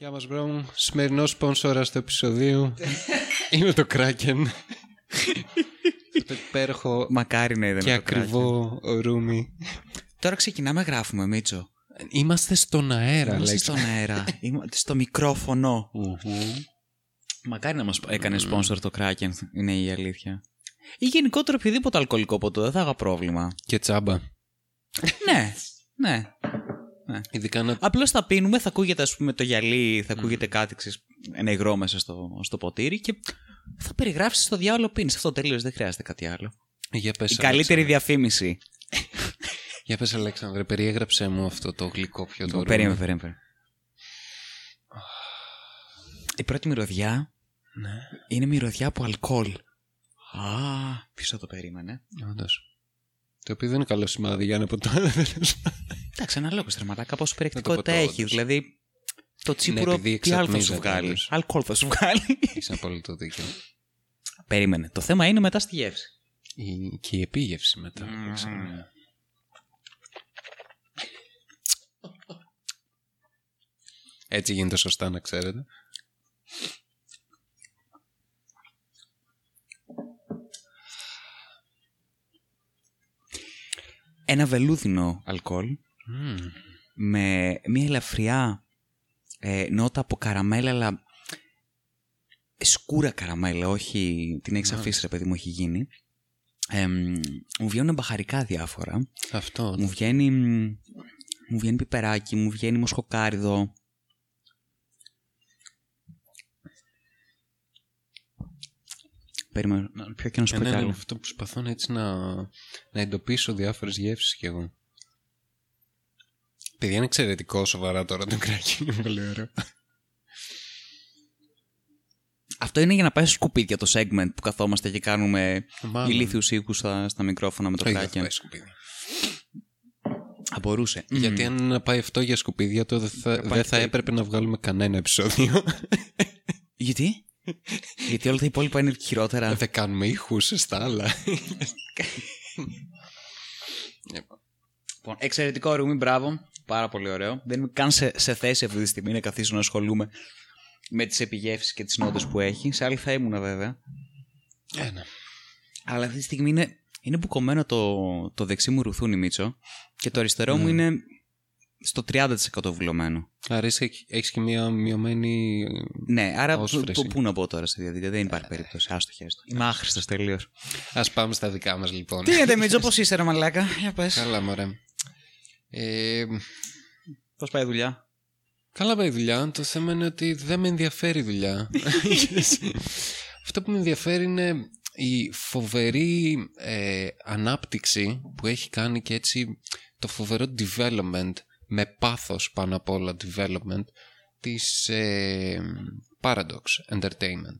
Γεια μας Βρώμ, σημερινός σπόνσορας του επεισοδίου είναι το Kraken. Το υπέροχο. Μακάρι να είδε και ακριβό ρούμι. Τώρα ξεκινάμε, γράφουμε Μίτσο. Είμαστε στον αέρα. Είμαστε στον αέρα. Είμαστε στο μικρόφωνο. Μακάρι να μας έκανε σπόνσορ το Kraken, είναι η αλήθεια. Ή γενικότερα οποιοδήποτε αλκοολικό ποτό, δεν θα είχα πρόβλημα. Και τσάμπα. Ναι, ναι. Να... Απλώς θα πίνουμε, θα ακούγεται ας πούμε το γυαλί, θα ακούγεται κάτι, ξέρεις, ένα υγρό μέσα στο ποτήρι και θα περιγράψεις στο διάολο πίνεις. Αυτό τελείως, δεν χρειάζεται κάτι άλλο. Για πες, η καλύτερη διαφήμιση. Για πες Αλέξανδρε, περιέγραψέ μου αυτό το γλυκό πιο τώρα. Περίμενε. Η πρώτη μυρωδιά είναι μυρωδιά από αλκοόλ. Ποιος θα το περίμενε. Όντως. Το οποίο δεν είναι καλό σημάδι για να πω το άλλο. Εντάξει, αναλόγως τερματάκα, πόσο περιεκτικότητα έχει. Δηλαδή, το τσίπουρο τι άλλο θα σου βγάλει. Αλκοόλ θα σου βγάλει. Είσαι απόλυτο δίκαιο. Περίμενε. Το θέμα είναι μετά στη γεύση. Και η επίγευση μετά. Έτσι γίνεται σωστά, να ξέρετε. Ένα βελούδινο αλκοόλ με μια ελαφριά νότα από καραμέλα, αλλά σκούρα καραμέλα, όχι την έχεις αφήσει ρε παιδί μου, έχει γίνει. Μου βγαίνουν μπαχαρικά διάφορα. Αυτό. Μου βγαίνει πιπεράκι, μου βγαίνει μοσχοκάριδο. Περίμενα, πιο και να σου πω κάτι. Αυτό που προσπαθώ έτσι να εντοπίσω διάφορες γεύσεις κι εγώ. Παιδιά, είναι εξαιρετικό σοβαρά τώρα το Kraken, είναι πολύ ωραίο. Αυτό είναι για να πάει σε σκουπίδια το segment που καθόμαστε και κάνουμε ηλίθιους ήχους στα μικρόφωνα με το Kraken. Απορούσε. Γιατί αν πάει αυτό για σκουπίδια, δεν θα έπρεπε να βγάλουμε κανένα επεισόδιο. Γιατί? Γιατί όλα τα υπόλοιπα είναι χειρότερα. Δεν κάνουμε ήχους στα άλλα. Λοιπόν, εξαιρετικό ρούμι, μπράβο. Πάρα πολύ ωραίο. Δεν είμαι καν σε θέση αυτή τη στιγμή να καθίσω να ασχολούμαι με τις επιγεύσεις και τις νότες που έχει. Σε άλλη θα ήμουνα βέβαια. Ναι. Αλλά αυτή τη στιγμή είναι μπουκωμένο το δεξί μου ρουθούνι, Μίτσο. Και το αριστερό μου είναι στο 30% βουλωμένο. Άρα έχεις και μία μειωμένη. Ναι, άρα το πού να πω τώρα στη διαδικασία. Δεν υπάρχει περίπτωση. Άστο χέστο. Είμαι άχρηστος τελείως. Ας πάμε στα δικά μας λοιπόν. Τι γίνεται Μίτσο, πώς είσαι ρε μαλάκα? Για πες. Καλά μωρέ. Πώς πάει η δουλειά? Καλά πάει η δουλειά. Το θέμα είναι ότι δεν με ενδιαφέρει η δουλειά. Αυτό που με ενδιαφέρει είναι η φοβερή ανάπτυξη που έχει κάνει και έτσι το φοβερό development, με πάθος πάνω απ' όλα development, της Paradox Entertainment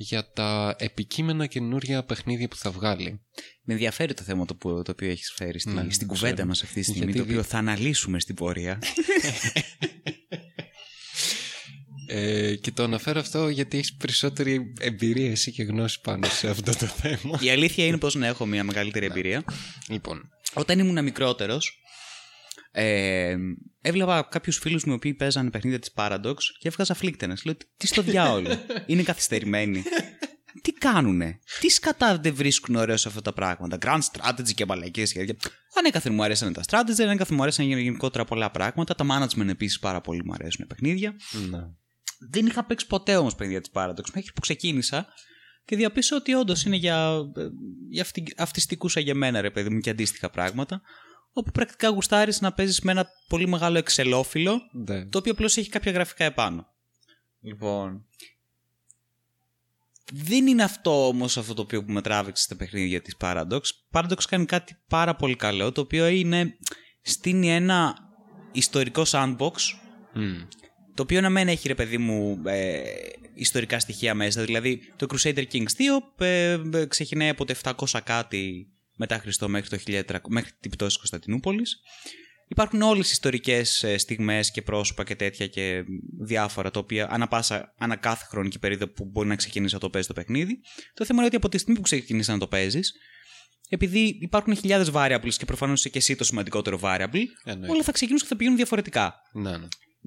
για τα επικείμενα καινούρια παιχνίδια που θα βγάλει. Με ενδιαφέρει το θέμα το οποίο έχεις φέρει στην κουβέντα μας αυτή τη στιγμή, γιατί... το οποίο θα αναλύσουμε στην πορεία. Και το αναφέρω αυτό γιατί έχεις περισσότερη εμπειρία εσύ και γνώση πάνω σε αυτό το θέμα. Η αλήθεια είναι πως να έχω μια μεγαλύτερη εμπειρία. Λοιπόν, όταν ήμουν μικρότερος, έβλεπα κάποιους φίλους μου οι οποίοι παίζανε παιχνίδια της Paradox και έβγαζα φλίκτενες. Λέω, τι στο διάολο, είναι καθυστερημένοι. Τι κάνουνε, τι σκατά δεν βρίσκουν ωραίο σε αυτά τα πράγματα. Grand strategy και μαλακίες. Ανέκαθεν μου αρέσανε τα strategy, ανέκαθεν μου αρέσανε γενικότερα πολλά πράγματα. Τα management επίσης πάρα πολύ μου αρέσουν παιχνίδια. Δεν είχα παίξει ποτέ όμως παιχνίδια της Paradox μέχρι που ξεκίνησα. Και διαπίστω ότι όντως είναι για αυτιστικούς αγεμένα ρε παιδί μου και αντίστοιχα πράγματα, όπου πρακτικά γουστάρεις να παίζεις με ένα πολύ μεγάλο εξελόφυλλο, το οποίο απλώς έχει κάποια γραφικά επάνω. Λοιπόν, δεν είναι αυτό όμως αυτό το οποίο που με τράβηξε στα παιχνίδια της Paradox. Paradox κάνει κάτι πάρα πολύ καλό, το οποίο είναι στείνει ένα ιστορικό sandbox, το οποίο να μην έχει ρε παιδί μου ιστορικά στοιχεία μέσα. Δηλαδή το Crusader Kings 2 ξεκινάει από το 700 κάτι μετά Χριστό μέχρι την πτώση της Κωνσταντινούπολης. Υπάρχουν όλες οι ιστορικές στιγμές και πρόσωπα και τέτοια και διάφορα, τα οποία ανά κάθε χρονική περίοδο που μπορεί να ξεκινήσει να το παίζει το παιχνίδι. Το θέμα είναι ότι από τη στιγμή που ξεκινήσει να το παίζει, επειδή υπάρχουν χιλιάδες variables και προφανώς είσαι και εσύ το σημαντικότερο variable, όλα θα ξεκινήσουν και θα πηγαίνουν διαφορετικά. Ναι.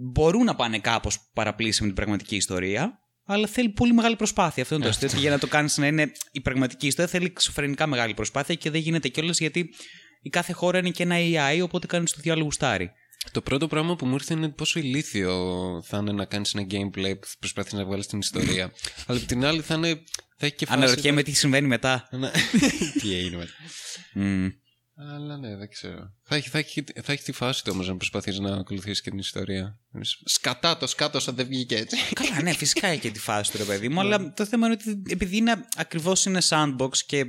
μπορούν να πάνε κάπως παραπλήσιμοι την πραγματική ιστορία, αλλά θέλει πολύ μεγάλη προσπάθεια. Αυτό είναι το αστείο. Για να το κάνεις να είναι η πραγματική ιστορία, θέλει εξωφρενικά μεγάλη προσπάθεια και δεν γίνεται κιόλας γιατί η κάθε χώρα είναι και ένα AI, οπότε κάνεις το διάλογο γουστάρι. Το πρώτο πράγμα που μου ήρθε είναι πόσο ηλίθιο θα είναι να κάνεις ένα gameplay που προσπάθεις να βγάλεις την ιστορία. Αλλά από την άλλη θα είναι. Αναρωτιέμαι τι συμβαίνει μετά. Τι έγινε μετά. Αλλά ναι, δεν ξέρω. Θα έχει τη φάση το όμως να προσπαθείς να ακολουθήσεις και την ιστορία. Σκατά το σκάτος αν δεν βγήκε έτσι. Καλά, ναι, φυσικά έχει και τη φάση του ρε παιδί μου. Αλλά το θέμα είναι ότι επειδή είναι ακριβώς είναι sandbox και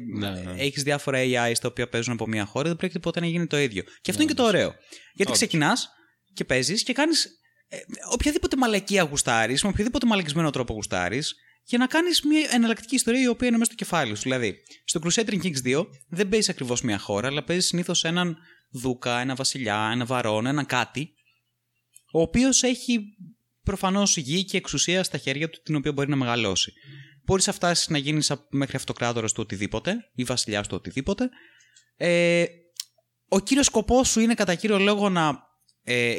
έχεις διάφορα AI στα οποία παίζουν από μια χώρα, δεν πρόκειται ποτέ να γίνει το ίδιο. Και αυτό είναι και το ωραίο. Γιατί ξεκινάς και παίζεις και κάνεις οποιαδήποτε μαλακία γουστάρεις, με οποιοδήποτε μαλακισμένο τρόπο γουστάρεις, για να κάνεις μια εναλλακτική ιστορία η οποία είναι μέσα στο κεφάλι σου. Δηλαδή, στο Crusader Kings 2 δεν παίζεις ακριβώς μια χώρα, αλλά παίζεις συνήθως έναν δούκα, ένα βασιλιά, ένα βαρόν, ένα κάτι, ο οποίος έχει προφανώς γη και εξουσία στα χέρια του, την οποία μπορεί να μεγαλώσει. Μπορείς να φτάσεις να γίνεις μέχρι αυτοκράτορας του οτιδήποτε ή βασιλιάς του οτιδήποτε. Ο κύριος σκοπός σου είναι κατά κύριο λόγο να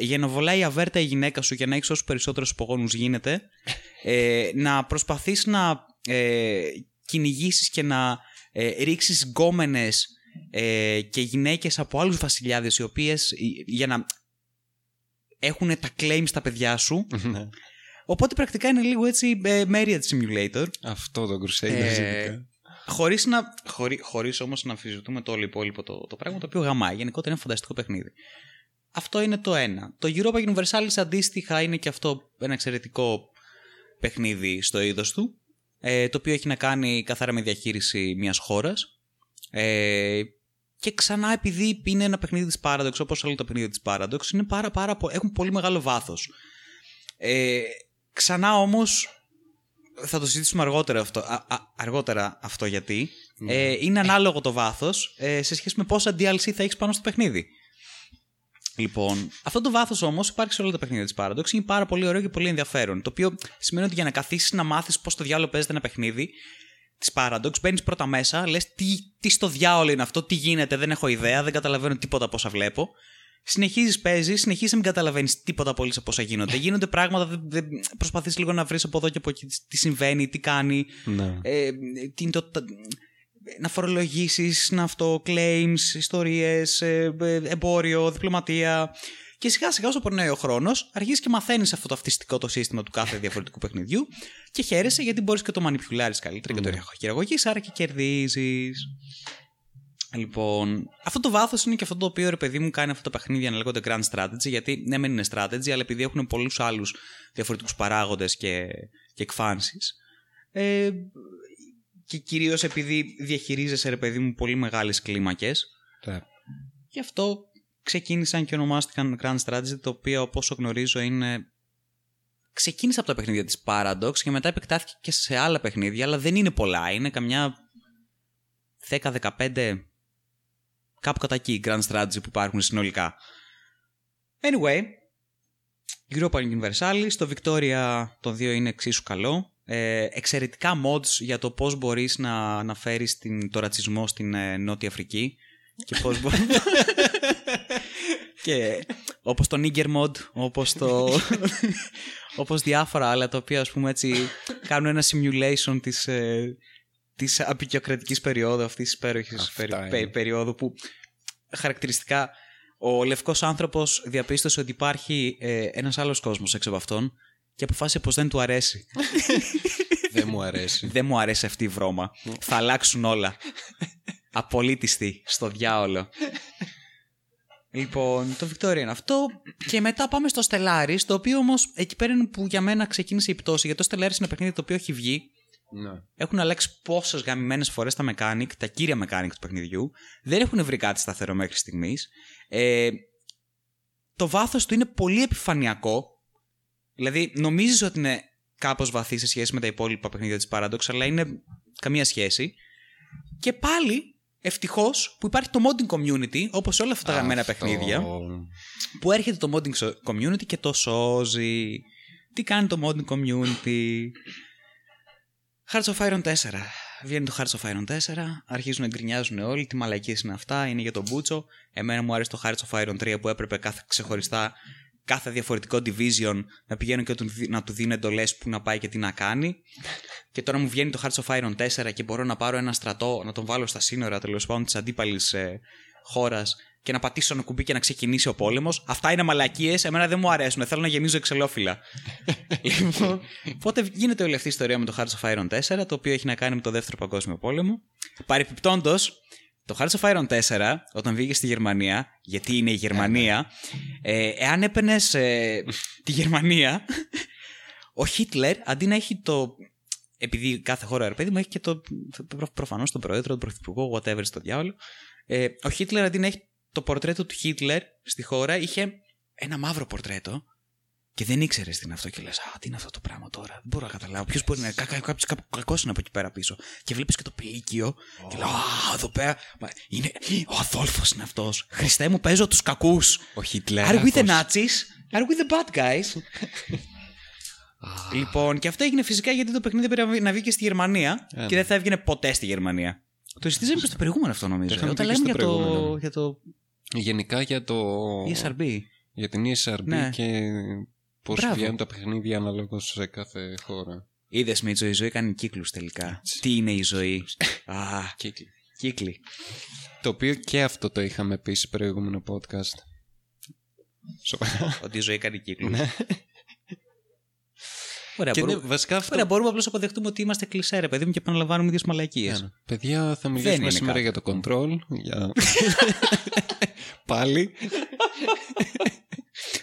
γενοβολάει αβέρτα η γυναίκα σου για να έχεις όσους περισσότερους υπογόνους γίνεται, να προσπαθείς να κυνηγήσεις και να ρίξεις γκόμενες και γυναίκες από άλλους βασιλιάδες οι οποίες για να έχουν τα claims στα παιδιά σου. Οπότε πρακτικά είναι λίγο έτσι marriage simulator. Αυτό το Crusader χωρίς όμως να αμφισβητούμε το όλο υπόλοιπο το πράγμα, το οποίο γαμάει. Γενικότερα είναι φανταστικό παιχνίδι. Αυτό είναι το ένα. Το Europa Universalis αντίστοιχα είναι και αυτό ένα εξαιρετικό παιχνίδι στο είδος του, το οποίο έχει να κάνει καθαρά με διαχείριση μιας χώρας, και ξανά επειδή είναι ένα παιχνίδι της Paradox, όπως όλα τα παιχνίδια της Paradox, είναι έχουν πολύ μεγάλο βάθος. Ξανά όμως, θα το συζητήσουμε αργότερα αυτό γιατί, είναι ανάλογο το βάθος σε σχέση με πόσα DLC θα έχεις πάνω στο παιχνίδι. Λοιπόν, αυτό το βάθος όμως υπάρχει σε όλα τα παιχνίδια της Paradox. Είναι πάρα πολύ ωραίο και πολύ ενδιαφέρον. Το οποίο σημαίνει ότι για να καθίσεις να μάθεις πώς το διάολο παίζεται ένα παιχνίδι της Paradox, μπαίνεις πρώτα μέσα, λες τι στο διάολο είναι αυτό, τι γίνεται, δεν έχω ιδέα, δεν καταλαβαίνω τίποτα από όσα βλέπω. Συνεχίζεις, παίζεις, συνεχίζεις να μην καταλαβαίνεις τίποτα απολύτως από όσα γίνονται. Γίνονται πράγματα, προσπαθείς λίγο να βρεις από εδώ και από εκεί τι συμβαίνει, τι κάνει. Ναι. Να φορολογήσεις, να claims, ιστορίες, εμπόριο, διπλωματία. Και σιγά σιγά όσο περνάει ο χρόνος, αρχίζεις και μαθαίνεις αυτό το αυτιστικό το σύστημα του κάθε διαφορετικού παιχνιδιού και χαίρεσαι γιατί μπορείς και το μανιπιουλάρεις καλύτερα και το χειραγωγείς, άρα και κερδίζεις. Λοιπόν, αυτό το βάθος είναι και αυτό το οποίο ρε παιδί μου κάνει αυτό το παιχνίδι να λέγονται grand strategy, γιατί ναι, μεν είναι strategy, αλλά επειδή έχουν πολλούς άλλους διαφορετικούς παράγοντες και εκφάνσεις. Και κυρίως επειδή διαχειρίζεσαι ρε παιδί μου πολύ μεγάλες κλίμακες. Yeah. Γι' αυτό ξεκίνησαν και ονομάστηκαν Grand Strategy, το οποίο όπως γνωρίζω είναι. Ξεκίνησε από τα παιχνίδια της Paradox και μετά επεκτάθηκε και σε άλλα παιχνίδια, αλλά δεν είναι πολλά. Είναι καμιά 10-15 κάπου κατά εκεί Grand Strategy που υπάρχουν συνολικά. Anyway, Europa Universalis, το Victoria το 2 είναι εξίσου καλό. Εξαιρετικά mods για το πώς μπορείς να φέρεις το ρατσισμό στην Νότια Αφρική και πώς μπορείς και όπως το Niger mod, όπως διάφορα άλλα τα οποία ας πούμε έτσι κάνουν ένα simulation της απεικιοκρατικής περίοδου αυτής της υπέροχης περίοδου που χαρακτηριστικά ο λευκός άνθρωπος διαπίστωσε ότι υπάρχει ένας άλλος κόσμος έξω από αυτόν και αποφάσισε πως δεν του αρέσει. Δεν μου αρέσει. Δεν μου αρέσει αυτή η βρώμα. Θα αλλάξουν όλα. Απολύτιστη στο διάολο. Λοιπόν, το Victoria είναι αυτό. Και μετά πάμε στο Stellaris, το οποίο όμως εκεί πέρα είναι που για μένα ξεκίνησε η πτώση. Γιατί το Stellaris είναι ένα παιχνίδι το οποίο έχει βγει. Ναι. Έχουν αλλάξει πόσες γαμημένες φορές τα mechanic, τα κύρια mechanic του παιχνιδιού. Δεν έχουν βρει κάτι σταθερό μέχρι στιγμής. Το βάθος του είναι πολύ επιφανειακό. Δηλαδή, νομίζεις ότι είναι κάπως βαθύ σε σχέση με τα υπόλοιπα παιχνίδια της Paradox, αλλά είναι καμία σχέση. Και πάλι, ευτυχώς, που υπάρχει το modding community, όπως σε όλα αυτά τα γαμμένα παιχνίδια, που έρχεται το modding community και το σώζει. Τι κάνει το modding community? Hearts of Iron 4. Βγαίνει το Hearts of Iron 4, αρχίζουν να γκρινιάζουν όλοι, τι μαλακίες είναι αυτά, είναι για τον Μπούτσο. Εμένα μου άρεσε το Hearts of Iron 3 που έπρεπε κάθε ξεχωριστά κάθε διαφορετικό division να πηγαίνω και να του δίνω εντολές που να πάει και τι να κάνει. Και τώρα μου βγαίνει το Hearts of Iron 4 και μπορώ να πάρω ένα στρατό, να τον βάλω στα σύνορα τέλος πάντων της αντίπαλης χώρας και να πατήσω ένα κουμπί και να ξεκινήσει ο πόλεμος. Αυτά είναι μαλακίες, εμένα δεν μου αρέσουν. Θέλω να γεμίζω εξελόφυλλα. Λοιπόν, οπότε γίνεται όλη αυτή η ιστορία με το Hearts of Iron 4, το οποίο έχει να κάνει με το δεύτερο παγκόσμιο πόλεμο. Παρεπιπτόντως, το Hearts of Iron 4, όταν βγήκε στη Γερμανία, γιατί είναι η Γερμανία, εάν έπαιρνες τη Γερμανία, ο Χίτλερ αντί να έχει το. Επειδή κάθε χώρα, ρε παιδί μου, έχει και προφανώς τον πρόεδρο, τον πρωθυπουργό, whatever στο διάολο. Ο Χίτλερ αντί να έχει το πορτρέτο του Χίτλερ στη χώρα, είχε ένα μαύρο πορτρέτο και δεν ήξερε τι είναι αυτό. Και λες, α, τι είναι αυτό το πράγμα τώρα. Δεν μπορώ να καταλάβω. Ποιο μπορεί να είναι. Κάποιο κακό είναι από εκεί πέρα πίσω. Και βλέπει και το Πηλίκιο. Oh. Και λέω, α, εδώ πέρα. Είναι... Ο Αδόλφος είναι αυτό. Χριστέ μου, παίζω του κακού. Ο Χίτλερ. Are we the Nazis? Are we the bad guys? Λοιπόν, και αυτό έγινε φυσικά γιατί το παιχνίδι πρέπει να βγει και στη Γερμανία και δεν θα έβγαινε ποτέ στη Γερμανία. Το συζητήσαμε στο προηγούμενο αυτό, νομίζω. Όταν λέμε για το. Γενικά για το. ESRB. Για την ESRB, ναι. Και πώς βγαίνουν τα παιχνίδια αναλόγως σε κάθε χώρα. Είδες, Μίτσο, η ζωή κάνει κύκλους τελικά. Έτσι. Τι είναι η ζωή. Κύκλοι. Το οποίο και αυτό το είχαμε πει σε προηγούμενο podcast. Ότι η ζωή κάνει κύκλους. Ωραία, μπορούμε απλώς να αποδεχτούμε ότι είμαστε κλισέ, ρε παιδί μου, και επαναλαμβάνουμε τις μαλακίες. Παιδιά, θα μιλήσουμε σήμερα για το control. Πάλι.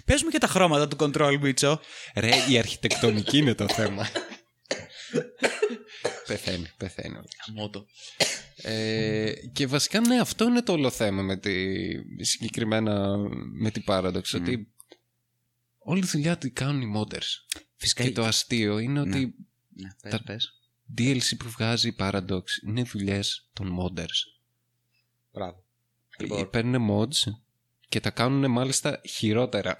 Πες μου και τα χρώματα του control, Μίτσο. Ρε, η αρχιτεκτονική είναι το θέμα. Πεθαίνει. Αμότο. Και βασικά, ναι, αυτό είναι το όλο θέμα με τη, συγκεκριμένα με την Paradox. Ότι όλη τη δουλειά τη κάνουν οι modders. Φυσικά. Και το αστείο είναι ότι τα DLC που βγάζει η Paradox είναι δουλειές των modders. Μπράβο. Λοιπόν. Παίρνουν mods και τα κάνουν μάλιστα χειρότερα.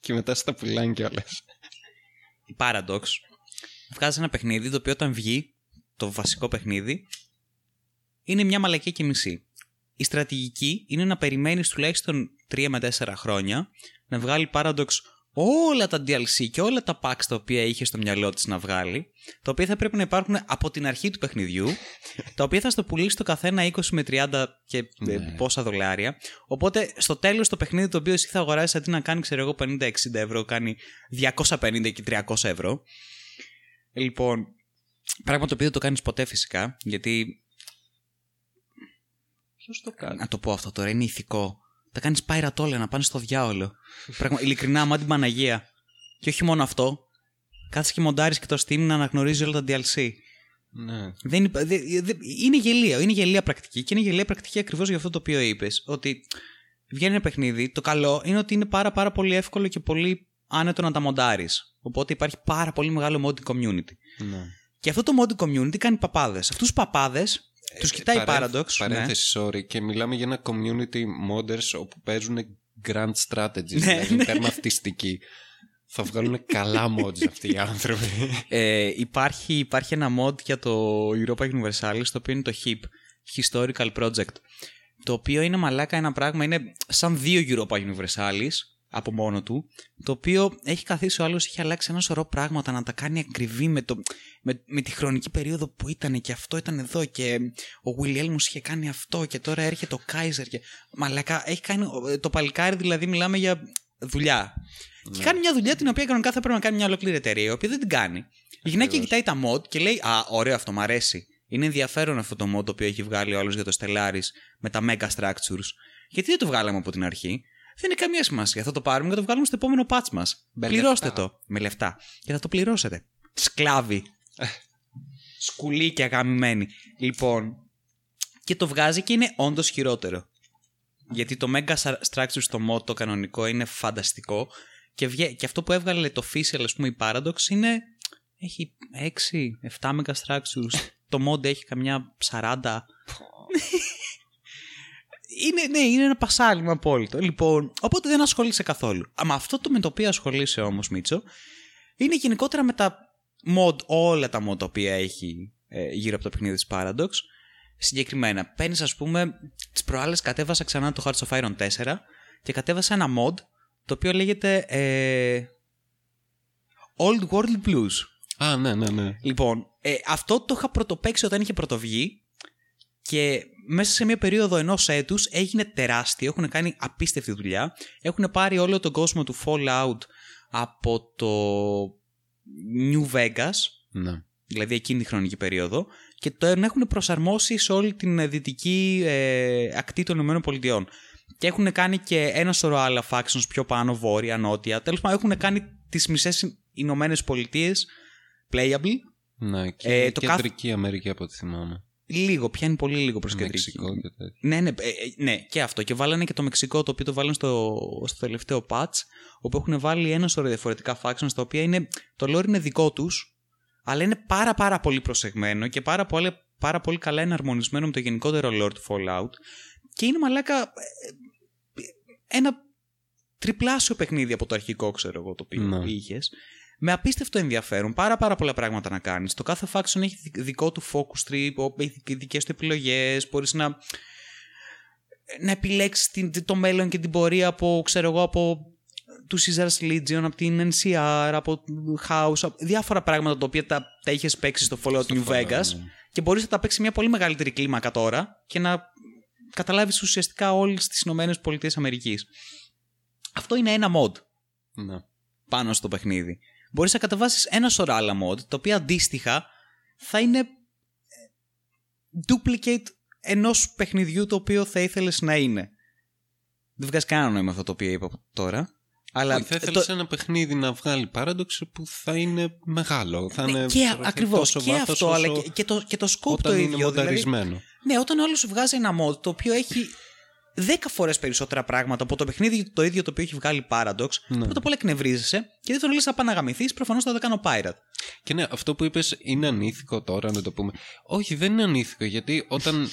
Και μετά στα πουλάνε κιόλας. Η Paradox βγάζει ένα παιχνίδι το οποίο όταν βγει, το βασικό παιχνίδι, είναι μια μαλακία και μισή. Η στρατηγική είναι να περιμένεις τουλάχιστον 3 με 4 χρόνια να βγάλει Paradox όλα τα DLC και όλα τα packs τα οποία είχε στο μυαλό της να βγάλει, τα οποία θα πρέπει να υπάρχουν από την αρχή του παιχνιδιού, τα οποία θα στο πουλήσει το καθένα 20 με 30 και πόσα δολάρια. Οπότε στο τέλος το παιχνίδι το οποίο εσύ θα αγοράσεις αντί να κάνει, ξέρω εγώ, 50-60 ευρώ, κάνει 250 και 300 ευρώ. Λοιπόν, πράγμα το οποίο δεν το κάνεις ποτέ φυσικά, γιατί... Ποιος το κάνει? Να το πω αυτό τώρα, είναι ηθικό. Τα κάνεις pirate όλα, να πάνε στο διάολο. Ειλικρινά, άμα την Παναγία. Και όχι μόνο αυτό. Κάθεσαι και μοντάρεις και το Steam να αναγνωρίζει όλα τα DLC. Ναι. Είναι γελία. Είναι γελία πρακτική. Και είναι γελία πρακτική ακριβώς για αυτό το οποίο είπες. Ότι βγαίνει ένα παιχνίδι. Το καλό είναι ότι είναι πάρα πολύ εύκολο και πολύ άνετο να τα μοντάρεις. Οπότε υπάρχει πάρα πολύ μεγάλο modding community. Ναι. Και αυτό το modding community κάνει παπάδες. Αυτούς τους παπάδες. Τους κοιτάει Paradox. Παρένθεση, sorry. Και μιλάμε για ένα community modders όπου παίζουν grand strategies. Δηλαδή, τέρμα αυτιστική. Θα βγάλουν καλά mods αυτοί οι άνθρωποι. Υπάρχει ένα mod για το Europa Universalis, το οποίο είναι το HIP, Historical Project. Το οποίο είναι μαλάκα ένα πράγμα, είναι σαν δύο Europa Universalis από μόνο του. Το οποίο έχει καθίσει ο άλλος, έχει αλλάξει ένα σωρό πράγματα να τα κάνει ακριβή με τη χρονική περίοδο που ήταν, και αυτό ήταν εδώ και ο Γουιλιέλμος είχε κάνει αυτό και τώρα έρχεται ο Κάιζερ και... Μαλακά, έχει κάνει το παλικάρι, δηλαδή μιλάμε για δουλειά. Ναι. Και κάνει μια δουλειά την οποία κανονικά θα πρέπει να κάνει μια ολόκληρη εταιρεία, η οποία δεν την κάνει. Η γυναίκα κοιτάει τα mod και λέει, α, ωραίο αυτό, μ' αρέσει. Είναι ενδιαφέρον αυτό το mod το οποίο έχει βγάλει ο άλλος για το Stellaris με τα mega structures. Γιατί δεν το βγάλαμε από την αρχή? Δεν είναι καμία σημασία. Θα το πάρουμε και θα το βγάλουμε στο επόμενο patch μας. Πληρώστε λεφτά. Το με λεφτά. Και θα το πληρώσετε. Σκλάβοι. Σκουλίκια γαμημένοι. Λοιπόν. Και το βγάζει και είναι όντως χειρότερο. Γιατί το Mega Structure στο mod το κανονικό είναι φανταστικό. Και αυτό που έβγαλε το official, ας πούμε, η Paradox είναι. Έχει 6-7 Mega Structures. Το mod έχει καμιά 40. Είναι ένα πασάλιμα απόλυτο. Λοιπόν, οπότε δεν ασχολείσαι καθόλου. Αλλά αυτό το με το οποίο ασχολείσαι όμως, Μίτσο, είναι γενικότερα με τα mod, όλα τα mod τα οποία έχει γύρω από το παιχνίδι της Paradox. Συγκεκριμένα, παίρνεις, ας πούμε, τις προάλλες κατέβασα ξανά το Hearts of Iron 4 και κατέβασα ένα mod το οποίο λέγεται Old World Blues. Α, ναι, ναι, ναι. Λοιπόν, αυτό το είχα πρωτοπαίξει όταν είχε πρωτοβγεί και μέσα σε μια περίοδο ενός έτους έγινε τεράστιο, έχουν κάνει απίστευτη δουλειά, έχουν πάρει όλο τον κόσμο του Fallout από το New Vegas, ναι, δηλαδή εκείνη τη χρονική περίοδο, και το έχουν προσαρμόσει σε όλη την δυτική ακτή των ΗΠΑ. Και έχουν κάνει και ένα σωρό άλλα factions πιο πάνω, βόρεια, νότια. Τέλος πάντων, έχουν κάνει τις μισές Ηνωμένες Πολιτείες playable. Ναι, και η Κεντρική Αμερική από ό,τι θυμάμαι. Λίγο, πιάνει πολύ λίγο προς Κεντρική. Ναι, ναι, ναι, και αυτό. Και βάλανε και το Μεξικό, το οποίο το βάλανε στο τελευταίο patch, όπου έχουν βάλει ένα σωρό διαφορετικά factions, τα οποία είναι, το lore είναι δικό τους, αλλά είναι πάρα πάρα πολύ προσεγμένο και πάρα πολύ καλά εναρμονισμένο με το γενικότερο lore του Fallout. Και είναι, μαλάκα, ένα τριπλάσιο παιχνίδι από το αρχικό, ξέρω εγώ, το οποίο είχες. Με απίστευτο ενδιαφέρον, πάρα πολλά πράγματα να κάνεις. Το κάθε faction έχει δικό του focus trip, έχει δικές του επιλογές, μπορείς να επιλέξεις το μέλλον και την πορεία από, ξέρω εγώ, από του Caesar's Legion, από την NCR, από House, από διάφορα πράγματα τα οποία τα είχες παίξει στο Fallout New Vegas και μπορείς να τα παίξεις μια πολύ μεγαλύτερη κλίμακα τώρα και να καταλάβεις ουσιαστικά όλες τις Ηνωμένες Πολιτείες Αμερικής. Αυτό είναι ένα mod πάνω στο παιχνίδι. Μπορείς να κατεβάσεις ένα σωρό άλλα mod, τα οποία αντίστοιχα θα είναι duplicate ενός παιχνιδιού το οποίο θα ήθελες να είναι. Δεν βγάζει κανένα νόημα αυτό το οποίο είπα τώρα. Αλλά θα ήθελες ένα παιχνίδι να βγάλει Paradox που θα είναι μεγάλο. Θα είναι και ακριβώς και βάθος, αυτό, αλλά και το scope το ίδιο. Είναι μονταρισμένο. Δηλαδή, ναι, όταν όλο σου βγάζει ένα mod το οποίο έχει 10 φορές περισσότερα πράγματα από το παιχνίδι το ίδιο το οποίο έχει βγάλει Paradox, ναι, πρώτα απ' όλα εκνευρίζεσαι και δεν τον λες να πάει να γαμηθείς, προφανώς θα το κάνω Pirate. Και ναι, αυτό που είπες είναι ανήθικο τώρα να το πούμε. Όχι, δεν είναι ανήθικο, γιατί όταν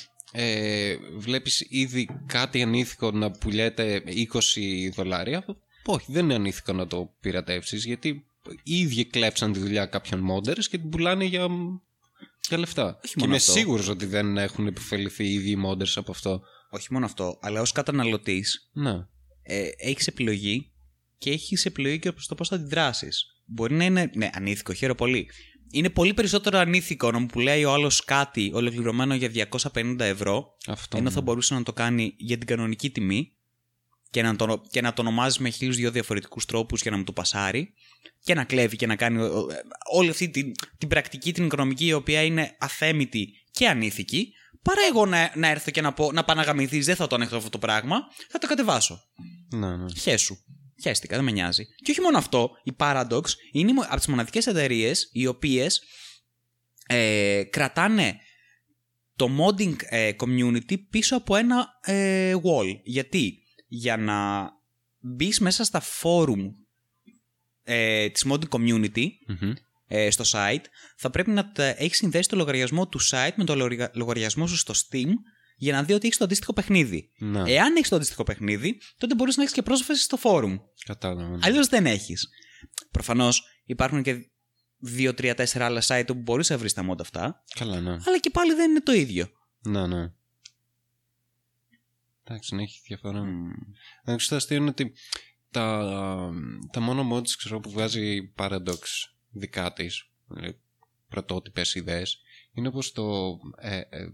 βλέπεις ήδη κάτι ανήθικο να πουλιέται $20, όχι, δεν είναι ανήθικο να το πειρατεύσεις, γιατί οι ίδιοι κλέψαν τη δουλειά κάποιων modders και την πουλάνε για λεφτά. Όχι, και είμαι σίγουρος ότι δεν έχουν επιφεληθεί οι ίδιοι οι modders από αυτό. Όχι μόνο αυτό, αλλά ως καταναλωτής έχεις επιλογή και έχεις επιλογή και προς το πώς θα αντιδράσεις. Μπορεί να είναι ανήθικο, χαίρομαι πολύ. Είναι πολύ περισσότερο ανήθικο να μου πουλάει ο άλλος κάτι ολοκληρωμένο για €250, αυτό, ενώ θα μπορούσε να το κάνει για την κανονική τιμή και να το ονομάζει με 1.002 διαφορετικούς τρόπους για να μου το πασάρει και να κλέβει και να κάνει όλη αυτή την πρακτική, την οικονομική, η οποία είναι αθέμητη και ανήθικη, παρά εγώ να έρθω και να πω να παναγαμηθείς, δεν θα το ανέχθω αυτό το πράγμα, θα το κατεβάσω. Να, ναι. Χέσου. Χέστηκα, δεν με νοιάζει. Και όχι μόνο αυτό, η Paradox είναι από τις μοναδικές εταιρείες οι οποίες κρατάνε το modding community πίσω από ένα wall. Γιατί? Για να μπεις μέσα στα forum της modding community, στο site, θα πρέπει να έχεις συνδέσει το λογαριασμό του site με το λογαριασμό σου στο Steam για να δει ότι έχεις το αντίστοιχο παιχνίδι. Να. Εάν έχεις το αντίστοιχο παιχνίδι, τότε μπορείς να έχεις και πρόσβαση στο forum. Κατάλαβα. Αλλιώς δεν έχεις. Προφανώς υπάρχουν και 2, 3, 4 άλλα site που μπορείς να βρεις τα mod αυτά. Καλά, ναι. Αλλά και πάλι δεν είναι το ίδιο. Να, ναι. Εντάξει, να έχει διαφορά. Εντάξει, το αστείο είναι ότι τα μόνο mods, ξέρω, που βγάζει Paradox δικά της, δηλαδή πρωτότυπες ιδέες, είναι όπως το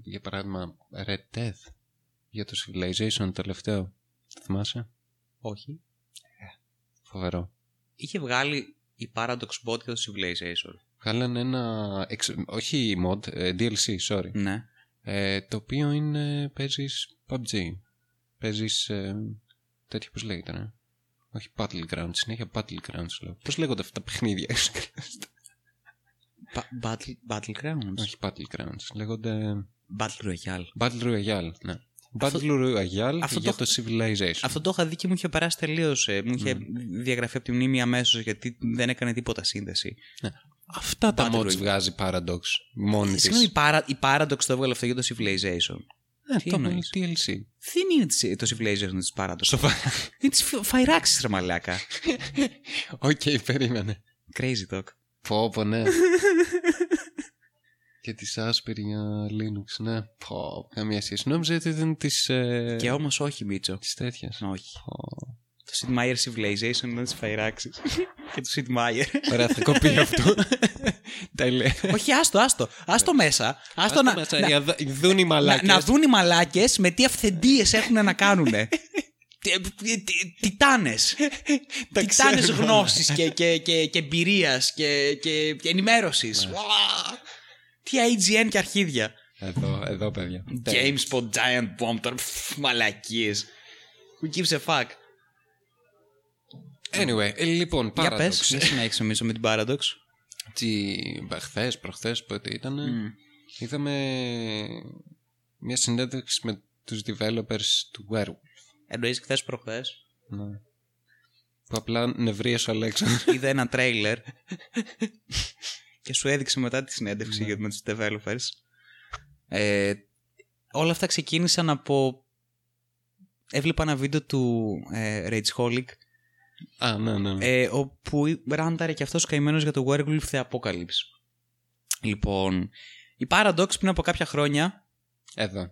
για παράδειγμα Red Death για το Civilization το τελευταίο. Το θυμάσαι? Όχι. Φοβερό. Είχε βγάλει η Paradox Bot για το Civilization. Βγάλανε ένα, όχι mod, DLC, sorry. Ναι. Το οποίο είναι, παίζεις PUBG, παίζεις τέτοιο, πώς λέγεται, ναι? Όχι Battlegrounds, συνέχεια Battlegrounds λέω. Πώς λέγονται αυτά τα παιχνίδια? Battlegrounds. Όχι Battlegrounds, λέγονται Battle Royale, ναι. Αυτό για το Civilization. Αυτό το είχα δει και μου είχε περάσει τελείως. Μου είχε διαγραφεί από τη μνήμη αμέσως, γιατί δεν έκανε τίποτα σύνδεση. Ναι. Αυτά τα mods βγάζει Paradox μόνη της. Συγγνώμη, η Paradox το έβγαλε αυτό για το Civilization. Τι εννοείς? DLC. Δεν είναι το Civilization της Paradox. Είναι της Φαϊράξης, ρε μαλάκα. Οκ, περίμενε. Crazy Talk. Πω, πω, ναι. Και της Άσπερη για Linux, ναι. Πω, καμία σχέση. Νόμιζα ότι ήταν της... Και όμως όχι, Μίτσο. Της τέτοιας. Όχι. Το Sid Meier Civilization με τις φαϊράξεις. Και το Sid Meier. Ωραία, θα κοπεί αυτό. Όχι, άστο μέσα. Άστο μέσα, να δουν οι μαλάκες με τι αυθεντίες έχουν να κάνουν. Τιτάνες γνώσης και εμπειρίας και ενημέρωσης. Τι IGN και αρχίδια. Εδώ παιδιά. GameSpot, Giant Bomb, μαλακίες. Who gives a fuck. Anyway, λοιπόν, Paradox. Για πες, δεν συνέχισε νομίζω με την Paradox. Χθες, προχθές, πότε ήταν, είδαμε μια συνέντευξη με τους developers του Werewolf. Εννοείς χθες, προχθές. Ναι. Που απλά νευρίασε ο Αλέξανδρος. Είδα ένα τρέιλερ και σου έδειξε μετά τη συνέντευξη για τους developers. Όλα αυτά ξεκίνησαν από... Έβλεπα ένα βίντεο του Rageholic. Α, ναι. Όπου ράνταρε και αυτός καημένος για το Werewolf the Apocalypse. Λοιπόν, η Paradox πριν από κάποια χρόνια. Εδώ.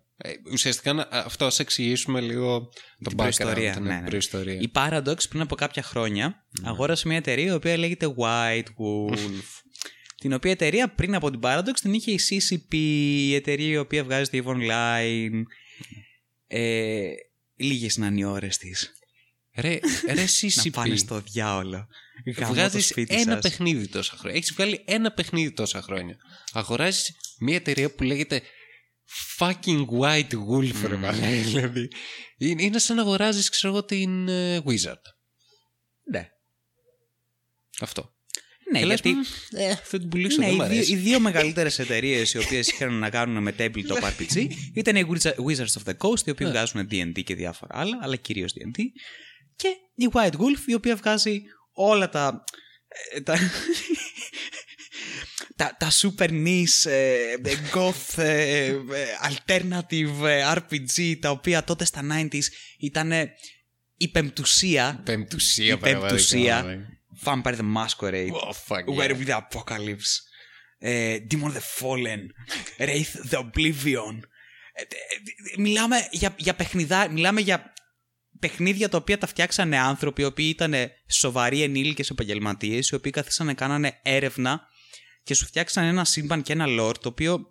Ουσιαστικά αυτό ας εξηγήσουμε λίγο την προϊστορία. Ναι. Η Paradox πριν από κάποια χρόνια αγόρασε μια εταιρεία η οποία λέγεται White Wolf. Την οποία εταιρεία πριν από την Paradox την είχε η CCP, η εταιρεία η οποία βγάζει το EVE Online. Λίγες ήταν οι ώρες της. Ρε CCP. Να πάνε στο διάολο. Βγάζεις ένα παιχνίδι τόσα χρόνια. Έχεις βγάλει ένα παιχνίδι τόσα χρόνια. Αγοράζεις μια εταιρεία που λέγεται fucking White Wolf. Δηλαδή είναι σαν να αγοράζεις, ξέρω εγώ, την Wizard. Ναι. Αυτό. Ναι, γιατί θα την πουλήσω, δεν μ' αρέσει. Οι δύο μεγαλύτερες εταιρείες οι οποίες είχαν να κάνουν με tabletop RPG ήταν οι Wizards of the Coast, οι οποίοι βγάζουν D&D και διάφορα άλλα, αλλά κυρίως D&D, και η White Wolf, η οποία βγάζει όλα τα super niche goth alternative RPG, τα οποία τότε στα 90s ήταν η πεμπτουσία. Vampire the Masquerade, Werewolf the Apocalypse, Demon the Fallen, Wraith the Oblivion. Μιλάμε για παιχνίδια τα οποία τα φτιάξανε άνθρωποι οι οποίοι ήταν σοβαροί ενήλικες επαγγελματίες, οι οποίοι καθίσανε, κάνανε έρευνα και σου φτιάξαν ένα σύμπαν και ένα lore το οποίο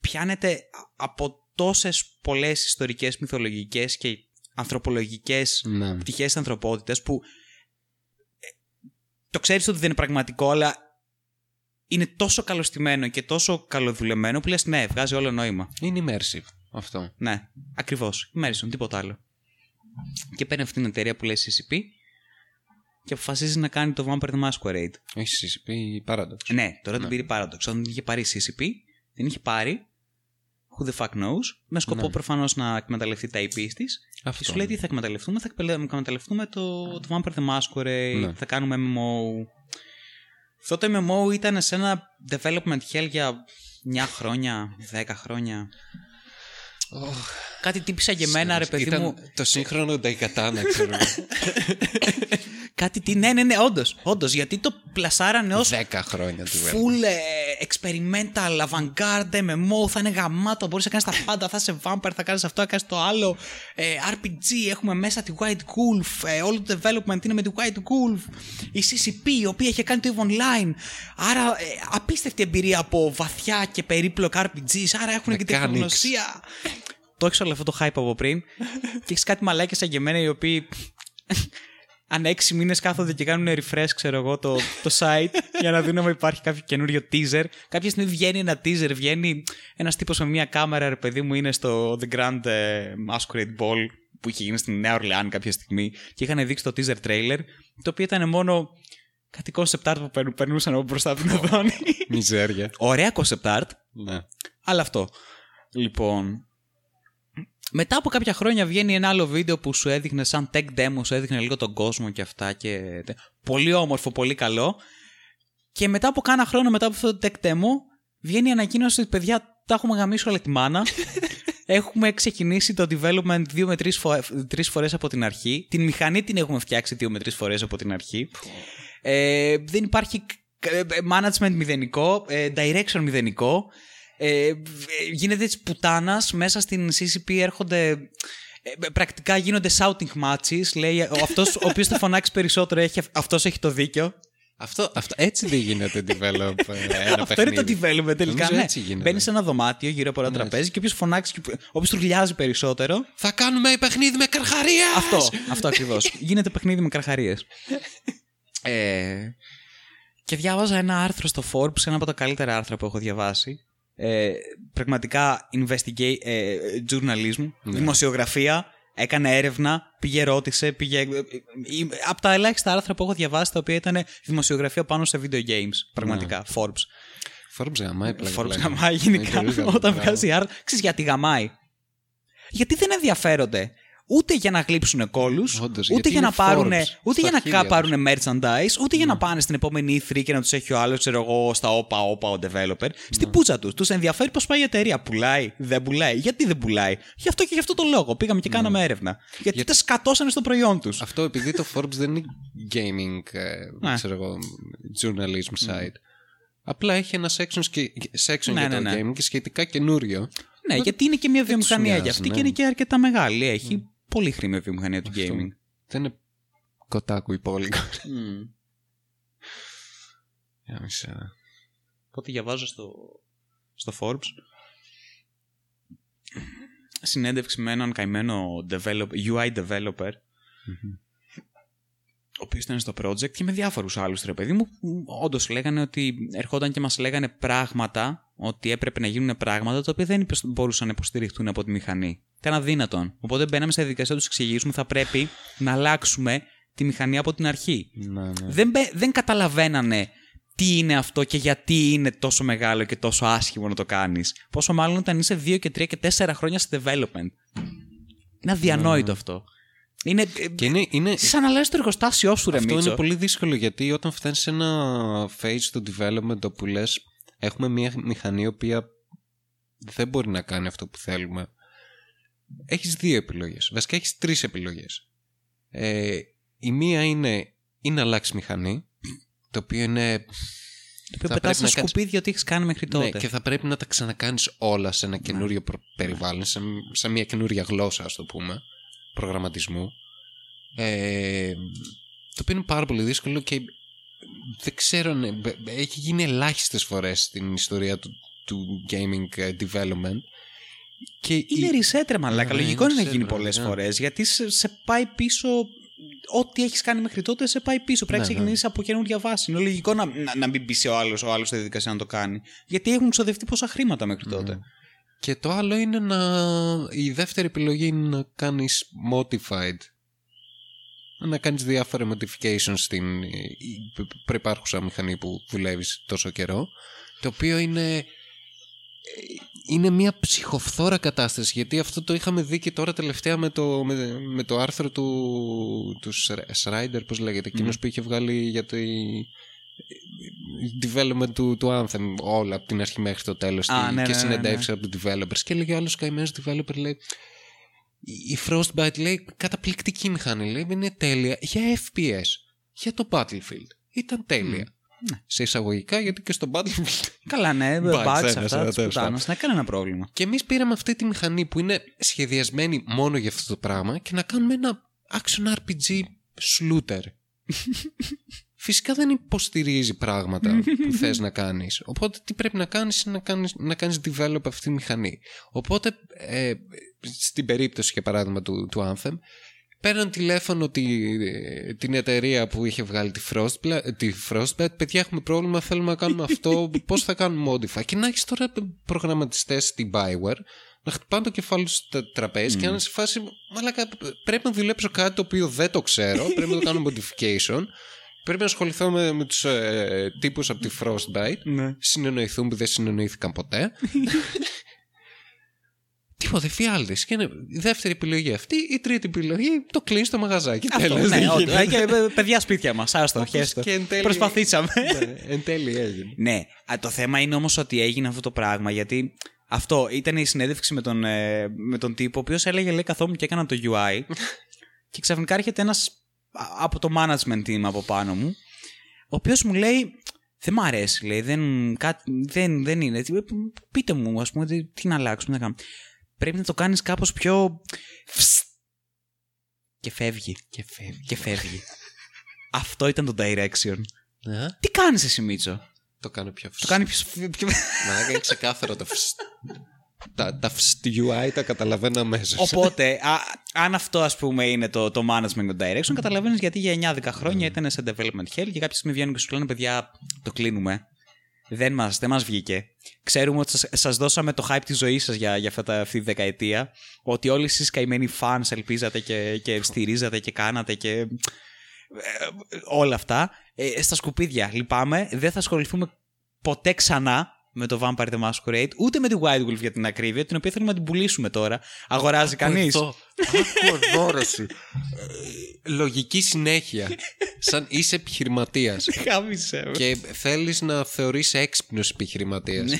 πιάνεται από τόσες πολλές ιστορικές, μυθολογικές και ανθρωπολογικές πτυχές της ανθρωπότητας που το ξέρεις ότι δεν είναι πραγματικό, αλλά είναι τόσο καλωστημένο και τόσο καλοδουλεμένο που λες ναι, βγάζει όλο νόημα. Είναι immersive αυτό. Ναι, ακριβώς. Immersive, τίποτα άλλο. Και παίρνει αυτή την εταιρεία που λέει CCP και αποφασίζει να κάνει το Vampire the Masquerade. Όχι CCP, η Paradox. Ναι, τώρα την πήρε η Paradox. Όταν την είχε πάρει η CCP, την είχε πάρει who the fuck knows, με σκοπό προφανώς να εκμεταλλευτεί τα IPs της. Και σου λέει τι θα εκμεταλλευτούμε. Θα εκμεταλλευτούμε το Vampire the Masquerade, θα κάνουμε MMO. Αυτό το MMO ήταν σε ένα development hell για 9 χρόνια, 10 χρόνια. Κάτι τύπησα για μένα, ρε παιδί μου. Το σύγχρονο Νταϊκατάνα, ξέρω. Κάτι, ναι, όντως, γιατί το πλασάρανε ως 10 χρόνια του full experimental, avant-garde, MMO, θα είναι γαμάτο, μπορείς να κάνεις τα πάντα, θα είσαι vampire, θα κάνεις αυτό, θα κάνεις το άλλο, RPG, έχουμε μέσα τη White Wolf, όλο το development είναι με τη White Wolf, η CCP, η οποία είχε κάνει το EVE Online, άρα απίστευτη εμπειρία από βαθιά και περίπλοκα RPGs, άρα έχουν και τεχνογνωσία. Το έχεις όλο αυτό το hype από πριν και έχεις κάτι μαλάκες σαν και εμένα οι οποίοι... Αν 6 μήνες κάθονται και κάνουν refresh, ξέρω εγώ, το site για να δουν αν υπάρχει κάποιο καινούριο teaser. Κάποια στιγμή βγαίνει ένα teaser, βγαίνει ένας τύπος με μια κάμερα, ρε παιδί μου, είναι στο The Grand Masquerade Ball που είχε γίνει στην Νέα Ορλεάν κάποια στιγμή και είχαν δείξει το teaser trailer, το οποίο ήταν μόνο κάτι concept art που περνούσαν από μπροστά από την οθόνη. Μιζέρια. Ωραία concept art, ναι. Αλλά αυτό. Λοιπόν... Μετά από κάποια χρόνια βγαίνει ένα άλλο βίντεο που σου έδειχνε σαν tech demo, σου έδειχνε λίγο τον κόσμο και αυτά και... Πολύ όμορφο, πολύ καλό. Και μετά από κάνα χρόνο μετά από αυτό το tech demo βγαίνει η ανακοίνωση ότι παιδιά τα έχουμε γαμίσει όλα τη μάνα. Έχουμε ξεκινήσει το development 2 με 3 φορές από την αρχή. Την μηχανή την έχουμε φτιάξει 2 με 3 φορές από την αρχή. Δεν υπάρχει management μηδενικό, direction μηδενικό. Γίνεται έτσι πουτάνας. Μέσα στην CCP έρχονται Πρακτικά γίνονται shouting matches. Λέει αυτός ο οποίος θα φωνάξει περισσότερο έχει, αυτός έχει το δίκιο. Αυτό έτσι δεν γίνεται develop. Αυτό είναι το development τελικά. Ναι. Μπαίνει σε ένα δωμάτιο γύρω από ένα τραπέζι και όποιος φωνάξει, όποιος τρουλιάζει περισσότερο. Θα κάνουμε παιχνίδι με καρχαρίες! Αυτό ακριβώς. Γίνεται παιχνίδι με καρχαρίες. Και διάβαζα ένα άρθρο στο Forbes, ένα από τα καλύτερα άρθρα που έχω διαβάσει. Πραγματικά investigate journalism, δημοσιογραφία. Έκανε έρευνα, πήγε ρώτησε, από τα ελάχιστα άρθρα που έχω διαβάσει, τα οποία ήταν δημοσιογραφία πάνω σε video games, πραγματικά, Forbes. Forbes γαμάει πλέον. Forbes γαμάει γενικά, όταν βγάζει άρθρα. Ξέρεις γιατί γαμάει? Γιατί δεν ενδιαφέρονται ούτε για να γλύψουν κόλους, ούτε για να πάρουν merchandise, ούτε για να πάνε στην επόμενη E3 και να τους έχει ο άλλος, ξέρω εγώ, στα όπα ο developer. Στην πούτσα τους. Τους ενδιαφέρει πώς πάει η εταιρεία. Πουλάει, δεν πουλάει. Γιατί δεν πουλάει? Γι' αυτό και γι' αυτό το λόγο πήγαμε και κάναμε έρευνα. Γιατί τα σκατώσανε στο προϊόν τους. Αυτό επειδή το Forbes δεν είναι gaming, ξέρω εγώ, journalism site. Απλά έχει ένα section για το gaming και σχετικά καινούριο. Ναι, γιατί είναι και μια βιομηχανία για αυτή και είναι και αρκετά μεγάλη. Έχει πολύ χρήμα η βιομηχανία του gaming. Δεν είναι κοτάκου υπόλοιπο. Οπότε διαβάζω στο Forbes συνέντευξη με έναν καημένο UI developer, ο οποίος ήταν στο project, και με διάφορους άλλους, ρε παιδί μου, που όντως λέγανε ότι ερχόταν και μας λέγανε πράγματα, ότι έπρεπε να γίνουν πράγματα τα οποία δεν μπορούσαν να υποστηριχτούν από τη μηχανή. Ήταν αδύνατον. Οπότε μπαίναμε σε διαδικασία να τους εξηγήσουμε θα πρέπει να αλλάξουμε τη μηχανή από την αρχή. Ναι. Δεν καταλαβαίνανε τι είναι αυτό και γιατί είναι τόσο μεγάλο και τόσο άσχημο να το κάνεις. Πόσο μάλλον όταν είσαι 2 και 3 και 4 χρόνια σε development. Είναι αδιανόητο αυτό. Είναι σαν να λες το εργοστάσιό σου, ρε Μίτσο. Αυτό είναι πολύ δύσκολο, γιατί όταν φτάνεις σε ένα phase του development όπου λες έχουμε μια μηχανή η οποία δεν μπορεί να κάνει αυτό που θέλουμε, έχεις δύο επιλογές. Βασικά έχεις τρεις επιλογές. Η μία είναι να αλλάξεις μηχανή, το οποίο είναι... Το οποίο πετάς στα σκουπίδια ότι έχεις κάνει μέχρι τότε. Ναι, και θα πρέπει να τα ξανακάνεις όλα σε ένα καινούριο περιβάλλον, σε μια καινούρια γλώσσα, ας το πούμε, προγραμματισμού, το οποίο είναι πάρα πολύ δύσκολο και δεν ξέρω, έχει γίνει ελάχιστες φορές στην ιστορία του gaming development. Και είναι reset, μαλάκα. Λογικό είναι να γίνει πολλές φορές, γιατί σε πάει πίσω. Ό,τι έχεις κάνει μέχρι τότε σε πάει πίσω. Πρέπει να ξεκινήσεις από καινούργια βάση. Είναι λογικό να μην μπει ο άλλος στη διαδικασία να το κάνει, γιατί έχουν ξοδευτεί πόσα χρήματα μέχρι τότε. Και το άλλο είναι η δεύτερη επιλογή είναι να κάνεις modified. Να κάνεις διάφορα modifications στην προϋπάρχουσα μηχανή που δουλεύεις τόσο καιρό. Το οποίο είναι μια ψυχοφθόρα κατάσταση. Γιατί αυτό το είχαμε δει και τώρα τελευταία με το άρθρο του Schreider, πώς λέγεται, εκείνος που είχε βγάλει για το... development του Anthem, όλα από την αρχή μέχρι το τέλος, και συνεντεύξεις από τους developers, και έλεγε άλλος καημένος developer, λέει η Frostbite, λέει καταπληκτική μηχανή, λέει είναι τέλεια για FPS, για το Battlefield ήταν τέλεια, σε εισαγωγικά, γιατί και στο Battlefield καλά, ναι, bugs αυτά τους κουτάνους, να κάνει ένα πρόβλημα, και εμείς πήραμε αυτή τη μηχανή που είναι σχεδιασμένη μόνο για αυτό το πράγμα και να κάνουμε ένα action RPG shooter. Φυσικά δεν υποστηρίζει πράγματα που θες να κάνεις. Οπότε τι πρέπει να κάνεις είναι να κάνεις develop αυτή τη μηχανή. Οπότε στην περίπτωση, για παράδειγμα, του Anthem, παίρναν τηλέφωνο την εταιρεία που είχε βγάλει τη Frostbite. Παιδιά, έχουμε πρόβλημα, θέλουμε να κάνουμε αυτό, πώς θα κάνουμε modify. Και να έχεις τώρα προγραμματιστές στην Bioware να χτυπάνε το κεφάλι τους στα τραπέζι και να είναι σε φάση, μαλάκα, πρέπει να δουλέψω κάτι το οποίο δεν το ξέρω, πρέπει να το κάνω modification. Πρέπει να ασχοληθώ με τους τύπους από τη Frostbite. Ναι. Συνεννοηθούν που δεν συνεννοήθηκαν ποτέ. Τίποτε φιάλτες. Και η δεύτερη επιλογή αυτή, η τρίτη επιλογή, το κλείνει στο μαγαζάκι. Αυτό, ναι, όντως. Και παιδιά σπίτια μας, άστο, χέστο. Τέλει... Προσπαθήσαμε. Ναι, εν τέλει έγινε. Ναι, το θέμα είναι όμως ότι έγινε αυτό το πράγμα, γιατί... Αυτό ήταν η συνέντευξη με τον τύπο, ο οποίος έλεγε, λέει, καθόμουν και έκανα το UI και ξαφνικά έρχεται ένας από το management team από πάνω μου, ο οποίος μου λέει δεν μ' αρέσει, λέει, δεν είναι, πείτε μου, ας πούμε, τι να αλλάξουμε, να κάνουμε. Πρέπει να το κάνεις κάπως πιο Και φεύγει. Και φεύγει. Αυτό ήταν το direction. Yeah. Τι κάνεις εσύ, Μίτσο? Το κάνω πιο φυσικό. Μα έκανε ξεκάθαρα το τα UI τα καταλαβαίνω αμέσως. Οπότε, αν αυτό ας πούμε είναι το management των direction, καταλαβαίνεις γιατί για 9-10 χρόνια ήταν σε development hell και κάποια στιγμή βγαίνουν και σου λένε παιδιά, το κλείνουμε. Δεν μας βγήκε. Ξέρουμε ότι σας δώσαμε το hype της ζωής σας για αυτή τη δεκαετία. Ότι όλοι εσείς καημένοι fans ελπίζατε και στηρίζατε και κάνατε και όλα αυτά. Στα σκουπίδια, λυπάμαι. Δεν θα ασχοληθούμε ποτέ ξανά με το Vampire the Masquerade, ούτε με τη White Wolf για την ακρίβεια, την οποία θέλουμε να την πουλήσουμε τώρα. Αγοράζει κανείς? Ακορδόρωση. Λογική συνέχεια. Σαν είσαι επιχειρηματίας. Και θέλεις να θεωρείς έξυπνος επιχειρηματίας.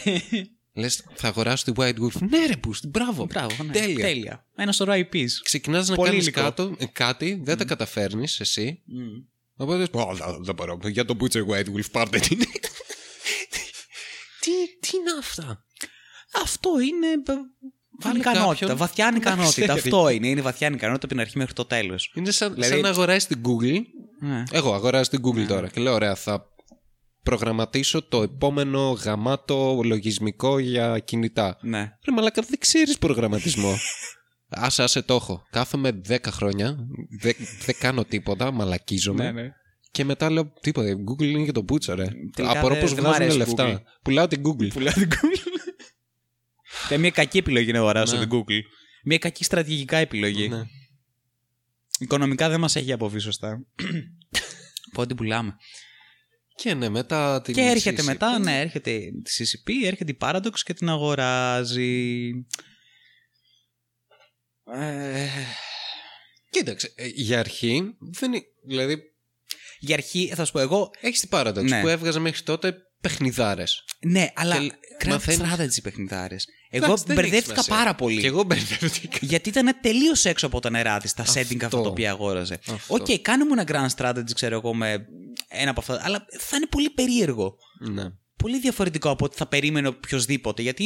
Λες, θα αγοράσω τη White Wolf. Ναι, ρε, πούστη, μπράβο. Τέλεια. Ένα σωρό IPs. Ξεκινάς να κάνεις κάτι, δεν τα καταφέρνεις εσύ. Οπότε. Για τον Butcher White Wolf, πάρτε την. Τι είναι αυτά? Αυτό είναι ικανότητα, βαθιά ικανότητα. Αυτό είναι βαθιά ικανότητα από την αρχή μέχρι το τέλος. Είναι σαν να αγοράσει την Google. Ναι. Εγώ αγοράζω την Google τώρα και λέω ωραία, θα προγραμματίσω το επόμενο γαμάτο λογισμικό για κινητά. Ναι. Ρε μαλάκα, δεν ξέρεις προγραμματισμό. Άσε το έχω. Κάθομαι 10 χρόνια, δεν κάνω τίποτα, μαλακίζομαι. Ναι, ναι. Και μετά λέω τίποτα. Google είναι για το Butcher, ρε. Απορώ πως βγάζουν λεφτά. Πουλάω την Google. Μια κακή επιλογή να αγοράσω την Google. Μια κακή στρατηγικά επιλογή. Ναι. Οικονομικά δεν μας έχει αποβεί σωστά. Οπότε την πουλάμε. Και ναι, μετά την. Και έρχεται CCP. Μετά, ναι, έρχεται τη CCP, έρχεται η Paradox και την αγοράζει. Κοίταξε, για αρχή δεν είναι. Δηλαδή. Για αρχή, θα σου πω εγώ. Έχεις την Paradox που έβγαζε μέχρι τότε παιχνιδάρες. Ναι, αλλά κράτησε strategy παιχνιδάρες. Εγώ μπερδεύτηκα πάρα πολύ. Και εγώ μπερδεύτηκα. Γιατί ήταν τελείως έξω από τα νερά της τα setting αυτά τα οποία αγόραζε. Οκ, κάνε μου ένα grand strategy, ξέρω εγώ, με ένα από αυτά. Αλλά θα είναι πολύ περίεργο. Ναι. Πολύ διαφορετικό από ό,τι θα περίμενε οποιοδήποτε. Γιατί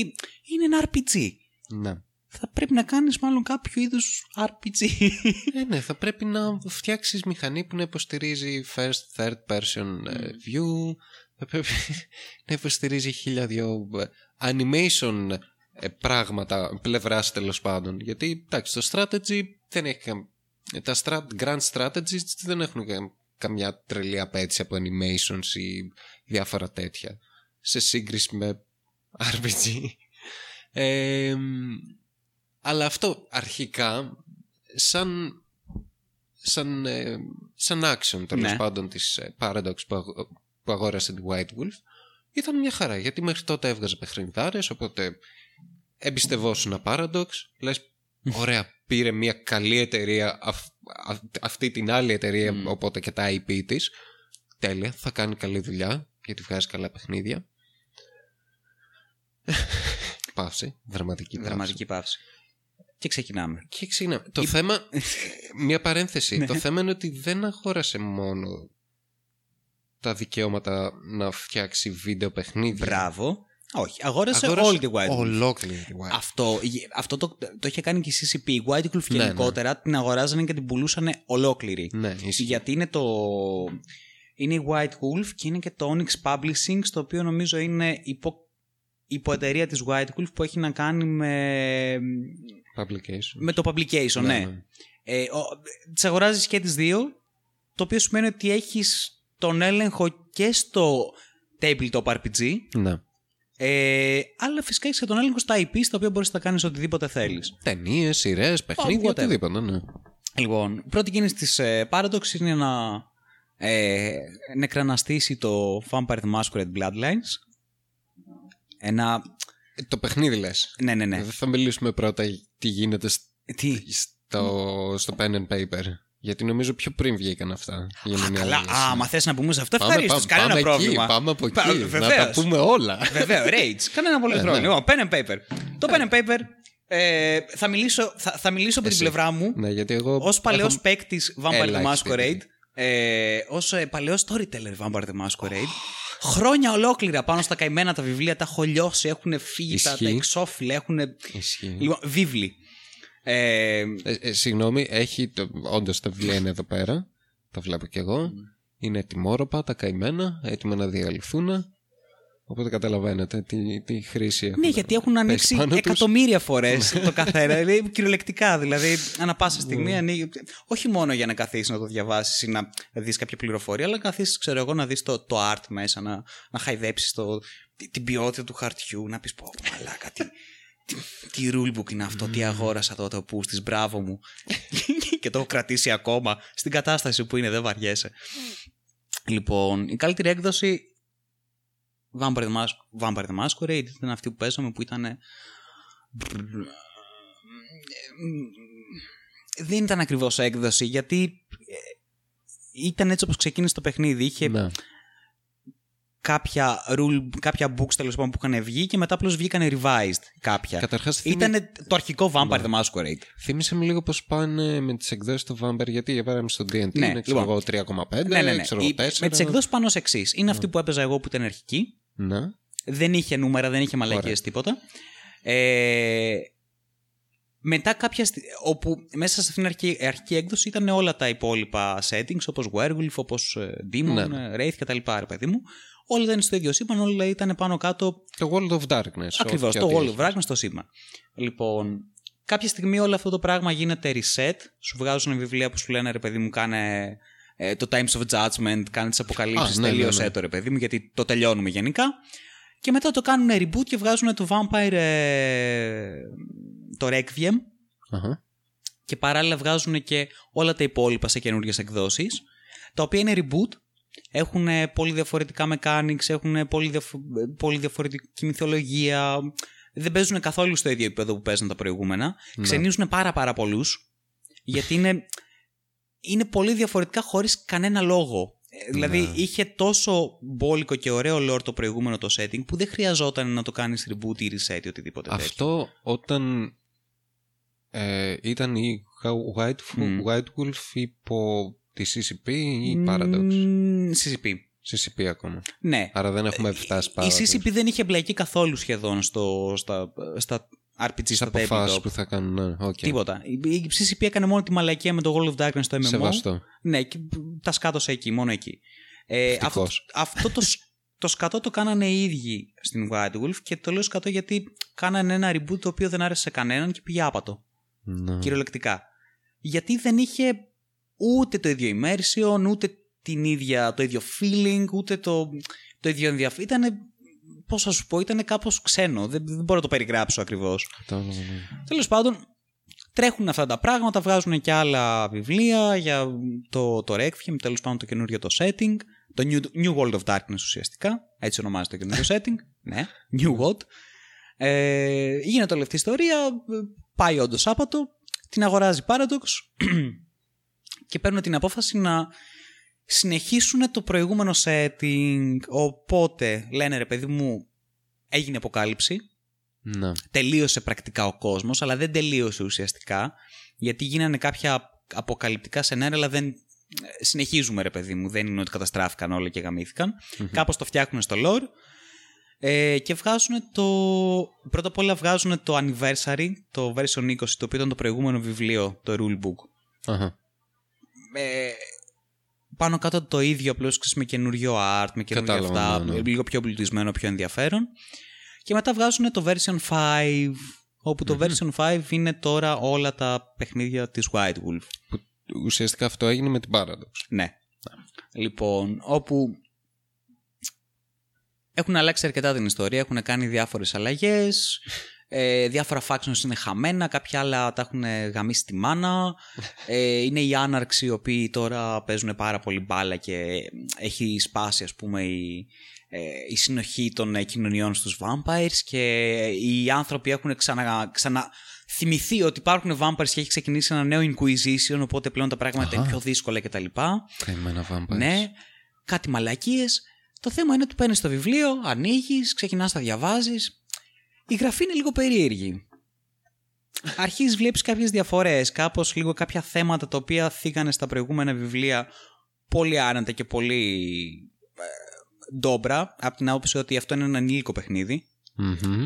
είναι ένα RPG. Ναι. Θα πρέπει να κάνεις μάλλον κάποιο είδους RPG. Ναι, θα πρέπει να φτιάξεις μηχανή που να υποστηρίζει first, third person view. Θα πρέπει να υποστηρίζει 1002 animation πράγματα, πλευράς τέλος πάντων. Γιατί, εντάξει, το strategy δεν έχει τα grand strategies δεν έχουν καμιά τρελή απέτηση από animations ή διάφορα τέτοια. Σε σύγκριση με RPG. Αλλά αυτό αρχικά σαν action τέλος πάντων της Paradox που αγόρασε τη White Wolf ήταν μια χαρά, γιατί μέχρι τότε έβγαζε παιχνιδάρες, οπότε εμπιστευόσουνα Paradox, λες ωραία, πήρε μια καλή εταιρεία αυτή την άλλη εταιρεία, οπότε και τα IP της τέλεια, θα κάνει καλή δουλειά γιατί βγάζει καλά παιχνίδια. Παύση, δραματική παύση. Και ξεκινάμε. Το θέμα. Μια παρένθεση. Το θέμα είναι ότι δεν αγόρασε μόνο τα δικαιώματα να φτιάξει βίντεο παιχνίδι. Μπράβο. Όχι. Αγόρασε όλη τη White Wolf. Ολόκληρη τη White Wolf. Αυτό το είχε κάνει και η CCP. Η White Wolf γενικότερα την αγοράζανε και την πουλούσαν ολόκληρη. Ναι, γιατί είναι το. Είναι η White Wolf και είναι και το Onyx Publishing, στο οποίο νομίζω είναι υποεταιρεία της White Wolf που έχει να κάνει με. Με το publication, ναι. Τις αγοράζεις και τις δύο, το οποίο σημαίνει ότι έχεις τον έλεγχο και στο tabletop RPG. Ναι. Αλλά φυσικά έχεις και τον έλεγχο στα IP, στα οποία μπορείς να κάνεις οτιδήποτε θέλεις. Ταινίες, σειρές, παιχνίδια, οτιδήποτε, ναι. Λοιπόν, πρώτη κίνηση της Paradox είναι να νεκραναστήσει το Vampire the Masquerade Bloodlines. Το παιχνίδι λες. Ναι. Θα μιλήσουμε πρώτα τι γίνεται στο pen and paper. Γιατί νομίζω πιο πριν βγήκαν αυτά. Καλά. Μα θες να πούμε σε αυτό, ευχαρίστως. Κανένα πρόβλημα. Πάμε από εκεί. Να τα πούμε όλα. Βεβαίως. Rage. Κανένα πολύ πρόβλημα. Pen and paper. Το pen and paper. Θα μιλήσω από την πλευρά μου. Ως παλαιός παίκτης Vampire the Masquerade. Ως παλαιός storyteller Vampire the Masquerade. Χρόνια ολόκληρα πάνω στα καημένα τα βιβλία, τα έχω λιώσει, έχουν φύγει τα εξώφυλλα, έχουν. Λοιπόν, βίβλοι. Συγγνώμη, έχει όντως τα βιβλία είναι εδώ πέρα. Τα βλέπω κι εγώ. Είναι ετοιμόρροπα, τα καημένα, έτοιμα να διαλυθούν. Οπότε καταλαβαίνετε τι χρήση έχουν. Ναι, γιατί έχουν ανοίξει εκατομμύρια φορές το καθένα. Δηλαδή, κυριολεκτικά, δηλαδή, ανά πάσα στιγμή ανοίγει. Όχι μόνο για να καθίσεις να το διαβάσεις ή να δεις κάποια πληροφορία, αλλά να καθίσεις, ξέρω εγώ, να δεις το art μέσα, να χαϊδέψεις την ποιότητα του χαρτιού, να πεις πω, μαλάκα, τι rulebook είναι αυτό, τι αγόρασα τότε, που στις μπράβο μου. Και το έχω κρατήσει ακόμα στην κατάσταση που είναι, δεν βαριέσαι. Λοιπόν, η καλύτερη έκδοση. Vampire the Masquerade ήταν αυτή που παίζαμε, που ήταν. Δεν ήταν ακριβώς έκδοση, γιατί ήταν έτσι όπως ξεκίνησε το παιχνίδι. Είχε κάποια books τέλος πάντων που είχαν βγει και μετά απλώς βγήκαν revised κάποια. Καταρχάς, ήταν το αρχικό Vampire the Masquerade. Θύμισε μου λίγο πώς πάνε με τις εκδόσεις του Vampire, γιατί για παράδειγμα στο D&D είναι 3,5, ξέρω 4. Με τις εκδόσεις πάνω ως εξής. Είναι αυτή που έπαιζα εγώ που ήταν αρχική. Να. Δεν είχε νούμερα, δεν είχε μαλακίες, τίποτα. Μετά κάποια όπου μέσα σε αυτήν την αρχική έκδοση ήταν όλα τα υπόλοιπα settings, όπως Werewolf, όπως Demon, Wraith κτλ. Ρε παιδί μου. Όλα ήταν στο ίδιο σύμπαν, όλα ήταν πάνω κάτω. Το World of Darkness. Ακριβώς, το World of Darkness, το σύμπαν. Λοιπόν, κάποια στιγμή όλο αυτό το πράγμα γίνεται reset. Σου βγάζουν βιβλία που σου λένε, ρε παιδί μου, κάνε το Times of Judgment, κάνε τις αποκαλύψεις, τελείωσέ το, ρε παιδί μου, γιατί το τελειώνουμε γενικά. Και μετά το κάνουν reboot και βγάζουν το Vampire το Requiem. Και παράλληλα βγάζουν και όλα τα υπόλοιπα σε καινούργιες εκδόσεις, τα οποία είναι reboot, έχουν πολύ διαφορετικά mechanics, έχουν πολύ διαφορετική μυθολογία, δεν παίζουν καθόλου στο ίδιο επίπεδο που παίζουν τα προηγούμενα. Ξενίζουν πάρα πολλούς, γιατί είναι πολύ διαφορετικά χωρίς κανένα λόγο. Δηλαδή είχε τόσο μπόλικο και ωραίο lore το προηγούμενο το setting που δεν χρειαζόταν να το κάνεις reboot ή reset ή οτιδήποτε τέτοιο. Αυτό όταν ήταν η White Wolf υπό τη CCP ή Paradox. CCP ακόμα. Ναι. Άρα δεν έχουμε φτάσει πάρα. Η CCP δεν είχε μπλακεί καθόλου σχεδόν στα RPG, στα αποφάσεις που θα κάνουν. Τίποτα. Η CCP έκανε μόνο τη μαλακία με το World of Darkness στο MMO. Σεβαστό. Ναι, και τα σκάτωσε εκεί, μόνο εκεί. Αυτό το σκατό το κάνανε οι ίδιοι στην White Wolf, και το λέω σκατό γιατί κάνανε ένα reboot το οποίο δεν άρεσε σε κανέναν και πήγε άπατο. Κυριολεκτικά. Γιατί δεν είχε ούτε το ίδιο immersion, ούτε το ίδιο feeling, ούτε το ίδιο ενδιαφέρον. Πώς θα σου πω, ήταν κάπως ξένο. Δεν μπορώ να το περιγράψω ακριβώς. Τέλος πάντων, τρέχουν αυτά τα πράγματα, βγάζουν και άλλα βιβλία για το Requiem, τέλος πάντων το καινούριο το setting, το New World of Darkness ουσιαστικά, έτσι ονομάζεται το καινούριο setting, ναι, New World. Γίνεται όλη αυτή η ιστορία, πάει όντως άπατο, την αγοράζει Paradox και παίρνουν την απόφαση να συνεχίσουν το προηγούμενο setting. Οπότε λένε, ρε παιδί μου, έγινε αποκάλυψη. Τελείωσε πρακτικά ο κόσμος, αλλά δεν τελείωσε ουσιαστικά, γιατί γίνανε κάποια αποκαλυπτικά σενάρια, αλλά δεν συνεχίζουμε, ρε παιδί μου. Δεν είναι ότι καταστράφηκαν όλα και γαμήθηκαν. Κάπως το φτιάχνουν στο lore, και βγάζουν πρώτα απ' όλα βγάζουν το Anniversary, το version 20, το οποίο ήταν το προηγούμενο βιβλίο, το rulebook. Πάνω κάτω το ίδιο, απλώς με καινούριο art, με καινούργια αυτά, λίγο πιο πλουτισμένο, πιο ενδιαφέρον. Και μετά βγάζουν το version 5, όπου το version 5 είναι τώρα όλα τα παιχνίδια της White Wolf. Που ουσιαστικά αυτό έγινε με την Paradox. Ναι. Λοιπόν, όπου έχουν αλλάξει αρκετά την ιστορία, έχουν κάνει διάφορες αλλαγές, διάφορα factions είναι χαμένα, κάποια άλλα τα έχουν γαμίσει τη μάνα, είναι οι άναρξοι οι οποίοι τώρα παίζουν πάρα πολύ μπάλα και έχει σπάσει, ας πούμε, η συνοχή των κοινωνιών στους vampires, και οι άνθρωποι έχουν ξαναθυμηθεί ότι υπάρχουν vampires και έχει ξεκινήσει ένα νέο inquisition, οπότε πλέον τα πράγματα είναι πιο δύσκολα κτλ. Ναι, κάτι μαλακίες. Το θέμα είναι ότι παίρνεις το βιβλίο, ανοίγεις, ξεκινάς να διαβάζεις. Η γραφή είναι λίγο περίεργη. Αρχίζεις, βλέπεις κάποιες διαφορές, κάπως λίγο κάποια θέματα τα οποία θίγανε στα προηγούμενα βιβλία πολύ άνετα και πολύ ντόμπρα, από την άποψη ότι αυτό είναι ένα ενήλικο παιχνίδι.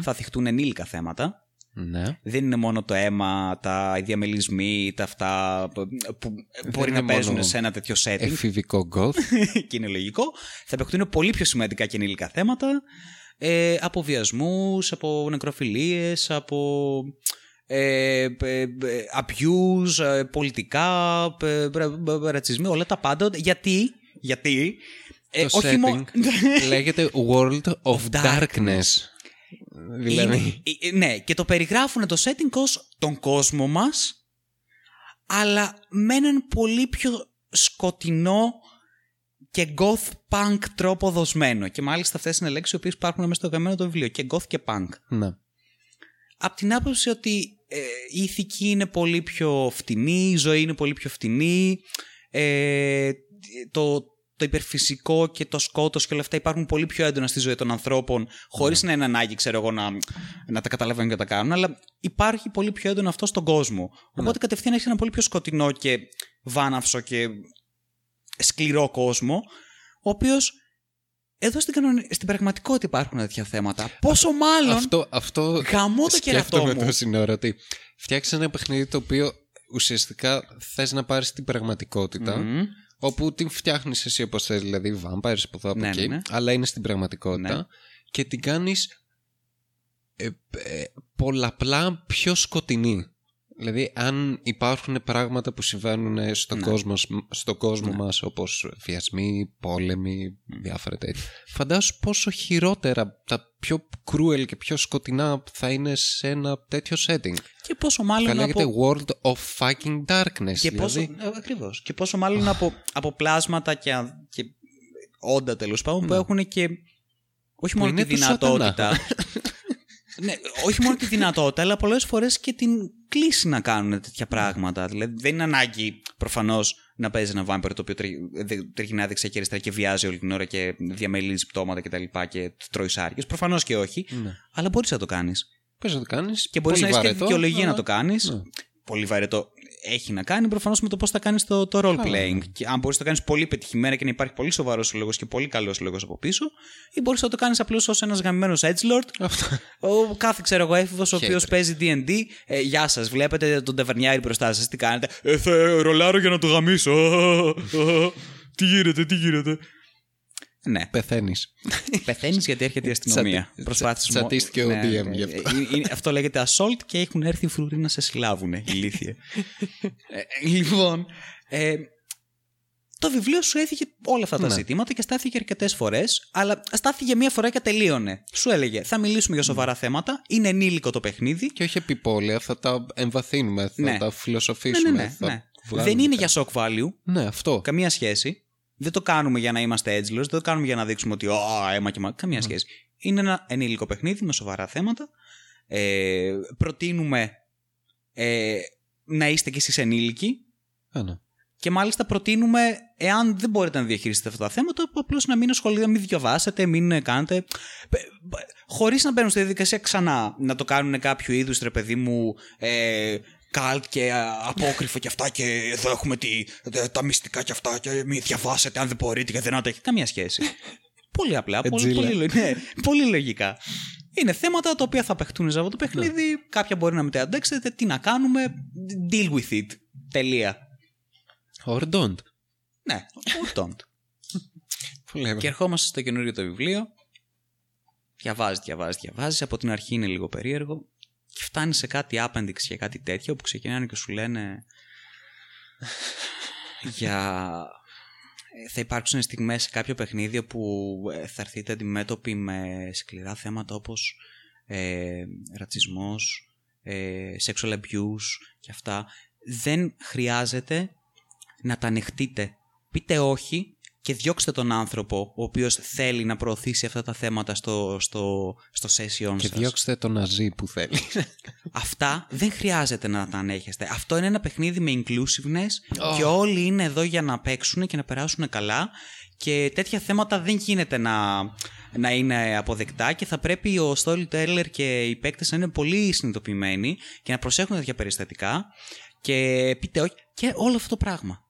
Θα θυχτούν ενήλικα θέματα. Ναι. Δεν είναι μόνο το αίμα, τα διαμελισμοί, τα αυτά που μπορεί να παίζουν σε ένα τέτοιο setting. Εφηβικό γκολφ. Και είναι λογικό. Θα παιχτούν πολύ πιο σημαντικά και ενήλικα θέματα. Από βιασμούς, από νεκροφιλίες, από abuse, πολιτικά, ρατσισμό, όλα τα πάντα. Γιατί το setting λέγεται World of Darkness. Δηλαδή. Ναι, και το περιγράφουν το setting ως τον κόσμο μας, αλλά με έναν πολύ πιο σκοτεινό και goth punk τρόπο δοσμένο. Και μάλιστα αυτές είναι λέξεις οι οποίες υπάρχουν μέσα στο γραμμένο το βιβλίο, και goth και punk. Ναι. Απ' την άποψη ότι η ηθική είναι πολύ πιο φτηνή, η ζωή είναι πολύ πιο φτηνή, το υπερφυσικό και το σκότος και όλα αυτά υπάρχουν πολύ πιο έντονα στη ζωή των ανθρώπων, χωρίς να είναι ανάγκη, ξέρω εγώ, να τα καταλαβαίνουν και να τα κάνουν, αλλά υπάρχει πολύ πιο έντονα αυτό στον κόσμο. Οπότε κατευθείαν έχει ένα πολύ πιο σκοτεινό και βάναυσο και σκληρό κόσμο, ο οποίος εδώ στην πραγματικότητα υπάρχουν τέτοια θέματα. Πόσο μάλλον αυτό γαμώ το κερατό μου. Τόση ώρα ότι φτιάξεις ένα παιχνίδι το οποίο ουσιαστικά θες να πάρεις την πραγματικότητα, όπου την φτιάχνεις εσύ όπως θες, δηλαδή vampires που θα από εκεί, ναι. Αλλά είναι στην πραγματικότητα, ναι. Και την κάνεις πολλαπλά πιο σκοτεινή. Δηλαδή αν υπάρχουν πράγματα που συμβαίνουν στον κόσμο, μας, όπως βιασμοί, πόλεμοι, διάφορα τέτοια, φαντάσου πόσο χειρότερα, τα πιο cruel και πιο σκοτεινά θα είναι σε ένα τέτοιο setting. Και πόσο μάλλον θα λέγεται World of fucking Darkness. Και δηλαδή. Ακριβώς. Και πόσο μάλλον από πλάσματα και όντα, τέλος πάντων, που έχουν και όχι μόνο τη δυνατότητα. Ναι, όχι μόνο τη δυνατότητα, αλλά πολλές φορές και την κλίση να κάνουν τέτοια πράγματα. Δηλαδή, δεν είναι ανάγκη προφανώς να παίζει ένα βάμπερ το οποίο τριγυνά δεξιά και αριστερά και βιάζει όλη την ώρα και διαμελίζει πτώματα κτλ. Και τρώει σάρκες. Προφανώς και όχι, ναι. Αλλά μπορείς να το κάνεις. Μπορείς να το κάνεις. Και μπορείς να έχεις και δικαιολογία να το κάνεις. Ναι. Πολύ βαρετό έχει να κάνει προφανώς με το πώς θα κάνεις το role playing. Και αν μπορείς να το κάνεις πολύ πετυχημένα και να υπάρχει πολύ σοβαρός λόγος και πολύ καλός λόγος από πίσω, ή μπορείς να το κάνεις απλώς ως ένας γαμημένος edgelord, ο κάθε ξέρω εγώ έφηβος ο οποίος παίζει D&D. Γεια σας, βλέπετε τον ταβερνιάρη μπροστά σας, τι κάνετε? Θα ρολάρω για να το γαμίσω. Τι γίνεται. Ναι. Πεθαίνεις γιατί έρχεται η αστυνομία. Τσατίστηκε ο DM γι' αυτό. Αυτό λέγεται assault και έχουν έρθει οι φρουροί να σε συλλάβουν. Ηλίθιε. Λοιπόν, το βιβλίο σου έθιγε όλα αυτά τα ζητήματα και στάθηκε αρκετές φορές, αλλά στάθηκε μία φορά και τελείωνε. Σου έλεγε θα μιλήσουμε για σοβαρά θέματα, είναι ενήλικο το παιχνίδι. Και όχι επιπόλαια, θα τα εμβαθύνουμε, θα τα φιλοσοφήσουμε. Δεν είναι για shock value. Ναι, αυτό. Καμία σχέση. Δεν το κάνουμε για να είμαστε edgelords, δεν το κάνουμε για να δείξουμε ότι αίμα και μα. Καμία σχέση. Είναι ένα ενήλικο παιχνίδι με σοβαρά θέματα. Προτείνουμε να είστε κι εσείς ενήλικοι. Ναι. Και μάλιστα προτείνουμε, εάν δεν μπορείτε να διαχειριστείτε αυτά τα θέματα, απλώς να μην ασχολείστε, μην διαβάσετε, μην κάνετε. Χωρίς να μπαίνουν στη διαδικασία ξανά να το κάνουν κάποιο είδους, ρε παιδί μου, καλτ και απόκριφο και αυτά, και εδώ έχουμε τα μυστικά και αυτά, και μην διαβάσετε αν δεν μπορείτε και δεν αντέχετε. Καμία σχέση. Πολύ απλά, πολύ λογικά. Είναι θέματα τα οποία θα παιχτούν από το παιχνίδι, κάποια μπορεί να μην τα αντέξετε, τι να κάνουμε, deal with it. Τελεία. Or don't. Ναι, or don't. Και ερχόμαστε στο καινούριο το βιβλίο. Διαβάζει. Από την αρχή είναι λίγο περίεργο. Και φτάνει σε κάτι appendix και κάτι τέτοιο που ξεκινάνε και σου λένε για θα υπάρξουν στιγμές σε κάποιο παιχνίδι που θα έρθετε αντιμέτωποι με σκληρά θέματα όπως ρατσισμός, sexual abuse και αυτά. Δεν χρειάζεται να τα ανεχτείτε. Πείτε όχι και διώξτε τον άνθρωπο ο οποίος θέλει να προωθήσει αυτά τα θέματα στο session σας. Και διώξτε τον ναζί που θέλει. Αυτά δεν χρειάζεται να τα ανέχεστε. Αυτό είναι ένα παιχνίδι με inclusiveness και όλοι είναι εδώ για να παίξουν και να περάσουν καλά, και τέτοια θέματα δεν γίνεται να είναι αποδεκτά, και θα πρέπει ο storyteller και οι παίκτες να είναι πολύ συνειδητοποιημένοι και να προσέχουν τέτοια περιστατικά, και πείτε όχι και όλο αυτό το πράγμα.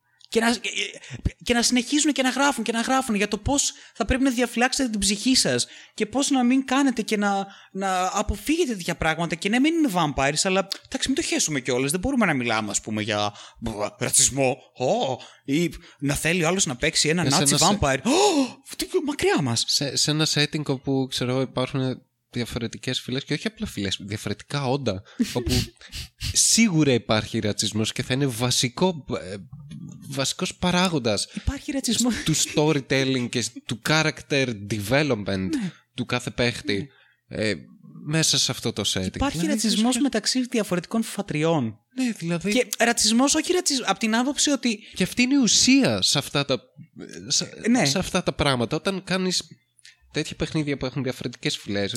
Και να συνεχίζουν και να γράφουν και να γράφουν για το πώς θα πρέπει να διαφυλάξετε την ψυχή σας και πώς να μην κάνετε και να αποφύγετε τέτοια πράγματα και να μην είναι vampires, αλλά εντάξει, μην το χέσουμε κιόλας. Δεν μπορούμε να μιλάμε, ας πούμε, για ρατσισμό ή να θέλει ο άλλος να παίξει ένα Nazi vampire. Μακριά μας. Σε ένα setting όπου, ξέρω, υπάρχουν διαφορετικές φυλές και όχι απλά φυλές, διαφορετικά όντα, όπου σίγουρα υπάρχει ρατσισμός και θα είναι βασικός παράγοντας του storytelling και του character development του κάθε παίχτη μέσα σε αυτό το setting. Υπάρχει ρατσισμός μεταξύ διαφορετικών φατριών. Ναι, δηλαδή. Και ρατσισμός, όχι ρατσισμός, από την άποψη ότι. Και αυτή είναι η ουσία σε αυτά τα πράγματα. Όταν κάνεις τέτοια παιχνίδια που έχουν διαφορετικές φυλές,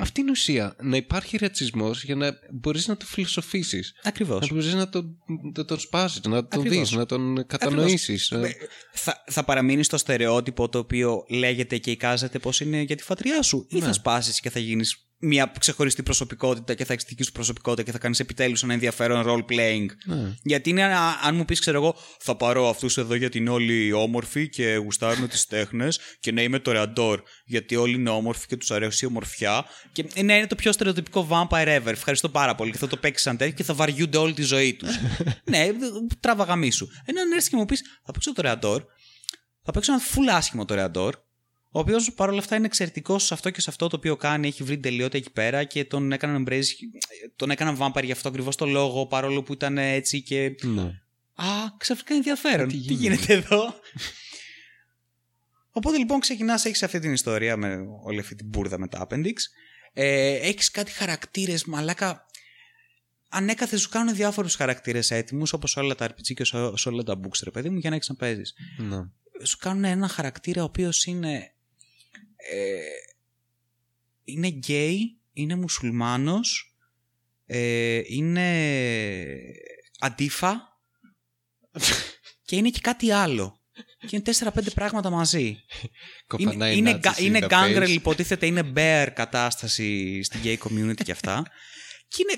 αυτή είναι η ουσία. Να υπάρχει ρατσισμός για να μπορείς να το φιλοσοφήσεις. Ακριβώς. Να μπορείς να τον σπάσεις, να τον δεις, να τον κατανοήσεις. Θα παραμείνεις στο στερεότυπο το οποίο λέγεται και εικάζεται πως είναι για τη φατριά σου, ή θα σπάσεις και θα γίνεις μια ξεχωριστή προσωπικότητα και θα έχεις τη δική σου προσωπικότητα και θα κάνεις επιτέλους ένα ενδιαφέρον role-playing. Ναι. Γιατί είναι, αν μου πεις, ξέρω εγώ, θα πάρω αυτούς εδώ γιατί είναι όλοι όμορφοι και γουστάρουν τις τέχνες και να είμαι το ραντόρ γιατί όλοι είναι όμορφοι και τους αρέσει η ομορφιά. Και ναι, είναι το πιο στερεοτυπικό vampire ever. Ευχαριστώ πάρα πολύ. Και θα το παίξεις σαν τέτοιο και θα βαριούνται όλη τη ζωή τους. Ναι, τράβα γαμίσου. Αν έρθεις και μου πεις, θα παίξω το ραντόρ, θα παίξω ένα full άσχημο το ραντόρ, ο οποίος παρόλα αυτά είναι εξαιρετικός σε αυτό και σε αυτό το οποίο κάνει, έχει βρει τελειότητα εκεί πέρα και τον έκαναν vampire γι' αυτό ακριβώς το λόγο, παρόλο που ήταν έτσι και. Ναι. Α, ξαφνικά ενδιαφέρον. Τι γίνεται εδώ. Οπότε λοιπόν ξεκινάς, έχεις αυτή την ιστορία με όλη αυτή την μπούρδα με τα appendix. Έχεις κάτι χαρακτήρες, μαλάκα. Ανέκαθε σου κάνουν διάφορους χαρακτήρες έτοιμους, όπως όλα τα RPG και σε όλα τα books, ρε παιδί μου, για να έχεις να παίζεις. Ναι. Σου κάνουν ένα χαρακτήρα ο οποίος είναι. Είναι γκέι, είναι μουσουλμάνος, είναι αντίφα και είναι και κάτι άλλο. Και είναι 4-5 πράγματα μαζί. Είναι γκάγκρελ, υποτίθεται, είναι bear κατάσταση στην gay community και αυτά.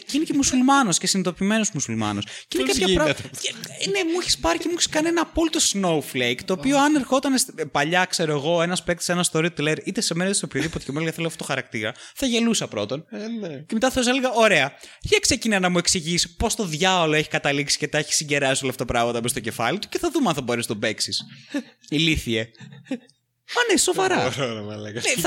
Και είναι και μουσουλμάνος και συνειδητοποιημένος μουσουλμάνος. Και είναι κάποια πράγματα. Ναι, μου έχεις πάρει και μου έχεις κάνει ένα απόλυτο snowflake, το οποίο αν ερχόταν παλιά, ξέρω εγώ, ένας παίκτης, ένας storyteller, είτε σε μένα είτε σε οποιοδήποτε, και μου έλεγε θέλω αυτό το χαρακτήρα, θα γελούσα πρώτον. Ναι. Και μετά θα σου έλεγα, ωραία, για ξεκινά να μου εξηγείς πώς το διάολο έχει καταλήξει και τα έχει συγκεράσει όλα αυτά τα πράγματα μες στο κεφάλι του και θα δούμε αν θα μπορείς να τον παίξεις. Ηλίθιε. Μα ναι, σοβαρά. Ναι,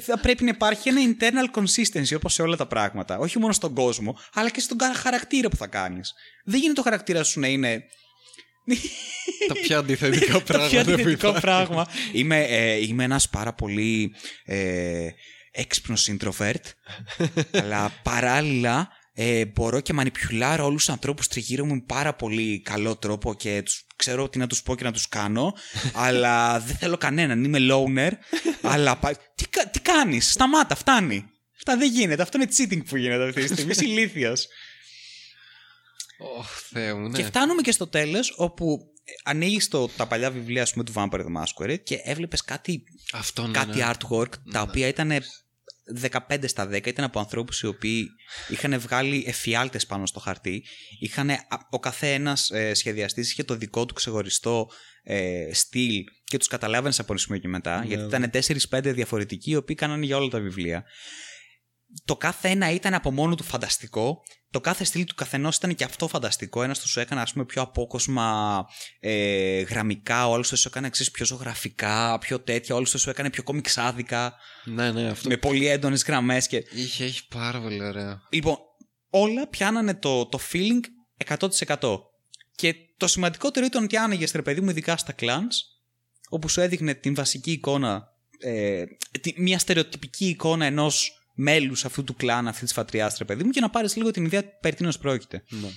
θα πρέπει να υπάρχει ένα internal consistency όπως σε όλα τα πράγματα. Όχι μόνο στον κόσμο, αλλά και στον χαρακτήρα που θα κάνεις. Δεν γίνεται το χαρακτήρα σου να είναι. Τα πιο αντιθετικό πράγμα. Είμαι ένας πάρα πολύ έξυπνος introvert, αλλά παράλληλα μπορώ και μανιπιουλάρω όλους τους ανθρώπους τριγύρω μου με πάρα πολύ καλό τρόπο και ξέρω τι να τους πω και να τους κάνω, αλλά δεν θέλω κανέναν, είμαι loner, αλλά τι κάνεις, σταμάτα, φτάνει. Αυτά δεν γίνεται, αυτό είναι cheating που γίνεται αυτή τη στιγμή, είσαι ηλίθιος. Θεέ μου, ναι. Και φτάνουμε και στο τέλος όπου ανοίγεις τα παλιά βιβλία, ας πούμε, του Vampire the Masquerade και έβλεπες κάτι artwork, τα οποία ήταν 15/10, ήταν από ανθρώπους οι οποίοι είχαν βγάλει εφιάλτες πάνω στο χαρτί, ο καθένας σχεδιαστής είχε το δικό του ξεχωριστό στυλ και τους καταλάβαινες από ένα σημείο και μετά, γιατί ήταν 4-5 διαφορετικοί οι οποίοι κάνανε για όλα τα βιβλία. Το κάθε ένα ήταν από μόνο του φανταστικό, το κάθε στυλ του καθενός ήταν και αυτό φανταστικό. Ένας το σου έκανε, ας πούμε, πιο απόκοσμα γραμμικά, ο άλλος το σου έκανε πιο ζωγραφικά, πιο τέτοια, ο άλλος το σου έκανε πιο κομιξάδικα. Ναι, αυτό. Με πολύ έντονες γραμμές. Και έχει πάρα πολύ ωραία. Λοιπόν, όλα πιάνανε το feeling 100%. Και το σημαντικότερο ήταν ότι άνοιγες, ρε παιδί μου, ειδικά στα clans, όπου σου έδειχνε την βασική εικόνα, μια στερεοτυπική εικόνα ενός μέλους αυτού του κλάν, αυτή της φατριάς, ρε παιδί μου, και να πάρεις λίγο την ιδέα περί τίνος πρόκειται. Ναι.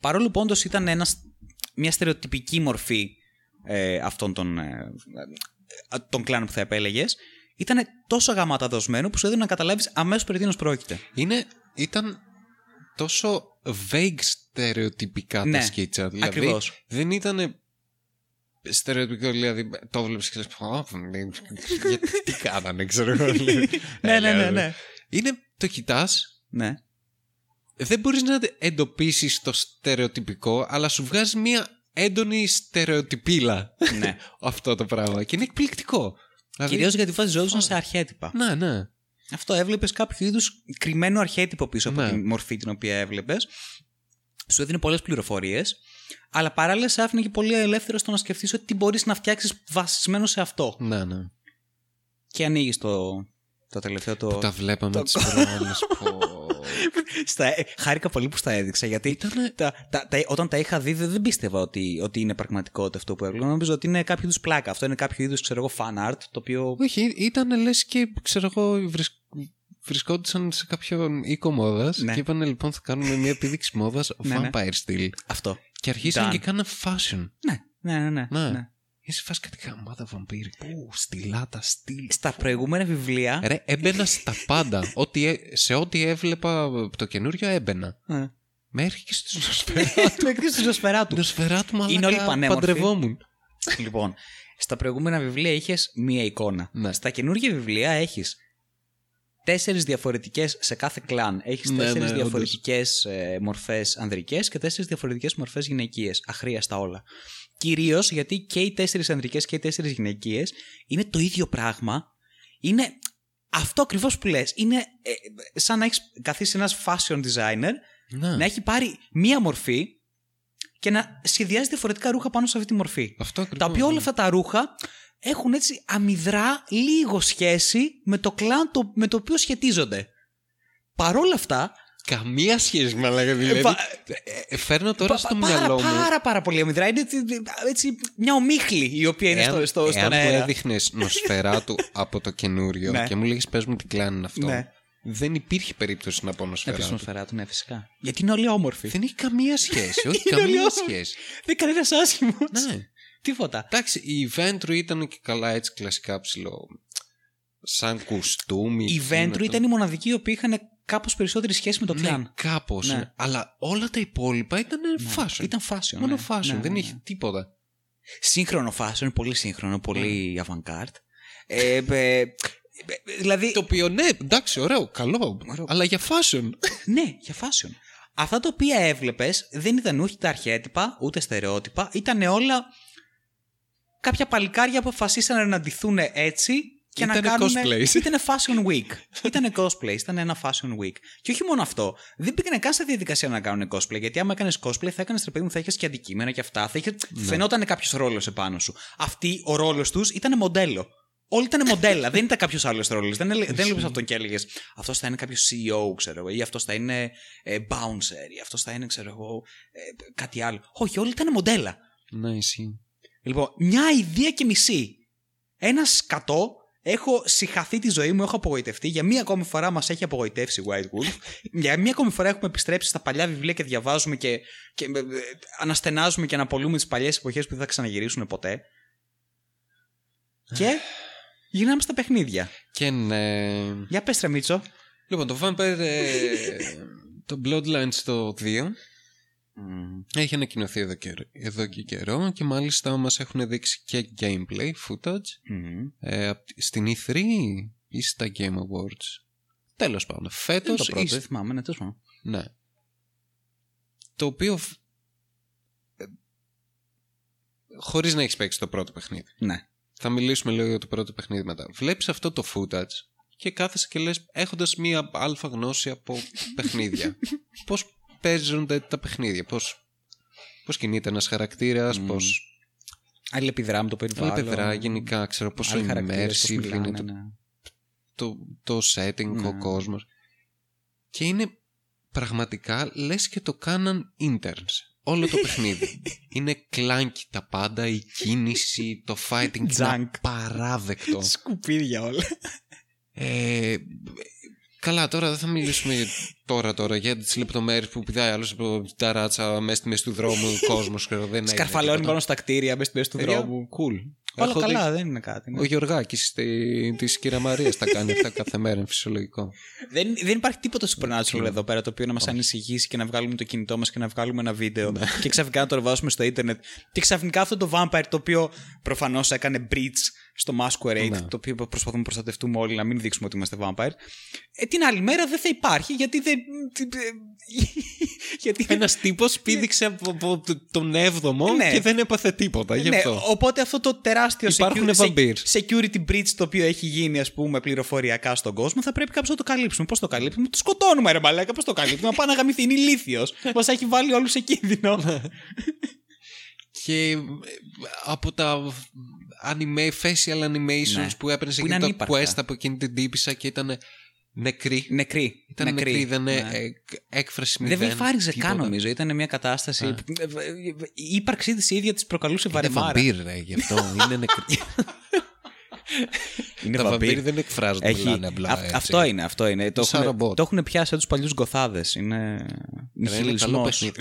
Παρόλο που όντως ήταν μια στερεοτυπική μορφή αυτών των κλάν που θα επέλεγες, ήταν τόσο γαμάτα δοσμένο που σου έδινε να καταλάβεις αμέσως περί τίνος πρόκειται. Ήταν τόσο vague στερεοτυπικά τα σκίτσα. Δηλαδή, ακριβώς. Δεν ήταν στερεοτυπικό, δηλαδή το βλέπεις και λες τι κάνανε, ξέρω εγώ. Ναι. Είναι, το κοιτάς, δεν μπορείς να εντοπίσεις το στερεοτυπικό, αλλά σου βγάζει μια έντονη στερεοτυπίλα. Ναι. Αυτό το πράγμα. Και είναι εκπληκτικό. Δηλαδή... Κυρίως γιατί βάζεις σε αρχέτυπα. Να, ναι. Αυτό, έβλεπες κάποιο είδους κρυμμένο αρχέτυπο πίσω από τη μορφή την οποία έβλεπες. Σου έδινε πολλές πληροφορίες, αλλά παράλληλα σε άφηνε και πολύ ελεύθερο στο να σκεφτείς ότι τι μπορείς να φτιάξεις βασισμένο σε αυτό. Ναι, ναι. Και ανοίγεις το τελευταίο το. Που τα βλέπαμε τις προάλλες. Χάρηκα πολύ που στα έδειξα, γιατί όταν τα είχα δει δεν πίστευα ότι είναι πραγματικότητα αυτό που έβλεπα. Νομίζω ότι είναι κάποιο είδους πλάκα. Αυτό είναι κάποιο είδους, ξέρω εγώ, fan art. Το οποίο... Όχι, ήταν λες και, ξέρω εγώ, βρισκόντουσαν σε κάποιον οίκο μόδας, ναι. Και είπανε λοιπόν θα κάνουμε μια επίδειξη μόδας vampire style. Αυτό. Και αρχίσαν και κάνανε fashion. Ναι. Είσαι φας κάτι γαμάτα βαμπύρι. Πού, στυλάτα, στυλ. Στα προηγούμενα βιβλία. Ρε, έμπαινα στα πάντα. Σε ό,τι έβλεπα το καινούριο έμπαινα. Με έρχεται στη νοσφαιρά του. Είναι όλοι πανέμορφοι. Παντρευόμουν. Λοιπόν, στα προηγούμενα βιβλία είχες μία εικόνα. Στα καινούργια βιβλία έχεις 4 διαφορετικές σε κάθε κλάν. Έχεις 4 διαφορετικές μορφές ανδρικές και 4 διαφορετικές μορφές γυναικείες. Αχρίαστα όλα. Κυρίως γιατί και οι 4 ανδρικές και οι 4 γυναικείες είναι το ίδιο πράγμα. Είναι αυτό ακριβώς που λες. Είναι σαν να έχεις καθίσει ένας fashion designer, να έχει πάρει μία μορφή και να σχεδιάζει διαφορετικά ρούχα πάνω σε αυτή τη μορφή. Αυτό ακριβώς, τα οποία όλα αυτά τα ρούχα έχουν έτσι αμυδρά λίγο σχέση με το κλάν με το οποίο σχετίζονται. Παρόλα αυτά... Καμία σχέση με άλλα, δηλαδή. Φέρνω τώρα στο μυαλό μου. Πάρα πολύ αμυδρά. Είναι έτσι μια ομίχλη η οποία είναι στον αέρα. Αν μου έδειχνες νοσφαιρά του από το καινούριο και μου λέγεις πες μου τι κλάν είναι αυτό. Ναι. Δεν υπήρχε περίπτωση να πω νοσφαιρά του. Να πεις νοσφαιρά του, ναι, φυσικά. Γιατί είναι όλοι όμορφοι. Δεν έχει καμία σχέση. Όχι, καμία σχέση. Δεν κανένας άσχημος. Ναι. Τίποτα. Εντάξει, η Ventru ήταν και καλά έτσι κλασικά ψηλό. Σαν κουστούμι. Η Ventru ήταν η μοναδική η οποία είχαν κάπως περισσότερη σχέση με το κλάν. Ναι, κάπως. Ναι. Αλλά όλα τα υπόλοιπα ήταν fashion. Ήταν fashion. Μόνο fashion. Δεν είχε τίποτα. Σύγχρονο fashion. Πολύ σύγχρονο. Πολύ avant-garde. Δηλαδή... Το οποίο, ναι, εντάξει, ωραίο, καλό. Ωραίο. Αλλά για fashion. Ναι, για fashion. Αυτά τα οποία έβλεπες δεν ήταν ούτε τα αρχέτυπα, ούτε στερεότυπα. Ήταν όλα κάποια παλικάρια που αποφασίσανε να ντυθούν έτσι... Και ήτανε να κάνουν... cosplays. Ήτανε fashion week. Ήτανε cosplay, ήταν ένα fashion week. Και όχι μόνο αυτό. Δεν πήγαινε καν σε διαδικασία να κάνουν cosplay. Γιατί άμα έκανε cosplay, θα έκανε τρεπέδι μου, θα είχε και αντικείμενα και αυτά. Φαινόταν κάποιο ρόλο επάνω σου. Αυτοί, ο ρόλο του ήταν μοντέλο. Όλοι ήταν μοντέλα. Δεν ήταν κάποιο άλλο ρόλο. Δεν έλεγε αυτόν και έλεγε αυτό θα είναι κάποιο CEO, ξέρω εγώ, ή αυτό θα είναι bouncer, ή αυτό θα είναι, ξέρω εγώ, κάτι άλλο. Όχι, όλοι ήταν μοντέλα. Ναι, εσύ. Λοιπόν, μια ιδέα και μισή. Ένα σκατό. Έχω συχαθεί τη ζωή μου, έχω απογοητευτεί. Για μία ακόμη φορά μας έχει απογοητεύσει η White Wolf. Για μία ακόμη φορά έχουμε επιστρέψει στα παλιά βιβλία και διαβάζουμε και αναστενάζουμε και αναπολούμε τις παλιές εποχές που δεν θα ξαναγυρίσουν ποτέ. Και γυρνάμε στα παιχνίδια. Και ναι. Για πες, ρε Μίτσο. Λοιπόν, το Vampire το Bloodlines το 2 έχει ανακοινωθεί εδώ και καιρό και μάλιστα μας έχουν δείξει και gameplay footage στην E3 ή στα Game Awards. Τέλος πάντων, φέτος. Το πρώτο, θυμάμαι, ναι, τέλος πάντων. Ναι. Το οποίο χωρίς να έχεις παίξει το πρώτο παιχνίδι. Ναι. Θα μιλήσουμε λίγο για το πρώτο παιχνίδι μετά. Βλέπεις αυτό το footage και κάθεσαι και λες έχοντας μία αλφα γνώση από παιχνίδια. Πώς παίζονται τα παιχνίδια, πώς κινείται ένας χαρακτήρας, πώς αλληλεπιδρά με το περιβάλλον, αλληλεπιδρά γενικά, ξέρω, πόσο immersive είναι το setting, ο κόσμος. Και είναι πραγματικά λες και το κάναν interns όλο το παιχνίδι. Είναι κλάνκι τα πάντα, η κίνηση, το fighting, junk, παράδεκτο, σκουπίδια όλα. Καλά, τώρα δεν θα μιλήσουμε τώρα για τις λεπτομέρειες που πηδάει άλλος από τα ράτσα μέσα στη μέση του δρόμου, ο κόσμος. Σκαρφαλώνει πάνω στα κτίρια μέσα στη μέση του δρόμου. Κουλ. Όλα καλά, δεν είναι κάτι. Ο Γεωργάκης της κυρία Μαρίας τα κάνει αυτά κάθε μέρα, είναι φυσιολογικό. Δεν υπάρχει τίποτα supernatural εδώ πέρα το οποίο να μας ανησυχήσει και να βγάλουμε το κινητό μας και να βγάλουμε ένα βίντεο και ξαφνικά να το βάζουμε στο ίντερνετ. Και ξαφνικά αυτό το vampire το οποίο προφανώς έκανε breach στο Masquerade, ναι. Το οποίο προσπαθούμε να προστατευτούμε όλοι, να μην δείξουμε ότι είμαστε vampire. Την άλλη μέρα δεν θα υπάρχει, γιατί δεν. Ένας τύπος πήδηξε από τον 7ο, ναι, και δεν έπαθε τίποτα. Γι' αυτό. Ναι. Οπότε αυτό το τεράστιο security breach το οποίο έχει γίνει, ας πούμε, πληροφοριακά στον κόσμο, θα πρέπει κάποιος να το καλύψουμε. Πώς το καλύψουμε? Το σκοτώνουμε, ρε μαλάκα, πώς το καλύπτουμε? Πάμε να γαμηθεί, είναι ηλίθιος. Μας έχει βάλει όλους σε κίνδυνο. Και από τα facial animations, ναι, που έπαιρνε σε εκείνη τα quest, από εκείνη την τύπισσα, και ήταν νεκρή. Ήταν νεκρή, δεν έκφραση μηδέν. Δεν βελφάριζε καν, νομίζω. Ήταν μια κατάσταση. Η ύπαρξή της ίδια της προκαλούσε βαρεμάρα. Είναι βαμπύρ, γι' αυτό είναι νεκρή. Τα βαμπύρ δεν εκφράζονται. Αυτό είναι. Το έχουν πιάσει τους παλιούς γκοθάδες. Είναι νιχιλισμός.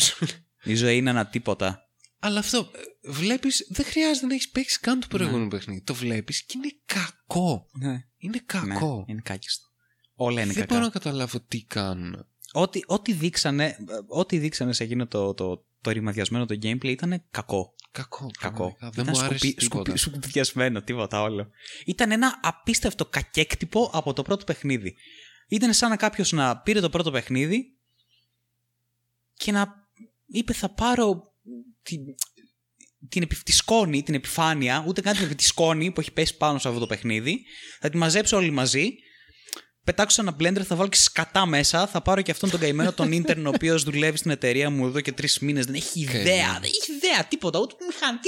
Η ζωή είναι ένα τίποτα. Αλλά αυτό βλέπεις, δεν χρειάζεται να έχεις παίξει καν το προηγούμενο, ναι, παιχνίδι. Το βλέπεις και είναι κακό. Ναι. Είναι κακό. Ναι, είναι κάκιστο. Όλα είναι κακά. Δεν μπορώ να καταλάβω τι κάνουν. Ό,τι δείξανε σε εκείνο το ρημαδιασμένο το gameplay ήταν κακό. Δεν μου άρεσε τίποτα. Σκουπιδιασμένο, τίποτα όλο. Ήταν ένα απίστευτο κακέκτυπο από το πρώτο παιχνίδι. Ήταν σαν να κάποιος να πήρε το πρώτο παιχνίδι και να είπε θα πάρω τη σκόνη, την επιφάνεια, ούτε καν τη σκόνη που έχει πέσει πάνω σε αυτό το παιχνίδι, θα τη μαζέψω όλη μαζί, πετάξω ένα blender, θα βάλω και σκατά μέσα, θα πάρω και αυτόν τον καημένο τον intern ο οποίος δουλεύει στην εταιρεία μου εδώ και 3 μήνες, δεν έχει ιδέα τίποτα, ούτε μηχαν,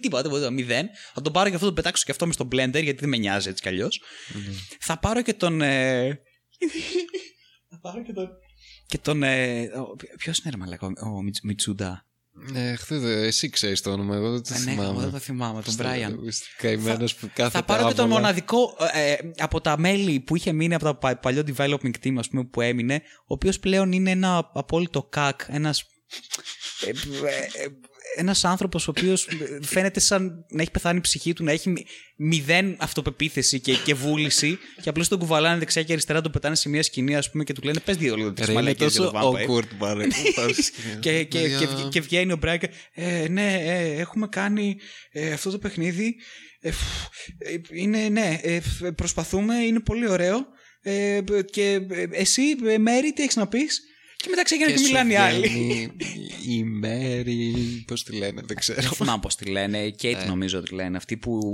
τίποτα, μηδέν, θα τον πάρω και αυτό, τον πετάξω και αυτό μες στο blender, γιατί δεν με νοιάζει έτσι κι αλλιώς. Θα πάρω και τον ποιος είναι, ρε μαλάκα, ο Μιτσούντα? Εσύ ξέρεις το όνομα, εγώ δεν το θυμάμαι. Εγώ δεν το θυμάμαι, τον Μπράιαν. Θα πάρω και τον μοναδικό από τα μέλη που είχε μείνει από το παλιό developing team, ας πούμε, που έμεινε, ο οποίος πλέον είναι ένα απόλυτο κακ, ένας άνθρωπος ο οποίος φαίνεται σαν να έχει πεθάνει η ψυχή του, να έχει μηδέν αυτοπεποίθηση και βούληση, και απλώς τον κουβαλάνε δεξιά και αριστερά, τον πετάνε σε μια σκηνή, ας πούμε, και του λένε πες δύο λεπτά της μαλακίας για το Vampire. Και βγαίνει ο Μπράκ, ναι, έχουμε κάνει αυτό το παιχνίδι, προσπαθούμε, είναι πολύ ωραίο, και εσύ, Μέρι, τι έχεις να πεις? Και μετά ξεκινάνε και μιλάνε οι άλλοι. Η Μέρη, πώς τη λένε, δεν ξέρω. Δεν θυμάμαι πώς τη λένε. Η Κέιτ νομίζω ότι λένε. Αυτή που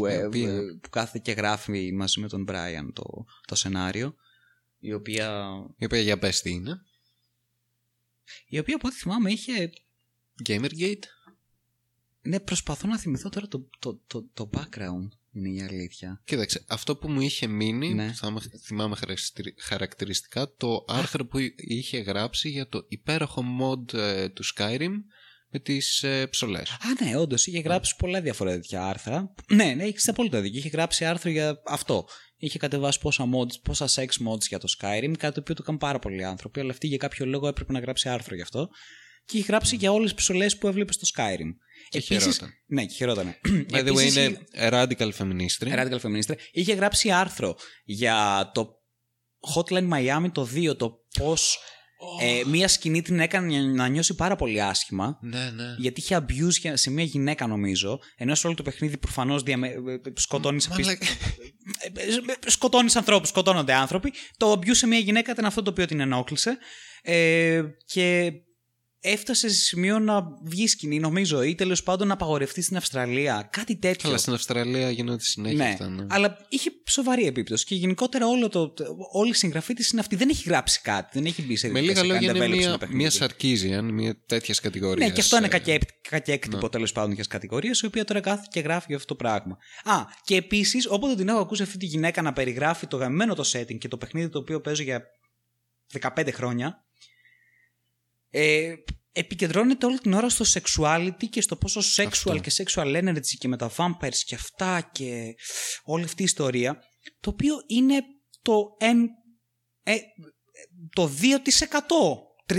κάθεται και γράφει μαζί με τον Μπράιαν το σενάριο. Η οποία για πες τι είναι. Η οποία από ό,τι θυμάμαι είχε. Gamergate. Ναι, προσπαθώ να θυμηθώ τώρα το background. Είναι η αλήθεια. Κοίταξε, αυτό που μου είχε μείνει, ναι, θυμάμαι χαρακτηριστικά, το άρθρο που είχε γράψει για το υπέροχο mod του Skyrim με τις ψολές. Α, ναι, όντως, είχε γράψει πολλά διαφορετικά άρθρα. Ναι, έχεις απόλυτα δίκιο. Είχε γράψει άρθρο για αυτό. Είχε κατεβάσει πόσα sex mods για το Skyrim, κάτι το οποίο το κάνουν πάρα πολλοί άνθρωποι, αλλά αυτή για κάποιο λόγο έπρεπε να γράψει άρθρο γι' αυτό. Και είχε γράψει για όλες τις ψολές που έβλεπε στο Skyrim. Και χαιρόταν. Ναι, και χαιρόταν. By the way, είναι radical feminist. Είχε γράψει άρθρο για το Hotline Miami το 2, το πώς μία σκηνή την έκανε να νιώσει πάρα πολύ άσχημα. Ναι, ναι. Γιατί είχε abuse σε μία γυναίκα, νομίζω. Ενώ σε όλο το παιχνίδι προφανώς σκοτώνεις ανθρώπους, σκοτώνονται άνθρωποι. Το abuse σε μία γυναίκα ήταν αυτό το οποίο την ενόχλησε. Και έφτασε σε σημείο να βγει σκηνή, νομίζω, ή τέλος πάντων να απαγορευτεί στην Αυστραλία. Κάτι τέτοιο. Αλλά στην Αυστραλία γινόταν συνέχεια. Ναι, αυτά, ναι. Αλλά είχε σοβαρή επίπτωση. Και γενικότερα όλη η συγγραφή της είναι αυτή. Δεν έχει γράψει κάτι, δεν έχει μπει σε διαδικασία. Με λίγα λόγια, είναι μια σαρκίζια, μια τέτοια κατηγορία. Ναι, και αυτό είναι κακέκτυπο, ναι, τέλος πάντων, μια κατηγορία, η οποία τώρα κάθεται και γράφει αυτό το πράγμα. Και επίσης, όποτε την έχω ακούσει αυτή τη γυναίκα να περιγράφει το γαμμένο το setting και το παιχνίδι το οποίο παίζω για 15 χρόνια. Επικεντρώνεται όλη την ώρα στο sexuality και στο πόσο sexual αυτό, και sexual energy και με τα vampires και αυτά και όλη αυτή η ιστορία, το οποίο είναι το 2%, 3%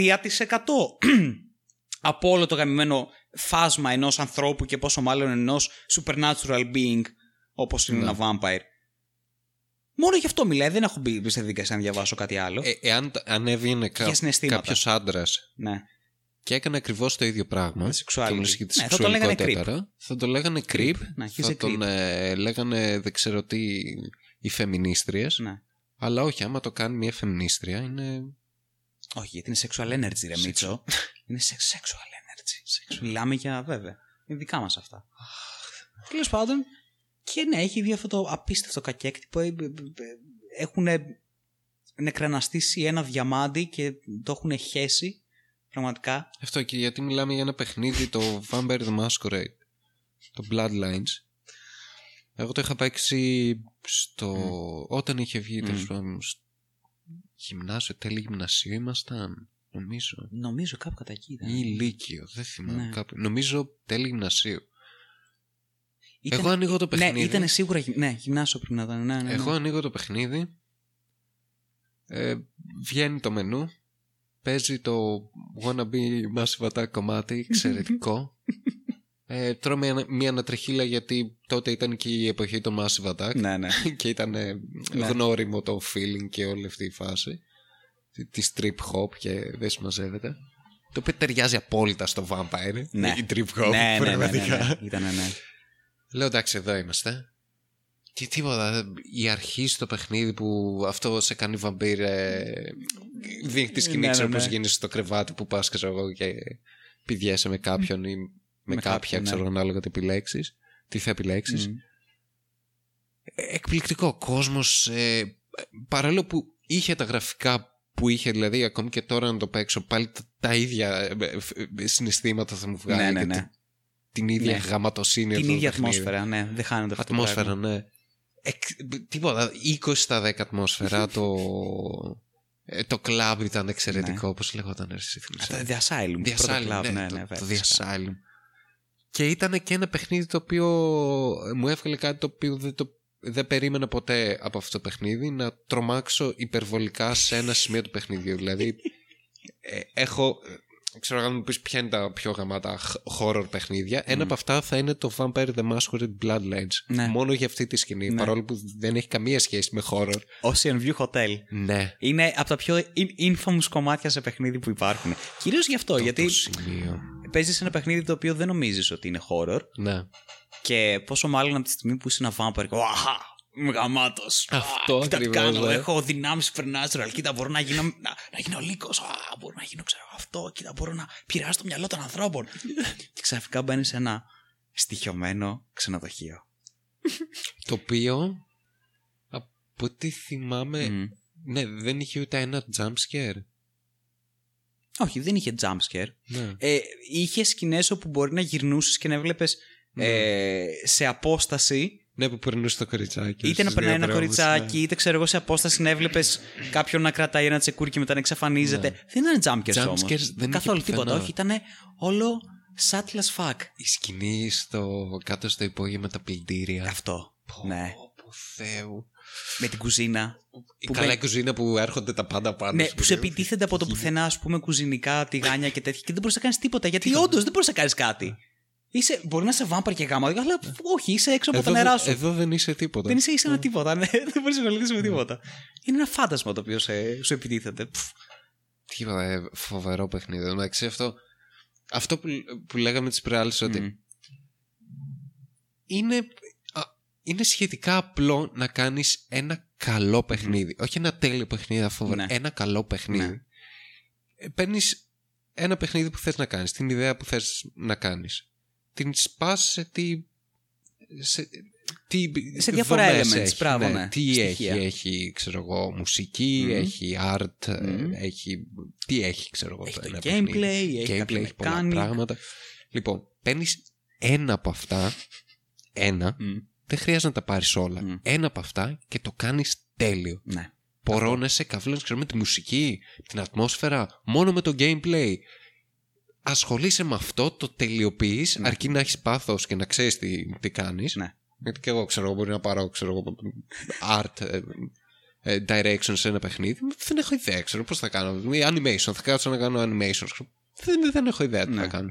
από όλο το γαμημένο φάσμα ενός ανθρώπου και πόσο μάλλον ενός supernatural being όπως είναι ένα vampire. Μόνο γι' αυτό μιλάει, δεν έχω μπει σε δίκαση να διαβάσω κάτι άλλο. Εάν έβγαινε κάποιος άντρας, ναι, και έκανε ακριβώς το ίδιο πράγμα. Θα το λέγανε creep. Θα το λέγανε creep. Θα τον λέγανε δεν ξέρω τι οι φεμινίστριες. Ναι. Αλλά όχι, άμα το κάνει μια φεμινίστρια είναι. Όχι, γιατί είναι sexual energy, ρε Μίτσο. Είναι sexual energy. Μιλάμε για βέβαια. Είναι δικά μας αυτά. Τέλος πάντων. Και ναι, έχει βγει αυτό το απίστευτο κακέκτυπο. Έχουν νεκραναστήσει ένα διαμάντι και το έχουν χέσει. Πραγματικά. Αυτό και γιατί μιλάμε για ένα παιχνίδι, το Vampire the Masquerade. Το Bloodlines. Εγώ το είχα παίξει στο... όταν είχε βγει γυμνάσιο, τέλη γυμνασίου ήμασταν, νομίζω. Νομίζω κάπου κατά εκεί ήταν. Ή λύκειο, δεν θυμάμαι κάπου. Νομίζω τέλη γυμνασίου. Ήταν... Εγώ ανοίγω το παιχνίδι. Ναι, ήταν σίγουρα γυμνάσιο πριν να ήταν. Ναι. Εγώ ανοίγω το παιχνίδι. Βγαίνει το μενού. Παίζει το Wanna Be Massive Attack κομμάτι, εξαιρετικό. Τρώμε μια ανατριχίλα γιατί τότε ήταν και η εποχή των Massive Attack. Ναι. Και ήταν γνώριμο το feeling και όλη αυτή η φάση τη trip hop και δεν συμμαζεύεται. Το οποίο ταιριάζει απόλυτα στο Vampire. Ναι. Η trip hop πραγματικά. Ναι. Λέω εντάξει, εδώ είμαστε. Και τίποτα, η αρχή στο παιχνίδι που αυτό σε κάνει βαμπύρ δείχνει τη σκηνή, ξέρω πώς γίνει στο κρεβάτι που πας και εγώ και πηδιέσαι με κάποιον ή με κάποια, ξέρω ανάλογα τι θα επιλέξεις. Εκπληκτικό κόσμος, παρόλο που είχε τα γραφικά που είχε, δηλαδή ακόμη και τώρα να το παίξω πάλι τα ίδια συναισθήματα θα μου βγάλει. Ναι. Την ίδια γαματοσύνη. Την ίδια ατμόσφαιρα, ναι, δεν χάνεται αυτό. Ατμόσφαιρα, ναι. Τίποτα, 20 στα 10 ατμόσφαιρα. Το κλαμπ ήταν εξαιρετικό, όπως λέγονταν. The Asylum. Το The Asylum. Και ήταν και ένα παιχνίδι το οποίο μου έβγαλε κάτι το οποίο δεν περίμενα ποτέ από αυτό το παιχνίδι, να τρομάξω υπερβολικά σε ένα σημείο του παιχνιδιού. Δηλαδή, έχω. Ξέρω αν μου πεις ποια είναι τα πιο γαμάτα horror παιχνίδια. Ένα από αυτά θα είναι το Vampire the Masquerade Bloodlines. Ναι. Μόνο για αυτή τη σκηνή. Ναι. Παρόλο που δεν έχει καμία σχέση με horror. Ocean View Hotel. Ναι. Είναι από τα πιο infamous κομμάτια σε παιχνίδι που υπάρχουν. Κυρίως γι' αυτό. Γιατί παίζεις ένα παιχνίδι το οποίο δεν νομίζεις ότι είναι horror. Ναι. Και πόσο μάλλον από τη στιγμή που είσαι ένα vampire. Αχα! Είμαι γαμάτος. Αυτό κοίτα τι κάνω. Έχω δυνάμεις supernatural. Κοίτα, μπορώ να γίνω, να γίνω λύκος. Μπορώ να γίνω, ξέρω αυτό. Κοίτα, μπορώ να πειράσω το μυαλό των ανθρώπων. Και ξαφνικά μπαίνει σε ένα στοιχειωμένο ξενοδοχείο. Το οποίο από ό,τι θυμάμαι. Ναι, δεν είχε ούτε ένα jump scare. Όχι, δεν είχε jump scare. Ναι. Είχε σκηνές όπου μπορεί να γυρνούσες και να βλέπεις σε απόσταση. Ναι, που περνούσε το κοριτσάκι. Είτε να περνάει ένα κοριτσάκι, είτε ξέρω εγώ σε απόσταση να έβλεπες κάποιον να κρατάει ένα τσεκούρι και μετά να εξαφανίζεται. Ναι. Δεν ήταν jumpscares όμως. Καθόλου τίποτα. Όχι, ήταν όλο subtle as fuck. Η σκηνή κάτω στο υπόγειο με τα πλυντήρια. Αυτό. Ναι. Πω Θεού. Με την κουζίνα. Η κουζίνα που έρχονται τα πάντα πάνω. Ναι, που σε επιτίθενται από το πουθενά, ας πούμε, κουζινικά, τηγάνια και τέτοια. Και δεν μπορείς να κάνεις τίποτα. Γιατί όντως δεν μπορείς να κάνεις κάτι. Μπορεί να είσαι βάμπαρ και γάμα, αλλά όχι, είσαι έξω από τα νερά σου. Εδώ δεν είσαι τίποτα. Δεν είσαι ένα τίποτα, ναι, δεν μπορείς να ασχοληθείς με τίποτα. Είναι ένα φάντασμα το οποίο σου επιτίθεται. Τίποτα, φοβερό παιχνίδι. Εντάξει, αυτό που λέγαμε τις προάλλες, ότι είναι σχετικά απλό να κάνεις ένα καλό παιχνίδι. Όχι ένα τέλειο παιχνίδι, φοβερό. Ένα καλό παιχνίδι. Παίρνεις ένα παιχνίδι που θες να κάνεις, την ιδέα που θες να κάνεις. Την σπάς σε διάφορα elements, πράγμα, ναι. Τι έχει, ξέρω εγώ, μουσική, έχει art, τι έχει, ξέρω εγώ. Έχει το gameplay, έχει πολλά πράγματα. Λοιπόν, παίρνεις ένα από αυτά, δεν χρειάζεται να τα πάρεις όλα, ένα από αυτά και το κάνεις τέλειο. Ναι. Πορώνεσαι, καβλώνεις, ξέρω, με τη μουσική, την ατμόσφαιρα, μόνο με το gameplay. Ασχολείσαι με αυτό, το τελειοποιείς, αρκεί να έχεις πάθος και να ξέρεις τι κάνεις. Ναι. Γιατί και εγώ ξέρω, μπορεί να πάρω art direction σε ένα παιχνίδι. Δεν έχω ιδέα, ξέρω πώς θα κάνω. Animation, θα κάτσω να κάνω animation. Δεν έχω ιδέα τι θα κάνω.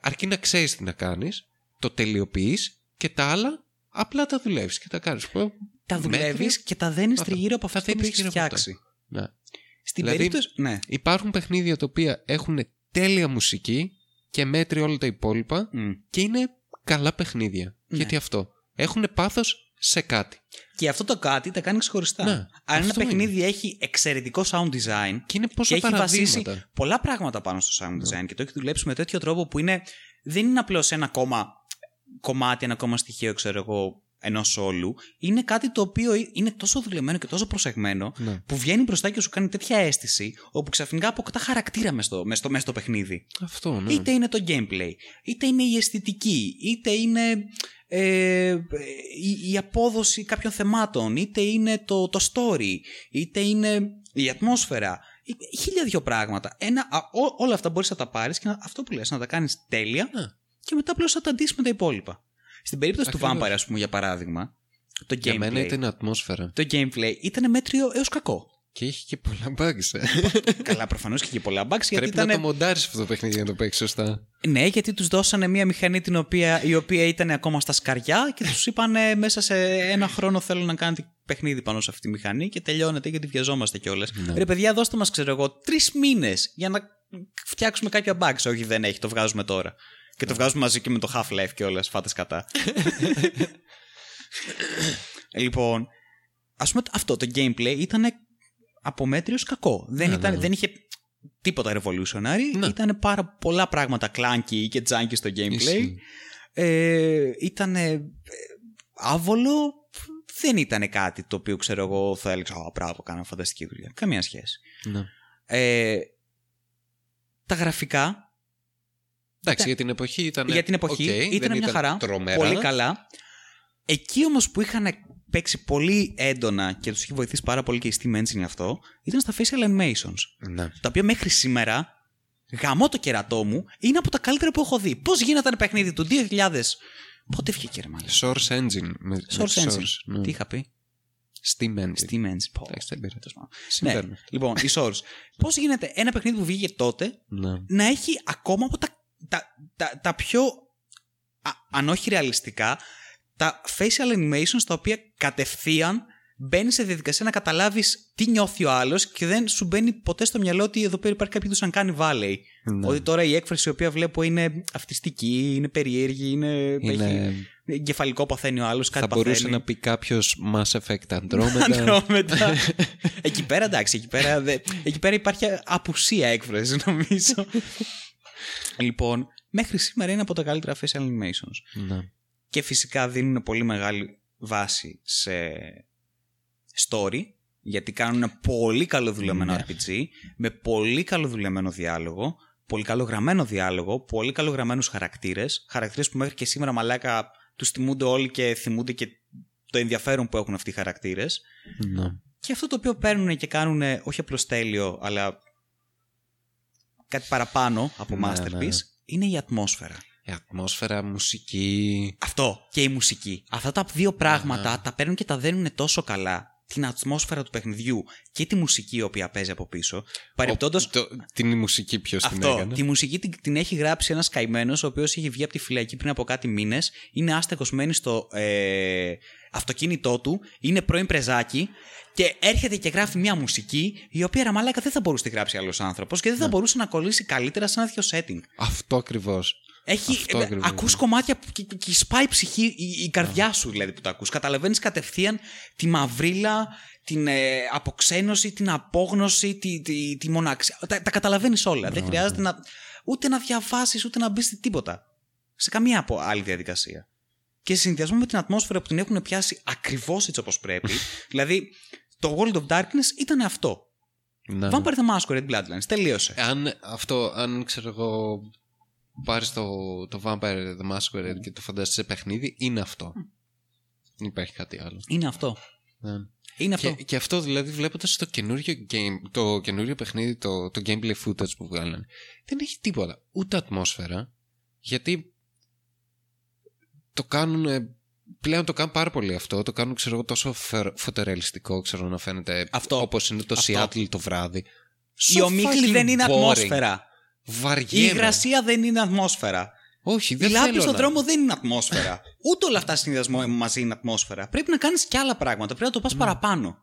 Αρκεί να ξέρεις τι να κάνεις, το τελειοποιείς και τα άλλα απλά τα δουλεύεις και τα κάνεις. Τα δουλεύεις και τα δένεις τριγύρω από αυτά που έχεις φτιάξει. Στην περίπτωση, υπάρχουν παιχνίδια τα οποία έχουν τέλεια μουσική και μέτρη όλα τα υπόλοιπα και είναι καλά παιχνίδια. Ναι. Γιατί αυτό. Έχουν πάθος σε κάτι. Και αυτό το κάτι τα κάνει ξεχωριστά. Ναι, αν ένα παιχνίδι είναι. Έχει εξαιρετικό sound design και, είναι και έχει βασίσει πολλά πράγματα πάνω στο sound design και το έχει δουλέψει με τέτοιο τρόπο που είναι, δεν είναι απλώς ένα ακόμα κομμάτι, ένα ακόμα στοιχείο, ξέρω εγώ, ενός όλου. Είναι κάτι το οποίο είναι τόσο δουλεμένο και τόσο προσεγμένο που βγαίνει μπροστά και σου κάνει τέτοια αίσθηση όπου ξαφνικά αποκτά χαρακτήρα μες στο παιχνίδι. Αυτό, ναι. Είτε είναι το gameplay, είτε είναι η αισθητική, είτε είναι η απόδοση κάποιων θεμάτων, είτε είναι το story, είτε είναι η ατμόσφαιρα. Χίλια δυο πράγματα. Όλα αυτά μπορείς να τα πάρεις και αυτό που λες, να τα κάνεις τέλεια και μετά απλώς να τα ντύσεις με τα υπόλοιπα. Στην περίπτωση του Vampire, ας πούμε, για παράδειγμα, το gameplay. Για μένα ήταν ατμόσφαιρα. Το gameplay ήταν μέτριο έως κακό. Και είχε και πολλά bugs. Καλά, προφανώς είχε και πολλά bugs. Πρέπει να το μοντάρεις αυτό το παιχνίδι για να το παίξεις σωστά. Ναι, γιατί τους δώσανε μία μηχανή η οποία ήταν ακόμα στα σκαριά και τους είπανε μέσα σε ένα χρόνο θέλω να κάνετε παιχνίδι πάνω σε αυτή τη μηχανή και τελειώνεται γιατί βιαζόμαστε κιόλας. Ναι. Ρε παιδιά, δώστε μας, ξέρω εγώ, 3 μήνες για να φτιάξουμε κάποια bugs. Όχι, δεν έχει, το βγάζουμε τώρα. Και το βγάζουμε μαζί και με το Half-Life και όλες φάτες κατά. Λοιπόν, ας πούμε αυτό το gameplay ήταν από μέτριος κακό. Δεν είχε τίποτα revolutionary. Ήταν πάρα πολλά πράγματα clunky και junky στο gameplay. Ήταν άβολο. Δεν ήταν κάτι το οποίο, ξέρω εγώ, θα έλεγα μπράβο, κάναμε φανταστική δουλειά. Καμία σχέση. Ναι. Τα γραφικά... Εντάξει, για την εποχή ήταν. Για την εποχή ήταν μια χαρά. Τρομερά. Πολύ καλά. Εκεί όμως που είχαν παίξει πολύ έντονα και τους είχε βοηθήσει πάρα πολύ και η Steam Engine αυτό, ήταν στα facial animations. Ναι. Τα οποία μέχρι σήμερα, γαμώ το κερατό μου, είναι από τα καλύτερα που έχω δει. Πώς γίνεται ένα παιχνίδι του 2000. Πότε βγήκε, ρε μάλλον. Source Engine. Source Engine. Ναι. Τι είχα πει. Steam Engine. Ναι. Λοιπόν, η Source. Πώς γίνεται ένα παιχνίδι που βγήκε τότε να έχει ακόμα από τα πιο, αν όχι ρεαλιστικά, τα facial animations τα οποία κατευθείαν μπαίνει σε διαδικασία να καταλάβεις τι νιώθει ο άλλος και δεν σου μπαίνει ποτέ στο μυαλό ότι εδώ πέρα υπάρχει κάποιο είδους uncanny valley. Ναι. Ότι τώρα η έκφραση η οποία βλέπω είναι αυτιστική, είναι περίεργη, είναι... κεφαλικό παθαίνει ο άλλος, κάτι παθαίνει. Θα μπορούσε να πει κάποιος Mass Effect Andromeda. Εκεί πέρα εντάξει, εκεί πέρα υπάρχει απουσία έκφραση νομίζω. Λοιπόν, μέχρι σήμερα είναι από τα καλύτερα facial animations. Ναι. Και φυσικά δίνουν πολύ μεγάλη βάση σε story, γιατί κάνουν ένα πολύ καλό δουλεμένο RPG, με πολύ καλό δουλεμένο διάλογο, πολύ καλό γραμμένο διάλογο, πολύ καλό γραμμένους χαρακτήρες, χαρακτήρες που μέχρι και σήμερα μαλάκα τους θυμούνται όλοι και θυμούνται και το ενδιαφέρον που έχουν αυτοί οι χαρακτήρες. Ναι. Και αυτό το οποίο παίρνουν και κάνουν όχι απλώς τέλειο, αλλά... κάτι παραπάνω από Masterpiece, είναι η ατμόσφαιρα. Η ατμόσφαιρα, μουσική... Αυτό και η μουσική. Αυτά τα δύο πράγματα τα παίρνουν και τα δένουν τόσο καλά. Την ατμόσφαιρα του παιχνιδιού και τη μουσική η οποία παίζει από πίσω. Παρεπτόντως... Την μουσική ποιος την έκανε. Τη μουσική την έχει γράψει ένας καημένος, ο οποίος έχει βγει από τη φυλακή πριν από κάτι μήνες. Είναι άστεγος, μένει στο αυτοκίνητό του, είναι πρώην πρεζάκι και έρχεται και γράφει μια μουσική η οποία ρε μαλάκα δεν θα μπορούσε να τη γράψει άλλος άνθρωπος και δεν θα μπορούσε να κολλήσει καλύτερα σε ένα τέτοιο setting. Αυτό ακριβώς. Ακούς κομμάτια και σπάει η ψυχή, η καρδιά σου δηλαδή που τα ακούς. Καταλαβαίνεις κατευθείαν τη μαυρίλα, την αποξένωση, την απόγνωση, τη μοναξία. Τα καταλαβαίνεις όλα. Δεν χρειάζεται ούτε να διαβάσεις ούτε να μπεις τίποτα. Σε καμία άλλη διαδικασία. Και σε συνδυασμό με την ατμόσφαιρα που την έχουν πιάσει ακριβώς έτσι όπως πρέπει. Δηλαδή το World of Darkness ήταν αυτό. Vampire the Masquerade Bloodlines. Τελείωσε. Αν ξέρω εγώ... πάρεις το Vampire the Masquerade και το φανταστείς παιχνίδι, είναι αυτό. Δεν υπάρχει κάτι άλλο. Είναι αυτό. Είναι αυτό. Και αυτό δηλαδή βλέποντας το καινούριο παιχνίδι, το gameplay footage που βγάλανε, δεν έχει τίποτα. Ούτε ατμόσφαιρα, γιατί το κάνουν... Πλέον το κάνουν πάρα πολύ αυτό. Το κάνουν, ξέρω, τόσο φωτερεαλιστικό, ξέρω, να φαίνεται αυτό, όπως είναι το Seattle το βράδυ. Η ομίχλη δεν είναι ατμόσφαιρα. Βαριέμαι. Η υγρασία δεν είναι ατμόσφαιρα. Όχι, δεν θέλω. Η λάμπη στον δρόμο δεν είναι ατμόσφαιρα. Ούτε όλα αυτά συνδυασμό μαζί είναι ατμόσφαιρα. Πρέπει να κάνεις και άλλα πράγματα. Πρέπει να το πας παραπάνω.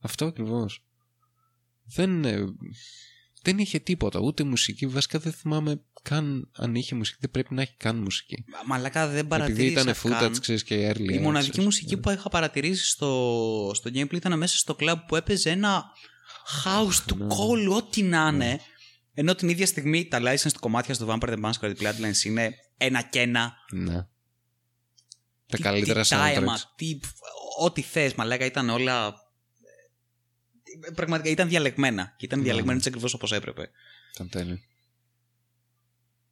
Αυτό ακριβώς. Δεν. δεν είχε τίποτα, ούτε μουσική. Βασικά δεν θυμάμαι καν αν είχε μουσική. Δεν πρέπει να έχει καν μουσική. Μαλάκα, δεν παρατηρήσα. Επειδή ήταν footage, ξέρεις, και early. Η μοναδική μουσική που είχα παρατηρήσει στο gameplay ήταν μέσα στο club που έπαιζε ένα house του κόλου, ό,τι να είναι. Ενώ την ίδια στιγμή τα licensed κομμάτια στο Vampire the Masquerade Bloodlines είναι ένα και ένα. Ναι. Τα καλύτερα soundtracks. Ό,τι θες, μαλάκα, ήταν όλα. Πραγματικά ήταν διαλεγμένα. Και ήταν διαλεγμένα έτσι ακριβώς όπως έπρεπε. Ήταν τέλειο.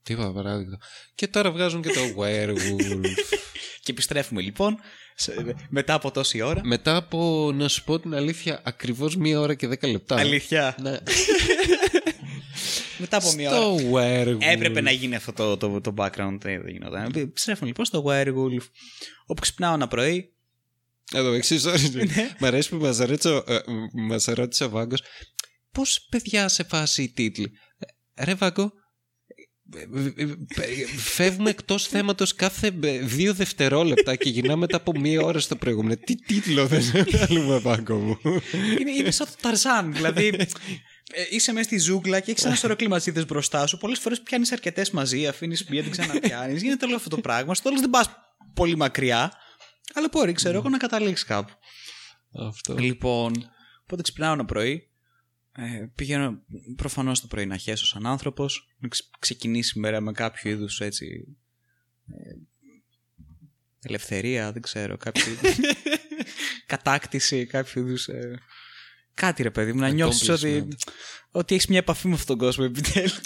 Τίποτα παράδειγμα. Και τώρα βγάζουν και το Werewolf. Και επιστρέφουμε λοιπόν μετά από τόση ώρα. Μετά από, να σου πω την αλήθεια, ακριβώς 1 ώρα και 10 λεπτά. Αλήθεια. Ναι. Μετά από 1 ώρα. Στο Werewolf. Έπρεπε να γίνει αυτό το background. Δεν γινόταν. Επιστρέφουμε λοιπόν στο Werewolf. Όπου ξυπνάω ένα πρωί. Εδώ εξής, μ' αρέσει που μας ερώτησε ο Βάγκος πώς, παιδιά, σε φάση οι τίτλοι. Ρε Βάγκο, φεύγουμε εκτός θέματος κάθε 2 δευτερόλεπτα και γυρνάμε μετά από 1 ώρα στο προηγούμενο. Τι τίτλο δεν βγάλουμε, Βάγκο μου. Είναι σαν το Ταρζάν, δηλαδή είσαι μέσα στη ζούγκλα και έχεις ένα σωρό κλιματσίδες μπροστά σου. Πολλές φορές πιάνεις αρκετές μαζί, αφήνεις μία, την ξαναπιάνεις. Γίνεται όλο αυτό το πράγμα. Στο τέλος δεν πας πολύ μακριά. Αλλά μπορεί, ξέρω εγώ, να καταλήξει κάπου. Αυτό. Λοιπόν, οπότε ξυπνάω ένα πρωί. Πηγαίνω προφανώς το πρωί να χέσω σαν άνθρωπος. Να ξεκινήσει η μέρα με κάποιο είδους έτσι. Ελευθερία, δεν ξέρω. Κάποιο είδους. Κατάκτηση, κάποιο είδους. Κάτι, ρε παιδί μου, να νιώσεις ότι έχεις μια επαφή με αυτόν τον κόσμο επιτέλους.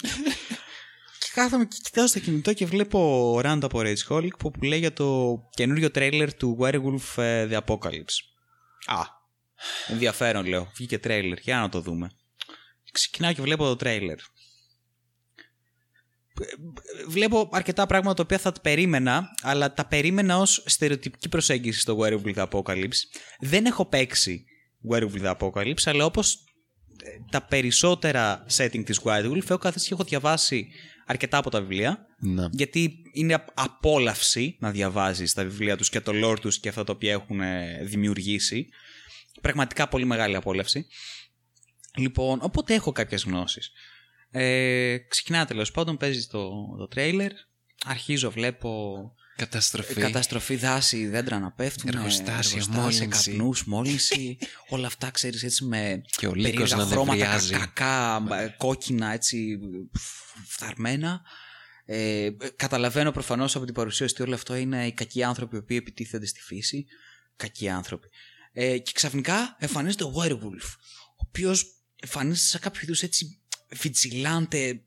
Και κάθομαι και κοιτάω στο κινητό και βλέπω Rand από Rageholic που λέει για το καινούριο τρέιλερ του Werewolf the Apocalypse. Α, ενδιαφέρον, λέω. Βγήκε τρέιλερ, για να το δούμε. Ξεκινάω και βλέπω το τρέιλερ. Βλέπω αρκετά πράγματα τα οποία θα τα περίμενα, αλλά τα περίμενα ως στερεοτυπική προσέγγιση στο Werewolf the Apocalypse. Δεν έχω παίξει Werewolf the Apocalypse, αλλά όπως τα περισσότερα setting της Werewolf, έχω καθίσει και έχω διαβάσει αρκετά από τα βιβλία, να. Γιατί είναι απόλαυση να διαβάζεις τα βιβλία τους και το lore τους και αυτά τα οποία έχουν δημιουργήσει. Πραγματικά πολύ μεγάλη απόλαυση. Λοιπόν, οπότε έχω κάποιες γνώσεις. Ξεκινά, τέλος πάντων, παίζει το τρέιλερ, αρχίζω, βλέπω καταστροφή, δάση, δέντρα να πέφτουν, εργοστάσια, καπνούς, μόλυνση, όλα αυτά, ξέρεις, έτσι με περίεργα χρώματα, κακά, κόκκινα, έτσι φθαρμένα. Καταλαβαίνω προφανώς από την παρουσίαση ότι όλο αυτό είναι οι κακοί άνθρωποι οι οποίοι επιτίθενται στη φύση. Κακοί άνθρωποι. Και ξαφνικά εμφανίζεται ο Werewolf, ο οποίος εμφανίζεται σαν κάποιο είδους έτσι βιτζιλάντε,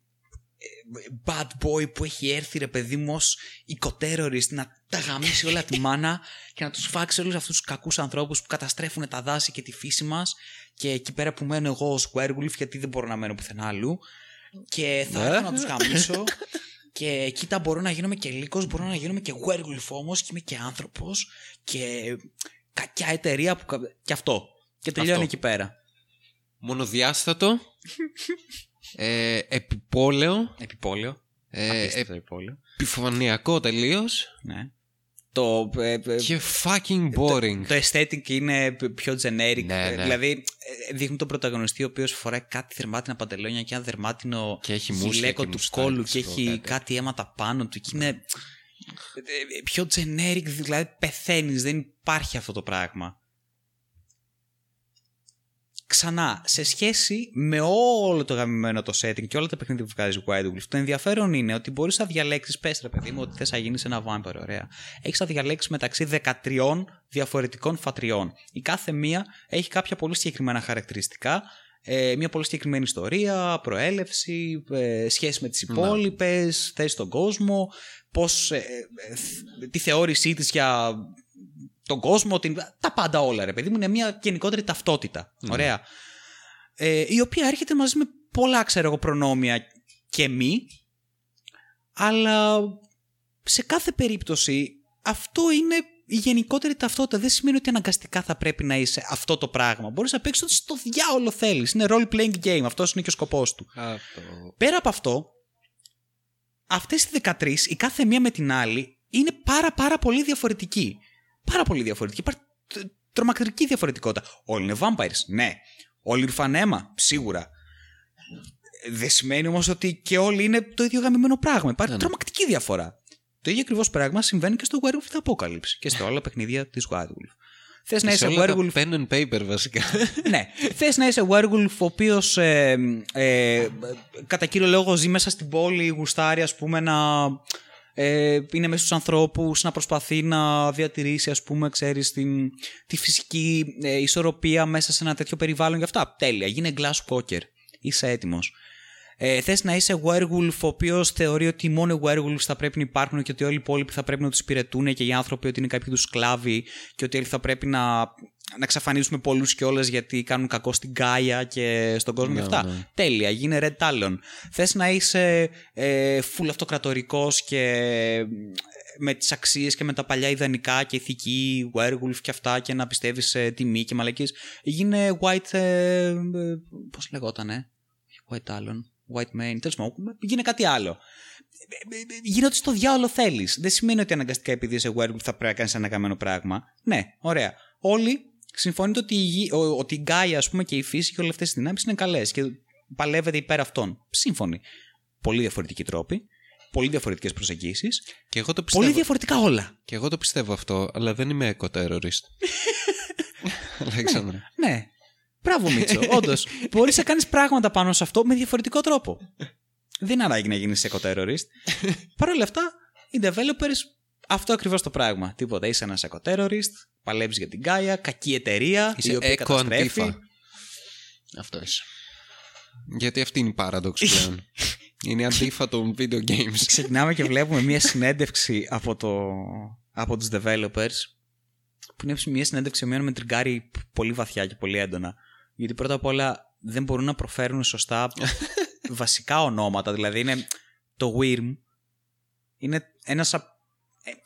bad boy που έχει έρθει, ρε παιδί μου, ως οικοτέρορις να τα γαμίσει όλα τη μάνα και να τους φάξει όλους αυτούς τους κακούς ανθρώπους που καταστρέφουν τα δάση και τη φύση μας, και εκεί πέρα που μένω εγώ ως Werewolf, γιατί δεν μπορώ να μένω πουθενά αλλού, και θα έρθω να τους γαμίσω. Και κοίτα, μπορώ να γίνομαι και λύκος, μπορώ να γίνομαι και Werewolf όμως, και είμαι και άνθρωπος, και κακιά εταιρεία που... και αυτό, και τελειώνει εκεί πέρα. Μονοδιάστατο. Επιπόλαιο. Επιφανειακό τελείως. Ναι. Και fucking boring. Το aesthetic είναι πιο generic. Ναι, ναι. Δηλαδή δείχνει τον πρωταγωνιστή ο οποίος φοράει κάτι δερμάτινα παντελόνια και ένα δερμάτινο γυλαίκο του κόλου και έχει κάτι αίματα πάνω του. Και είναι πιο generic, δηλαδή πεθαίνεις. Δεν υπάρχει αυτό το πράγμα. Ξανά, σε σχέση με όλο το γαμημένο το setting και όλα τα παιχνίδια που βγάζει Werewolf, το ενδιαφέρον είναι ότι μπορείς να διαλέξεις, πες ρε παιδί μου, ότι θες να γίνεις ένα vampire, ωραία. Έχεις να διαλέξεις μεταξύ 13 διαφορετικών φατριών. Η κάθε μία έχει κάποια πολύ συγκεκριμένα χαρακτηριστικά, μια πολύ συγκεκριμένη ιστορία, προέλευση, σχέση με τις υπόλοιπες, θέση στον κόσμο, τη θεώρησή της για τον κόσμο, τα πάντα όλα, ρε παιδί μου. Είναι μια γενικότερη ταυτότητα. Ωραία. Η οποία έρχεται μαζί με πολλά, ξέρω εγώ, προνόμια και μη. Αλλά σε κάθε περίπτωση αυτό είναι η γενικότερη ταυτότητα. Δεν σημαίνει ότι αναγκαστικά θα πρέπει να είσαι αυτό το πράγμα. Μπορείς να παίξεις ό,τι στο διάολο θέλεις. Είναι role playing game. Αυτός είναι και ο σκοπός του. Πέρα από αυτό, αυτές οι 13, η κάθε μία με την άλλη, είναι πάρα πάρα πολύ διαφορετική. Πάρα πολύ διαφορετική. Υπάρχει τρομακτική διαφορετικότητα. Όλοι είναι vampires, ναι. Όλοι ρουφάνε αίμα, σίγουρα. Δεν σημαίνει όμως ότι και όλοι είναι το ίδιο γαμημένο πράγμα. Υπάρχει τρομακτική διαφορά. Το ίδιο ακριβώς πράγμα συμβαίνει και στο Werewolf the Apocalypse και στα όλα παιχνίδια της Werewolf. Θες να είσαι werewolf. Pen and paper, βασικά. Ναι. Θες να είσαι werewolf, ο οποίος κατά κύριο λόγο ζει μέσα στην πόλη, γουστάρει, ας πούμε, να είναι μέσα στους ανθρώπους, να προσπαθεί να διατηρήσει, ας πούμε, ξέρεις, τη φυσική ισορροπία μέσα σε ένα τέτοιο περιβάλλον και αυτά. Τέλεια. Γίνε glass poker. Είσαι έτοιμος. Θες να είσαι werewolf, ο οποίος θεωρεί ότι μόνο οι werewolves θα πρέπει να υπάρχουν και ότι όλοι οι υπόλοιποι θα πρέπει να τους υπηρετούν και οι άνθρωποι ότι είναι κάποιοι τους σκλάβοι και ότι όλοι θα πρέπει να εξαφανίσουμε πολλούς και όλες γιατί κάνουν κακό στην Γκάια και στον κόσμο και αυτά. Ναι. Τέλεια, γίνε Red Talon. Θες να είσαι full αυτοκρατορικός και με τις αξίες και με τα παλιά ιδανικά και ηθική werewolf και αυτά και να πιστεύεις σε τιμή και μαλακίες. Γίνε White. Πώς λεγότανε. White Talon. White man, τέλος πάντων, γίνει κάτι άλλο. Γίνει ό,τι στο διάολο θέλεις. Δεν σημαίνει ότι αναγκαστικά επειδή είσαι werewolf θα πρέπει να κάνεις ένα καμένο πράγμα. Ναι, ωραία. Όλοι συμφωνείτε ότι η Γκάια, ας πούμε, και η φύση και όλες αυτές οι δυνάμεις είναι καλές και παλεύεται υπέρ αυτών. Σύμφωνοι. Πολύ διαφορετικοί τρόποι, πολύ διαφορετικές προσεγγίσεις. Και εγώ το πιστεύω. Πολύ διαφορετικά όλα. Και εγώ το πιστεύω αυτό, αλλά δεν είμαι eco-terrorist. Αλέξανδρε. Ναι. Μπράβο, Μίτσο. Όντως, μπορείς να κάνεις πράγματα πάνω σε αυτό με διαφορετικό τρόπο. Δεν είναι ανάγκη να γίνεις eco-terrorist. Παρ' όλα αυτά, οι developers, αυτό ακριβώς το πράγμα. Τίποτα. Είσαι ένας eco-terrorist, παλεύεις για την Gaia, κακή εταιρεία, η οποία καταστρέφει. Αυτό είσαι. Γιατί αυτή είναι η Paradox πλέον. Είναι η αντίφα των video games. Ξεκινάμε και βλέπουμε μια συνέντευξη από τους developers. Που είναι μια συνέντευξη που με τριγκάρει πολύ βαθιά και πολύ έντονα. Γιατί πρώτα απ' όλα δεν μπορούν να προφέρουν σωστά βασικά ονόματα. Δηλαδή είναι το WIRM. Είναι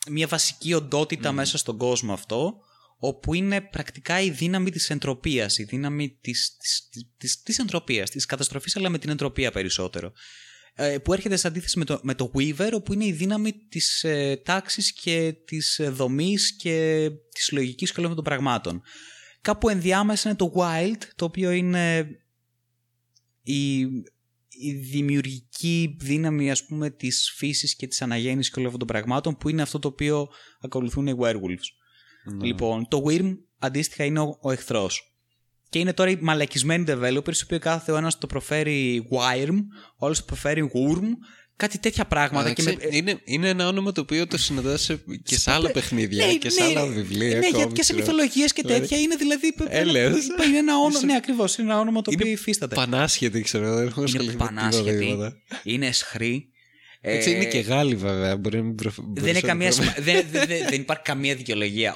μια βασική οντότητα μέσα στον κόσμο αυτό, όπου είναι πρακτικά η δύναμη της εντροπίας. Η δύναμη της εντροπίας, της καταστροφής, αλλά με την εντροπία περισσότερο. Που έρχεται σε αντίθεση με το Weaver, όπου είναι η δύναμη της τάξης και της δομής και της λογικής και όλων των πραγμάτων. Κάπου ενδιάμεσα είναι το Wild, το οποίο είναι η δημιουργική δύναμη, ας πούμε, της φύσης και της αναγέννησης και όλων των πραγμάτων, που είναι αυτό το οποίο ακολουθούν οι Werewolves. No. Λοιπόν, το Wyrm αντίστοιχα είναι ο εχθρός. Και είναι τώρα οι μαλακισμένοι developers, οι οποίοι κάθε ο ένας το προφέρει Wyrm, ο άλλος το προφέρει Wyrm, κάτι τέτοια πράγματα. Είναι ένα όνομα το οποίο το συναντάς και σε άλλα παιχνίδια, και σε άλλα βιβλία. Ναι, γιατί και σε μυθολογίες και τέτοια είναι, δηλαδή. Είναι ένα όνομα. Ναι, ακριβώς. Είναι ένα όνομα το οποίο υφίσταται. Πανάσχετη, ξέρω. Είναι πανάσχετη. Είναι αισχρή. Έτσι είναι και Γάλλοι, βέβαια. Δεν υπάρχει καμία δικαιολογία.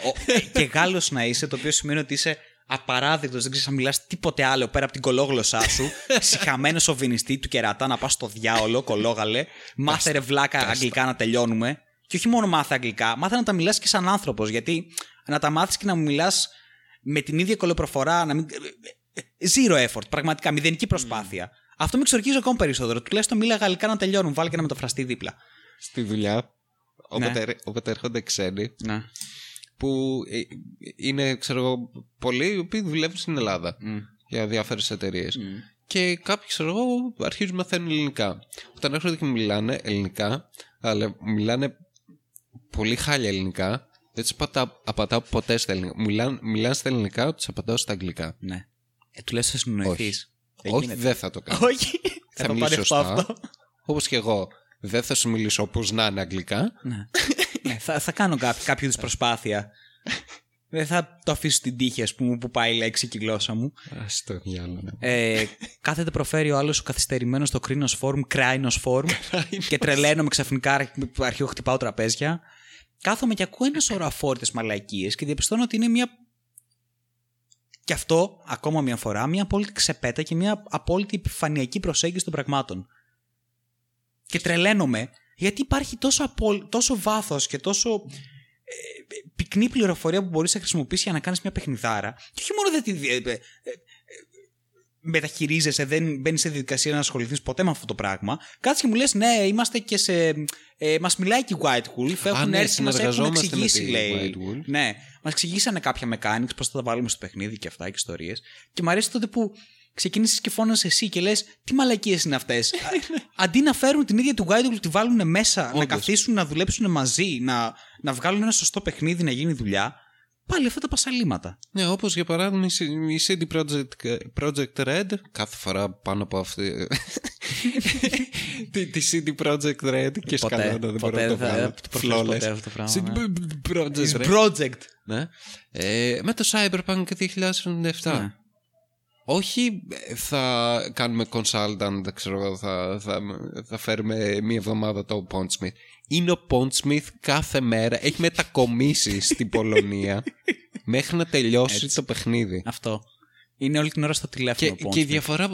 Και Γάλλος να είσαι, το οποίο σημαίνει ότι είσαι απαράδεκτος, δεν ξέρεις να μιλάς τίποτε άλλο πέρα από την κολόγλωσσά σου. Συχαμένο σοβινιστή του κερατά, να πας στο διάολο, κολόγαλε. Μάθε ρε βλάκα αγγλικά να τελειώνουμε. Και όχι μόνο μάθε αγγλικά, μάθε να τα μιλάς και σαν άνθρωπος. Γιατί να τα μάθεις και να μου μιλάς με την ίδια κολοπροφορά. Να μην... Zero effort, πραγματικά, μηδενική προσπάθεια. Αυτό με εξοργίζει ακόμα περισσότερο. Τουλάχιστον μίλα γαλλικά να τελειώνουν. Βάλει και ένα μεταφραστή δίπλα. Στη δουλειά, όποτε έρχονται ξένοι. Ναι. Που είναι, ξέρω, πολλοί οι οποίοι δουλεύουν στην Ελλάδα για διάφορες εταιρείες. Και κάποιοι, ξέρω, αρχίζουν να μαθαίνουν ελληνικά. Όταν έρχονται και μιλάνε ελληνικά, αλλά μιλάνε πολύ χάλια ελληνικά, δεν τους απαντάω ποτέ στα ελληνικά. Μιλάνε στα ελληνικά, τους απαντάω στα αγγλικά. Ναι. Τουλάχιστον θα συνοηθείς. Όχι, δεν θα το κάνω. Όχι, θα μιλήσω σωστά. Όπως και εγώ, δεν θα σου μιλήσω όπως να είναι αγγλικά. Ναι. Θα κάνω κάποιο είδους προσπάθεια. Δεν θα το αφήσω στην τύχη, ας πούμε, που πάει η λέξη και η γλώσσα μου. Ας το διάλογο. Κάθεται, προφέρει ο άλλος ο καθυστερημένος στο κρίνος φόρμ. Και τρελαίνομαι ξαφνικά, αρχίζω χτυπάω τραπέζια. Κάθομαι και ακούω ένα σωρό αφόρητες μαλαϊκίες και διαπιστώνω ότι είναι μια. Και αυτό, ακόμα μια φορά, μια απόλυτη ξεπέτα και μια απόλυτη επιφανειακή προσέγγιση των πραγμάτων. Και τρελαίνομαι. Γιατί υπάρχει τόσο βάθος και τόσο πυκνή πληροφορία που μπορείς να χρησιμοποιήσεις για να κάνεις μια παιχνιδάρα. Και όχι μόνο δεν τη μεταχειρίζεσαι, δεν μπαίνεις σε διαδικασία να ασχοληθείς ποτέ με αυτό το πράγμα. Κάτσε και μου λες, ναι, είμαστε και σε. Μας μιλάει και η White Wolf. Έχουν έρθει και μας έχουν εξηγήσει, λέει. Ναι, μας εξηγήσανε κάποια mechanics, πώς θα τα βάλουμε στο παιχνίδι και αυτά και ιστορίες. Και μου αρέσει τότε που ξεκινήσεις και φώνασες εσύ και λες τι μαλακίες είναι αυτές. Αντί να φέρουν την ίδια του Guidebook, τη βάλουν μέσα, όντως, να καθίσουν, να δουλέψουν μαζί, να βγάλουν ένα σωστό παιχνίδι, να γίνει δουλειά. Πάλι αυτά τα πασαλήματα. Ναι, όπως για παράδειγμα η CD Projekt Red, κάθε φορά πάνω από αυτή. Τη CD Projekt Red και σκαλώ να δεν μπορώ να το βγάλω. Φλόλες. CD Projekt. Με το Cyberpunk 2077. Όχι θα κάνουμε consultant, θα φέρουμε μία εβδομάδα το Pondsmith. Είναι ο Pondsmith κάθε μέρα, έχει μετακομίσει στην Πολωνία μέχρι να τελειώσει το παιχνίδι. Αυτό. Είναι όλη την ώρα στο τηλέφωνο. Και η διαφορά,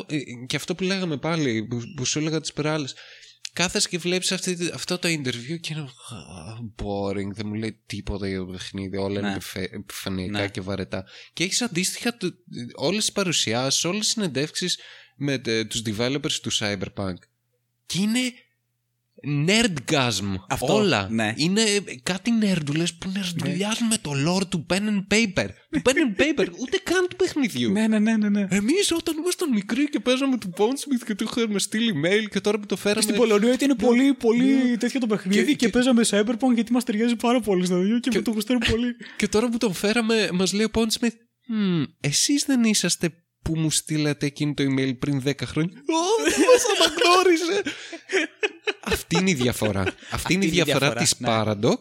και αυτό που λέγαμε πάλι, που σου έλεγα τις περάλλες, κάθεσαι και βλέπεις αυτό το interview και είναι boring, δεν μου λέει τίποτα για το παιχνίδι, όλα είναι επιφανειακά και βαρετά. Και έχεις αντίστοιχα όλες τις παρουσιάσεις, όλες τις συνεντεύξεις με τους developers του Cyberpunk. Και είναι nerdgasm όλα. Ναι. Είναι κάτι νερντουλές που νερντουλιάζουν με το lore του pen and paper. Του pen and paper, ούτε καν του παιχνιδιού. Ναι. Εμείς όταν ήμασταν μικροί και παίζαμε του Pondsmith και του είχαμε στείλει email και τώρα που το φέραμε. Στην Πολωνία ήταν πολύ, πολύ τέτοιο το παιχνίδι και παίζαμε Cyberpunk γιατί μας ταιριάζει πάρα πολύ στα δύο και με το γουστάρουμε πολύ. Και τώρα που τον φέραμε, μας λέει ο Pondsmith, εσείς δεν ήσαστε που μου στείλατε εκείνο το email πριν 10 χρόνια. Μας αναγνώρισε. Αυτή είναι η διαφορά. Αυτή είναι η διαφορά της Paradox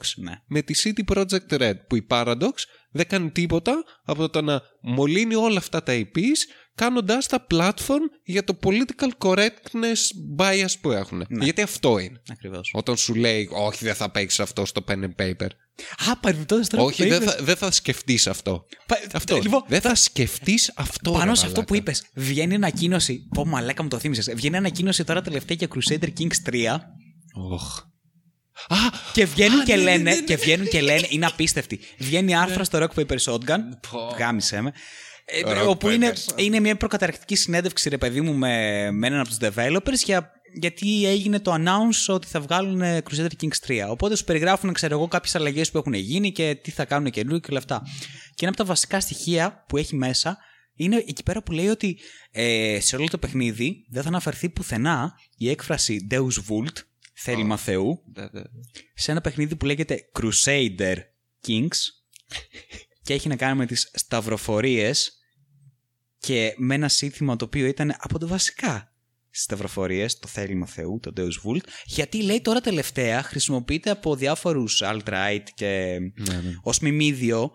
με τη CD Projekt Red, που η Paradox δεν κάνει τίποτα από το να μολύνει όλα αυτά τα IPs κάνοντας τα platform για το political correctness bias που έχουν. Ναι. Γιατί αυτό είναι. Ακριβώς. Όταν σου λέει όχι δεν θα παίξεις αυτό στο pen and paper. Α, παρεμπιπτόντας τώρα. Όχι, δεν θα σκεφτείς αυτό. Λοιπόν, δεν θα σκεφτείς αυτό. Πάνω σε αυτό που είπες, βγαίνει ανακοίνωση. Πω μαλάκα μου το θύμισες. Βγαίνει ανακοίνωση τώρα τελευταία για Crusader Kings 3. Οχ. Και βγαίνουν και λένε, είναι απίστευτοι. Βγαίνει άρθρο στο Rock Paper Shotgun. Γάμισε με. Όπου είναι μια προκαταρκτική συνέντευξη, ρε παιδί μου, με έναν από τους developers γιατί έγινε το announce ότι θα βγάλουν Crusader Kings 3. Οπότε σου περιγράφουν, ξέρω εγώ, κάποιες αλλαγές που έχουν γίνει και τι θα κάνουν καινούργιο και όλα αυτά. Και ένα από τα βασικά στοιχεία που έχει μέσα είναι εκεί πέρα που λέει ότι σε όλο το παιχνίδι δεν θα αναφερθεί πουθενά η έκφραση Deus Vult, θέλημα Θεού, σε ένα παιχνίδι που λέγεται Crusader Kings και έχει να κάνει με τις σταυροφορίες και με ένα σύνθημα το οποίο ήταν από τα βασικά στις σταυροφορίες, το θέλημα Θεού, το Deus Vult, γιατί λέει τώρα τελευταία χρησιμοποιείται από διάφορους alt-right και ως μιμίδιο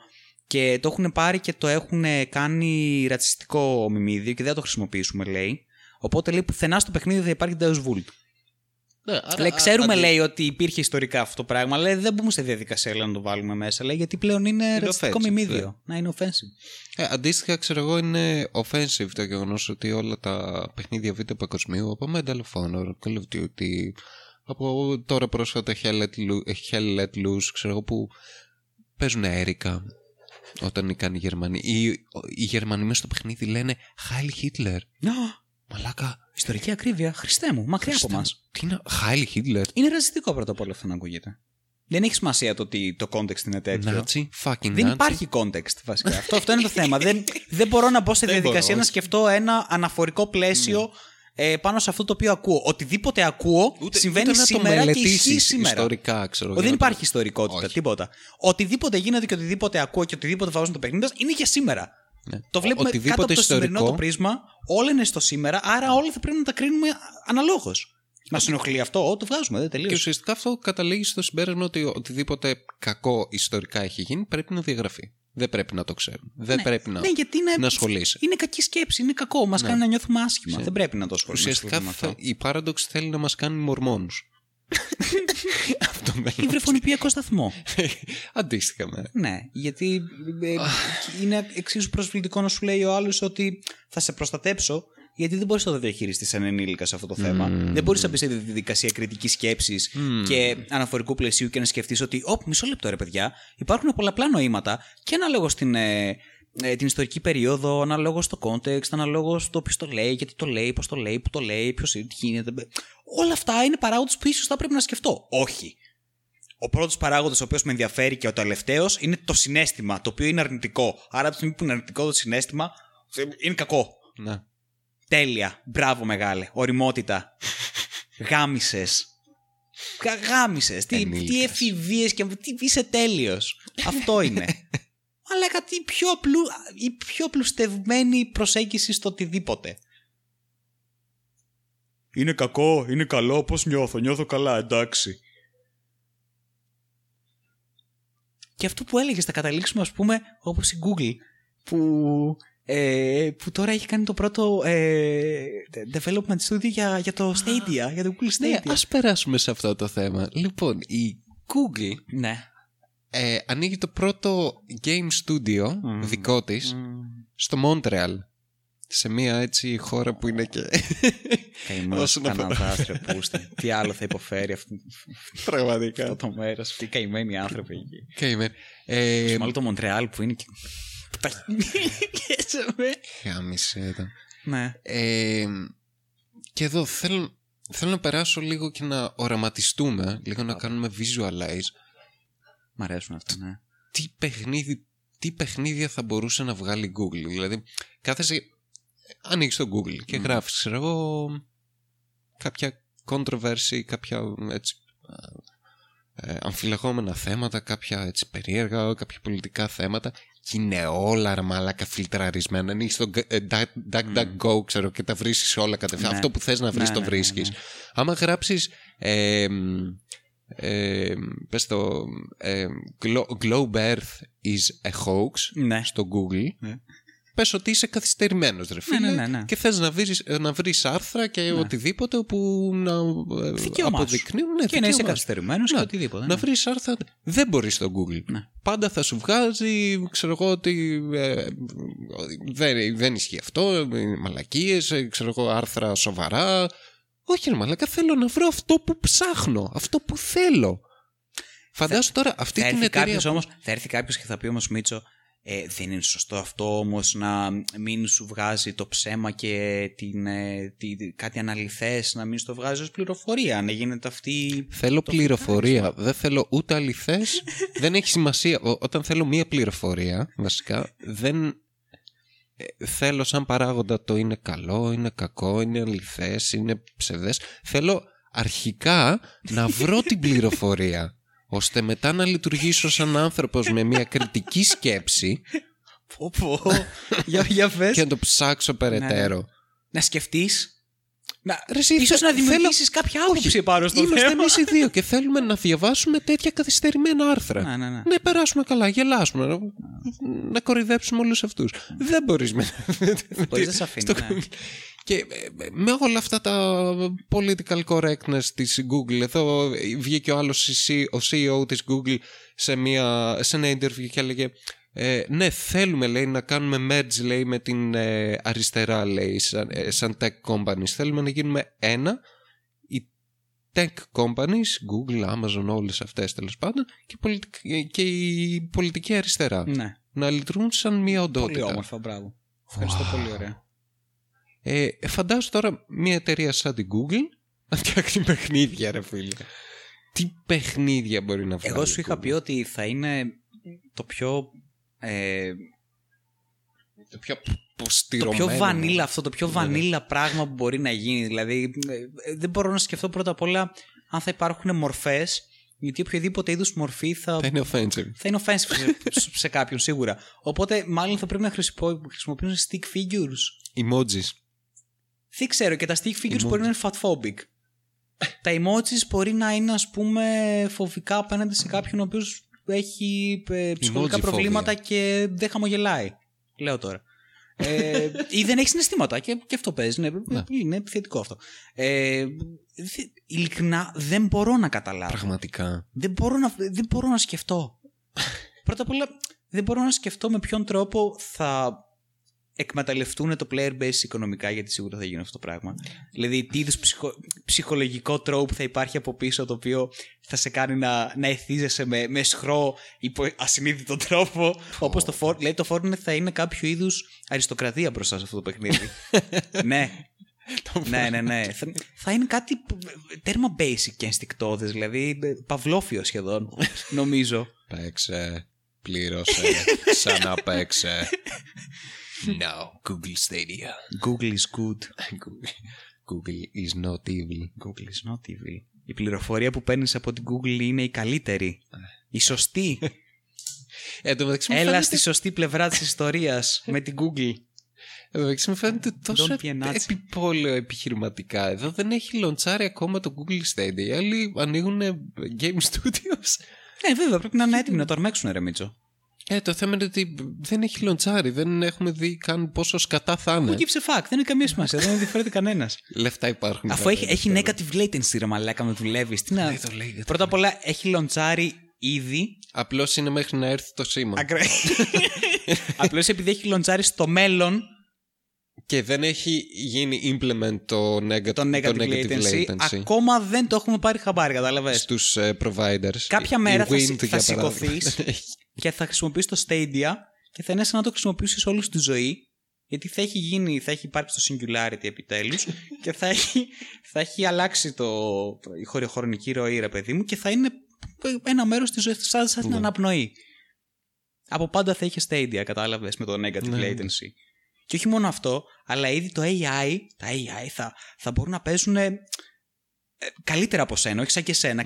και το έχουν πάρει και το έχουν κάνει ρατσιστικό μιμίδιο και δεν το χρησιμοποιήσουμε, λέει. Οπότε λέει πουθενά στο παιχνίδι θα υπάρχει Deus Vult. Άρα, ξέρουμε, λέει, ότι υπήρχε ιστορικά αυτό το πράγμα, αλλά δεν μπορούμε σε διαδικασία να το βάλουμε μέσα, λέει, γιατί πλέον είναι ρατσιστικό μιμίδιο. Να είναι offensive. Αντίστοιχα, ξέρω εγώ, είναι offensive το γεγονός ότι όλα τα παιχνίδια β' παγκοσμίου, από Medal of Honor, Call of Duty, από τώρα πρόσφατα Hell Let Loose, ξέρω εγώ, που παίζουν έρικα όταν νικάνε οι Γερμανοί. Οι Γερμανοί μέσα στο παιχνίδι λένε Heil Hitler. Μαλάκα. Ιστορική ακρίβεια, Χριστέ μου, μακριά από εμάς. Τι είναι, Χάιλ Χίτλερ. Είναι ρατσιστικό πρώτα απ' όλα αυτό να ακούγεται. Δεν έχει σημασία το ότι το context είναι τέτοιο. Νάτσι, fucking δεν υπάρχει context βασικά. αυτό είναι το θέμα. Δεν μπορώ να μπω σε διαδικασία να σκεφτώ ένα αναφορικό πλαίσιο πάνω σε αυτό το οποίο ακούω. Οτιδήποτε ακούω συμβαίνει σήμερα και ισχύει σήμερα. Δεν υπάρχει ιστορικότητα, τίποτα. Οτιδήποτε γίνεται και οτιδήποτε ακούω και οτιδήποτε βάζω το παιχνίδι είναι για σήμερα. Ναι. Το βλέπουμε οτιδήποτε κάτω από το σημερινό το πρίσμα, όλα είναι στο σήμερα, άρα όλα θα πρέπει να τα κρίνουμε αναλόγως. Μα συνοχλεί αυτό, το βγάζουμε, δεν τελείωσε. Και ουσιαστικά αυτό καταλήγει στο συμπέρασμα ότι οτιδήποτε κακό ιστορικά έχει γίνει πρέπει να διαγραφεί. Δεν πρέπει να το ξέρουμε. Δεν πρέπει να ασχολείσαι. Είναι κακή σκέψη, είναι κακό, μας κάνει να νιώθουμε άσχημα. Δεν πρέπει να το ασχολείσαι. Ουσιαστικά η Paradox θέλει να μας κάνει μορμόνους. Ή βρεφονιπιακό σταθμό. Αντίστοιχα με. Ναι, γιατί είναι εξίσου προσβλητικό να σου λέει ο άλλος ότι θα σε προστατέψω, γιατί δεν μπορείς να το διαχειριστείς σαν ενήλικα σε αυτό το θέμα. Δεν μπορείς να μπεις σε διαδικασία κριτικής σκέψης και αναφορικού πλαισίου και να σκεφτείς ότι, μισό λεπτό ρε παιδιά, υπάρχουν πολλαπλά νοήματα και ανάλογα την ιστορική περίοδο, ανάλογα στο context, ανάλογα στο ποιος το λέει, γιατί το λέει, πώς το λέει, που το λέει, ποιος γίνεται. Όλα αυτά είναι παράγοντες που ίσως θα πρέπει να σκεφτώ. Όχι. Ο πρώτος παράγοντας ο οποίος με ενδιαφέρει και ο τελευταίος είναι το συναίσθημα, το οποίο είναι αρνητικό. Άρα, από τη στιγμή που είναι αρνητικό το συναίσθημα, είναι κακό. Ναι. Τέλεια. Μπράβο, μεγάλε. Οριμότητα. Γάμισες. Γάμισες. Τι εφηβείες και είσαι τέλειος. Αυτό είναι. Αλλά κάτι η πιο πλουστευμένη προσέγγιση στο οτιδήποτε. Είναι κακό, είναι καλό, πώς νιώθω. Νιώθω καλά, εντάξει. Και αυτό που έλεγες, θα καταλήξουμε, ας πούμε, όπως η Google, που τώρα έχει κάνει το πρώτο development studio για το Stadia, για το Google Stadia. Ναι, ας περάσουμε σε αυτό το θέμα. Λοιπόν, η Google ανοίγει το πρώτο game studio δικό της στο Montreal. Σε μια έτσι χώρα που είναι και... Καημός Καναδάς, ρε πούστε. Τι άλλο θα υποφέρει πραγματικά αυτό το μέρος. Τι καημένοι άνθρωποι εκεί. Καημένοι. Μάλλον το Μοντρεάλ που είναι και... Χάμισε το. Ναι. Και εδώ θέλω να περάσω λίγο και να οραματιστούμε. Λίγο να κάνουμε visualize. Μ' αρέσουν αυτά, ναι. Τι παιχνίδια θα μπορούσε να βγάλει Google. Δηλαδή κάθεσαι... Ανοίγεις το Google και γράφεις, ξέρω εγώ, κάποια controversy, κάποια έτσι, αμφιλεγόμενα θέματα, κάποια έτσι περίεργα, κάποια πολιτικά θέματα, και είναι όλα αρμάλακα φιλτραρισμένα. Ανοίγεις το DuckDuckGo, ξέρω, και τα βρίσκεις όλα κατευθείαν. Ναι. Αυτό που θες να βρεις, το βρίσκεις. Ναι, ναι, ναι. Άμα γράψεις, πες το, Globe Earth is a hoax, ναι, στο Google... Ναι. Πες ότι είσαι καθυστερημένος, ρε φίλε, ναι. Και θες να βρεις άρθρα και οτιδήποτε όπου να αποδεικνύουν, ναι, και να είσαι καθυστερημένος, ναι, και οτιδήποτε. Να βρεις άρθρα δεν μπορείς στο Google. Ναι. Πάντα θα σου βγάζει, ξέρω εγώ, ότι δεν ισχύει αυτό, μαλακίες, ξέρω εγώ, άρθρα σοβαρά. Όχι, ρε μαλακά, θέλω να βρω αυτό που ψάχνω, αυτό που θέλω. Φαντάσου τώρα αυτή την εταιρεία. Θα έρθει κάποιος και θα πει όμως, Μίτσο, δεν είναι σωστό αυτό όμως, να μην σου βγάζει το ψέμα και κάτι αναλυθές, να μην στο βγάζει ως πληροφορία, να γίνεται αυτή... Θέλω πληροφορία, δεν θέλω ούτε αληθές, δεν έχει σημασία. Όταν θέλω μία πληροφορία, βασικά, δεν θέλω σαν παράγοντα το είναι καλό, είναι κακό, είναι αληθές, είναι ψευδές. Θέλω αρχικά να βρω την πληροφορία, ώστε μετά να λειτουργήσω σαν άνθρωπος με μια κριτική σκέψη. Και να το ψάξω περαιτέρω. Ναι. Να σκεφτείς. Ίσως να δημιουργήσεις κάποια άποψη πάνω στο θέμα. Είμαστε εμείς οι δύο και θέλουμε να διαβάσουμε τέτοια καθυστερημένα άρθρα. Ναι, περάσουμε καλά, γελάσουμε. Να κορυδέψουμε όλους αυτούς. Δεν μπορείς με... Δεν σε αφήνει. Και με όλα αυτά τα political correctness της Google, εδώ βγήκε ο άλλος, ο CEO της Google, σε ένα interview και έλεγε, ναι, θέλουμε, λέει, να κάνουμε merge, λέει, με την αριστερά, λέει, σαν tech companies. Θέλουμε να γίνουμε ένα, οι tech companies, Google, Amazon, όλες αυτές τέλος πάντων, και η πολιτική αριστερά. Ναι. Να λειτουργούν σαν μια οντότητα. Πολύ όμορφα, μπράβο. Ευχαριστώ πολύ, ωραία. Φαντάζω τώρα μια εταιρεία σαν την Google να φτιάξει παιχνίδια, ρε φίλε. Τι παιχνίδια μπορεί να βγάλει. Εγώ σου είχα πει ότι θα είναι το πιο βανίλα αυτό, το πιο βανίλα πράγμα που μπορεί να γίνει. Δηλαδή δεν μπορώ να σκεφτώ πρώτα απ' όλα αν θα υπάρχουν μορφές, γιατί οποιοδήποτε είδους μορφή θα είναι offensive. Θα είναι offensive σε κάποιον σίγουρα. Οπότε μάλλον θα πρέπει να χρησιμοποιούν stick figures. Emojis. Δεν ξέρω, και τα stick figures μπορεί να είναι fatphobic. Τα emojis μπορεί να είναι, ας πούμε, φοβικά απέναντι σε κάποιον ο οποίος έχει ψυχολογικά προβλήματα και δεν χαμογελάει. Λέω τώρα. Ή δεν έχει συναισθήματα, και αυτό παίζει. Ναι. Είναι επιθετικό αυτό. Ειλικρινά δεν μπορώ να καταλάβω. Πραγματικά. Δεν μπορώ να σκεφτώ. Πρώτα απ' όλα, δεν μπορώ να σκεφτώ με ποιον τρόπο θα εκμεταλλευτούν το player base οικονομικά, γιατί σίγουρα θα γίνει αυτό το πράγμα. Δηλαδή, τι είδους ψυχολογικό τρόπο θα υπάρχει από πίσω, το οποίο θα σε κάνει να εθίζεσαι με σχρό, ασυνείδητο τρόπο. Όπως το Fortnite. Δηλαδή, το Fortnite θα είναι κάποιο είδους αριστοκρατία μπροστά σε αυτό το παιχνίδι. Ναι. Ναι. Θα είναι κάτι τέρμα basic και ενστικτώδες, δηλαδή παυλόφιο σχεδόν, νομίζω. Παίξε, πλήρωσε, ξαναπαίξε. No, Google Stadia. Google is good. Google is not evil. Google is not evil. Η πληροφορία που παίρνεις από την Google είναι η καλύτερη. Η σωστή. Έλα στη σωστή πλευρά της ιστορίας με την Google. Εδώ μου φαίνεται τόσο επιπόλαιο επιχειρηματικά. Εδώ δεν έχει λοντσάρει ακόμα το Google Stadia. Οι άλλοι ανοίγουν game studios. Ναι, βέβαια, πρέπει να είναι έτοιμοι να το αρμέξουν, ρε Μίτσο. Το θέμα είναι ότι δεν έχει λοντσάρει. Δεν έχουμε δει καν πόσο σκατά θα είναι. Who gives a fuck, δεν είναι καμία σημασία. Δεν ενδιαφέρεται κανένα. Λεφτά υπάρχουν. Αφού έχει negative latency, ρε μαλάκα, με δουλεύει. Τι να. Πρώτα απ' όλα έχει λοντσάρει ήδη. Απλώς είναι μέχρι να έρθει το σήμα. Απλώς επειδή έχει λοντσάρει στο μέλλον. Και δεν έχει γίνει implement το negative latency. Ακόμα δεν το έχουμε πάρει χαμπάρι, κατάλαβες. Στους providers. Κάποια μέρα θα σηκωθείς και θα χρησιμοποιήσεις το Stadia και θα είναι σαν να το χρησιμοποιήσεις όλη τη ζωή. Γιατί θα έχει υπάρξει το Singularity επιτέλους και θα έχει αλλάξει η χωριοχρονική ροή, ρε παιδί μου, και θα είναι ένα μέρος της ζωής σαν την αναπνοή. Από πάντα θα είχε Stadia, κατάλαβες, με το negative latency. Και όχι μόνο αυτό, αλλά ήδη τα AI θα μπορούν να παίζουν καλύτερα από σένα, όχι σαν και σένα.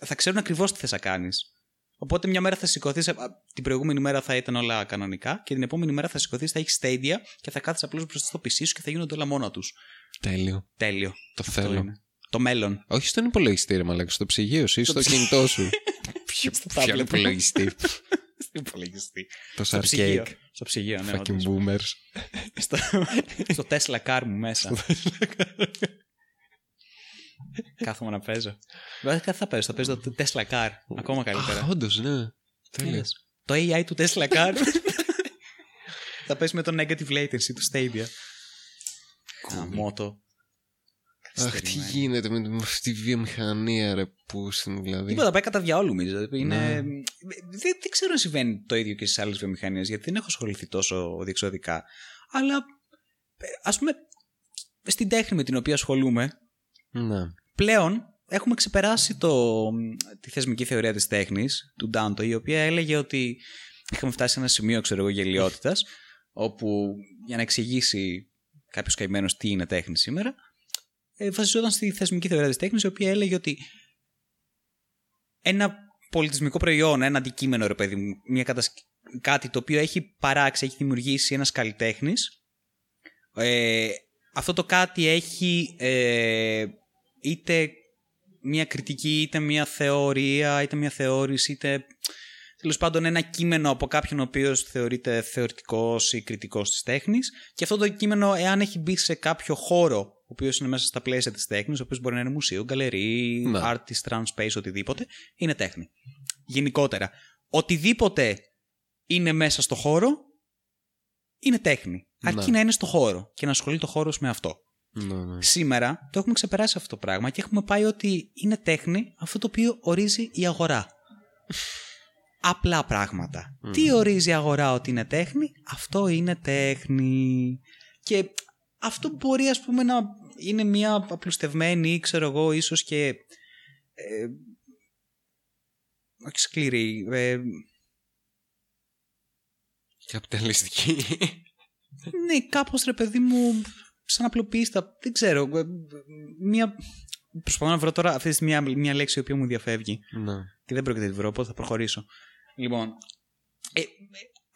Θα ξέρουν ακριβώς τι θες να κάνεις. Οπότε μια μέρα θα σηκωθείς, την προηγούμενη μέρα θα ήταν όλα κανονικά, και την επόμενη μέρα θα σηκωθείς, θα έχεις Stadia και θα κάθεις απλώς μπροστά στο PC σου και θα γίνονται όλα μόνα τους. Τέλειο. Το αυτό θέλω. Είναι. Το μέλλον. Όχι στον υπολογιστή, μα λέγεις, στο ψυγείο σου ή στο κινητό σου. Ποιο υπολογιστή. Το Sarcake. Στο ψυγείο, ναι. Fucking boomers. Στο Tesla car μου μέσα. Κάθομαι να παίζω. Βέβαια θα παίζω το Tesla car. Ακόμα καλύτερα. Όντως, ναι. Το AI του Tesla car. Θα παίζει με το negative latency του Stadia. Μότο. Αχ, τι γίνεται με αυτή τη βιομηχανία, ρε, που στην δηλαδή. Τίποτα, πάει κατά διαόλου, μίζα. Δεν ξέρω αν συμβαίνει το ίδιο και στις άλλες βιομηχανίες, γιατί δεν έχω ασχοληθεί τόσο διεξοδικά. Αλλά, ας πούμε, στην τέχνη με την οποία ασχολούμαι, πλέον έχουμε ξεπεράσει τη θεσμική θεωρία της τέχνης, του Ντάντο, η οποία έλεγε ότι είχαμε φτάσει σε ένα σημείο, ξέρω εγώ, γελοιότητας, όπου για να εξηγήσει κάποιος καημένος τι είναι τέχνη σήμερα, βασιζόταν στη θεσμική θεωρία της τέχνης, η οποία έλεγε ότι ένα πολιτισμικό προϊόν, ένα αντικείμενο, ρε παιδί μου, κάτι το οποίο έχει παράξει, έχει δημιουργήσει ένας καλλιτέχνης, αυτό το κάτι έχει είτε μια κριτική, είτε μια θεωρία, είτε μια θεώρηση, είτε τέλος πάντων ένα κείμενο από κάποιον ο οποίος θεωρείται θεωρητικός ή κριτικός της τέχνης, και αυτό το κείμενο, εάν έχει μπει σε κάποιο χώρο ο οποίος είναι μέσα στα πλαίσια της τέχνης, ο οποίος μπορεί να είναι μουσείο, γκαλερί, artist, trans space, οτιδήποτε, είναι τέχνη. Γενικότερα, οτιδήποτε είναι μέσα στο χώρο είναι τέχνη. Αρκεί να είναι στο χώρο και να ασχολεί το χώρος με αυτό. Σήμερα το έχουμε ξεπεράσει αυτό το πράγμα και έχουμε πάει ότι είναι τέχνη αυτό το οποίο ορίζει η αγορά. Απλά πράγματα. Τι ορίζει η αγορά ότι είναι τέχνη? Αυτό είναι τέχνη. Και αυτό μπορεί, ας πούμε, να είναι μια απλουστευμένη, ξέρω εγώ, ίσως και όχι σκληρή, καπιταλιστική. Ναι, κάπως, ρε παιδί μου, σαν απλοποιήστα, δεν ξέρω, μια... Προσπαθώ να βρω τώρα αυτή τη στιγμή μια λέξη η οποία μου διαφεύγει. Και δεν πρόκειται να τη βρω, οπότε θα προχωρήσω. Λοιπόν,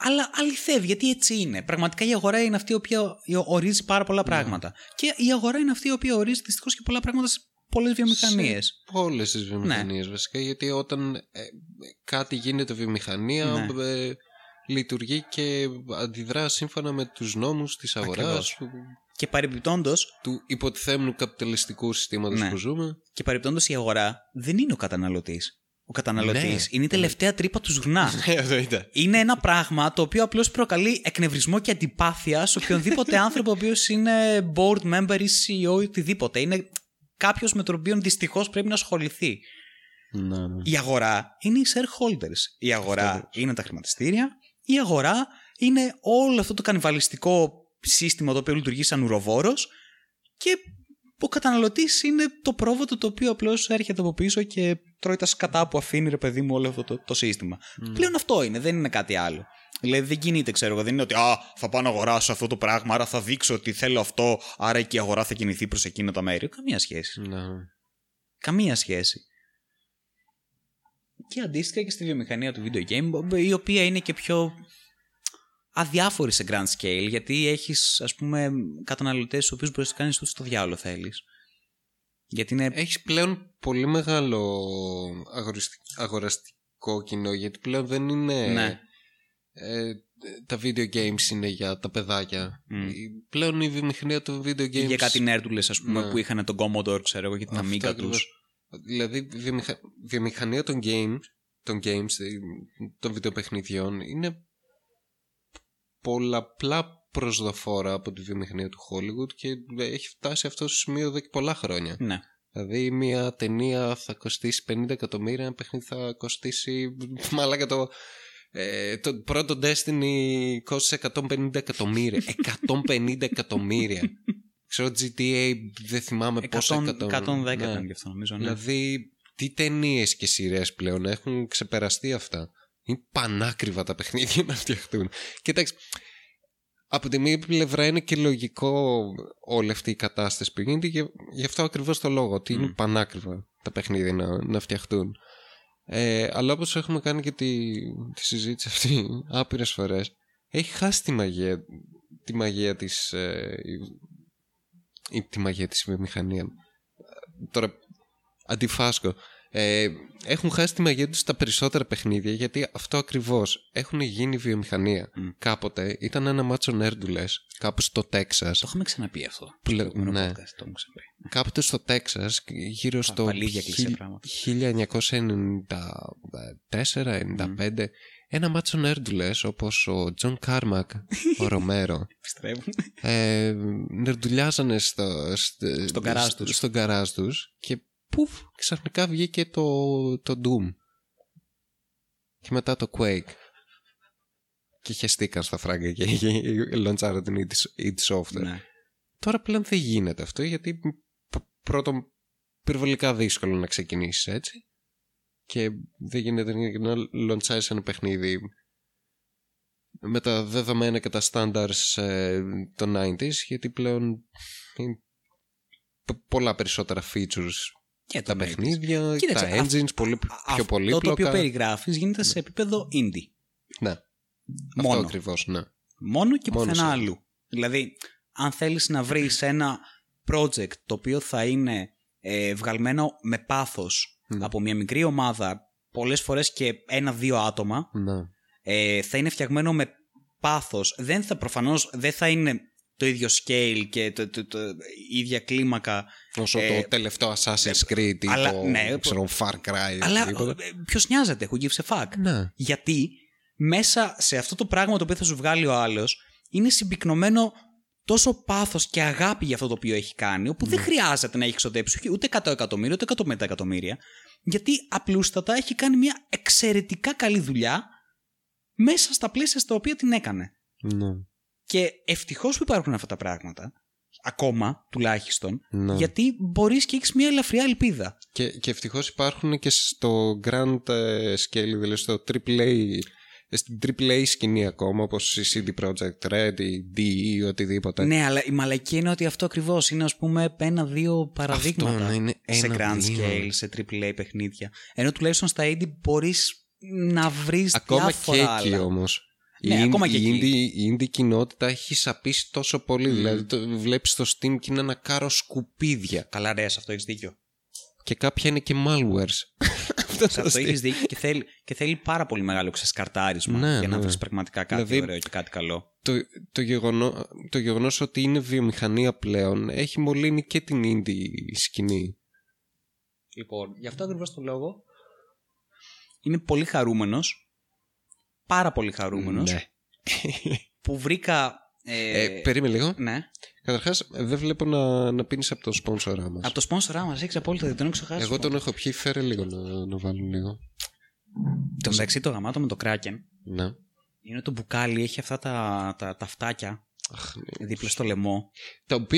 αλλά αληθεύει, γιατί έτσι είναι. Πραγματικά η αγορά είναι αυτή η οποία ορίζει πάρα πολλά πράγματα. Και η αγορά είναι αυτή η οποία ορίζει δυστυχώς και πολλά πράγματα σε πολλές βιομηχανίες. Πολλές τις βιομηχανίες, βασικά, γιατί όταν κάτι γίνεται βιομηχανία, λειτουργεί και αντιδρά σύμφωνα με τους νόμους της αγοράς. Και παρεμπιπτόντως. Του υποτιθέμενου καπιταλιστικού συστήματος που ζούμε. Και παρεμπιπτόντως η αγορά δεν είναι ο καταναλωτής. Ο καταναλωτής είναι η τελευταία τρύπα του ζουρνά. Είναι ένα πράγμα το οποίο απλώς προκαλεί εκνευρισμό και αντιπάθεια σε οποιονδήποτε άνθρωπο ο οποίος είναι board member ή CEO ή οτιδήποτε. Είναι κάποιος με τον οποίο δυστυχώς πρέπει να ασχοληθεί. Η αγορά είναι οι shareholders. Η αγορά είναι τα χρηματιστήρια. Η αγορά είναι όλο αυτό το κανιβαλιστικό σύστημα το οποίο λειτουργεί σαν ουροβόρος, και ο καταναλωτής είναι το πρόβατο το οποίο απλώς έρχεται από πίσω και τρώει τα σκατά που αφήνει, ρε παιδί μου, όλο αυτό το σύστημα. Πλέον αυτό είναι, δεν είναι κάτι άλλο. Δηλαδή δεν κινείται, ξέρω εγώ. Δεν είναι ότι θα πάω να αγοράσω αυτό το πράγμα, άρα θα δείξω ότι θέλω αυτό, άρα και η αγορά θα κινηθεί προς εκείνο τα μέρη. Καμία σχέση. Ναι. Καμία σχέση. Και αντίστοιχα και στη βιομηχανία του video game, η οποία είναι και πιο αδιάφορη σε grand scale, γιατί έχεις, ας πούμε, καταναλωτές στους οποίους μπορείς να κάνεις το διάολο θέλεις. Γιατί είναι... Έχεις πλέον πολύ μεγάλο αγοραστικό κοινό, γιατί πλέον δεν είναι... Ναι. Τα video games είναι για τα παιδάκια. Πλέον η βιομηχανία των video games... Για κάτι νέρτουλες, ας πούμε, ναι, που είχαν τον Commodore, ξέρω εγώ, και την Amiga τους. Δηλαδή η βιομηχανία των games, των βιντεοπαιχνιδιών, είναι πολλαπλά προσδοφόρα από τη βιομηχανία του Hollywood και έχει φτάσει αυτό στο σημείο εδώ και πολλά χρόνια. Ναι. Δηλαδή μια ταινία θα κοστίσει 50 εκατομμύρια, ένα παιχνίδι θα κοστίσει μαλάκα το πρώτο Destiny κόστησε 150 εκατομμύρια. 150 εκατομμύρια. Ξέρω GTA, δεν θυμάμαι 100, πόσα εκατομμύρια. 110 ήταν και αυτό νομίζω. Ναι. Δηλαδή τι ταινίες και σειρές πλέον έχουν ξεπεραστεί αυτά. Είναι πανάκριβα τα παιχνίδια να φτιαχτούν. Κοιτάξτε, από τη μία πλευρά είναι και λογικό όλη αυτή η κατάσταση που γίνεται, γι' αυτό ακριβώς το λόγο, ότι είναι πανάκριβα τα παιχνίδια να φτιαχτούν. Αλλά όπως έχουμε κάνει και τη συζήτηση αυτή άπειρες φορές, έχει χάσει τη μαγεία της ή τη μαγεία της βιομηχανίας. Τώρα αντιφάσκω. Έχουν χάσει τη μαγεία τους τα περισσότερα παιχνίδια, γιατί αυτό ακριβώς, έχουν γίνει βιομηχανία. Κάποτε ήταν ένα μάτσο νέρντουλες κάπου στο Τέξας. Το είχαμε ξαναπεί αυτό. Ναι. Podcast, το κάποτε στο Τέξας, γύρω στο 1994-95, ένα μάτσο νέρντουλες όπως ο Τζον Κάρμακ, ο Ρομέρο, νερντουλιάζανε στον καράζ τους και πουφ, ξαφνικά βγήκε το Doom. Και μετά το Quake. Και χεστήκαν στα φράγκα και λοντσάραν την id Software. Ναι. Τώρα πλέον δεν γίνεται αυτό, γιατί πρώτον υπερβολικά δύσκολο να ξεκινήσεις έτσι. Και δεν γίνεται να λοντσάρεις ένα παιχνίδι με τα δεδομένα και τα standards των 90s, γιατί πλέον πολλά περισσότερα features. Και τα παιχνίδια, κοίταξε, τα engines, πολύ πιο πολύπλοκα. Αυτό το οποίο περιγράφεις γίνεται σε επίπεδο indie. Ναι. Μόνο. Αυτό ακριβώς, ναι. Μόνο και πουθενά άλλου. Δηλαδή, αν θέλεις να βρεις ένα project το οποίο θα είναι βγαλμένο με πάθος από μια μικρή ομάδα, πολλές φορές και 1-2 άτομα, θα είναι φτιαγμένο με πάθος. Προφανώς δεν θα είναι το ίδιο scale και η ίδια κλίμακα όσο το τελευταίο Assassin's Creed ή το Far Cry, αλλά ποιος νοιάζεται, who gives a fuck, ναι. Γιατί μέσα σε αυτό το πράγμα το οποίο θα σου βγάλει ο άλλος είναι συμπυκνωμένο τόσο πάθος και αγάπη για αυτό το οποίο έχει κάνει, όπου δεν χρειάζεται να έχει ξοδέψει ούτε 100 εκατομμύρια ούτε 150 εκατομμύρια, γιατί απλούστατα έχει κάνει μια εξαιρετικά καλή δουλειά μέσα στα πλαίσια στα οποία την έκανε. Ναι. Και ευτυχώς που υπάρχουν αυτά τα πράγματα, ακόμα τουλάχιστον, ναι, γιατί μπορείς και έχεις μια ελαφριά ελπίδα. Και ευτυχώς υπάρχουν και στο grand scale, δηλαδή στην AAA σκηνή ακόμα, όπως η CD Projekt Red, η DE ή οτιδήποτε. Ναι, αλλά η μαλακή είναι ότι αυτό ακριβώς είναι, ας πούμε, 1-2 παραδείγματα αυτό, ναι, σε grand scale, σε AAA παιχνίδια. Ενώ τουλάχιστον στα indie μπορείς να βρεις διάφορα άλλα. Ακόμα και εκεί όμως. Ναι, η indie κοινότητα έχει σαπίσει τόσο πολύ. Δηλαδή το βλέπεις στο Steam και είναι ένα κάρο σκουπίδια. Καλά ρε, σε αυτό έχεις δίκιο. Και κάποια είναι και malwares. Σε αυτό έχεις δίκιο. Και θέλει πάρα πολύ μεγάλο ξεσκαρτάρισμα, ναι, για να βρεις πραγματικά κάτι δηλαδή, ωραίο και κάτι καλό. Το γεγονός ότι είναι βιομηχανία πλέον έχει μολύνει και την indie σκηνή. Λοιπόν, γι' αυτό ακριβώς τον λόγο είμαι πολύ χαρούμενος. Πάρα πολύ χαρούμενος, ναι, που βρήκα... περίμενε λίγο. Ναι. Καταρχάς, δεν βλέπω να πίνεις από το σπόνσορά μας. Από το σπόνσορά μας, έχεις απόλυτα, δεν τον έχω ξεχάσει. Εγώ τον έχω πιει, φέρε λίγο να βάλω λίγο. Το μεταξύ το γαμάτο με το Kraken. Ναι. Είναι το μπουκάλι, έχει αυτά τα φτάκια δίπλα στο λαιμό. Το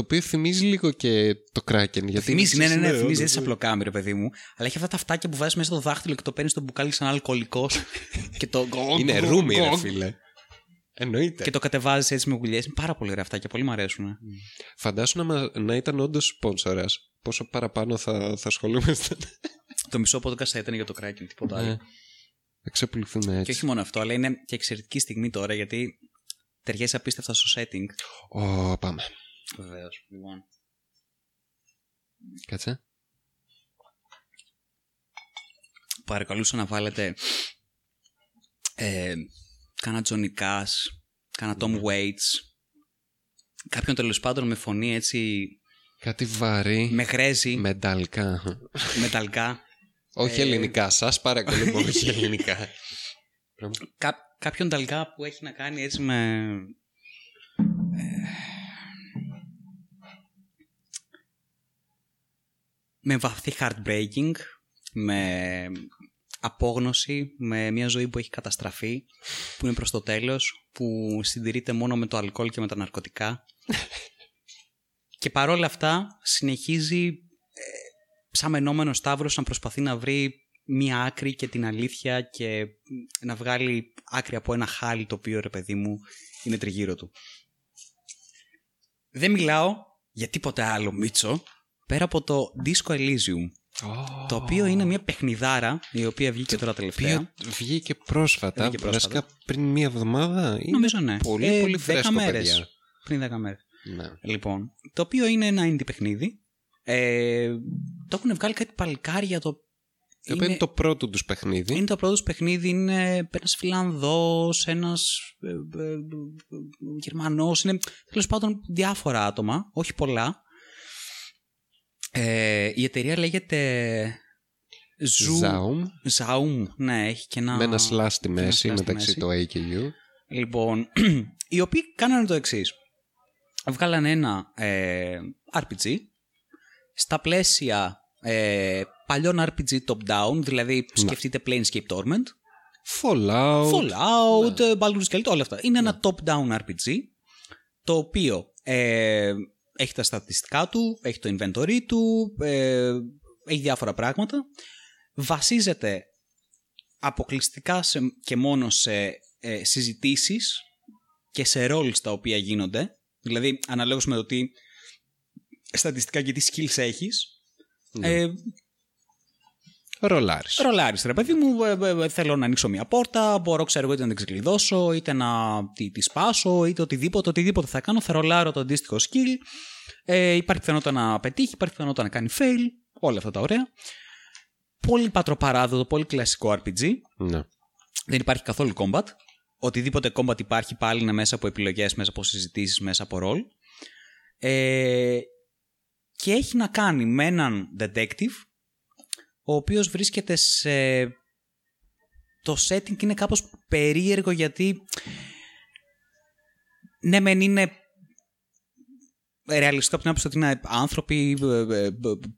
οποίο θυμίζει λίγο και το Kraken. Γιατί θυμίζει, ναι, θυμίζει. Δεν είσαι απλοκάμερο, παιδί μου. Αλλά έχει αυτά τα φτάκια που βάζεις μέσα στο δάχτυλο και το παίρνεις στο μπουκάλι σαν αλκοολικός. Και το. Είναι ρούμι, ρε φίλε. Εννοείται. Και το κατεβάζεις έτσι με γουλιές. Είναι πάρα πολύ ωραία αυτά και πολύ μου αρέσουν. Φαντάσου να ήταν όντως σπόνσορας. Πόσο παραπάνω θα ασχολούμαστε. Το μισό podcast θα ήταν για το Kraken, τίποτα άλλο. Εξεπληθούμε έτσι. Και όχι μόνο αυτό, αλλά είναι και εξαιρετική στιγμή τώρα γιατί. Ταιριάζει απίστευτα στο setting. Πάμε. Βεβαίως. Λοιπόν. Κάτσε. Παρακαλούσα να βάλετε κάνα Johnny Cash, κάνα Tom Waits, κάποιον τέλος πάντων με φωνή έτσι. Κάτι βαρύ. Με γρέζι. Μεταλικά. Όχι ελληνικά. Σας παρακαλώ, όχι ελληνικά. Κάποιον ταλκά που έχει να κάνει έτσι με. Με βαθύ heartbreaking, με απόγνωση, με μια ζωή που έχει καταστραφεί, που είναι προς το τέλος, που συντηρείται μόνο με το αλκοόλ και με τα ναρκωτικά. Και παρόλα αυτά συνεχίζει ψαμενόμενο σταύρος να προσπαθεί να βρει μία άκρη και την αλήθεια και να βγάλει άκρη από ένα χάλι το οποίο, ρε παιδί μου, είναι τριγύρω του. Δεν μιλάω για τίποτε άλλο, Μίτσο, πέρα από το Disco Elysium, το οποίο είναι μία παιχνιδάρα η οποία βγήκε τώρα τελευταία. Βγήκε πρόσφατα, πριν μία εβδομάδα. Νομίζω ναι. Πολύ φρέσκο, παιδιά. Πριν 10 μέρες. Ναι. Λοιπόν, το οποίο είναι ένα indie παιχνίδι. Το έχουν βγάλει κάτι παλικάρια το. Είναι το πρώτο τους παιχνίδι. Είναι ένας Φιλανδός, ένας Γερμανός. Είναι τέλος πάντων διάφορα άτομα, όχι πολλά. Η εταιρεία λέγεται ZAUM. Ναι, έχει και ένα. Με ένα slash στη μέση μεταξύ το A και U. Λοιπόν, οι οποίοι κάνανε το εξής. Βγάλανε ένα RPG στα πλαίσια παλιών RPG top-down, δηλαδή σκεφτείτε Planescape Torment, Fallout, Baldur's Gate, όλα αυτά. Είναι ένα top-down RPG, το οποίο έχει τα στατιστικά του, έχει το inventory του, έχει διάφορα πράγματα. Βασίζεται αποκλειστικά και μόνο σε συζητήσεις και σε roles τα οποία γίνονται, δηλαδή αναλόγως με το τι στατιστικά και τι skills έχεις. Ρολάρεις, ρε παιδί μου, θέλω να ανοίξω μια πόρτα, μπορώ, ξέρω εγώ, είτε να την ξεκλειδώσω, είτε να τη σπάσω, είτε οτιδήποτε θα κάνω, θα ρολάρω το αντίστοιχο skill, υπάρχει πιθανότητα να πετύχει, υπάρχει πιθανότητα να κάνει fail, όλα αυτά τα ωραία. Πολύ πατροπαράδοτο, πολύ κλασικό RPG, ναι. Δεν υπάρχει καθόλου combat, οτιδήποτε combat υπάρχει πάλι είναι μέσα από επιλογές, μέσα από συζητήσεις, μέσα από ρολ. Και έχει να κάνει με έναν detective, ο οποίος βρίσκεται σε. Το setting είναι κάπως περίεργο γιατί. Ναι, μεν είναι ρεαλιστικό από την άποψη ότι είναι άνθρωποι,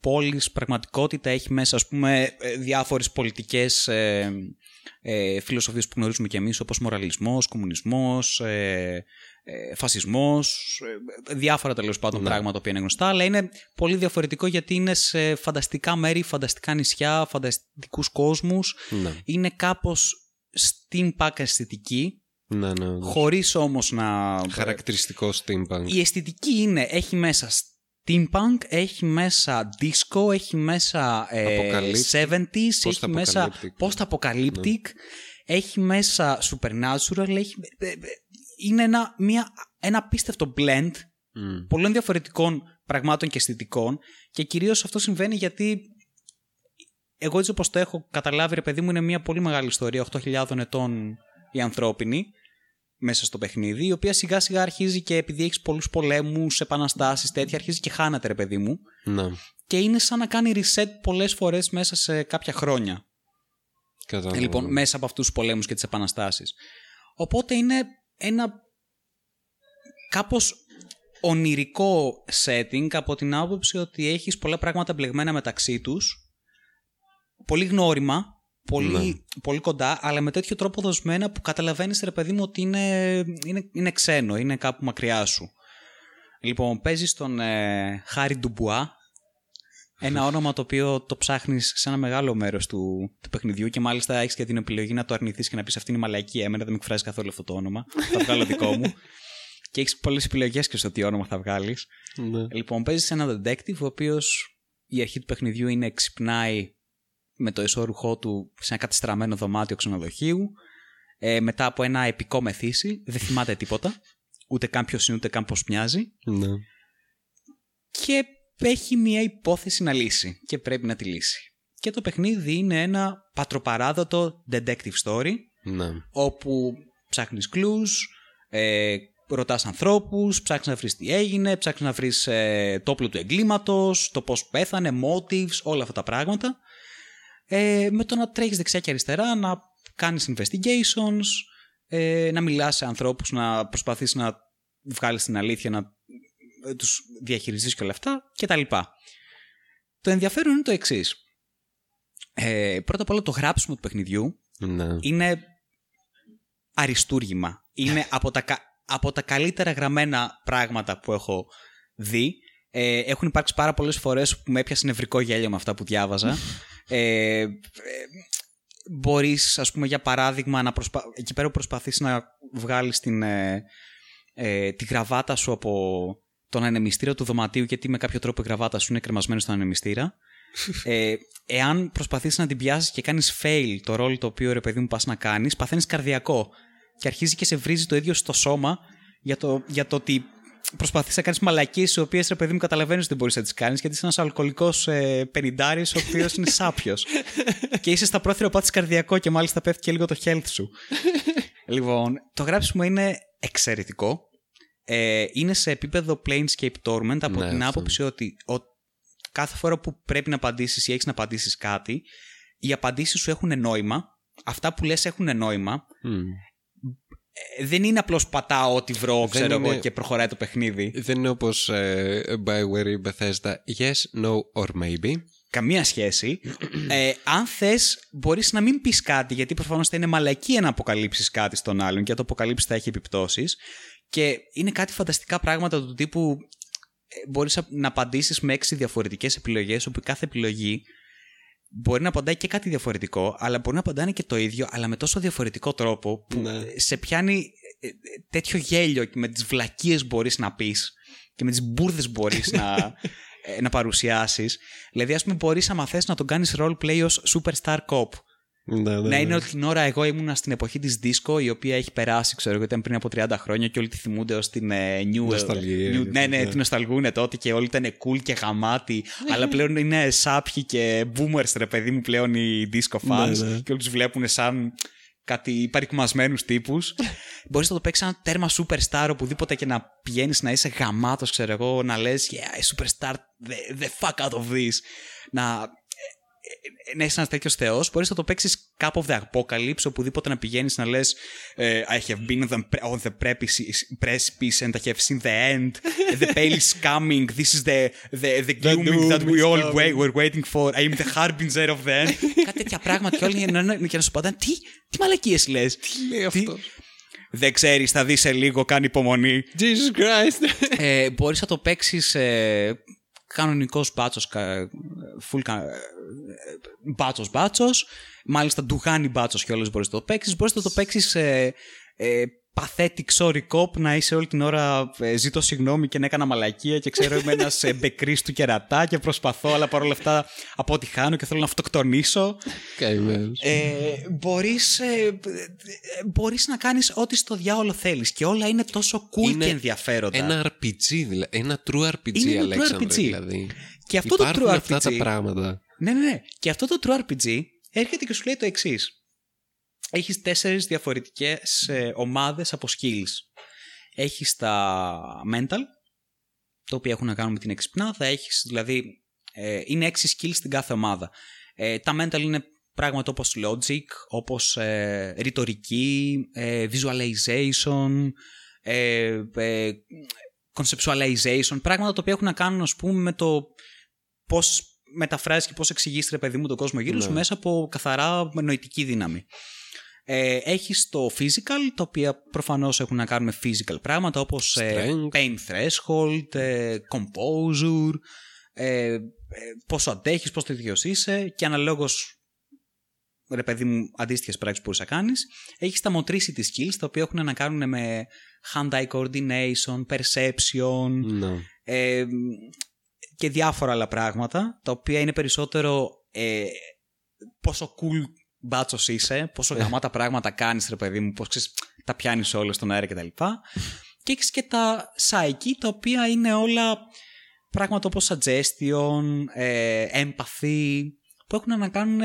πόλεις, πραγματικότητα. Έχει μέσα, ας πούμε, διάφορες πολιτικές φιλοσοφίες που γνωρίζουμε κι εμείς, όπως μοραλισμός, κομμουνισμός, φασισμός, διάφορα τέλος πάντων πράγματα που είναι γνωστά, αλλά είναι πολύ διαφορετικό γιατί είναι σε φανταστικά μέρη, φανταστικά νησιά, φανταστικούς κόσμους. Είναι κάπως steampunk αισθητική, χωρίς όμως να. Χαρακτηριστικό steampunk. Η αισθητική είναι, έχει μέσα steampunk, έχει μέσα disco, έχει μέσα 70s, έχει μέσα post-apocalyptic, έχει μέσα supernatural, έχει. Είναι ένα απίστευτο blend πολλών διαφορετικών πραγμάτων και αισθητικών και κυρίως αυτό συμβαίνει γιατί εγώ έτσι όπως το έχω καταλάβει, ρε παιδί μου, είναι μια πολύ μεγάλη ιστορία, 8.000 ετών η ανθρώπινη μέσα στο παιχνίδι, η οποία σιγά σιγά αρχίζει και επειδή έχει πολλούς πολέμους, επαναστάσεις, τέτοια, αρχίζει και χάνεται, ρε παιδί μου. Να. Και είναι σαν να κάνει reset πολλές φορές μέσα σε κάποια χρόνια. Λοιπόν, μέσα από αυτούς τους πολέμους και τις επαναστάσεις. Οπότε είναι ένα κάπως ονειρικό setting από την άποψη ότι έχεις πολλά πράγματα μπλεγμένα μεταξύ τους, πολύ γνώριμα, πολύ, πολύ κοντά, αλλά με τέτοιο τρόπο δοσμένα που καταλαβαίνεις, ρε παιδί μου, ότι είναι ξένο, είναι κάπου μακριά σου. Λοιπόν, παίζεις τον Χάρι Ντουμπουά, ένα όνομα το οποίο το ψάχνεις σε ένα μεγάλο μέρος του παιχνιδιού και μάλιστα έχεις και την επιλογή να το αρνηθείς και να πεις αυτή είναι η μαλαϊκία, εμένα δεν με εκφράζει καθόλου αυτό το όνομα, θα βγάλω δικό μου. Και έχεις πολλές επιλογές και στο τι όνομα θα βγάλεις. Ναι. Λοιπόν, παίζεις έναν detective ο οποίος η αρχή του παιχνιδιού είναι ξυπνάει με το ισόρουχό του σε ένα κατεστραμμένο δωμάτιο ξενοδοχείου, μετά από ένα επικό μεθύσι, δεν θυμάται τίποτα, ούτε καν ποιος είναι ούτε καν πώς μοιάζει. Ναι. Και έχει μια υπόθεση να λύσει και πρέπει να τη λύσει. Και το παιχνίδι είναι ένα πατροπαράδοτο detective story, ναι, όπου ψάχνεις clues, ρωτάς ανθρώπους, ψάχνεις να βρεις τι έγινε, ψάχνεις να βρεις το όπλο του εγκλήματος, το πώς πέθανε, motives, όλα αυτά τα πράγματα. Με το να τρέχεις δεξιά και αριστερά, να κάνεις investigations, να μιλάς σε ανθρώπους, να προσπαθείς να βγάλεις την αλήθεια, να τους διαχειριστείς και όλα αυτά κτλ. Το ενδιαφέρον είναι το εξής. Πρώτα απ' όλα το γράψιμο του παιχνιδιού, ναι, είναι αριστούργημα. Είναι από τα καλύτερα γραμμένα πράγματα που έχω δει. Έχουν υπάρξει πάρα πολλές φορές που με έπιασε νευρικό γέλιο με αυτά που διάβαζα. Μπορείς, ας πούμε, για παράδειγμα, εκεί πέρα που προσπαθείς να βγάλεις τη γραβάτα σου από τον ανεμιστήρα του δωματίου, γιατί με κάποιο τρόπο η γραβάτα σου είναι κρεμασμένη στον ανεμιστήρα. Εάν προσπαθείς να την πιάσεις και κάνεις fail το ρόλο το οποίο, ρε παιδί μου, πας να κάνεις, παθαίνεις καρδιακό. Και αρχίζει και σε βρίζει το ίδιο στο σώμα για το ότι προσπαθείς να κάνεις μαλακίες, οι οποίες, ρε παιδί μου, καταλαβαίνεις ότι δεν μπορείς να τις κάνεις, γιατί είσαι ένας αλκοολικός πενιντάρης, ο οποίος είναι σάπιος. Και είσαι στα πρόθυρα, πάθεις καρδιακό και μάλιστα πέφτει και λίγο το health σου. Λοιπόν, το γράψιμο είναι εξαιρετικό. Είναι σε επίπεδο Planescape Torment από την άποψη ότι κάθε φορά που πρέπει να απαντήσεις ή έχεις να απαντήσεις κάτι, οι απαντήσεις σου έχουν νόημα. Αυτά που λες έχουν νόημα. Δεν είναι απλώς πατάω ό,τι βρω, ξέρω εγώ, και προχωράει το παιχνίδι. Δεν είναι όπως Bioware ή Bethesda. Yes, no or maybe. Καμία σχέση. Αν θες, μπορείς να μην πεις κάτι, γιατί προφανώς θα είναι μαλακία να αποκαλύψεις κάτι στον άλλον, και αν το αποκαλύψεις θα έχει επιπτώσεις. Και είναι κάτι φανταστικά πράγματα του τύπου μπορείς να απαντήσεις με 6 διαφορετικές επιλογές, όπου κάθε επιλογή μπορεί να απαντάει και κάτι διαφορετικό, αλλά μπορεί να απαντάνε και το ίδιο, αλλά με τόσο διαφορετικό τρόπο που, ναι, σε πιάνει τέτοιο γέλιο και με τις βλακίες μπορείς να πεις και με τις μπουρδες μπορείς να παρουσιάσεις. Δηλαδή, ας πούμε, μπορείς άμα θες να τον κάνεις role play ως superstar cop. Ναι, ναι, να είναι όλη την ώρα. Εγώ ήμουνα στην εποχή της disco, η οποία έχει περάσει, ξέρω εγώ, ήταν πριν από 30 χρόνια και όλοι τη θυμούνται ως την new. Ναι, την νοσταλγούνε τότε και όλοι ήταν cool και γαμάτοι. Αλλά πλέον είναι σάπιοι και boomers, ρε παιδί μου, πλέον οι disco fans. Ναι, ναι. Και όλοι τους βλέπουν σαν κάτι παρικμασμένους τύπους. Μπορείς να το παίξεις ένα τέρμα superstar, οπουδήποτε και να πηγαίνεις, να είσαι γαμάτος, ξέρω εγώ, να λες yeah, superstar, the fuck out of this. Να είσαι ένας τέτοιος θεός. Μπορείς να το παίξεις Cup of the Apocalypse, οπουδήποτε να πηγαίνεις να λες I have been on the precipice and I have seen the end. The pale is coming. This is the glooming that we all were waiting for. I am the harbinger of the end. Κάτι τέτοια πράγματα και όλοι να σου παντάνε τι μαλακίες λες. Τι λέει αυτό. Δεν ξέρεις, θα δεις σε λίγο, κάνει υπομονή. Jesus Christ. Μπορείς να το παίξεις κανονικός μπάτσος, μπάτσος, μάλιστα ντουγάνι μπάτσος κιόλας μπορείς να το παίξεις. Μπορείς να το παίξεις pathetic sorry cop, να είσαι όλη την ώρα ζητώ συγγνώμη και να έκανα μαλακία και ξέρω είμαι ένας μπεκρής του κερατά και προσπαθώ, αλλά παρόλα αυτά αποτυχάνω και θέλω να αυτοκτονήσω. Μπορείς να κάνεις ό,τι στο διάολο θέλεις και όλα είναι τόσο cool και ενδιαφέροντα. Ένα RPG, δηλαδή, ένα true RPG, Αλέξανδρε, δηλαδή. Και αυτό το true RPG, αυτά τα πράγματα. Ναι. Και αυτό το true RPG έρχεται και σου λέει το εξής. Έχεις 4 διαφορετικές ομάδες από skills. Έχεις τα mental, τα οποία έχουν να κάνουν με την εξυπνάδα. Έχεις, δηλαδή, είναι 6 skills στην κάθε ομάδα. Τα mental είναι πράγματα όπως logic, όπως ρητορική, visualization, conceptualization. Πράγματα τα οποία έχουν να κάνουν, ας πούμε, με το πώς μεταφράζεις και πώς εξηγείς, ρε παιδί μου, τον κόσμο γύρω σου μέσα από καθαρά νοητική δύναμη. Έχεις το physical, τα οποία προφανώς έχουν να κάνουν με physical πράγματα, όπως pain threshold, composure, πόσο αντέχεις, πόσο τέτοιος είσαι, και αναλόγως, ρε παιδί μου, αντίστοιχες πράξεις που μπορείς να κάνεις. Έχεις τα motricity skills, τα οποία έχουν να κάνουν με hand-eye coordination, perception, και διάφορα άλλα πράγματα, τα οποία είναι περισσότερο πόσο cool μπάτσος είσαι, πόσο γαμάτα πράγματα κάνεις, ρε παιδί μου, πώς ξέρεις, τα πιάνεις όλα στον αέρα κτλ. Και έχεις και τα psyche, τα οποία είναι όλα πράγματα όπως suggestion, empathy, που έχουν να κάνουν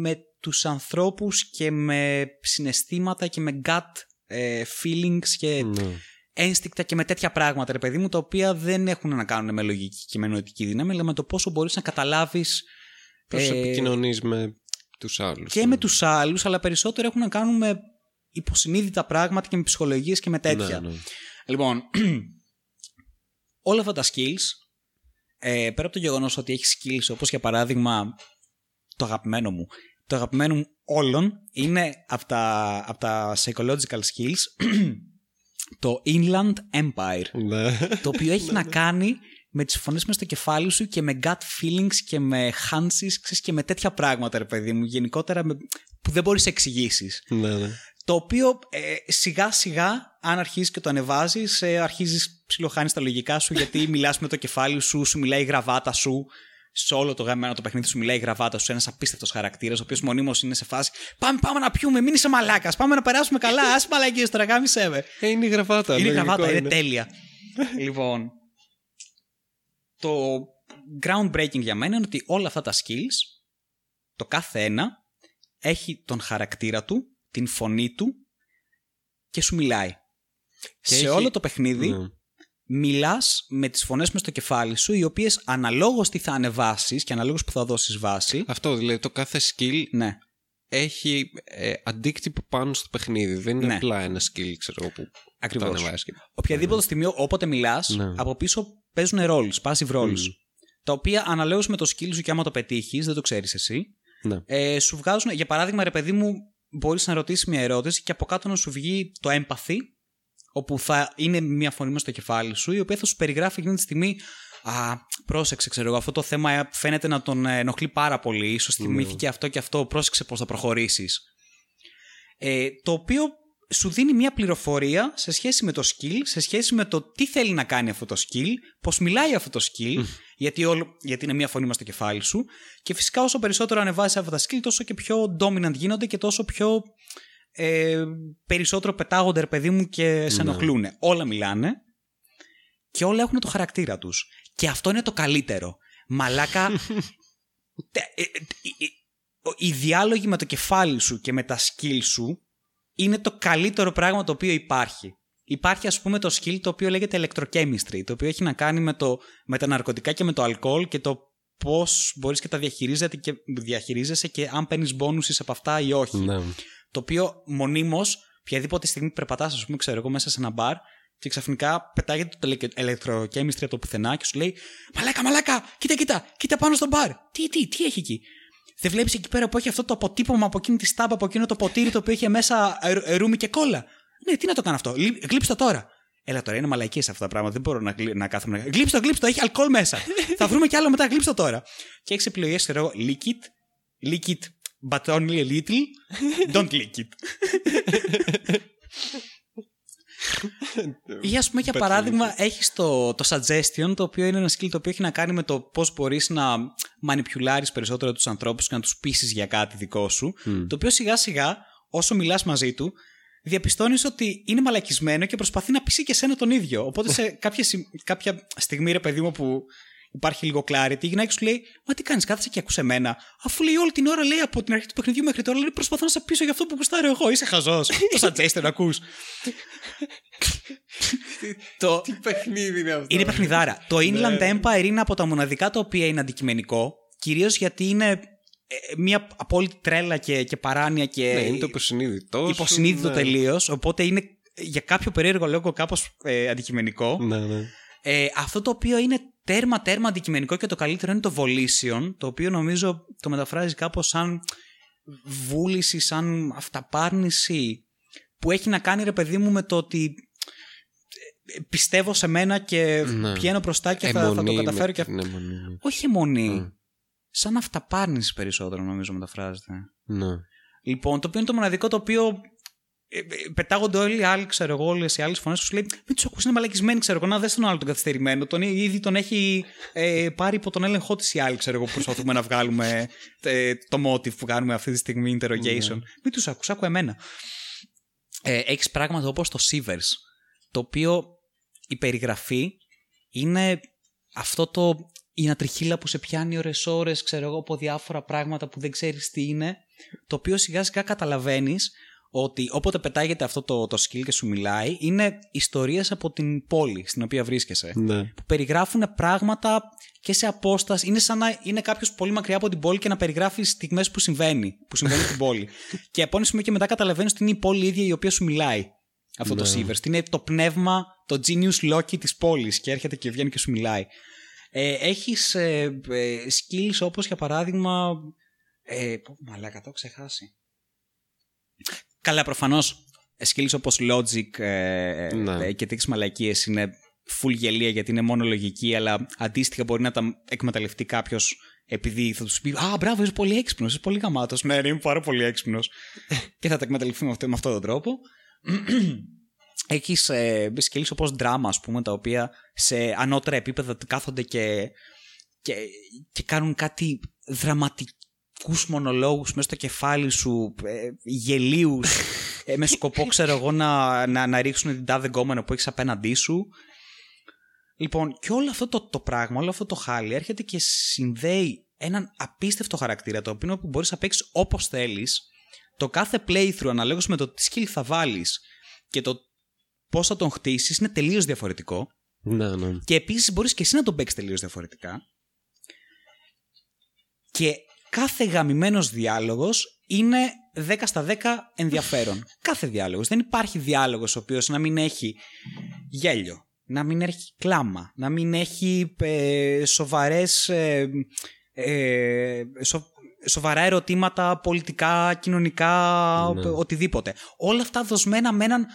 με τους ανθρώπους και με συναισθήματα και με gut feelings και ένστικτα και με τέτοια πράγματα, ρε παιδί μου, τα οποία δεν έχουν να κάνουν με λογική και με νοητική δύναμη, αλλά με το πόσο μπορείς να καταλάβεις, πώς επικοινωνείς με τους άλλους. Και με τους άλλους, αλλά περισσότερο έχουν να κάνουν με υποσυνείδητα πράγματα και με ψυχολογίες και με τέτοια. Λοιπόν, όλα αυτά τα skills, πέρα από το γεγονός ότι έχει skills, όπως για παράδειγμα το αγαπημένο μου όλων είναι από τα psychological skills, το Inland Empire, το οποίο έχει να κάνει με τις φωνές μες στο κεφάλι σου και με gut feelings και με hands και με τέτοια πράγματα, ρε παιδί μου, γενικότερα που δεν μπορείς να εξηγήσεις. Το οποίο σιγά σιγά, αν αρχίζεις και το ανεβάζεις, αρχίζεις ψιλοχάνεις τα λογικά σου, γιατί μιλάς με το κεφάλι σου, σου μιλάει η γραβάτα σου. Σε όλο το γαμμένο το παιχνίδι σου μιλάει η γραβάτα σου, ένας απίστευτος χαρακτήρας, ο οποίος μονίμως είναι σε φάση πάμε να πιούμε, μην είσαι μαλάκας, πάμε να περάσουμε καλά, άσε μαλακίες τώρα, γάμισέ με. Είναι η γραβάτα. Είναι η γραβάτα, είναι τέλεια. Λοιπόν, το groundbreaking για μένα είναι ότι όλα αυτά τα skills, το κάθε ένα έχει τον χαρακτήρα του, την φωνή του και σου μιλάει. Και όλο το παιχνίδι μιλάς με τις φωνές μες στο κεφάλι σου, οι οποίες αναλόγως τι θα ανεβάσεις και αναλόγως που θα δώσεις βάση. Αυτό δηλαδή, το κάθε skill έχει αντίκτυπο πάνω στο παιχνίδι. Δεν είναι απλά ένα skill, ξέρω, που ακριβώς το ανεβάσεις. Οποιαδήποτε στιγμή, όποτε μιλάς, από πίσω παίζουν roles, passive roles, τα οποία αναλόγως με το skill σου και άμα το πετύχεις, δεν το ξέρεις εσύ, σου βγάζουν, για παράδειγμα, ρε παιδί μου, μπορείς να ρωτήσεις μια ερώτηση και από κάτω να σου βγει το empathy, όπου θα είναι μια φωνή μες στο κεφάλι σου, η οποία θα σου περιγράφει εκείνη τη στιγμή. Α, πρόσεξε, ξέρω εγώ, αυτό το θέμα φαίνεται να τον ενοχλεί πάρα πολύ. Ίσως θυμήθηκε αυτό και αυτό. Πρόσεξε πώς θα προχωρήσεις. Το οποίο σου δίνει μια πληροφορία σε σχέση με το skill, σε σχέση με το τι θέλει να κάνει αυτό το skill, πώς μιλάει αυτό το skill, γιατί είναι μια φωνή μες στο κεφάλι σου. Και φυσικά όσο περισσότερο ανεβάζεις αυτά τα skill, τόσο και πιο dominant γίνονται και τόσο πιο. Περισσότερο πετάγονται, ρε παιδί μου, και σε ενοχλούν. Όλα μιλάνε και όλα έχουν το χαρακτήρα τους. Και αυτό είναι το καλύτερο. Μαλάκα, οι διάλογοι με το κεφάλι σου και με τα skill σου είναι το καλύτερο πράγμα το οποίο υπάρχει. Υπάρχει, ας πούμε, το skill το οποίο λέγεται electrochemistry, το οποίο έχει να κάνει με τα ναρκωτικά και με το αλκοόλ και το πώς μπορείς και τα διαχειρίζεσαι και αν παίρνεις μπόνουσες από αυτά ή όχι. Το οποίο μονίμως, οποιαδήποτε στιγμή περπατάς, ας πούμε, ξέρω εγώ, μέσα σε ένα μπαρ και ξαφνικά πετάγεται το electrochemistry από το πουθενά και σου λέει Μαλάκα, κοίτα πάνω στο μπαρ. Τι έχει εκεί. Δεν βλέπεις εκεί πέρα που έχει αυτό το αποτύπωμα από εκείνη τη στάμπα, από εκείνο το ποτήρι το οποίο είχε μέσα ρούμι και κόλλα. Ναι, τι να το κάνω αυτό. Γλύψτε το τώρα. Έλα τώρα, είναι μαλακίες αυτά τα πράγματα. Δεν μπορώ να κάθομαι. Γλύψτε το, έχει αλκοόλ μέσα. Θα βρούμε κι άλλο μετά, γλύψτε το τώρα. Και έχει επιλογές, ξέρω εγώ, leak it. But only a little, don't leak it. Ή ας πούμε, για παράδειγμα, έχεις το suggestion, το οποίο είναι ένα skill το οποίο έχει να κάνει με το πώς μπορείς να μανιπιουλάρεις περισσότερο τους ανθρώπους και να τους πείσεις για κάτι δικό σου, το οποίο σιγά σιγά, όσο μιλάς μαζί του, διαπιστώνεις ότι είναι μαλακισμένο και προσπαθεί να πείσει και εσένα τον ίδιο. Οπότε σε κάποια στιγμή, ρε παιδί μου, που υπάρχει λίγο clarity, η γυναίκα σου λέει «Μα τι κάνεις, κάθεσαι και ακούς εμένα». Αφού λέει όλη την ώρα, λέει από την αρχή του παιχνιδιού μέχρι τώρα, λέει «Προσπαθώ να σε πείσω για αυτό που κουστάρω εγώ, είσαι χαζός, το σατζέστε να ακούς». Τι παιχνίδι είναι αυτό. Είναι παιχνιδάρα. Το Inland Empire είναι από τα μοναδικά τα οποία είναι αντικειμενικό, κυρίως γιατί είναι μια απόλυτη τρέλα και παράνοια και είναι το υποσυνείδητο τελείως, οπότε είναι για κάποιο περίεργο λόγο κάπως αντικειμενικό. Αυτό το οποίο είναι τέρμα αντικειμενικό και το καλύτερο είναι το volition, το οποίο νομίζω το μεταφράζει κάπως σαν βούληση, σαν αυταπάρνηση, που έχει να κάνει, ρε παιδί μου, με το ότι πιστεύω σε μένα και πηγαίνω μπροστά και θα το καταφέρω και αυτό. Όχι αιμονή. Σαν αυταπάρνηση περισσότερο νομίζω μεταφράζεται. Ναι. Λοιπόν, το οποίο είναι το μοναδικό, το οποίο πετάγονται όλοι οι άλλοι, ξέρω εγώ, όλες οι άλλες φωνές τους, λέει μην τους ακούσεις, είναι μαλακισμένοι, ξέρω εγώ, να δες τον άλλο τον καθυστερημένο, τον ήδη τον έχει πάρει υπό τον έλεγχό της η άλλη, ξέρω εγώ, που προσπαθούμε να βγάλουμε το motive που κάνουμε αυτή τη στιγμή, interrogation. Μην τους ακούς, άκου εμένα. Έχεις πράγματα όπως το Sivers, το οποίο η περιγραφή είναι αυτό το η ανατριχύλα που σε πιάνει ώρες, ξέρω εγώ, από διάφορα πράγματα που δεν ξέρεις τι είναι, το οποίο σιγά σιγά καταλαβαίνεις ότι όποτε πετάγεται αυτό το skill και σου μιλάει, είναι ιστορίες από την πόλη στην οποία βρίσκεσαι. Ναι. Που περιγράφουν πράγματα και σε απόσταση. Είναι σαν να είναι κάποιος πολύ μακριά από την πόλη και να περιγράφει στιγμές που συμβαίνει στην πόλη. Και από ένα σημείο και μετά καταλαβαίνεις ότι είναι η πόλη ίδια η οποία σου μιλάει. Αυτό το Sivers. Είναι το πνεύμα, το genius loci της πόλης. Και έρχεται και βγαίνει και σου μιλάει. Έχεις skills όπως για παράδειγμα. Μαλάκα, το έχω ξεχάσει. Καλά, προφανώς skills όπως logic και τέτοιες μαλακίες είναι full γελία γιατί είναι μόνο λογική, αλλά αντίστοιχα μπορεί να τα εκμεταλλευτεί κάποιος επειδή θα τους πει «Α, μπράβο, είσαι πολύ έξυπνος, είσαι πολύ γαμάτος». Ναι, είμαι πάρα πολύ έξυπνος. Και θα τα εκμεταλλευτεί με αυτόν τον τρόπο. Έχεις skills όπως drama, ας πούμε, τα οποία σε ανώτερα επίπεδα κάθονται και κάνουν κάτι δραματικό. Ακούς μονολόγους μέσα στο κεφάλι σου, γελίους, με σκοπό, ξέρω εγώ, να ρίξουν την τάδε γκόμενα που έχεις απέναντί σου. Λοιπόν, και όλο αυτό το πράγμα, όλο αυτό το χάλι έρχεται και συνδέει έναν απίστευτο χαρακτήρα, το οποίο μπορείς να παίξεις όπως θέλεις. Το κάθε playthrough, αναλόγως με το τι skill θα βάλεις και το πώς θα τον χτίσεις, είναι τελείως διαφορετικό. Ναι, ναι. Και επίσης μπορείς και εσύ να τον παίξεις τελείως διαφορετικά. Και κάθε γαμημένος διάλογος είναι 10 στα 10 ενδιαφέρον. Κάθε διάλογος. Δεν υπάρχει διάλογος ο οποίος να μην έχει γέλιο, να μην έχει κλάμα, να μην έχει σοβαρά ερωτήματα πολιτικά, κοινωνικά, οτιδήποτε. Όλα αυτά δοσμένα με έναν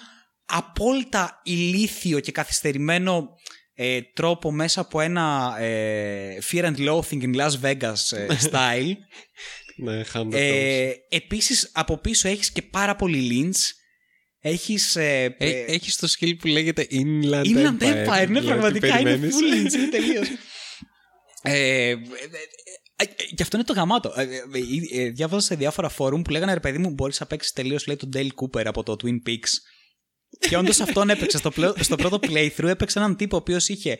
απόλυτα ηλίθιο και καθυστερημένο τρόπο μέσα από ένα Fear and Loathing in Las Vegas style. Ναι, επίσης από πίσω έχεις και πάρα πολύ lynch. Έχεις το skill που λέγεται Inland Empire. Ναι, πραγματικά είναι full lynch. Είναι τελείως. Και αυτό είναι το γαμάτο. Διάβαζα σε διάφορα forum που λέγανε «Ρε παιδί μου, μπορείς να παίξεις τελείως», λέει, τον Dale Cooper από το Twin Peaks. Και όντως αυτόν έπαιξε. Στο πρώτο playthrough έπαιξε έναν τύπο ο οποίος είχε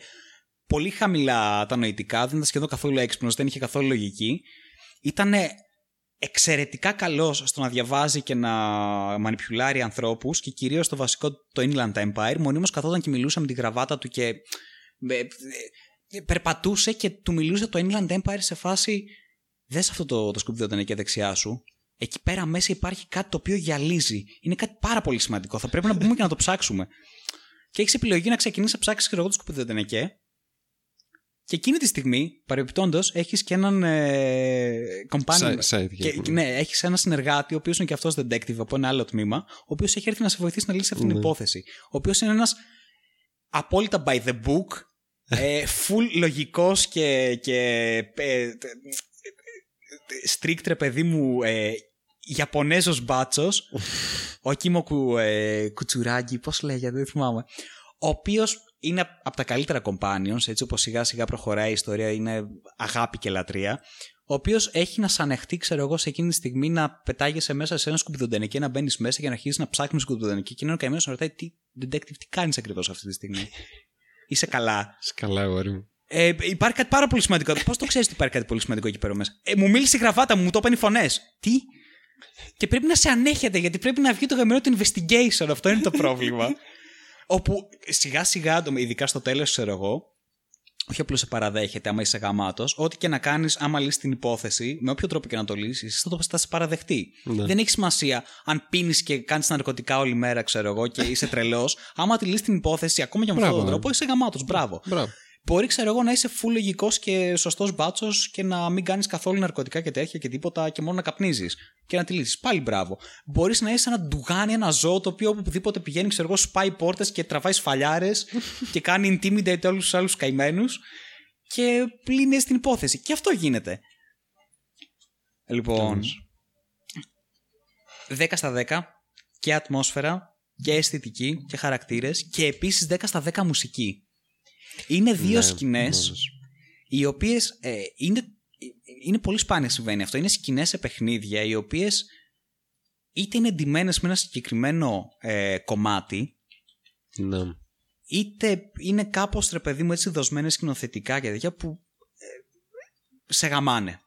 πολύ χαμηλά τα νοητικά, δεν ήταν σχεδόν καθόλου έξυπνος, δεν είχε καθόλου λογική. Ήταν εξαιρετικά καλός στο να διαβάζει και να μανιπιουλάρει ανθρώπους και κυρίως το βασικό, το Inland Empire. Μονίμως καθόταν και μιλούσε με την γραβάτα του και περπατούσε και του μιλούσε το Inland Empire σε φάση «Δες αυτό το σκουπίδι όταν είναι και δεξιά σου». Εκεί πέρα μέσα υπάρχει κάτι το οποίο γυαλίζει. Είναι κάτι πάρα πολύ σημαντικό. Θα πρέπει να μπούμε και να το ψάξουμε. Και έχεις επιλογή να ξεκινήσεις να ψάξεις το σκουπιδοτενεκέ. Και εκείνη τη στιγμή, παρεμπιπτόντως, έχεις και έναν companion. Ναι, έχεις ένα συνεργάτη, ο οποίος είναι και αυτός detective από ένα άλλο τμήμα, ο οποίος έχει έρθει να σε βοηθήσει να λύσει αυτήν την υπόθεση. Ο οποίος είναι ένας απόλυτα by the book, full λογικός και strict, ρε παιδί μου, Ιαπωνέζος μπάτσος, ο Κίμο Κουτσουράγγι, πώς λέγεται, δεν θυμάμαι, ο οποίος είναι από τα καλύτερα companions, έτσι όπως σιγά σιγά προχωράει η ιστορία, είναι αγάπη και λατρεία, ο οποίος έχει να σ' ανεχτεί, ξέρω εγώ, σε εκείνη τη στιγμή να πετάγεσαι μέσα σε ένα σκουπιδοντενεκέ, να μπαίνεις μέσα και να αρχίσεις να ψάχνεις σκουπιδοντενεκέ, και είναι ο καημένος να ρωτάει «Τι, detective, τι κάνεις ακριβώς αυτή τη στιγμή, είσαι καλά?» Είσαι καλά, αγόρι μου. Υπάρχει κάτι πάρα πολύ σημαντικό. Πώς το ξέρεις ότι υπάρχει κάτι πολύ σημαντικό εκεί πέρα μέσα? Μου μίλησε η γραβάτα μου, μου το είπαν οι φωνές. Τι? Και πρέπει να σε ανέχεται, γιατί πρέπει να βγει το γαμμένο του investigation. Αυτό είναι το πρόβλημα. Όπου σιγά σιγά, ειδικά στο τέλος, ξέρω εγώ, όχι απλώς σε παραδέχεται άμα είσαι γαμάτος. Ό,τι και να κάνεις, άμα λύσεις την υπόθεση, με όποιο τρόπο και να το λύσεις, θα σε παραδεχτεί. Ναι. Δεν έχει σημασία αν πίνεις και κάνεις ναρκωτικά όλη μέρα, ξέρω εγώ, και είσαι τρελός. Άμα τη λύσεις την υπόθεση, ακόμα και με αυτόν τον τρόπο, είσαι γαμάτος. Μπράβο. Μπορεί, ξέρω εγώ, να είσαι full λογικός και σωστός μπάτσος και να μην κάνεις καθόλου ναρκωτικά και τέτοια και τίποτα και μόνο να καπνίζεις και να τη λύσεις. Πάλι μπράβο. Μπορείς να είσαι ένα ντουγάνι, ένα ζώο το οποίο οπουδήποτε πηγαίνει, ξέρω εγώ, σπάει πόρτες και τραβάει σφαλιάρες και κάνει intimidate όλους τους άλλους καημένους και πλύνει στην υπόθεση. Και αυτό γίνεται. Λοιπόν. 10 στα 10 και ατμόσφαιρα και αισθητική και χαρακτήρες και επίσης 10 στα 10 μουσική. Είναι δύο σκηνές οι οποίες είναι πολύ σπάνια συμβαίνει αυτό. Είναι σκηνές σε παιχνίδια οι οποίες είτε είναι ντυμένες με ένα συγκεκριμένο κομμάτι, ναι, είτε είναι κάπως, ρε παιδί μου, έτσι δοσμένες σκηνοθετικά και τέτοια που σε γαμάνε.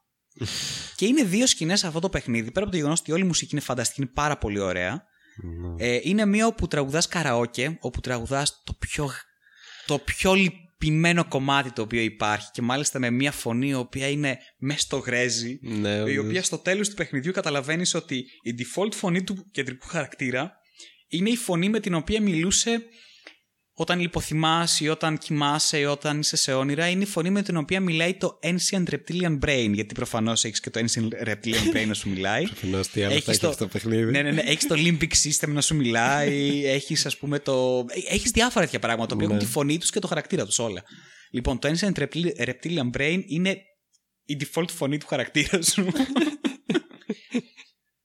Και είναι δύο σκηνές σε αυτό το παιχνίδι. Πέρα από το γεγονός ότι όλη η μουσική είναι φανταστική, είναι πάρα πολύ ωραία. Είναι μία όπου τραγουδάς καραόκε, όπου τραγουδάς το πιο λυπημένο κομμάτι το οποίο υπάρχει και μάλιστα με μία φωνή η οποία είναι μέσα στο γρέζι, ναι, η οποία στο τέλος του παιχνιδιού καταλαβαίνεις ότι η default φωνή του κεντρικού χαρακτήρα είναι η φωνή με την οποία μιλούσε όταν λιποθυμάς ή όταν κοιμάσαι ή όταν είσαι σε όνειρα. Είναι η φωνή με την οποία μιλάει το Ancient Reptilian Brain, γιατί προφανώς έχεις και το Ancient Reptilian Brain να σου μιλάει. Προφανώς, τι άλλο θα έχεις αυτό το παιχνίδι. Ναι, έχεις το Limbic System να σου μιλάει, έχεις, ας πούμε, έχεις διάφορα τέτοια πράγματα τα οποία έχουν τη φωνή τους και το χαρακτήρα τους όλα. Λοιπόν, το Ancient Reptilian Brain είναι η default φωνή του χαρακτήρα σου.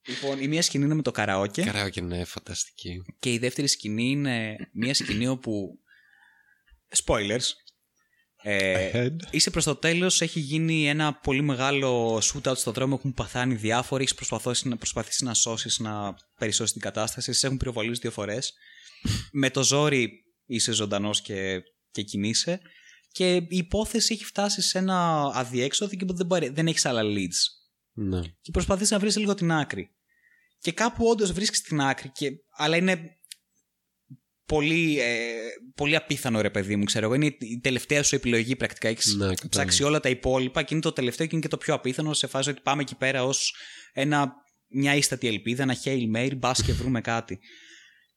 Λοιπόν, η μία σκηνή είναι με το καραόκε. Καραόκε, ναι, φανταστική. Και η δεύτερη σκηνή είναι μία σκηνή όπου. Spoilers. Είσαι προς το τέλος, έχει γίνει ένα πολύ μεγάλο shootout στον δρόμο, έχουν παθάνει διάφοροι. Έχεις προσπαθήσει να σώσεις, να περισσώσεις την κατάσταση. Σε έχουν πυροβολήσει 2 φορές. Με το ζόρι είσαι ζωντανός και κινείσαι. Και η υπόθεση έχει φτάσει σε ένα αδιέξοδο και δεν έχεις άλλα leads. Ναι. Και προσπαθείς να βρεις λίγο την άκρη. Και κάπου όντως βρίσκεις την άκρη, αλλά είναι πολύ, πολύ απίθανο, ρε παιδί μου, ξέρω εγώ. Είναι η τελευταία σου επιλογή πρακτικά. Έχεις ψάξει όλα τα υπόλοιπα και είναι το τελευταίο και είναι και το πιο απίθανο σε φάση ότι πάμε εκεί πέρα ως μια ίστατη ελπίδα, ένα Hail Mary, μπας και βρούμε κάτι.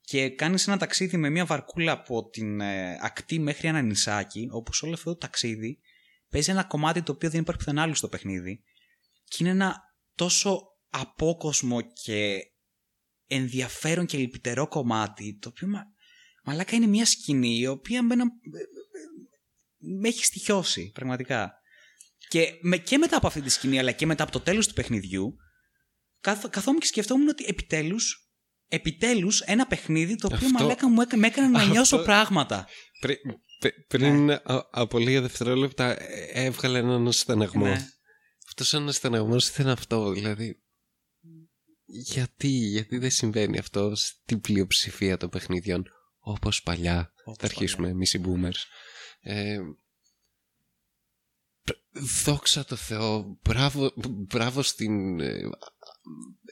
Και κάνεις ένα ταξίδι με μια βαρκούλα από την ακτή μέχρι ένα νησάκι, όπου σε όλο αυτό το ταξίδι παίζει ένα κομμάτι το οποίο δεν υπάρχει πουθενά άλλο στο παιχνίδι. Και είναι ένα τόσο απόκοσμο και ενδιαφέρον και λυπητερό κομμάτι, το οποίο μαλάκα είναι μια σκηνή η οποία με έχει στοιχιώσει πραγματικά. Και μετά από αυτή τη σκηνή, αλλά και μετά από το τέλος του παιχνιδιού, καθόμουν και σκεφτόμουν ότι επιτέλους ένα παιχνίδι το οποίο μαλάκα με έκανε να νιώσω πράγματα. Πριν από λίγα δευτερόλεπτα έβγαλε έναν στεναγμό. Ναι. Αυτός ένας στεναγμός ήταν αυτό, δηλαδή γιατί δεν συμβαίνει αυτό στην πλειοψηφία των παιχνιδιών όπως παλιά, θα αρχίσουμε εμείς οι boomers. Δόξα τω Θεώ, μπράβο στην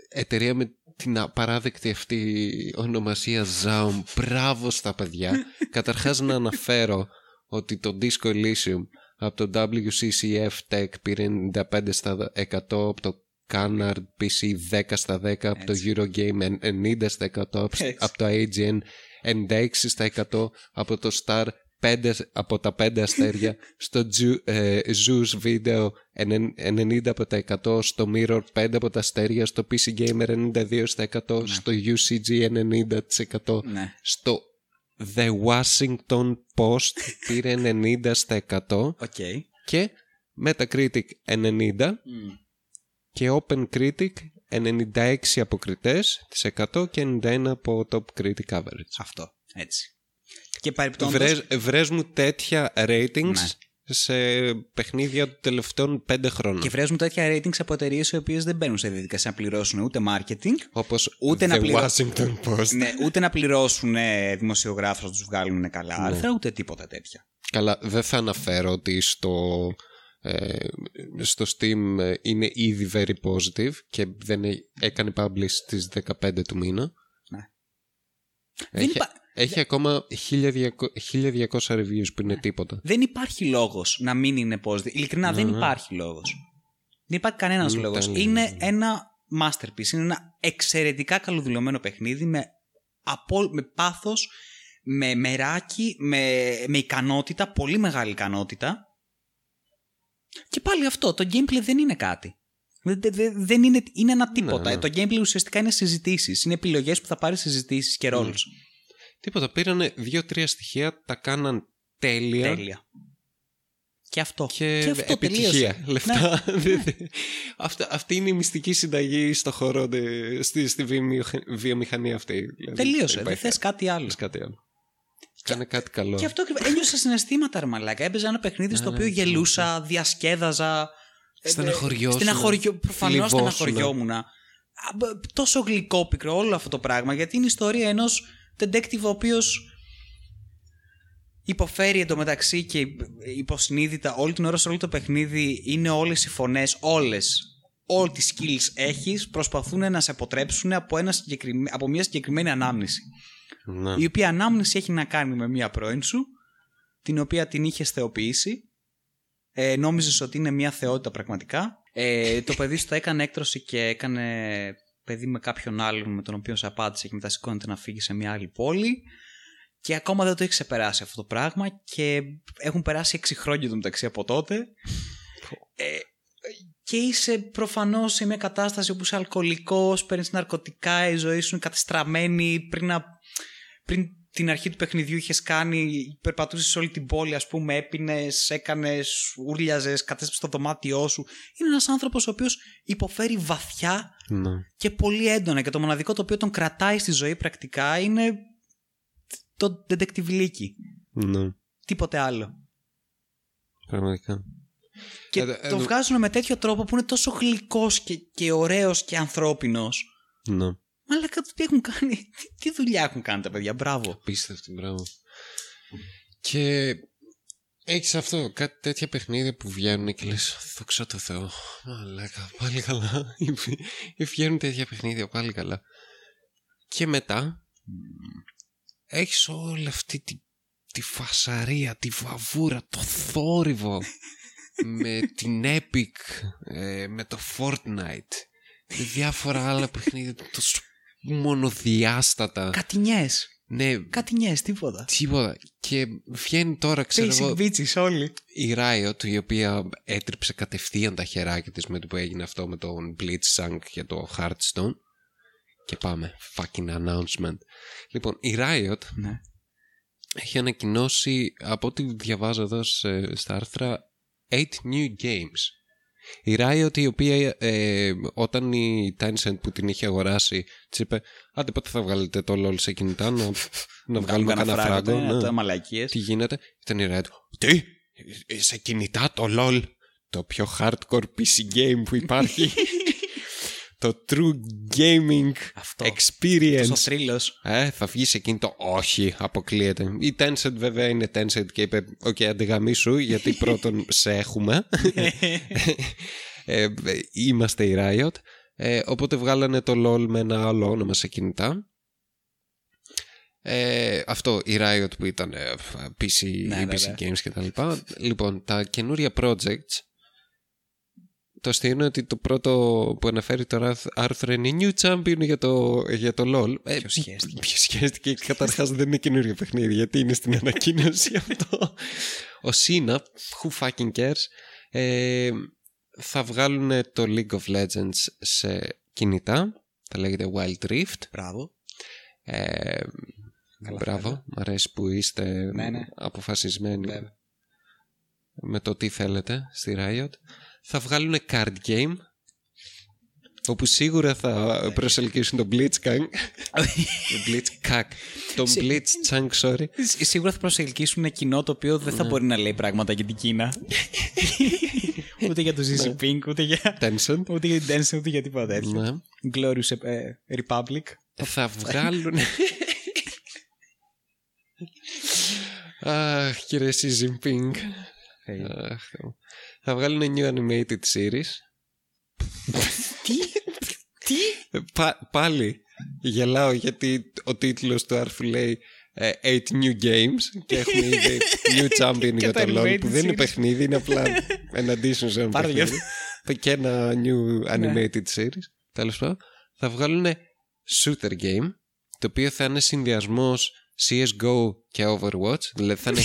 εταιρεία με την απαράδεκτη αυτή ονομασία ZAUM, μπράβο στα παιδιά. Καταρχάς να αναφέρω ότι το Disco Elysium από το WCCF Tech πήρε 95 στα 100, από το Canard PC 10 στα 10, από το Eurogame 90 στα 100, από το AGN 96 στα 100, από το Star 5, από τα 5 αστέρια, στο Zeus Video 90 από τα 100, στο Mirror 5 από τα αστέρια, στο PC Gamer 92 στα 100, στο UCG 90%, στο The Washington Post πήρε 90 στα 100 και Metacritic 90 και Open Critic 96 από κριτές 100 και 91 από Top Critic Average. Αυτό, έτσι. Και παρεπιπτόντως βρες μου τέτοια ratings, ναι, σε παιχνίδια των τελευταίων 5 χρόνων. Και βράζουν τέτοια ratings από εταιρείες οι οποίες δεν μπαίνουν σε διαδικασία να πληρώσουν ούτε marketing, όπως ούτε The Washington Post. Ναι, ούτε να πληρώσουν δημοσιογράφους να τους βγάλουν καλά άρθρα, ούτε τίποτα τέτοια. Καλά, δεν θα αναφέρω ότι στο Steam είναι ήδη very positive και δεν έκανε publish στις 15 του μήνα. Ναι. Έχει ακόμα 1200 reviews που είναι τίποτα. Δεν υπάρχει λόγος να μην είναι positive. Ειλικρινά, δεν υπάρχει λόγος. Δεν υπάρχει κανένας λόγος. Είναι ένα masterpiece. Είναι ένα εξαιρετικά καλοδουλωμένο παιχνίδι με πάθος, με μεράκι, με ικανότητα, πολύ μεγάλη ικανότητα. Και πάλι αυτό, το gameplay δεν είναι κάτι. Δεν είναι, είναι ένα τίποτα. Ναι, ναι. Το gameplay ουσιαστικά είναι συζητήσεις. Είναι επιλογές που θα πάρει συζητήσεις και ρόλους. Ναι. Τίποτα. Πήρανε 2-3 στοιχεία, τα κάναν τέλεια. Και αυτό. Και αυτό επιτυχία. Τελείωσε. Λεφτά. Ναι. Αυτή είναι η μυστική συνταγή στο χώρο, στη βιομηχανία αυτή. Τελείωσε. Δεν θες κάτι άλλο. Κάνε κάτι καλό. Και αυτό ένιωσα συναισθήματα, ρε μαλάκα. Έπαιζα ένα παιχνίδι στο οποίο γελούσα, διασκέδαζα. Προφανώς στεναχωριόμουν. Τόσο γλυκόπικρο όλο αυτό το πράγμα, γιατί είναι η ιστορία ενός detective ο οποίος υποφέρει εντωμεταξύ και υποσυνείδητα όλη την ώρα σε όλο το παιχνίδι. Είναι όλες οι φωνές, όλες τις skills έχεις, προσπαθούν να σε αποτρέψουν από μια συγκεκριμένη ανάμνηση. Ναι. Η οποία ανάμνηση έχει να κάνει με μια πρώην σου, την οποία την είχες θεοποιήσει. Νόμιζες ότι είναι μια θεότητα πραγματικά. Το παιδί σου τα έκανε έκτρωση και έκανε παιδί με κάποιον άλλον, με τον οποίο σε απάντησε και μετά σηκώνεται να φύγει σε μια άλλη πόλη. Και ακόμα δεν το έχει ξεπεράσει αυτό το πράγμα και έχουν περάσει 6 χρόνια μεταξύ από τότε. Και είσαι προφανώς σε μια κατάσταση όπου είσαι αλκοολικός, παίρνεις ναρκωτικά, η ζωή σου είναι κατεστραμμένη. Πριν την αρχή του παιχνιδιού είχες κάνει, περπατούσες όλη την πόλη, ας πούμε, έπινες, έκανες, ούρλιαζες, κατέστρεψες το δωμάτιό σου. Είναι ένας άνθρωπος ο οποίος υποφέρει βαθιά και πολύ έντονα και το μοναδικό το οποίο τον κρατάει στη ζωή πρακτικά είναι το detective'λίκι. Ναι. Τίποτε άλλο. Πραγματικά. Και το βγάζουν με τέτοιο τρόπο που είναι τόσο γλυκός και ωραίος και ανθρώπινος. Ναι. Αλλά τι έχουν κάνει, τι δουλειά έχουν κάνει τα παιδιά, μπράβο. Απίστευτη, μπράβο. Και έχεις αυτό, κάτι τέτοια παιχνίδια που βγαίνουν και λες δόξα τω Θεώ, μαλάκα, πάλι καλά. Ή βγαίνουν τέτοια παιχνίδια, πάλι καλά. Και μετά έχεις όλη αυτή τη φασαρία, τη βαβούρα, το θόρυβο με την Epic, με το Fortnite, διάφορα άλλα παιχνίδια τόσο μονοδιάστατα. Κατηνιές. Ναι. Κατηνιές, τίποτα. Και βγαίνει τώρα, ξέρω εγώ, όλοι. Η Riot, η οποία έτριψε κατευθείαν τα χεράκια της με το που έγινε αυτό με τον Blitzchung και το Hearthstone. Και πάμε, fucking announcement. Λοιπόν, η Riot έχει ανακοινώσει, από ό,τι διαβάζω εδώ στα άρθρα, 8 new games. Η Riot, η οποία όταν η Tencent που την είχε αγοράσει της είπε άντε πότε θα βγάλετε το LOL σε κινητά να βγάλουμε κανένα φράγκο, τι γίνεται, ήταν η Riot τι, σε κινητά το LOL, το πιο hardcore PC game που υπάρχει, το true gaming experience, θα βγει σε κινητό, όχι, αποκλείεται. Η Tencent βέβαια είναι Tencent και είπε οκ, αντιγαμίσου, γιατί πρώτον σε έχουμε, είμαστε η Riot, οπότε βγάλανε το LOL με ένα άλλο όνομα σε κινητά. Αυτό η Riot που ήταν PC games και τα λοιπά. Λοιπόν, τα καινούρια projects, το αστείο είναι ότι το πρώτο που αναφέρει το άρθρο είναι New Champion για το LOL. Ποιος σχέστηκε καταρχάς δεν είναι καινούργιο παιχνίδι, γιατί είναι στην ανακοίνωση αυτό. Ο Σίνα, who fucking cares, θα βγάλουν το League of Legends σε κινητά. Θα λέγεται Wild Rift. Μπράβο. Μπράβο, μ' αρέσει που είστε αποφασισμένοι με το τι θέλετε στη Riot. Θα βγάλουν card game, όπου σίγουρα θα προσελκύσουν τον Blitzchung. Τον Blitzchung, sorry. Σίγουρα θα προσελκύσουν κοινό το οποίο δεν θα μπορεί να λέει πράγματα για την Κίνα. Ούτε για το ZZ Pink, ούτε για Tencent, ούτε για τίποτα τέτοιο. Glorious Republic. Θα βγάλουν... Αχ, κύριε ZZ Pink. Θα βγάλουν new animated series. Τι? Πάλι γελάω γιατί ο τίτλος του άρθρου λέει 8 new games και έχουμε ήδη new champion για το LOL που δεν είναι παιχνίδι, είναι απλά ένα addition σε ένα παιχνίδι και ένα new animated series. Τέλος πάντων, θα βγάλουν shooter game, το οποίο θα είναι συνδυασμός CSGO και Overwatch, δηλαδή θα είναι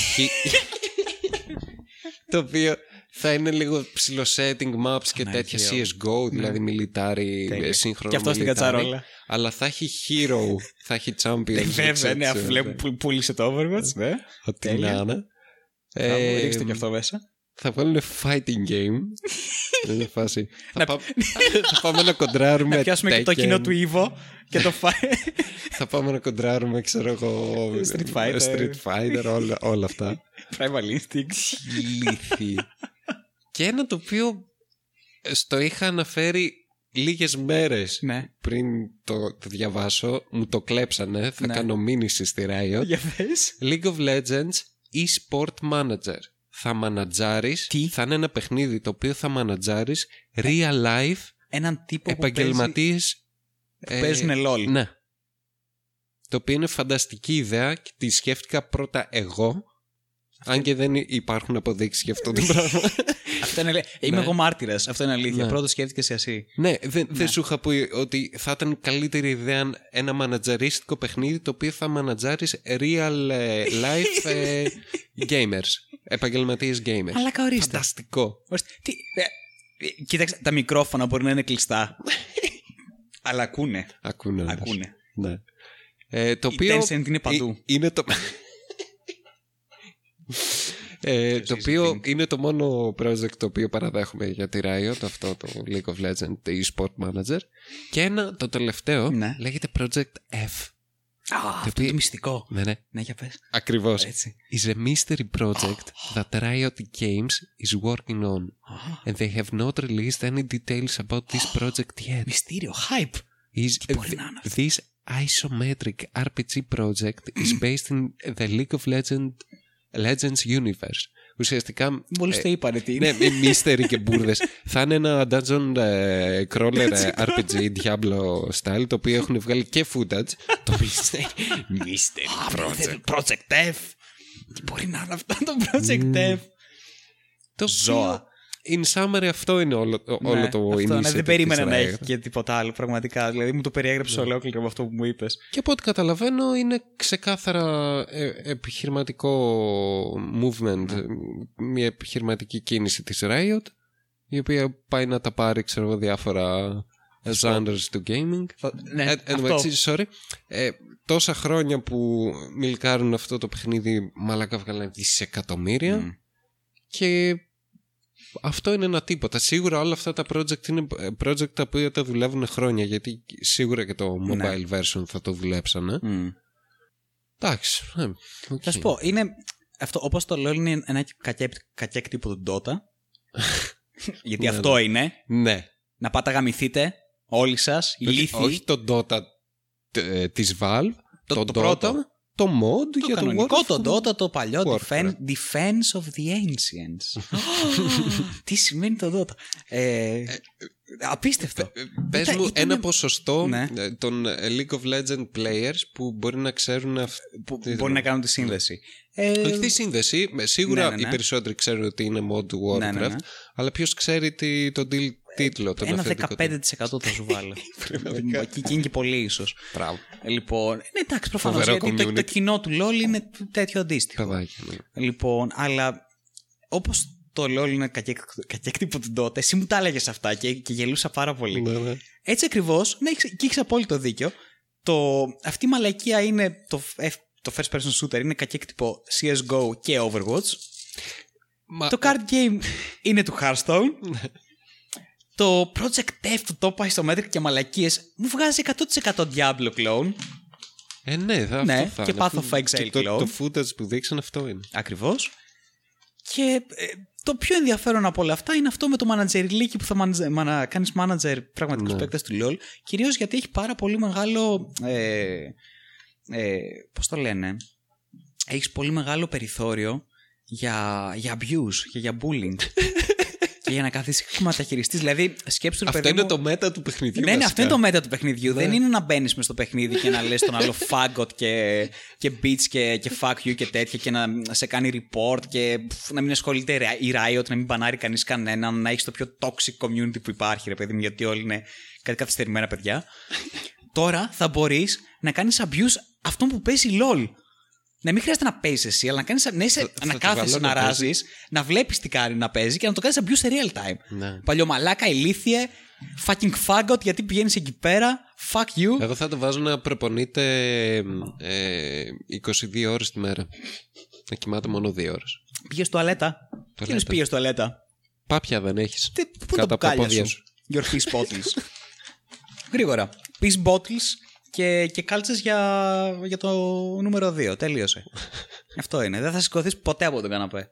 το οποίο θα είναι λίγο ψηλό setting maps και τέτοια CSGO, δηλαδή μιλιτάρι, σύγχρονο και αυτό στην κατσαρόλα. Αλλά θα έχει hero, θα έχει champions. Βέβαια, ναι, αφού πούλησε το Overwatch, ναι. Ότι να είναι. Θα μου ρίξετε και αυτό μέσα. Θα βγάλουν fighting game. Δεν φάση. Θα πάμε να κοντράρουμε. Θα πιάσουμε και το κοινό του Evo και το Fire. Θα πάμε να κοντράρουμε, ξέρω εγώ, Street Fighter, όλα αυτά. Primalistics. Λύθη. Και ένα το οποίο στο είχα αναφέρει λίγες μέρες πριν το διαβάσω. Μου το κλέψανε. Θα κάνω μήνυση στη Riot. League of Legends e-sport manager. Θα μανατζάρεις. Θα είναι ένα παιχνίδι το οποίο θα μανατζάρεις real life επαγγελματίες που παίζουν LOL. Ναι. Το οποίο είναι φανταστική ιδέα και τη σκέφτηκα πρώτα εγώ. Αν και δεν υπάρχουν αποδείξεις για αυτό το πράγμα. Είμαι εγώ μάρτυρας. Αυτό είναι αλήθεια. Πρώτο σκέφτηκες εσύ. Ναι, δεν σου είχα πει ότι θα ήταν καλύτερη ιδέα ένα μανατζαρίστικο παιχνίδι το οποίο θα μανατζάρεις real life gamers. Επαγγελματίες gamers. Αλλά καωρίστε. Φανταστικό. Κοίταξε, τα μικρόφωνα μπορεί να είναι κλειστά. Αλλά ακούνε. Ακούνε. Ναι. Το οποίο είναι παντού. Είναι το... το οποίο είναι το μόνο project το οποίο παραδέχομαι για τη Riot, αυτό το League of Legends, το e-sport manager. Και ένα, το τελευταίο, λέγεται Project F. Αυτό είναι το μυστικό. Ναι, για πες. Ακριβώς. It's a mystery project that Riot Games is working on. And they have not released any details about this project yet. Μυστήριο, hype. This isometric RPG project is based in the League of Legends Universe. Ουσιαστικά. Μόλις το είπανε τι είναι. Ναι, μύστεροι και μπουρδες. Θα είναι ένα dungeon crawler RPG Diablo style, το οποίο έχουν βγάλει και footage. Το mystery project F. Τι μπορεί να είναι αυτό το project F. Το ζώα. In summary, αυτό είναι όλο το initiative. Δεν περίμενα να έχει και τίποτα άλλο πραγματικά. Δηλαδή μου το περιέγραψε ολόκληρο με αυτό που μου είπες. Και από ό,τι καταλαβαίνω είναι ξεκάθαρα επιχειρηματικό movement. Μια επιχειρηματική κίνηση της Riot, η οποία πάει να τα πάρει, ξέρω, διάφορα genres του gaming. Τόσα χρόνια που μιλκάρουν αυτό το παιχνίδι, μαλάκα βγάλανε δισεκατομμύρια. Και αυτό είναι ένα τίποτα. Σίγουρα όλα αυτά τα project είναι project τα οποία τα δουλεύουν χρόνια, γιατί σίγουρα και το mobile version θα το δουλέψανε. Εντάξει. Θα σου πω, είναι αυτό, όπως το λέω, είναι ένα κακέκτυπο του Dota. Γιατί αυτό είναι. Ναι. Να πάτε γαμηθείτε όλοι σας. Όχι το Dota της Valve. Το πρώτο. Το mod για το World of Dota, το παλιό Defense of the Ancients. Τι σημαίνει το Dota? Απίστευτο. Πες μου ένα ποσοστό των League of Legends players που μπορεί να ξέρουν, που μπορεί να κάνουν τη σύνδεση. Όχι τη σύνδεση, σίγουρα οι περισσότεροι ξέρουν ότι είναι mod του Warcraft, αλλά ποιος ξέρει τον τίτλο? Ένα 15% θα σου βάλω. Και είναι και πολύ ίσως. Λοιπόν, εντάξει, προφανώς, γιατί το κοινό του LOL είναι τέτοιο αντίστοιχο. Λοιπόν, αλλά όπως το LOL είναι κακέκτυπο του Dota, εσύ μου τα έλεγες αυτά και γελούσα πάρα πολύ. Έτσι ακριβώς, και έχεις απόλυτο δίκιο. Αυτή η μαλακία είναι το first person shooter, είναι κακέκτυπο CSGO και Overwatch. Το card game είναι του Hearthstone. Το Project F του Top Isometric και μαλακίες μου βγάζει 100% Diablo Clone. Ναι, θα αυτό και Path of Exile Clone. Το footage που δείξαν αυτό είναι. Ακριβώς. Και το πιο ενδιαφέρον από όλα αυτά είναι αυτό με το manager leaky που θα κάνεις manager πραγματικούς παίκτες του LOL. Κυρίως γιατί έχει πάρα πολύ μεγάλο... πώς το λένε? Έχεις πολύ μεγάλο περιθώριο για abuse και για bullying. Και για να καθίσει ματαχειριστής. Δηλαδή, σκέψου, αυτό είναι το μέτα του παιχνιδιού. Ναι, βασικά. Αυτό είναι το μέτα του παιχνιδιού. Δεν είναι να μπαίνει μες στο παιχνίδι και να λες τον άλλο faggot και bitch και fuck you και τέτοια και να σε κάνει report και να μην ασχολείται η Riot, να μην μπανάρει κανείς κανέναν, να έχεις το πιο toxic community που υπάρχει, ρε παιδί μου, γιατί όλοι είναι κάτι καθυστερημένα παιδιά. Τώρα θα μπορείς να κάνεις abuse αυτόν που παίζει LOL. Να μην χρειάζεται να παίζεις εσύ, αλλά να, κάνεις, να, είσαι, να κάθεσαι να ράζεις, να βλέπεις τι κάνει να παίζει και να το κάνεις abuse σε real time. Ναι. Παλιομαλάκα, ηλίθιε, fucking faggot, γιατί πηγαίνεις εκεί πέρα, fuck you. Εγώ θα το βάζω να προπονείται 22 ώρες τη μέρα. Να κοιμάται μόνο 2 ώρες. Πήγες τουαλέτα. Τι είναι πήγες τουαλέτα. Πάπια δεν έχεις. Πού τα πουκάλια σου. Your peace bottles. Γρήγορα. Peace bottles. Και κάλτσες για το νούμερο 2. Τέλειωσε. Αυτό είναι. Δεν θα σηκωθείς ποτέ από τον καναπέ.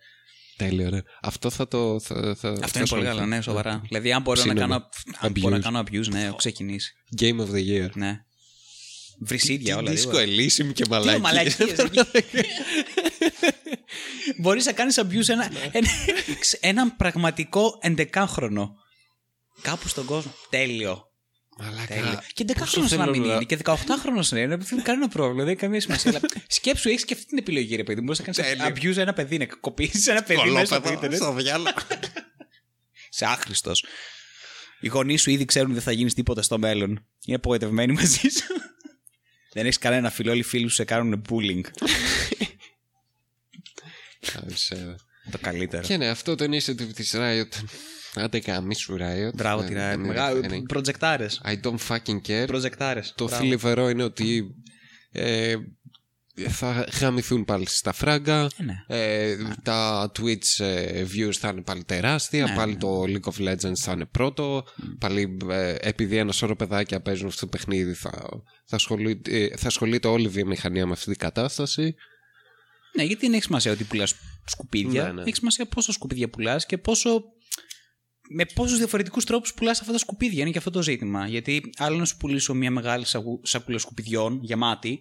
Τέλειο, ρε. Αυτό θα το. Αυτό είναι πολύ καλό, ναι, σοβαρά. Δηλαδή, αν μπορώ να κάνω abuse, ναι, έχω ξεκινήσει. Game of the year. Ναι. Βρυσίδια όλα. Disco Elysium και μαλάκια. Μπορείς να κάνεις abuse έναν πραγματικό 11χρονο. Κάπου στον κόσμο. Τέλειο. Μαλάκα. Και 10 χρόνος να μην είναι, και 18 χρόνος να είναι, δεν είναι κανένα πρόβλημα, δεν έχει καμία σημασία. Σκέψου, έχεις και αυτή την επιλογή, ρε παιδί μου. Μπορείς να κάνεις abuse ένα παιδί, να κακοποιήσεις ένα παιδί μέσα στο ίντερνετ. Σε άχρηστος. Οι γονείς σου ήδη ξέρουν ότι δεν θα γίνεις τίποτα στο μέλλον. Είναι απογοητευμένοι μαζί σου. Δεν έχεις κανένα φίλο, όλοι οι φίλοι σου σε κάνουν bullying. Το καλύτερο. Και ναι, αυτό τον είσαι της Riot. Άντε καμίσου Riot. Μπράβο την Riot. Προτζεκτάρες. I don't fucking care. Προτζεκτάρες. Το θλιβερό είναι ότι θα χαμηθούν πάλι στα φράγκα. Τα Twitch views θα είναι πάλι τεράστια. Ναι, πάλι ναι. Το League of Legends θα είναι πρώτο. Πάλι επειδή ένα σώρο παιδάκια παίζουν αυτό το παιχνίδι θα ασχολείται όλη η βιομηχανία με αυτή την κατάσταση. Ναι, γιατί δεν έχει σημασία ότι πουλάς σκουπίδια. Ναι, ναι. Έχει σημασία πόσο σκουπίδια πουλάς και πόσο. Με πόσους διαφορετικούς τρόπους πουλάς αυτά τα σκουπίδια. Είναι και αυτό το ζήτημα. Γιατί άλλο να σου πουλήσω μια μεγάλη σακούλα σκουπιδιών γεμάτη,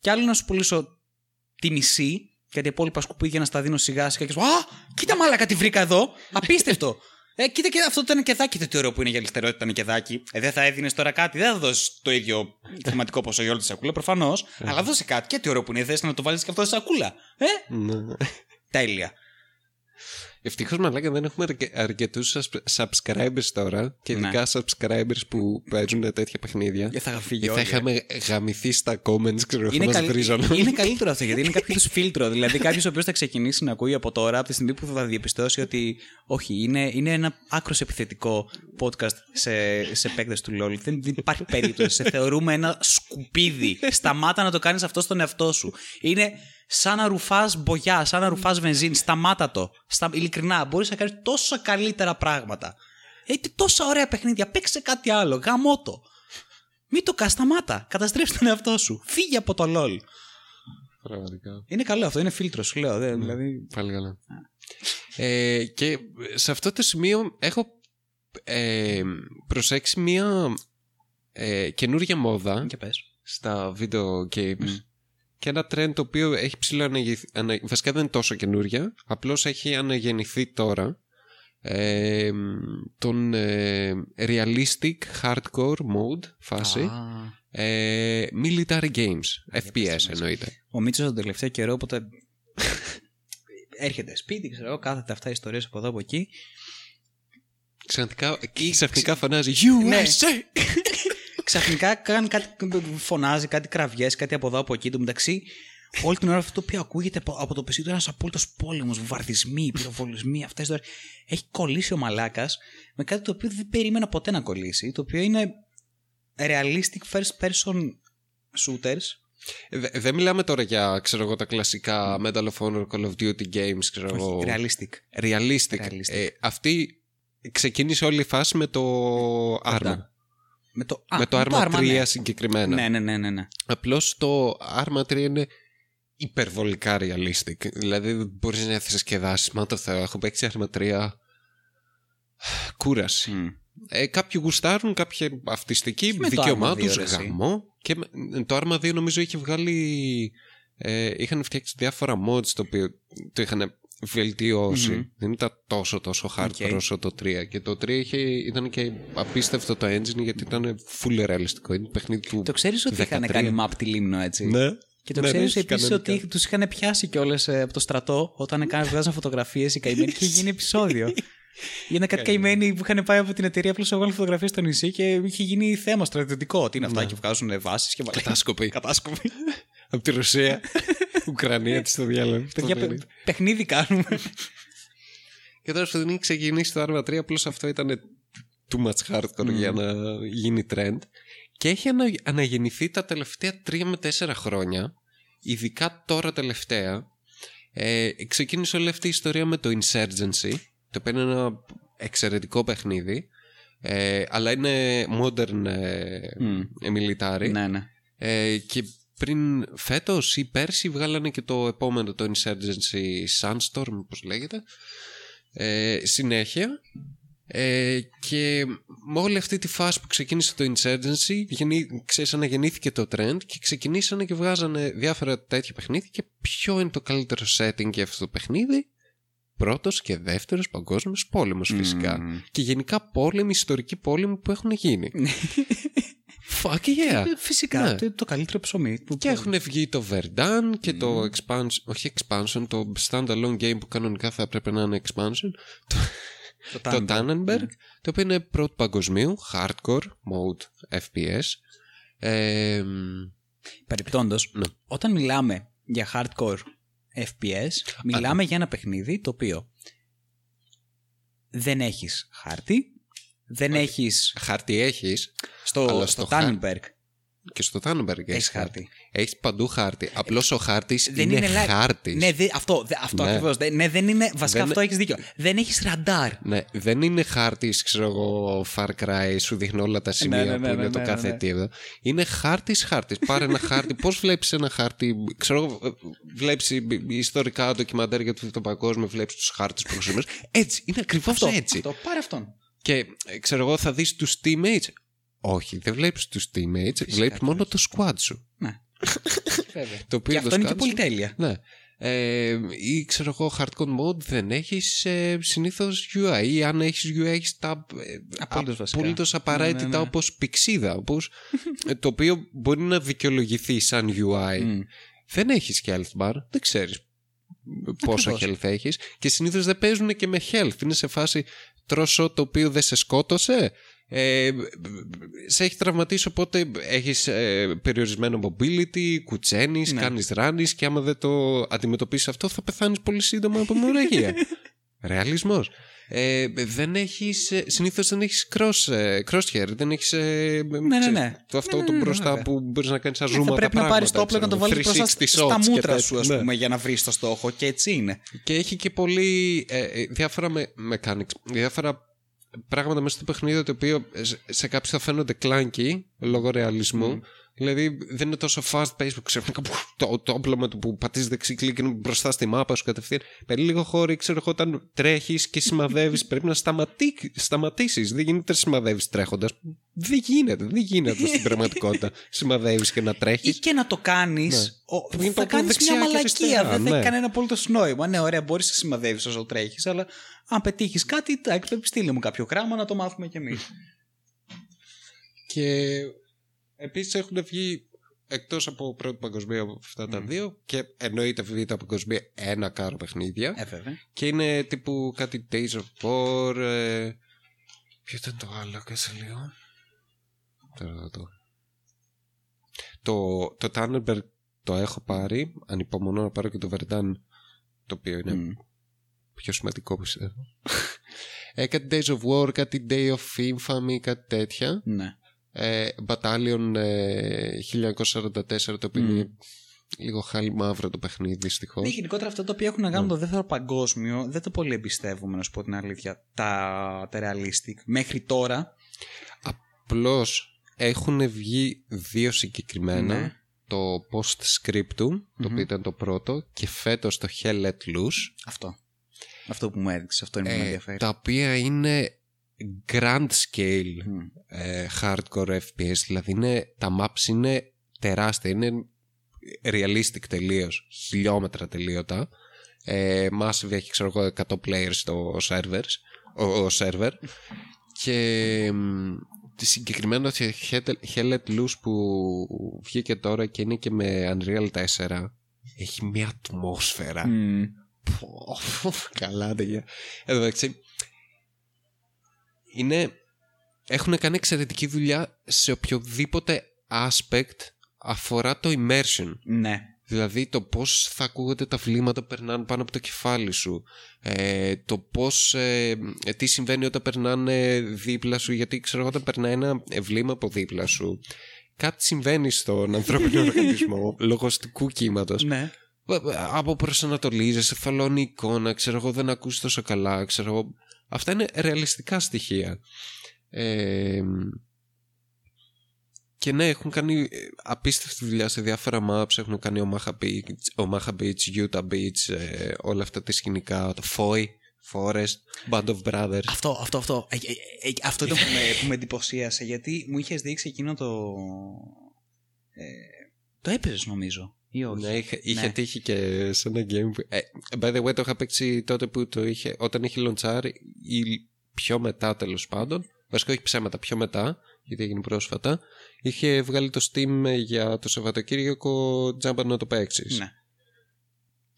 και άλλο να σου πουλήσω τη μισή, γιατί τα υπόλοιπα σκουπίδια να στα δίνω σιγά σιγά και σου. Α! Κοίτα μάλακα τι βρήκα εδώ! Απίστευτο! Κοίτα και αυτό το νεκεδάκι. Το τι ωραίο που είναι για ληστερότητα νεκεδάκι. Δεν θα έδινες τώρα κάτι. Δεν θα δώσεις το ίδιο χρηματικό ποσό για όλη τη σακούλα, προφανώς. Αλλά δώσε κάτι. Και τι ωραίο που είναι. Θες να το βάλεις και αυτό στη σακούλα. Τέλεια. Ευτυχώς μαλάκα δεν έχουμε αρκετούς subscribers τώρα και ειδικά subscribers που παίζουν τέτοια παιχνίδια. Θα είχαμε γαμηθεί στα comments, ξέρω εγώ, μας βρίζανε. Είναι καλύτερο αυτό γιατί είναι κάποιο φίλτρο. Δηλαδή κάποιος ο οποίος θα ξεκινήσει να ακούει από τώρα, από τη στιγμή που θα διαπιστώσει ότι όχι, είναι ένα άκρως επιθετικό podcast σε παίκτες του LOL. Δεν υπάρχει περίπτωση. Σε θεωρούμε ένα σκουπίδι. Σταμάτα να το κάνεις αυτό στον εαυτό σου. Είναι. Σαν να ρουφάς μπογιά, σαν να ρουφάς βενζίνη. Σταμάτα το. Ειλικρινά, μπορείς να κάνεις τόσα καλύτερα πράγματα. Τόσα ωραία παιχνίδια. Παίξε κάτι άλλο. Γαμώ το. Μην το κάνεις. Σταμάτα. Καταστρέψε τον εαυτό σου. Φύγε από το LOL. Πραγματικά. Είναι καλό αυτό. Είναι φίλτρο, σου λέω. Δηλαδή... Πάλι καλά. Και σε αυτό το σημείο έχω προσέξει μία καινούργια μόδα στα video games. Και ένα trend το οποίο έχει βασικά δεν είναι τόσο καινούρια, απλώς έχει αναγεννηθεί τώρα, τον realistic hardcore mode φάση, military games, FPS εννοείται. Ο Μίτσος τον τελευταίο καιρό, όποτε έρχεται σπίτι, ξέρω, κάθεται αυτά οι ιστορίες από εδώ από εκεί. Ξαφνικά φωνάζει USA! Ξαφνικά κάνει κάτι, φωνάζει κάτι κραυγές, κάτι από εδώ από εκεί. Εν τω μεταξύ, όλη την ώρα αυτό το οποίο ακούγεται από το πεσί του, ένας απόλυτος πόλεμος, βομβαρδισμοί, πυροβολισμοί, αυτές τώρα. Έχει κολλήσει ο μαλάκας με κάτι το οποίο δεν περίμενα ποτέ να κολλήσει. Το οποίο είναι realistic first person shooters. Δεν μιλάμε τώρα για, ξέρω εγώ, τα κλασικά Medal of Honor, Call of Duty games, ξέρω εγώ. Realistic. Αυτή ξεκίνησε όλη η φάση με το Arma. Με το Arma 3 συγκεκριμένα. Ναι. Απλώς το Arma 3 είναι υπερβολικά realistic. Δηλαδή δεν μπορείς να θρησκευάσεις. Μα το Θεό, έχω παίξει Arma 3. Κούραση. Κάποιοι γουστάρουν, κάποιοι αυτιστικοί, δικαίωμά τους, γαμό. Και το Arma 2 νομίζω είχε βγάλει. Είχαν φτιάξει διάφορα mods το οποίο το είχαν βελτιώσει. Δεν ήταν τόσο hardcore όσο το 3. Και το 3 ήταν και απίστευτο το engine γιατί ήταν full ρεαλιστικό. Είναι παιχνίδι του. Το ξέρεις ότι είχαν κάνει map τη Λίμνο, έτσι. Ναι. Και το ξέρεις επίσης ότι τους είχαν πιάσει κιόλας από το στρατό όταν βγάζαν φωτογραφίες οι καημένοι και είχε γίνει επεισόδιο. Για κάτι καημένοι που είχαν πάει από την εταιρεία, απλώς έβγαλαν φωτογραφίες στο νησί και είχε γίνει θέμα στρατιωτικό. Τι είναι αυτά και βγάζουν βάσεις και κατάσκοποι. Από τη Ρωσία. Ουκρανία τη στο διάλογο. Παιχνίδι κάνουμε. Και τώρα στο Νίκη ξεκινήσει το Arma 3, απλώς αυτό ήταν too much hardcore για να γίνει trend. Και έχει αναγεννηθεί τα τελευταία 3 με 4 χρόνια, ειδικά τώρα τελευταία. Ξεκίνησε όλη αυτή η ιστορία με το Insurgency, το οποίο είναι ένα εξαιρετικό παιχνίδι, αλλά είναι modern military. Ναι, ναι. Και πριν φέτος ή πέρσι βγάλανε και το επόμενο, το Insurgency Sunstorm, όπως λέγεται, συνέχεια. Και με όλη αυτή τη φάση που ξεκίνησε το Insurgency, αναγεννήθηκε το trend και ξεκινήσανε και βγάζανε διάφορα τέτοια παιχνίδια. Και ποιο είναι το καλύτερο setting για αυτό το παιχνίδι? Πρώτος και δεύτερος παγκόσμιος πόλεμος, φυσικά. Και γενικά πόλεμοι, ιστορικοί πόλεμοι που έχουν γίνει. Fuck yeah. Φυσικά, ναι. Το καλύτερο ψωμί. Και έχουν βγει το Verdun και το Expansion, όχι Expansion, το standalone game που κανονικά θα έπρεπε να είναι Expansion. Το Tannenberg, το οποίο είναι πρώτο παγκοσμίου, hardcore mode FPS. Περιπτόντως, όταν μιλάμε για hardcore FPS, μιλάμε για ένα παιχνίδι το οποίο δεν έχεις χάρτη. Δεν έχεις. Χάρτη έχεις. Στο Tannenberg. Και στο Tannenberg έχεις χάρτη. Έχεις παντού χάρτη. Απλώς ο χάρτης είναι χάρτης. Ναι, αυτό ακριβώς. Ναι, δεν είναι. Βασικά αυτό έχεις δίκιο. Δεν έχεις ραντάρ. Ναι, δεν είναι χάρτης, ξέρω εγώ, Far Cry, σου δείχνω όλα τα σημεία που είναι το κάθε τι. Είναι χάρτης. Πάρε ένα χάρτη. Πώς βλέπεις ένα χάρτη? Ξέρω εγώ, βλέπεις ιστορικά ντοκιμαντέρ για το παγκόσμιο, βλέπεις τους χάρτες προξήμες. Έτσι, είναι ακριβώς έτσι. Το πάρε αυτόν. Και ξέρω εγώ, θα δεις τους teammates. Όχι, δεν βλέπεις τους teammates. Βλέπεις μόνο το squad σου. Ναι. Το οποίο και αυτό είναι και πολυτέλεια. Ναι. Ή ξέρω εγώ, hardcore mode δεν έχεις συνήθως UI. Ή αν έχεις UI, έχεις τα απολύτως απαραίτητα, όπως πηξίδα. Όπως, το οποίο μπορεί να δικαιολογηθεί σαν UI. Δεν έχεις health bar, δεν ξέρεις πόσα health έχεις. Και συνήθως δεν παίζουν και με health. Είναι σε φάση τρόσο το οποίο δεν σε σκότωσε, σε έχει τραυματίσει, οπότε έχεις περιορισμένο mobility, κουτσένεις, κάνεις ράνεις, και άμα δεν το αντιμετωπίσεις αυτό θα πεθάνεις πολύ σύντομα από μοραγία. Ρεαλισμός. Δεν έχεις, συνήθως δεν έχεις crosshair, δεν έχεις το αυτό το μπροστά που μπορείς να κάνεις σαν ζούμα τα πράγματα. Πρέπει να πάρεις το όπλο και να το βάλεις μπροστά στα μούτρα σου, ας πούμε, για να βρεις το στόχο, και έτσι είναι. Και έχει και πολύ διάφορα mechanics, διάφορα πράγματα μέσα στο παιχνίδι, το οποίο σε κάποιους θα φαίνονται clunky λόγω ρεαλισμού. Δηλαδή δεν είναι τόσο fast pace που ξέρω το όπλωμα του που πατήσεις δεξί κλικ είναι μπροστά στη μάπα σου κατευθείαν. Παίρνει λίγο χώρο, ξέρω, όταν τρέχεις και σημαδεύεις πρέπει να σταματήσεις. Δεν γίνεται να σημαδεύεις τρέχοντας. Δεν γίνεται στην πραγματικότητα. Σημαδεύεις και να τρέχεις. Ή και να το κάνεις. Ναι. Θα κάνεις μια μαλακία. Δεν έχει κανένα απολύτως νόημα. Ναι, ωραία, μπορείς να σημαδεύεις όσο τρέχεις, αλλά αν πετύχεις κάτι, στείλε μου κάποιο γράμμα να το μάθουμε κι εμείς. Και επίσης έχουν βγει, εκτός από πρώτη παγκοσμία, αυτά τα δύο, και εννοείται β' παγκοσμία, ένα κάρο παιχνίδια. Και είναι τύπου κάτι Days of War. Ποιο ήταν το άλλο, κάτσε λίγο. Το Tannenberg το έχω πάρει. Ανυπομονώ να πάρω και το Verdun, το οποίο είναι πιο σημαντικό, πιστεύω. Κάτι Days of War, κάτι Day of Infamy, κάτι τέτοια. Ναι. Battalion 1944, το οποίο είναι λίγο χάλι μαύρο το παιχνίδι, δυστυχώς. Ναι, γενικότερα αυτά τα οποία έχουν να κάνουν το δεύτερο παγκόσμιο δεν το πολύ εμπιστεύομαι, να σου πω την αλήθεια, τα realistic μέχρι τώρα. Απλώς έχουν βγει δύο συγκεκριμένα, το Postscriptum, το οποίο ήταν το πρώτο, και φέτος το Hell Let Loose. Αυτό που μου έδειξε, αυτό είναι που με ενδιαφέρει. Τα οποία είναι grand scale hardcore FPS, δηλαδή τα maps είναι τεράστια, είναι realistic τελείως, χιλιόμετρα τελείωτα. Massive, έχει ξέρω εγώ 100 players ο server. Και συγκεκριμένο Hell Let Loose που βγήκε τώρα και είναι και με Unreal 4, έχει μια ατμόσφαιρα καλά τελειά. Εντάξει, έχουν κάνει εξαιρετική δουλειά σε οποιοδήποτε aspect αφορά το immersion. Ναι. Δηλαδή το πώς θα ακούγονται τα βλήματα που περνάνε πάνω από το κεφάλι σου, το πώς, τι συμβαίνει όταν περνάνε δίπλα σου, γιατί ξέρω όταν περνάει ένα βλήμα από δίπλα σου, κάτι συμβαίνει στον ανθρώπινο οργανισμό λόγω αστικού κύματος. Ναι. Από προσανατολίζεσαι, φαλώνει η εικόνα, ξέρω εγώ δεν ακούς τόσο καλά, ξέρω εγώ. Αυτά είναι ρεαλιστικά στοιχεία. Και ναι, έχουν κάνει απίστευτη δουλειά σε διάφορα maps, έχουν κάνει Omaha Beach, Utah Beach, όλα αυτά τα σκηνικά, το Foy, Forest, Band of Brothers. Αυτό το που με εντυπωσίασε, γιατί μου είχες δείξει εκείνο το... το έπαιζες νομίζω. Ναι, είχε τύχει και σε ένα game. By the way, το είχα παίξει τότε που το είχε, όταν είχε λοντσάρει ή πιο μετά τέλος πάντων. Βασικά όχι ψέματα, πιο μετά, γιατί έγινε πρόσφατα. Είχε βγάλει το Steam για το Σαββατοκύριακο τζάμπα να το παίξεις. Ναι.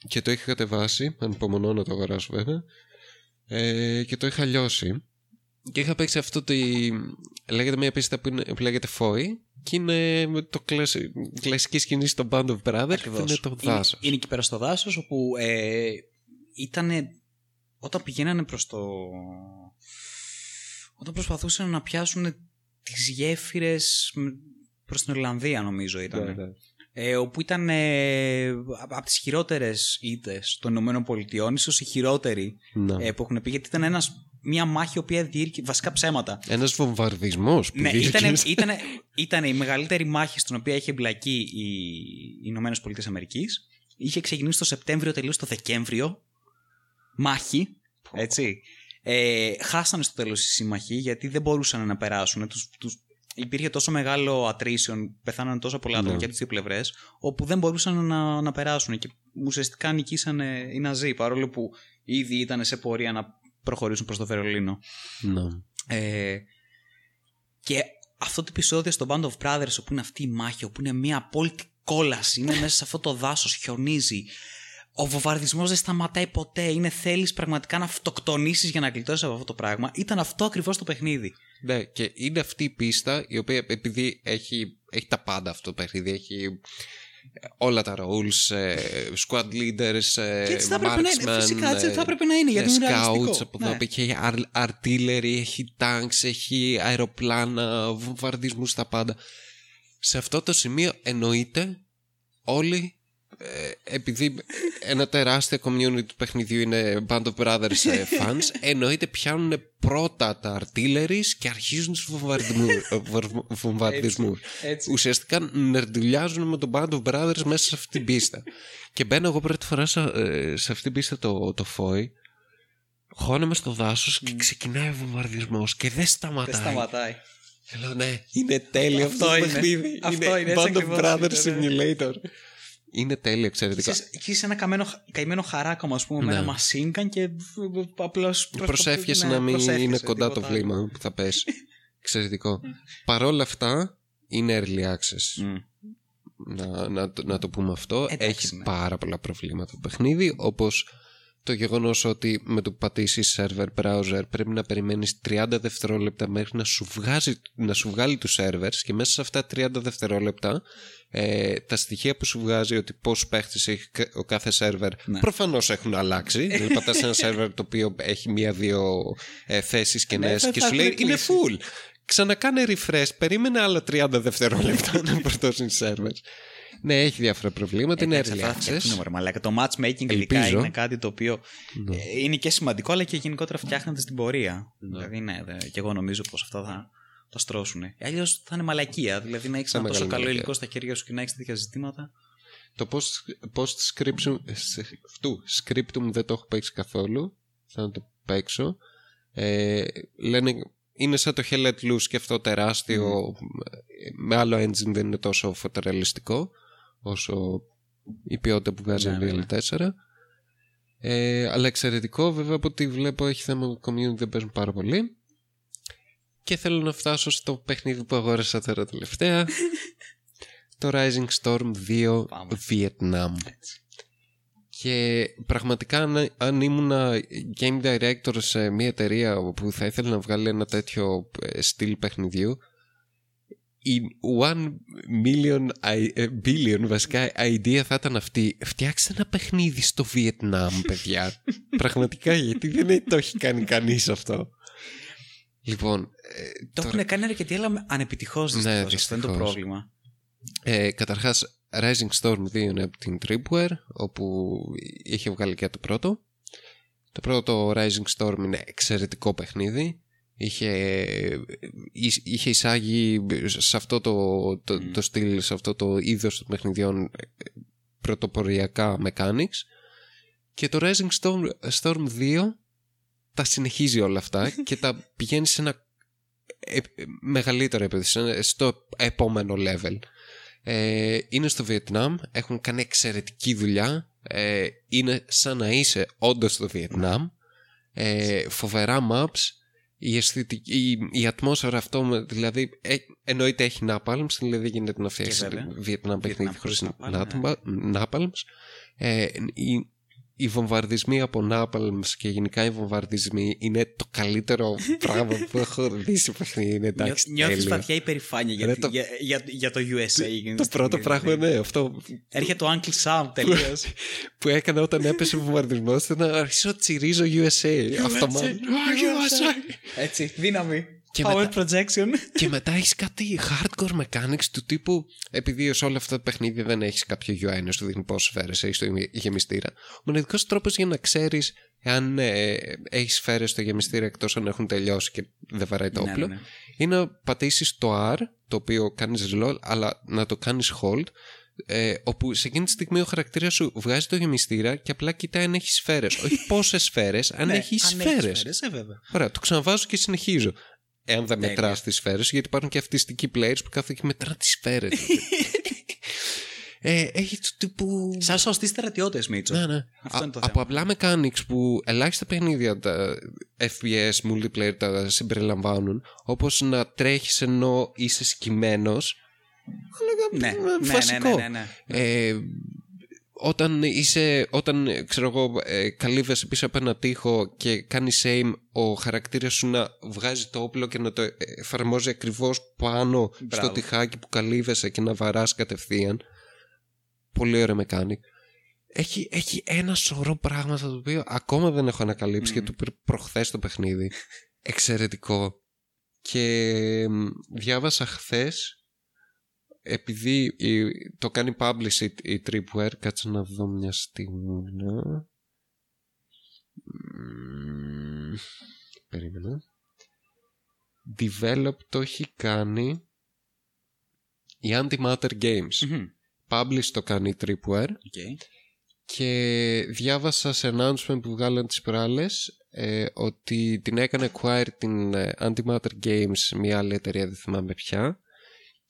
Και το είχα κατεβάσει, ανυπομονώ να το αγοράσω βέβαια. Και το είχα λιώσει. Και είχα παίξει αυτό το... Λέγεται μια πίστα που λέγεται Foy. Και είναι το κλασική σκηνή στο Band of Brothers. Και είναι το δάσος. Είναι εκεί πέρα στο δάσος, όπου ήτανε... Όταν πηγαίνανε προς το... Όταν προσπαθούσαν να πιάσουν τις γέφυρες προς την Ιρλανδία, νομίζω ήταν. Yeah, yeah. Όπου ήταν από τις χειρότερες ήττες των Ηνωμένων Πολιτειών, ίσως οι χειρότεροι που έχουν πει, γιατί ήταν μια μάχη η οποία διήρκε βασικά ψέματα. Ένας βομβαρδισμός που ήταν η μεγαλύτερη μάχη στην οποία είχε εμπλακεί οι Ηνωμένες Πολιτείες Αμερικής. Είχε ξεκινήσει το Σεπτέμβριο, τελείωσε το Δεκέμβριο. Μάχη, έτσι. Χάσανε στο τέλος οι σύμμαχοι, γιατί δεν μπορούσαν να περάσουν. Υπήρχε τόσο μεγάλο ατρίσιον, πεθάνανε τόσο πολλά άτομα και από τις δύο πλευρές, όπου δεν μπορούσαν να περάσουν και ουσιαστικά νικήσαν οι Ναζί, παρόλο που ήδη ήταν σε πορεία να προχωρήσουν προς το Βερολίνο. Και αυτό το επεισόδιο στο Band of Brothers, όπου είναι αυτή η μάχη, όπου είναι μια απόλυτη κόλαση, είναι μέσα σε αυτό το δάσος, χιονίζει. Ο βομβαρδισμός δεν σταματάει ποτέ. Είναι θέλεις πραγματικά να αυτοκτονήσεις για να γλιτώσεις από αυτό το πράγμα. Ήταν αυτό ακριβώς το παιχνίδι. Ναι, και είναι αυτή η πίστα η οποία, επειδή έχει τα πάντα αυτό το παιχνίδι, έχει όλα τα roles, squad leaders, marksman, φυσικά έτσι θα έπρεπε να είναι, γιατί είναι ρεαλιστικό. Scouts από εδώ, έχει artillery, έχει tanks, έχει αεροπλάνα, βομβαρδισμούς, τα πάντα. Σε αυτό το σημείο εννοείται όλοι. Επειδή ένα τεράστιο community του παιχνιδιού είναι Band of Brothers fans, εννοείται πιάνουν πρώτα τα artilleries και αρχίζουν τους βομβαρδισμούς. Ουσιαστικά νερντουλιάζουν με τον Band of Brothers μέσα σε αυτήν την πίστα. Και μπαίνω εγώ πρώτη φορά σε αυτήν την πίστα το Foy. Χώνομαι στο δάσος και ξεκινάει ο βομβαρδισμός και δεν σταματάει. Ναι, είναι τέλειο αυτό το παιχνίδι. Είναι Band of Brothers Simulator. Είναι τέλειο, εξαιρετικά. Και είσαι ένα καημένο χαράκωμα, ας πούμε, με ένα μασίνγκαν και απλώς προσεύχεσαι να μην είναι κοντά το βλήμα που θα πέσει. Εξαιρετικό. Παρόλα αυτά, είναι early access. Να το πούμε αυτό. Εντάξει, έχει πάρα πολλά προβλήματα το παιχνίδι, όπως το γεγονός ότι με το που πατήσεις server browser πρέπει να περιμένεις 30 δευτερόλεπτα μέχρι να σου βγάλει τους servers, και μέσα σε αυτά 30 δευτερόλεπτα τα στοιχεία που σου βγάζει ότι πόσους παίχτες έχει ο κάθε server προφανώς έχουν αλλάξει. Δηλαδή πατάς ένα server το οποίο έχει 1-2 θέσεις κενές και σου λέει είναι full. Ξανακάνε refresh, περίμενε άλλα 30 δευτερόλεπτα να πρωτώσουν οι servers. Ναι, έχει διάφορα προβλήματα, είναι early access. Το matchmaking ειδικά είναι κάτι το οποίο είναι και σημαντικό, αλλά και γενικότερα φτιάχνεται στην πορεία. Δηλαδή, ναι, και εγώ νομίζω πως αυτά θα τα στρώσουν. Αλλιώς θα είναι μαλακία. Δηλαδή να έχεις ένα τόσο καλό υλικό στα χέρια σου και να έχεις τέτοια ζητήματα. Το post-scriptum δεν το έχω παίξει καθόλου. Θα το παίξω. Λένε... Είναι σαν το Hell Let Loose και αυτό τεράστιο, με άλλο engine δεν είναι τόσο φωτορεαλιστικό όσο η ποιότητα που βγάζει DL4. Αλλά εξαιρετικό, βέβαια, από ό,τι βλέπω έχει θέμα community, δεν παίζουν πάρα πολύ. Και θέλω να φτάσω στο παιχνίδι που αγόρασα τώρα τελευταία, το Rising Storm 2 Vietnam. Και πραγματικά αν ήμουνα game director σε μια εταιρεία που θα ήθελε να βγάλει ένα τέτοιο στυλ παιχνιδιού, η billion βασικά idea θα ήταν αυτή. Φτιάξτε ένα παιχνίδι στο Βιετνάμ, παιδιά. Πραγματικά, γιατί δεν το έχει κάνει κανείς αυτό. Λοιπόν, το έχουν κάνει αρκετοί, αλλά ανεπιτυχώς δυστυχώς. Αυτό είναι το πρόβλημα. Καταρχάς, Rising Storm 2 είναι από την Tripwire, όπου είχε βγάλει και το πρώτο. Το πρώτο Rising Storm είναι εξαιρετικό παιχνίδι. Είχε εισάγει σε αυτό το στυλ, σε αυτό το είδος των παιχνιδιών πρωτοποριακά mechanics. Και το Rising Storm 2 τα συνεχίζει όλα αυτά και τα πηγαίνει σε ένα μεγαλύτερο επίπεδο, στο επόμενο level. Είναι στο Βιετνάμ, έχουν κάνει εξαιρετική δουλειά. Είναι σαν να είσαι όντως στο Βιετνάμ. Φοβερά maps. Η ατμόσφαιρα αυτό, δηλαδή εννοείται έχει napalms, δηλαδή δεν γίνεται να φτιάξει Βιετνάμ παιχνίδι χωρίς napalms. Οι βομβαρδισμοί από napalms και γενικά οι βομβαρδισμοί είναι το καλύτερο πράγμα που έχω δει σε παιχνίδι. Νιώθεις βαθιά υπερηφάνεια για το USA. Το πρώτο πράγμα είναι αυτό. Έρχεται το Uncle Sam τελείως. Που έκανα όταν έπεσε ο βομβαρδισμός, να αρχίσω να τσιρίζω USA. Έτσι, δύναμη. Power projection. Και μετά έχεις κάτι hardcore mechanics του τύπου, επειδή σε όλα αυτά τα παιχνίδια δεν έχεις κάποιο UI να σου δίνει πόσες σφαίρες έχεις στο γεμιστήρα. Ο μοναδικός τρόπος για να ξέρεις αν έχεις σφαίρες στο γεμιστήρα, εκτός αν έχουν τελειώσει και δεν βαράει το όπλο, είναι να πατήσεις το R, το οποίο κάνεις reload, αλλά να το κάνεις hold, όπου σε εκείνη τη στιγμή ο χαρακτήρας σου βγάζει το γεμιστήρα και απλά κοιτάει αν έχει σφαίρες. Όχι πόσες σφαίρες, αν έχει σφαίρες. Ωραία, το ξαναβάζω και συνεχίζω. Εάν δεν μετράς τις σφαίρες, γιατί υπάρχουν και αυτιστικοί players που κάθονται και μετράνε τις σφαίρες. Έχει του τύπου. Σαν σωστοί στρατιώτες, Μίτσο. Ναι, ναι. Από απλά mechanics που ελάχιστα παιχνίδια τα FPS, multiplayer τα συμπεριλαμβάνουν, όπως να τρέχεις ενώ είσαι σκυμμένος. Ναι, βασικό. Όταν ξέρω εγώ, καλύβεσαι πίσω από ένα τοίχο και κάνεις aim, ο χαρακτήρας σου να βγάζει το όπλο και να το εφαρμόζει ακριβώς πάνω στο τυχάκι που καλύβεσαι και να βαράς κατευθείαν. Πολύ ωραία mechanic. Έχει ένα σωρό πράγματα το οποίο ακόμα δεν έχω ανακαλύψει και το πήρε προχθές το παιχνίδι. Εξαιρετικό. Και διάβασα χθες, επειδή το κάνει publish η Tripwire, κάτσε να δω μια στιγμή. Περίμενα. Develop το έχει κάνει η Antimatter Games. Publish το κάνει η Tripwire. Και διάβασα σε announcement που βγάλαν τις προάλλες ότι την έκανε acquire την Antimatter Games, μια άλλη εταιρεία, δεν θυμάμαι πια.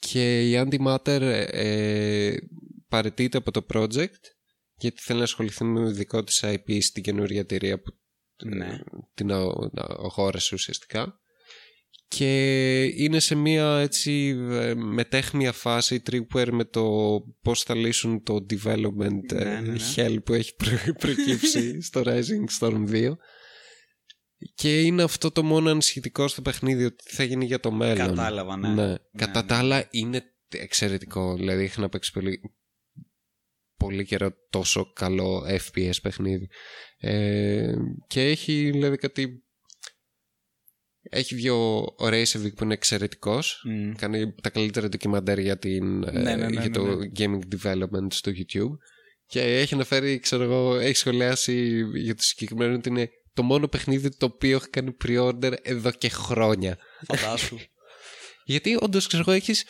Και η Antimatter παραιτείται από το project γιατί θέλει να ασχοληθεί με δικό της IP στην καινούργια εταιρεία που την αγόρασε ουσιαστικά. Και είναι σε μια έτσι μετέχμια φάση η Tripwire με το πώς θα λύσουν το development hell που έχει προκύψει στο Rising Storm 2. Και είναι αυτό το μόνο ανησυχητικό στο παιχνίδι, ότι θα γίνει για το μέλλον. Κατάλαβα, ναι. Κατά τα άλλα είναι εξαιρετικό. Δηλαδή είχα να παίξει πολύ καιρό τόσο καλό FPS παιχνίδι. Και έχει δηλαδή κάτι. Έχει δύο Reisevik που είναι εξαιρετικός. Κάνει τα καλύτερα ντοκιμαντέρ για το gaming development στο YouTube. Και έχει αναφέρει, ξέρω εγώ, έχει σχολιάσει για το συγκεκριμένο ότι είναι το μόνο παιχνίδι το οποίο έχει κάνει pre-order εδώ και χρόνια. Φαντάσου. Γιατί όντως, ξέρω εγώ, έχεις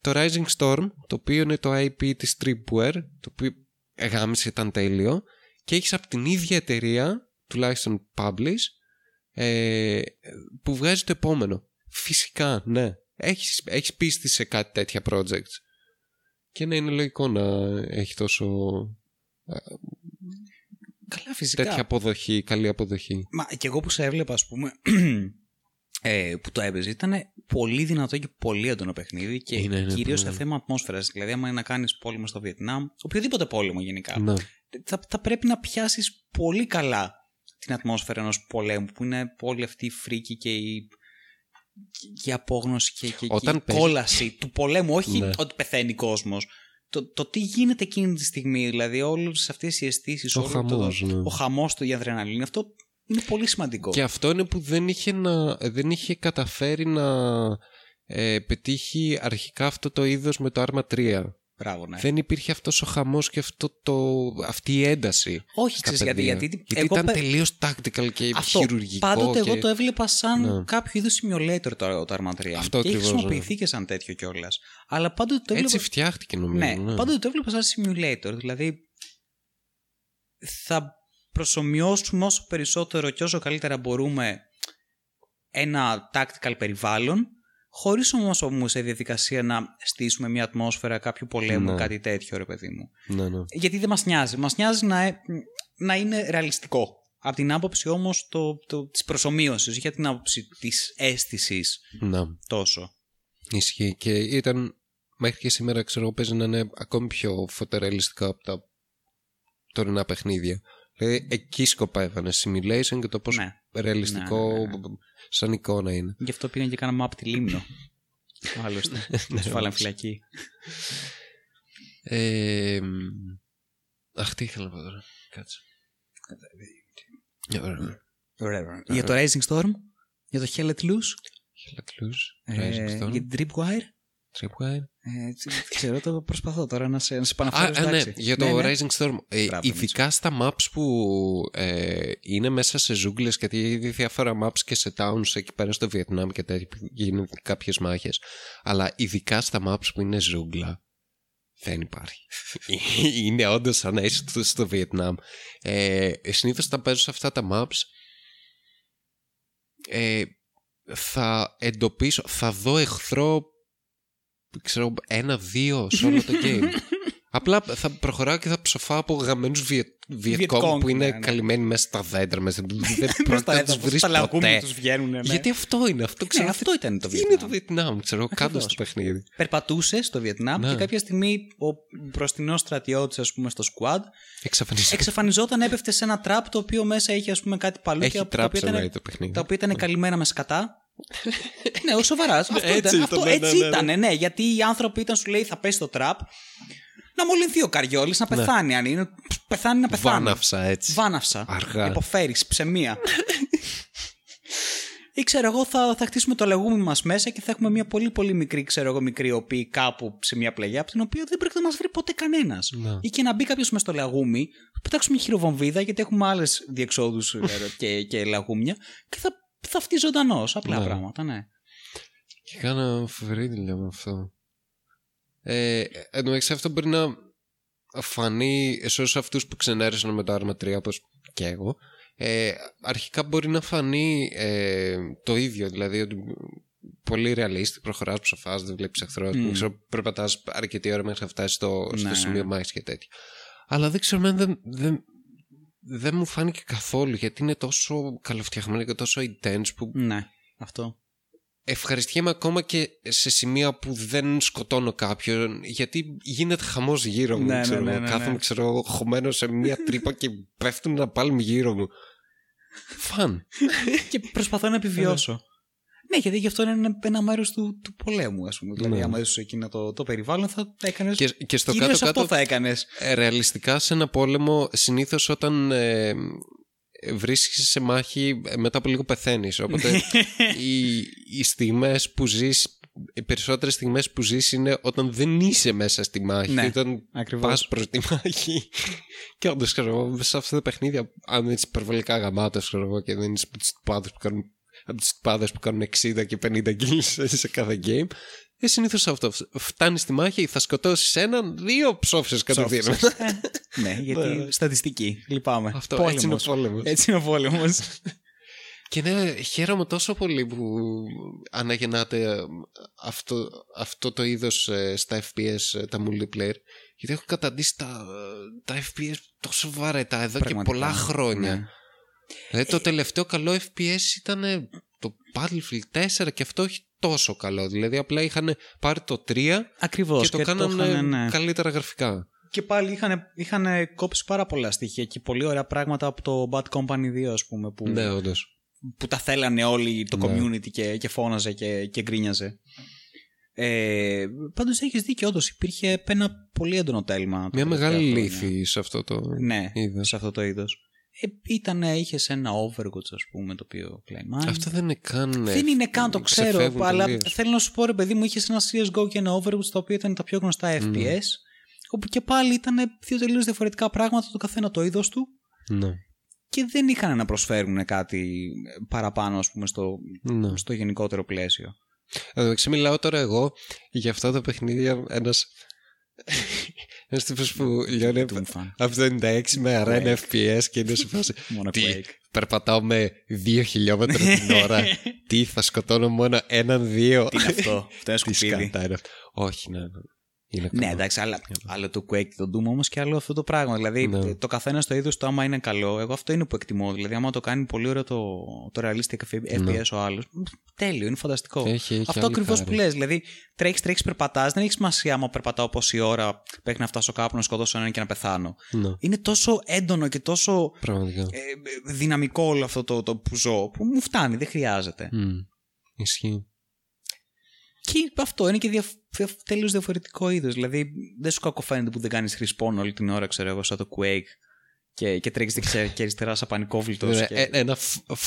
το Rising Storm, το οποίο είναι το IP της Tripwire, το οποίο γάμισε, ήταν τέλειο. Και έχεις από την ίδια εταιρεία, τουλάχιστον Publish, που βγάζει το επόμενο. Φυσικά, ναι. Έχεις πίστη σε κάτι τέτοια projects. Και ναι, είναι λογικό να έχει τόσο... Καλά, φυσικά. Τέτοια αποδοχή, καλή αποδοχή. Μα και εγώ που σε έβλεπα, ας πούμε, που το έπαιζε, ήταν πολύ δυνατό και πολύ έντονο παιχνίδι. Και κυρίως στα θέμα ατμόσφαιρας. Δηλαδή, άμα είναι να κάνεις πόλεμο στο Βιετνάμ, οποιοδήποτε πόλεμο γενικά, θα πρέπει να πιάσεις πολύ καλά την ατμόσφαιρα ενός πολέμου, που είναι όλη αυτή η φρίκη και η και απόγνωση και κόλαση του πολέμου, όχι ότι πεθαίνει κόσμος. Το τι γίνεται εκείνη τη στιγμή, δηλαδή όλες αυτές οι αισθήσεις, ο χαμός, η αδρεναλίνη, αυτό είναι πολύ σημαντικό. Και αυτό είναι που δεν είχε καταφέρει να πετύχει αρχικά αυτό το είδος με το Arma 3. Μπράβο, ναι. Δεν υπήρχε αυτός ο χαμός και αυτή η ένταση. Όχι, ξέρεις γιατί ήταν τελείως tactical και χειρουργικό. Πάντοτε εγώ το έβλεπα σαν κάποιο είδους simulator το Arma 3. Αυτό και έχει χρησιμοποιηθεί και σαν τέτοιο κιόλας. Αλλά πάντοτε το έβλεπα... Έτσι φτιάχτηκε νομίζω. Ναι, ναι. Πάντοτε το έβλεπα σαν simulator. Δηλαδή θα προσομοιώσουμε όσο περισσότερο και όσο καλύτερα μπορούμε ένα tactical περιβάλλον, χωρίς όμως σε διαδικασία να στήσουμε μια ατμόσφαιρα κάποιου πολέμου, κάτι τέτοιο, ρε παιδί μου. Ναι, ναι. Γιατί δεν μας νοιάζει. Μας νοιάζει να είναι ρεαλιστικό. Από την άποψη όμως της προσομοίωσης, για την άποψη της αίσθησης τόσο. Ισχύει. Και ήταν μέχρι και σήμερα, ξέρω, παίζει να είναι ακόμη πιο φωτερεαλιστικά από τα τωρινά παιχνίδια. Δηλαδή εκεί σκοπεύανε simulation και το πώς ρεαλιστικό... Ναι. Σαν εικόνα είναι. Γι' αυτό πήγαν και κάναμε από τη Λίμνο. Άλλωστε. Τους βάλαν φυλακή. Αχ, τι ήθελα να πω τώρα. Κάτσε. Για το Rising Storm. Για το Hell Let Loose. Hell Let Loose. Rising Storm. Για την Tripwire. Tripwire. Ξέρω, το προσπαθώ τώρα να σε επαναφέρω. Α, ναι. Για το Rising Storm. Ειδικά στα maps που είναι μέσα σε ζούγκλες, γιατί είδε διάφορα maps και σε towns εκεί πέρα στο Βιετνάμ και τέτοια γίνουν κάποιες μάχες. Αλλά ειδικά στα maps που είναι ζούγκλα, δεν υπάρχει. Είναι όντως σαν να είσαι στο Βιετνάμ. Συνήθως τα παίζω σε αυτά τα maps. Θα εντοπίσω, θα δω εχθρό. Ξέρω, 1-2 σε όλο το game. Απλά θα προχωράω και θα ψοφάω από γαμμένους Βιετκόγκ που είναι καλυμμένοι μέσα στα δέντρα. Δεν πρόκειται να τους βρεις ποτέ. Γιατί αυτό είναι. Αυτό ήταν το Βιετνάμ. Είναι το Βιετνάμ, ξέρω, κάτω στο παιχνίδι. Περπατούσε στο Βιετνάμ και κάποια στιγμή ο μπροστινός στρατιώτης, ας πούμε, στο squad εξαφανιζόταν, έπεφτε σε ένα τραπ το οποίο μέσα είχε, ας πούμε, κάτι παλούκια τα οποία ήταν καλυμμένα με σκατά. Ναι, ο σοβαράς. Αυτό έτσι ήταν, γιατί οι άνθρωποι ήταν, σου λέει, θα πέσει το τραπ. Να μολυνθεί ο Καριόλης, να πεθάνει. Αν είναι, πεθάνει. Βάναυσα, έτσι. Αργά. Υποφέρεις, ψεμία. Ή ξέρω εγώ, θα χτίσουμε το λεγούμι μας μέσα και θα έχουμε μια πολύ πολύ μικρή, μικρή κάπου σε μια πλαγιά, από την οποία δεν πρέπει να μας βρει ποτέ κανένας. Ή και να μπει κάποιος μέσα στο λαγούμι, θα πετάξουμε χειροβομβίδα, γιατί έχουμε άλλες διεξόδους και λαγούμια, και θα φτύει ζωντανός, απλά πράγματα, ναι. Και κάνω φοβερή δουλειά με αυτό. Εν τω μεταξύ, αυτό μπορεί να φανεί σε αυτούς που ξενέρεσαν με τα Arma 3, όπως και εγώ. Αρχικά μπορεί να φανεί το ίδιο, δηλαδή ότι πολύ ρεαλίστη, προχωράς, ψοφάς, δεν βλέπεις εχθρό, περπατάς αρκετή ώρα μέχρι να φτάσεις στο σημείο μάχης και τέτοια. Αλλά δεν ξέρω, δεν μου φάνηκε καθόλου, γιατί είναι τόσο καλοφτιαχμένο και τόσο intense που... Ναι, αυτό. Ευχαριστιέμαι ακόμα και σε σημεία που δεν σκοτώνω κάποιον, γιατί γίνεται χαμός γύρω μου. Ναι. Κάθομαι, χωμένο σε μια τρύπα και πέφτουν να πάλουν γύρω μου. Φαν. Και προσπαθώ να επιβιώσω. Ναι, γιατί γι' αυτό είναι ένα μέρος του πολέμου, ας πούμε. Δηλαδή, άμα είσαι εκείνο το περιβάλλον, θα έκανες. Και στο κάτω-κάτω, θα έκανες. Ρεαλιστικά, σε ένα πόλεμο, συνήθως όταν βρίσκεσαι σε μάχη, μετά από λίγο πεθαίνεις. Οπότε οι στιγμές που ζεις, οι περισσότερες στιγμές που ζεις είναι όταν δεν είσαι μέσα στη μάχη. Ναι, όταν πας προς τη μάχη. Και όντως, σε αυτά τα παιχνίδια, αν είναι υπερβολικά γαμάτος, και δεν είναι που κάνουν. Από τις τυπάδες που κάνουν 60 και 50 kills σε κάθε game. Συνήθως αυτό. Φτάνεις στη μάχη, θα σκοτώσεις έναν, δύο, ψόφισες κατευθείαν. Ναι, γιατί στατιστική. Λυπάμαι. Αυτό, έτσι είναι ο πόλεμος. Και ναι, χαίρομαι τόσο πολύ που αναγεννάται αυτό το είδος στα FPS, τα multiplayer. Γιατί έχω καταντήσει τα FPS τόσο βαρετά εδώ και πολλά χρόνια. Ναι. Το τελευταίο καλό FPS ήταν το Battlefield 4 και αυτό όχι τόσο καλό. Δηλαδή απλά είχαν πάρει το 3. Ακριβώς, και το κάνανε καλύτερα γραφικά. Και πάλι είχαν κόψει πάρα πολλά στοιχεία και πολύ ωραία πράγματα από το Bad Company 2, ας πούμε. Που... Ναι, όντως. που τα θέλανε όλοι το community και φώναζε και γκρίνιαζε. Πάντως έχεις δίκιο, όντως υπήρχε ένα πολύ έντονο τέλμα. Μια μεγάλη λύθη σε αυτό το είδος. Σε αυτό το είδος. Είχες ένα Overwatch, ας πούμε, το οποίο κλαίνε. Αυτό δεν είναι καν. Δεν είναι καν, το ξέρω. Αλλά τελείως. Θέλω να σου πω, ρε παιδί μου, είχες ένα CSGO και ένα Overwatch, τα οποία ήταν τα πιο γνωστά FPS. Όπου και πάλι ήταν δύο τελείως διαφορετικά πράγματα, το καθένα το είδος του. Ναι. Και δεν είχαν να προσφέρουν κάτι παραπάνω, ας πούμε, στο γενικότερο πλαίσιο. Μιλάω τώρα εγώ για αυτά τα παιχνίδια. Ένας τύπος που λιώνει από το 96 με Arena FPS και είναι σε φάση περπατάω με 2 χιλιόμετρα την ώρα. Τι, θα σκοτώνω μόνο έναν-δύο? Τι είναι αυτό? Αυτό είναι σκουπίδι? Όχι, ναι, εντάξει, άλλο το Quake, το Doom όμως, και άλλο αυτό το πράγμα. Δηλαδή το καθένα στο είδος του, άμα είναι καλό. Εγώ αυτό είναι που εκτιμώ. Δηλαδή άμα το κάνει πολύ ωραίο το realistic FPS ο άλλος, τέλειο, είναι φανταστικό. Αυτό ακριβώς που λες. Δηλαδή τρέχεις, περπατάς, δεν έχει σημασία άμα περπατάω πόση ώρα μέχρι να φτάσω κάπου, να σκοτώσω έναν και να πεθάνω. Είναι τόσο έντονο και τόσο δυναμικό όλο αυτό το που ζω, που μου φτάνει, δεν χρειάζεται. Ισχύει. Και αυτό είναι και τελείως διαφορετικό είδος. Δηλαδή, δεν σου κακοφαίνεται που δεν κάνεις respawn όλη την ώρα, ξέρω εγώ, σαν το Quake και τρέχεις δεξιά και αριστερά σαν πανικόβλητος. Ένα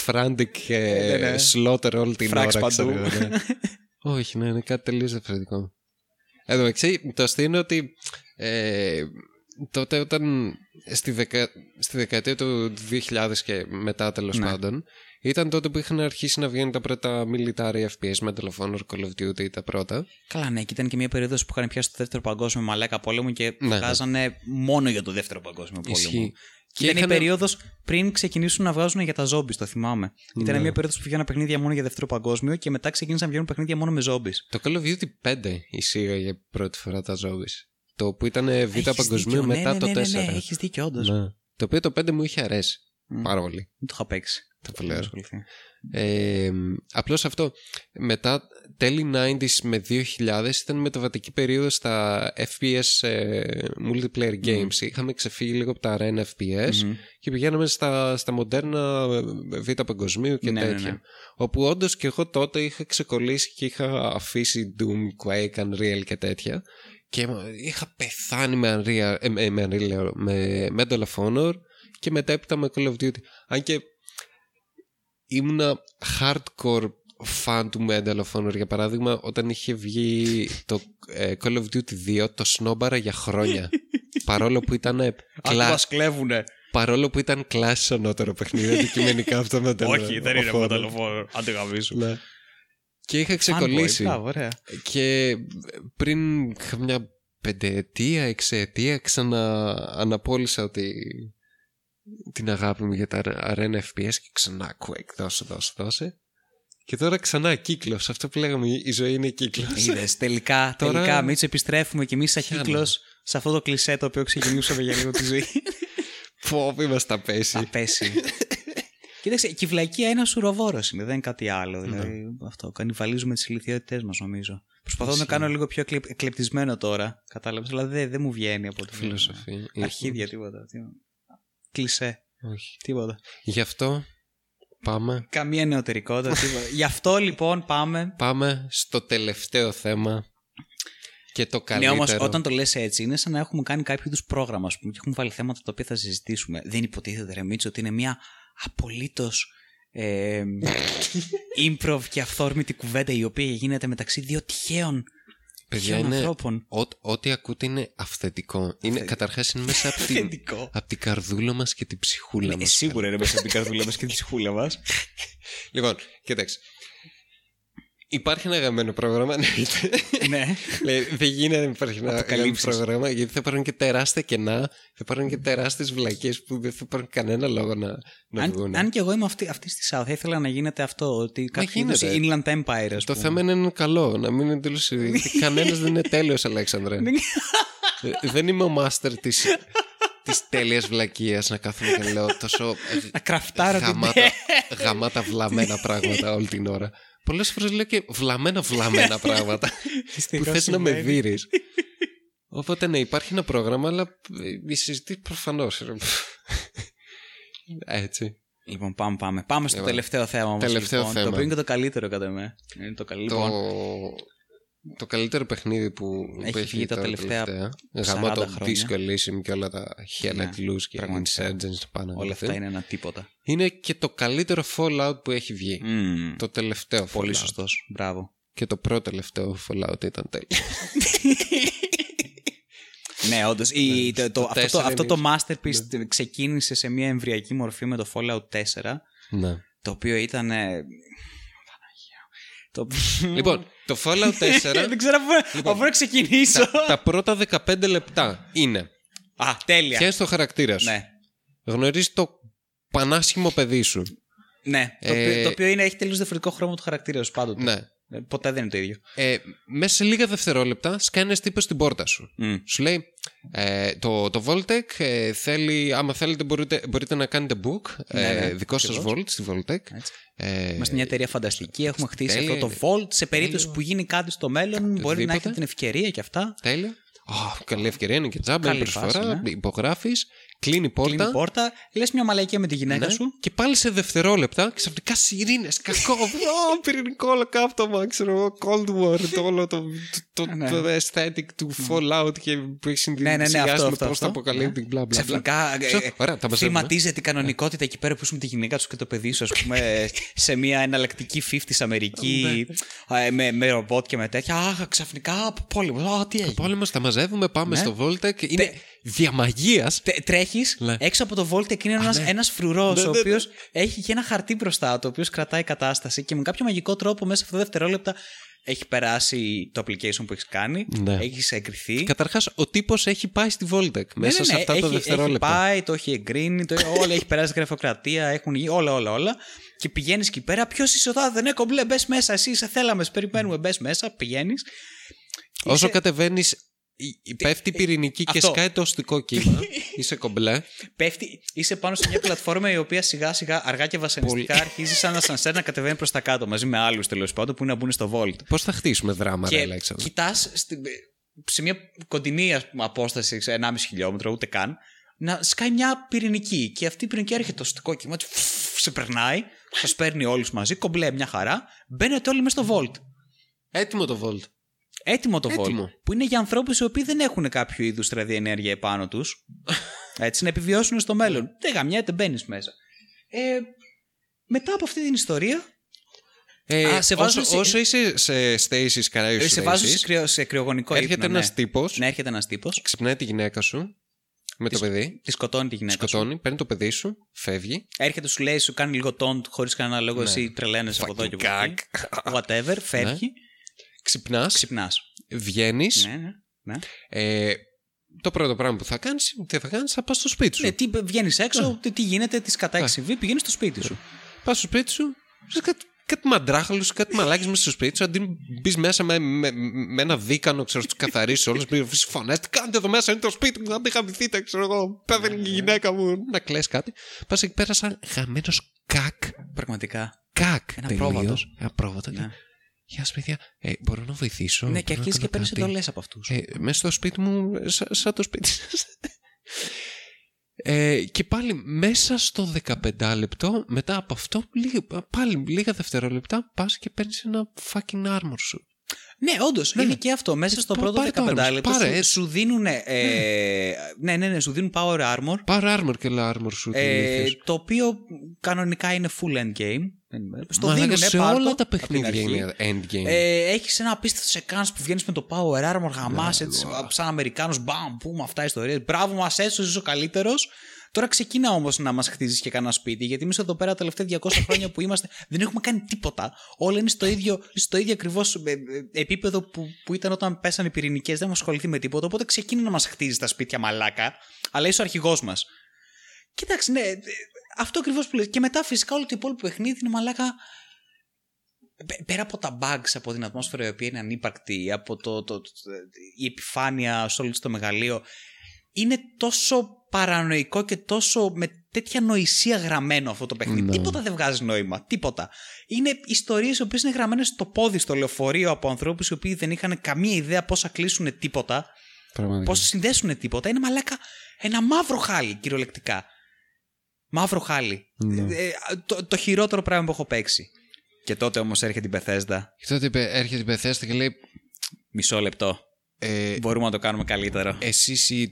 frantic slaughter όλη την ώρα. Παντού. Όχι, ναι, είναι κάτι τελείως διαφορετικό. Εδώ εξή, το αστείο είναι ότι τότε όταν στη δεκαετία του 2000 και μετά, τέλος πάντων, ήταν τότε που είχαν αρχίσει να βγαίνουν τα πρώτα military FPS με τηλεφώνο, Call of Duty, τα πρώτα. Καλά, ναι, και ήταν και μια περίοδος που είχαν πιάσει το δεύτερο παγκόσμιο μαλάκα πόλεμο και βγάζανε μόνο για το δεύτερο παγκόσμιο πόλεμο. Και ήταν η περίοδος πριν ξεκινήσουν να βγάζουν για τα zombies, το θυμάμαι. Ήταν μια περίοδος που βγαίναν παιχνίδια μόνο για δεύτερο παγκόσμιο και μετά ξεκίνησαν να βγαίνουν παιχνίδια μόνο με zombies. Το Call of Duty 5 εισήγαγε για πρώτη φορά τα zombies. Το που ήταν β' παγκοσμίου μετά το 4. Ναι, έχεις δίκιο, όντως. Το οποίο το 5 μου είχε αρέσει πάρα πολύ. Δεν το είχα παίξει. Απλώς αυτό. Μετά τέλη 90s με 2000 ήταν μεταβατική περίοδο στα FPS multiplayer games. Είχαμε ξεφύγει λίγο από τα arena FPS και πηγαίναμε στα μοντέρνα β' παγκοσμίου και τέτοια. Όπου όντως και εγώ τότε είχα ξεκολλήσει και είχα αφήσει Doom, Quake, Unreal και τέτοια. Και είχα πεθάνει με Medal of Honor και μετέπειτα με Call of Duty. Αν και ήμουνα hardcore fan του Medal of Honor, για παράδειγμα, όταν είχε βγει το Call of Duty 2, το σνόμπαρα για χρόνια. Παρόλο που ήταν. Παρόλο που ήταν κλάσσι ανώτερο παιχνίδι, αντικειμενικά αυτό με Medal of Honor. Όχι, δεν είναι Medal of Honor, αν το γαμίσω. Και είχα ξεκολλήσει. Και πριν μια 5-6 ετία ξανααναπόλυσα την αγάπη μου για τα Arena FPS και ξανά Quake, δώσε. Και τώρα ξανά κύκλος. Αυτό που λέγαμε, η ζωή είναι κύκλος. Είδες, τελικά εμείς επιστρέφουμε και εμείς σαν κύκλος σε αυτό το κλισέ το οποίο ξεκινούσαμε για λίγο τη ζωή. Πω, είμαστε απέσει. Κοίταξε, και η βλακεία είναι σουροβόρος, δεν είναι κάτι άλλο. Δηλαδή, αυτό, κανιβαλίζουμε τις ηλικιότητές μας, νομίζω. Προσπαθώ να κάνω λίγο πιο εκλεπτισμένο τώρα, κατάλαβες, αλλά δεν μου βγαίνει από τη φιλοσοφία. Αρχίδια, τίποτα. Κλισέ. Όχι. Τίποτα. Γι' αυτό πάμε. Καμία νεωτερικότητα, τίποτα. Γι' αυτό λοιπόν πάμε. Πάμε στο τελευταίο θέμα. Και το καλύτερο. Ναι, όμως όταν το λες έτσι, είναι σαν να έχουμε κάνει κάποιο είδους πρόγραμμα, ας πούμε, και έχουμε βάλει θέματα τα οποία θα συζητήσουμε. Δεν υποτίθεται, ρε Μίτσο, ότι είναι μια απολύτως improv και αυθόρμητη κουβέντα η οποία γίνεται μεταξύ δύο τυχαίων ανθρώπων. Ό,τι ακούτε είναι αυθεντικό. Καταρχάς είναι μέσα από την καρδούλα μας και την ψυχούλα μας. Σίγουρα είναι μέσα από την καρδούλα μας και την ψυχούλα μας. Λοιπόν, κοιτάξτε. Υπάρχει ένα γαμμένο πρόγραμμα. Ναι. Δεν γίνεται να υπάρχει ένα γαμμένο πρόγραμμα, γιατί θα υπάρχουν και τεράστια κενά, θα υπάρχουν και τεράστιες βλακίες που δεν θα υπάρχουν κανένα λόγο να βγουν. Αν και εγώ είμαι αυτή τη ΣΑΟ, θα ήθελα να γίνεται αυτό. Ότι κάποιοι Inland Empire. Το θέμα είναι καλό, να μην είναι τέλος. Κανένας δεν είναι τέλειος, Αλέξανδρε. Δεν είμαι ο master της τέλειας βλακίας, να κάθομαι και λέω τόσο γαμάτα βλαμμένα πράγματα όλη την ώρα. Πολλές φορές λέω και βλαμμένα πράγματα που θες να με δείρεις. Οπότε ναι, υπάρχει ένα πρόγραμμα, αλλά η συζητή προφανώς. Έτσι. Λοιπόν, πάμε στο τελευταίο θέμα όμως. Τελευταίο λοιπόν, θέμα. Το οποίο είναι και το καλύτερο κατά εμέ. Είναι το καλύτερο. Το καλύτερο παιχνίδι που έχει βγει τα τελευταία. Γαμάτο Disco Elysium και όλα τα Hell Let Loose και Insurgency πάνω. Όλα αυτά είναι ένα τίποτα. Είναι και το καλύτερο Fallout που έχει βγει. Το τελευταίο Fallout. Πολύ σωστός. Μπράβο. Και το πρώτο τελευταίο Fallout ήταν τέλειο. Ναι, όντως. Αυτό το masterpiece ξεκίνησε σε μια εμβριακή μορφή με το Fallout 4. Ναι. Το οποίο ήταν. Λοιπόν, το Fallout 4. Δεν ξέρω πού να ξεκινήσω. Τα πρώτα 15 λεπτά είναι. Α, τέλεια. Ποια είναι το χαρακτήρα σου. Ναι. Γνωρίζεις το πανάσχημο παιδί σου. Ναι. Το οποίο έχει τελείως διαφορετικό χρώμα του χαρακτήρα σου πάντοτε. Ναι. Ποτέ δεν είναι το ίδιο. Μέσα σε λίγα δευτερόλεπτα σκάει ένας τύπος στην πόρτα σου. Σου λέει το Voltec θέλει, άμα θέλετε μπορείτε να κάνετε book, δικό σας Volt στη Voltec. Είμαστε μια εταιρεία φανταστική, έχουμε χτίσει αυτό το Volt. Σε περίπτωση που γίνει κάτι στο μέλλον μπορεί να έχετε την ευκαιρία και αυτά. Τέλεια. Καλή ευκαιρία, είναι και τζάμπα, είναι προσφορά, υπογράφεις. Κλείνει η πόρτα, λες μια μαλαϊκία με τη γυναίκα σου. Και πάλι σε δευτερόλεπτα ξαφνικά σιρήνες, κακό, πυρηνικό ολοκαύτωμα, ξέρω, Cold War, όλο το aesthetic του Fallout και που έχει συνδυάσει με πώς το αποκαλύπτει. Ξαφνικά θυματίζεται η κανονικότητα εκεί πέρα που είσαι με τη γυναίκα σου και το παιδί σου, ας πούμε, σε μια εναλλακτική 50 Αμερική με ρομπότ και με τέτοια. Αχ, ξαφνικά πόλεμος. Πόλεμος, τα μαζεύουμε, πάμε στο Voltec. Είναι διαμαγείας. Τρέχεις, έξω από το Voltec είναι ένας φρουρός, ο οποίος έχει και ένα χαρτί μπροστά, το οποίο κρατάει κατάσταση και με κάποιο μαγικό τρόπο μέσα σε αυτά τα δευτερόλεπτα έχει περάσει το application που έχεις κάνει, έχεις εγκριθεί. Καταρχάς, ο τύπος έχει πάει στη Voltec μέσα σε αυτά τα δευτερόλεπτα. Έχει πάει, το έχει εγκρίνει, όλα έχει περάσει γραφειοκρατία, έχουν γίνει όλα. Και πηγαίνεις εκεί πέρα, ποιος είσαι εδώ, δεν έχω μπλε, μπες μέσα, εσύ σε θέλαμε, περιμένουμε, μπες μέσα, πηγαίνεις. Όσο κατεβαίνεις. Πέφτει πυρηνική και σκάει το οστικό κύμα. Είσαι κομπλέ. Είσαι πάνω σε μια πλατφόρμα η οποία σιγά σιγά, αργά και βασανιστικά, αρχίζει σαν ασανσέρ να κατεβαίνει προς τα κάτω μαζί με άλλους τέλος πάντων που είναι να μπουν στο Volt. Πώς θα χτίσουμε δράμα, Αλέξανδρο. Κοιτάς σε μια κοντινή απόσταση, 1,5 χιλιόμετρο, ούτε καν, να σκάει μια πυρηνική. Και αυτή η πυρηνική έρχεται το οστικό κύμα, σε περνάει, σας παίρνει όλους μαζί, κομπλέ μια χαρά, μπαίνετε όλοι μέσα στο Volt. Έτοιμο το Volt. Που είναι για ανθρώπους οι οποίοι δεν έχουν κάποιο είδους ραδιενέργεια επάνω τους. Έτσι, να επιβιώσουν στο μέλλον. Δεν γαμιέται, μπαίνεις μέσα. Μετά από αυτή την ιστορία. Όσο είσαι σε στέσεις, καραίους. Σε βάζουν σε κρυογονικό ύπνο. Έρχεται ένας τύπος. Ναι, έρχεται ένας τύπος. Ξυπνάει τη γυναίκα σου. Με το παιδί. Τη σκοτώνει τη γυναίκα. Σκοτώνει, παίρνει το παιδί σου, φεύγει. Έρχεται, σου λέει, σου κάνει λίγο τόντ χωρίς κανένα λόγο. Εσύ τρελαίνεσαι από εδώ και από whatever, φεύγει. Ξυπνάς. Βγαίνεις. Ναι. Το πρώτο πράγμα που θα κάνεις, θα πας στο σπίτι σου. Βγαίνεις έξω, τι γίνεται, τις κατάξει συμβεί, πηγαίνεις στο σπίτι σου. Πας στο σπίτι σου, κάτι μαντράχαλους, κάτι μαλάκες μέσα στο σπίτι σου, αντί μπεις μέσα με ένα δίκανο, ξέρω, τους καθαρίσεις όλους, μπεις φωνές, τι κάνετε εδώ μέσα, είναι το σπίτι μου, αν δεν χαμηθείτε, ξέρω εγώ, πέθανε η γυναίκα μου, να κλαις κάτι. Πας εκεί πέρα σαν χαμένος κακ. Πραγματικά. Κακ. Ένα πρόβατο. Γεια σας παιδιά, μπορώ να βοηθήσω. Ναι, και αρχίζει και παίρνεις εντολές από αυτούς. Μέσα στο σπίτι μου, σαν το σπίτι σας. Και πάλι μέσα στο 15 λεπτό, μετά από αυτό, πάλι λίγα δευτερόλεπτα, πας και παίρνεις ένα fucking armor σου. Ναι, όντως, είναι και αυτό. Μέσα στο πρώτο 15 λεπτό σου δίνουν. Ναι, σου δίνουν power armor. Power armor και άλλο armor σου. Το οποίο κανονικά είναι full endgame. Στο δίνουν σε όλα τα παιχνίδια είναι endgame. Έχεις ένα απίστευτο σεκάνς που βγαίνεις με το power armor, γαμάς έτσι, σαν Αμερικάνος, μπαμ, πούμ, αυτά οι ιστορίες. Μπράβο, μας έσωσες, ο καλύτερος. Τώρα ξεκινά όμως να μας χτίζεις και κανένα σπίτι, γιατί εμείς εδώ πέρα τα τελευταία 200 χρόνια που είμαστε δεν έχουμε κάνει τίποτα. Όλα είναι στο ίδιο ακριβώς επίπεδο που ήταν όταν πέσανε οι πυρηνικές, δεν έχουμε ασχοληθεί με τίποτα. Οπότε ξεκινά να μας χτίζεις τα σπίτια, μαλάκα, αλλά είσαι ο αρχηγός μας. Κοίταξε, ναι, αυτό ακριβώς που λες. Και μετά φυσικά όλο το υπόλοιπο παιχνίδι είναι μαλάκα. Πέρα από τα bugs, από την ατμόσφαιρα η οποία είναι ανύπαρκτη, από η επιφάνεια σε όλο το μεγαλείο. Είναι τόσο παρανοϊκό και τόσο με τέτοια νοησία γραμμένο αυτό το παιχνίδι. Τίποτα δεν βγάζει νόημα. Τίποτα. Είναι ιστορίες οι οποίες είναι γραμμένες στο πόδι, στο λεωφορείο από ανθρώπους οι οποίοι δεν είχαν καμία ιδέα πώς θα κλείσουν τίποτα, πώς θα συνδέσουν τίποτα. Είναι μαλάκα ένα μαύρο χάλι κυριολεκτικά. μαύρο χάλι. Ναι. Το χειρότερο πράγμα που έχω παίξει. Και τότε όμως έρχεται η Bethesda. Και τότε έρχεται η Bethesda και λέει... Μισό λεπτό. Μπορούμε να το κάνουμε καλύτερο. Εσείς οι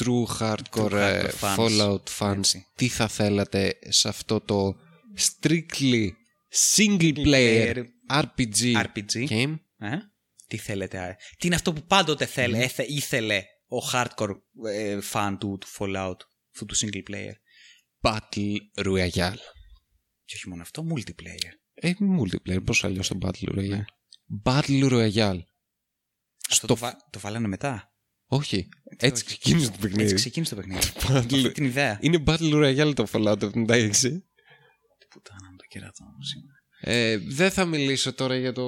true hardcore Fallout fans, τι θα θέλατε σε αυτό το strictly single player RPG game? Τι θέλετε? Τι είναι αυτό που πάντοτε ήθελε ο hardcore fan του Fallout, αυτού του single player? Battle Royale. Και όχι μόνο αυτό, multiplayer. Multiplayer, πώς αλλιώς το Battle Royale? Battle Royale. Το βάλανε μετά. Όχι. Έτσι ξεκίνησε το παιχνίδι. Αυτή την ιδέα. Είναι Battle Royale το Fallout 76. Τι πουτάνα με το κερατό όμως είναι. Δεν θα μιλήσω τώρα για το...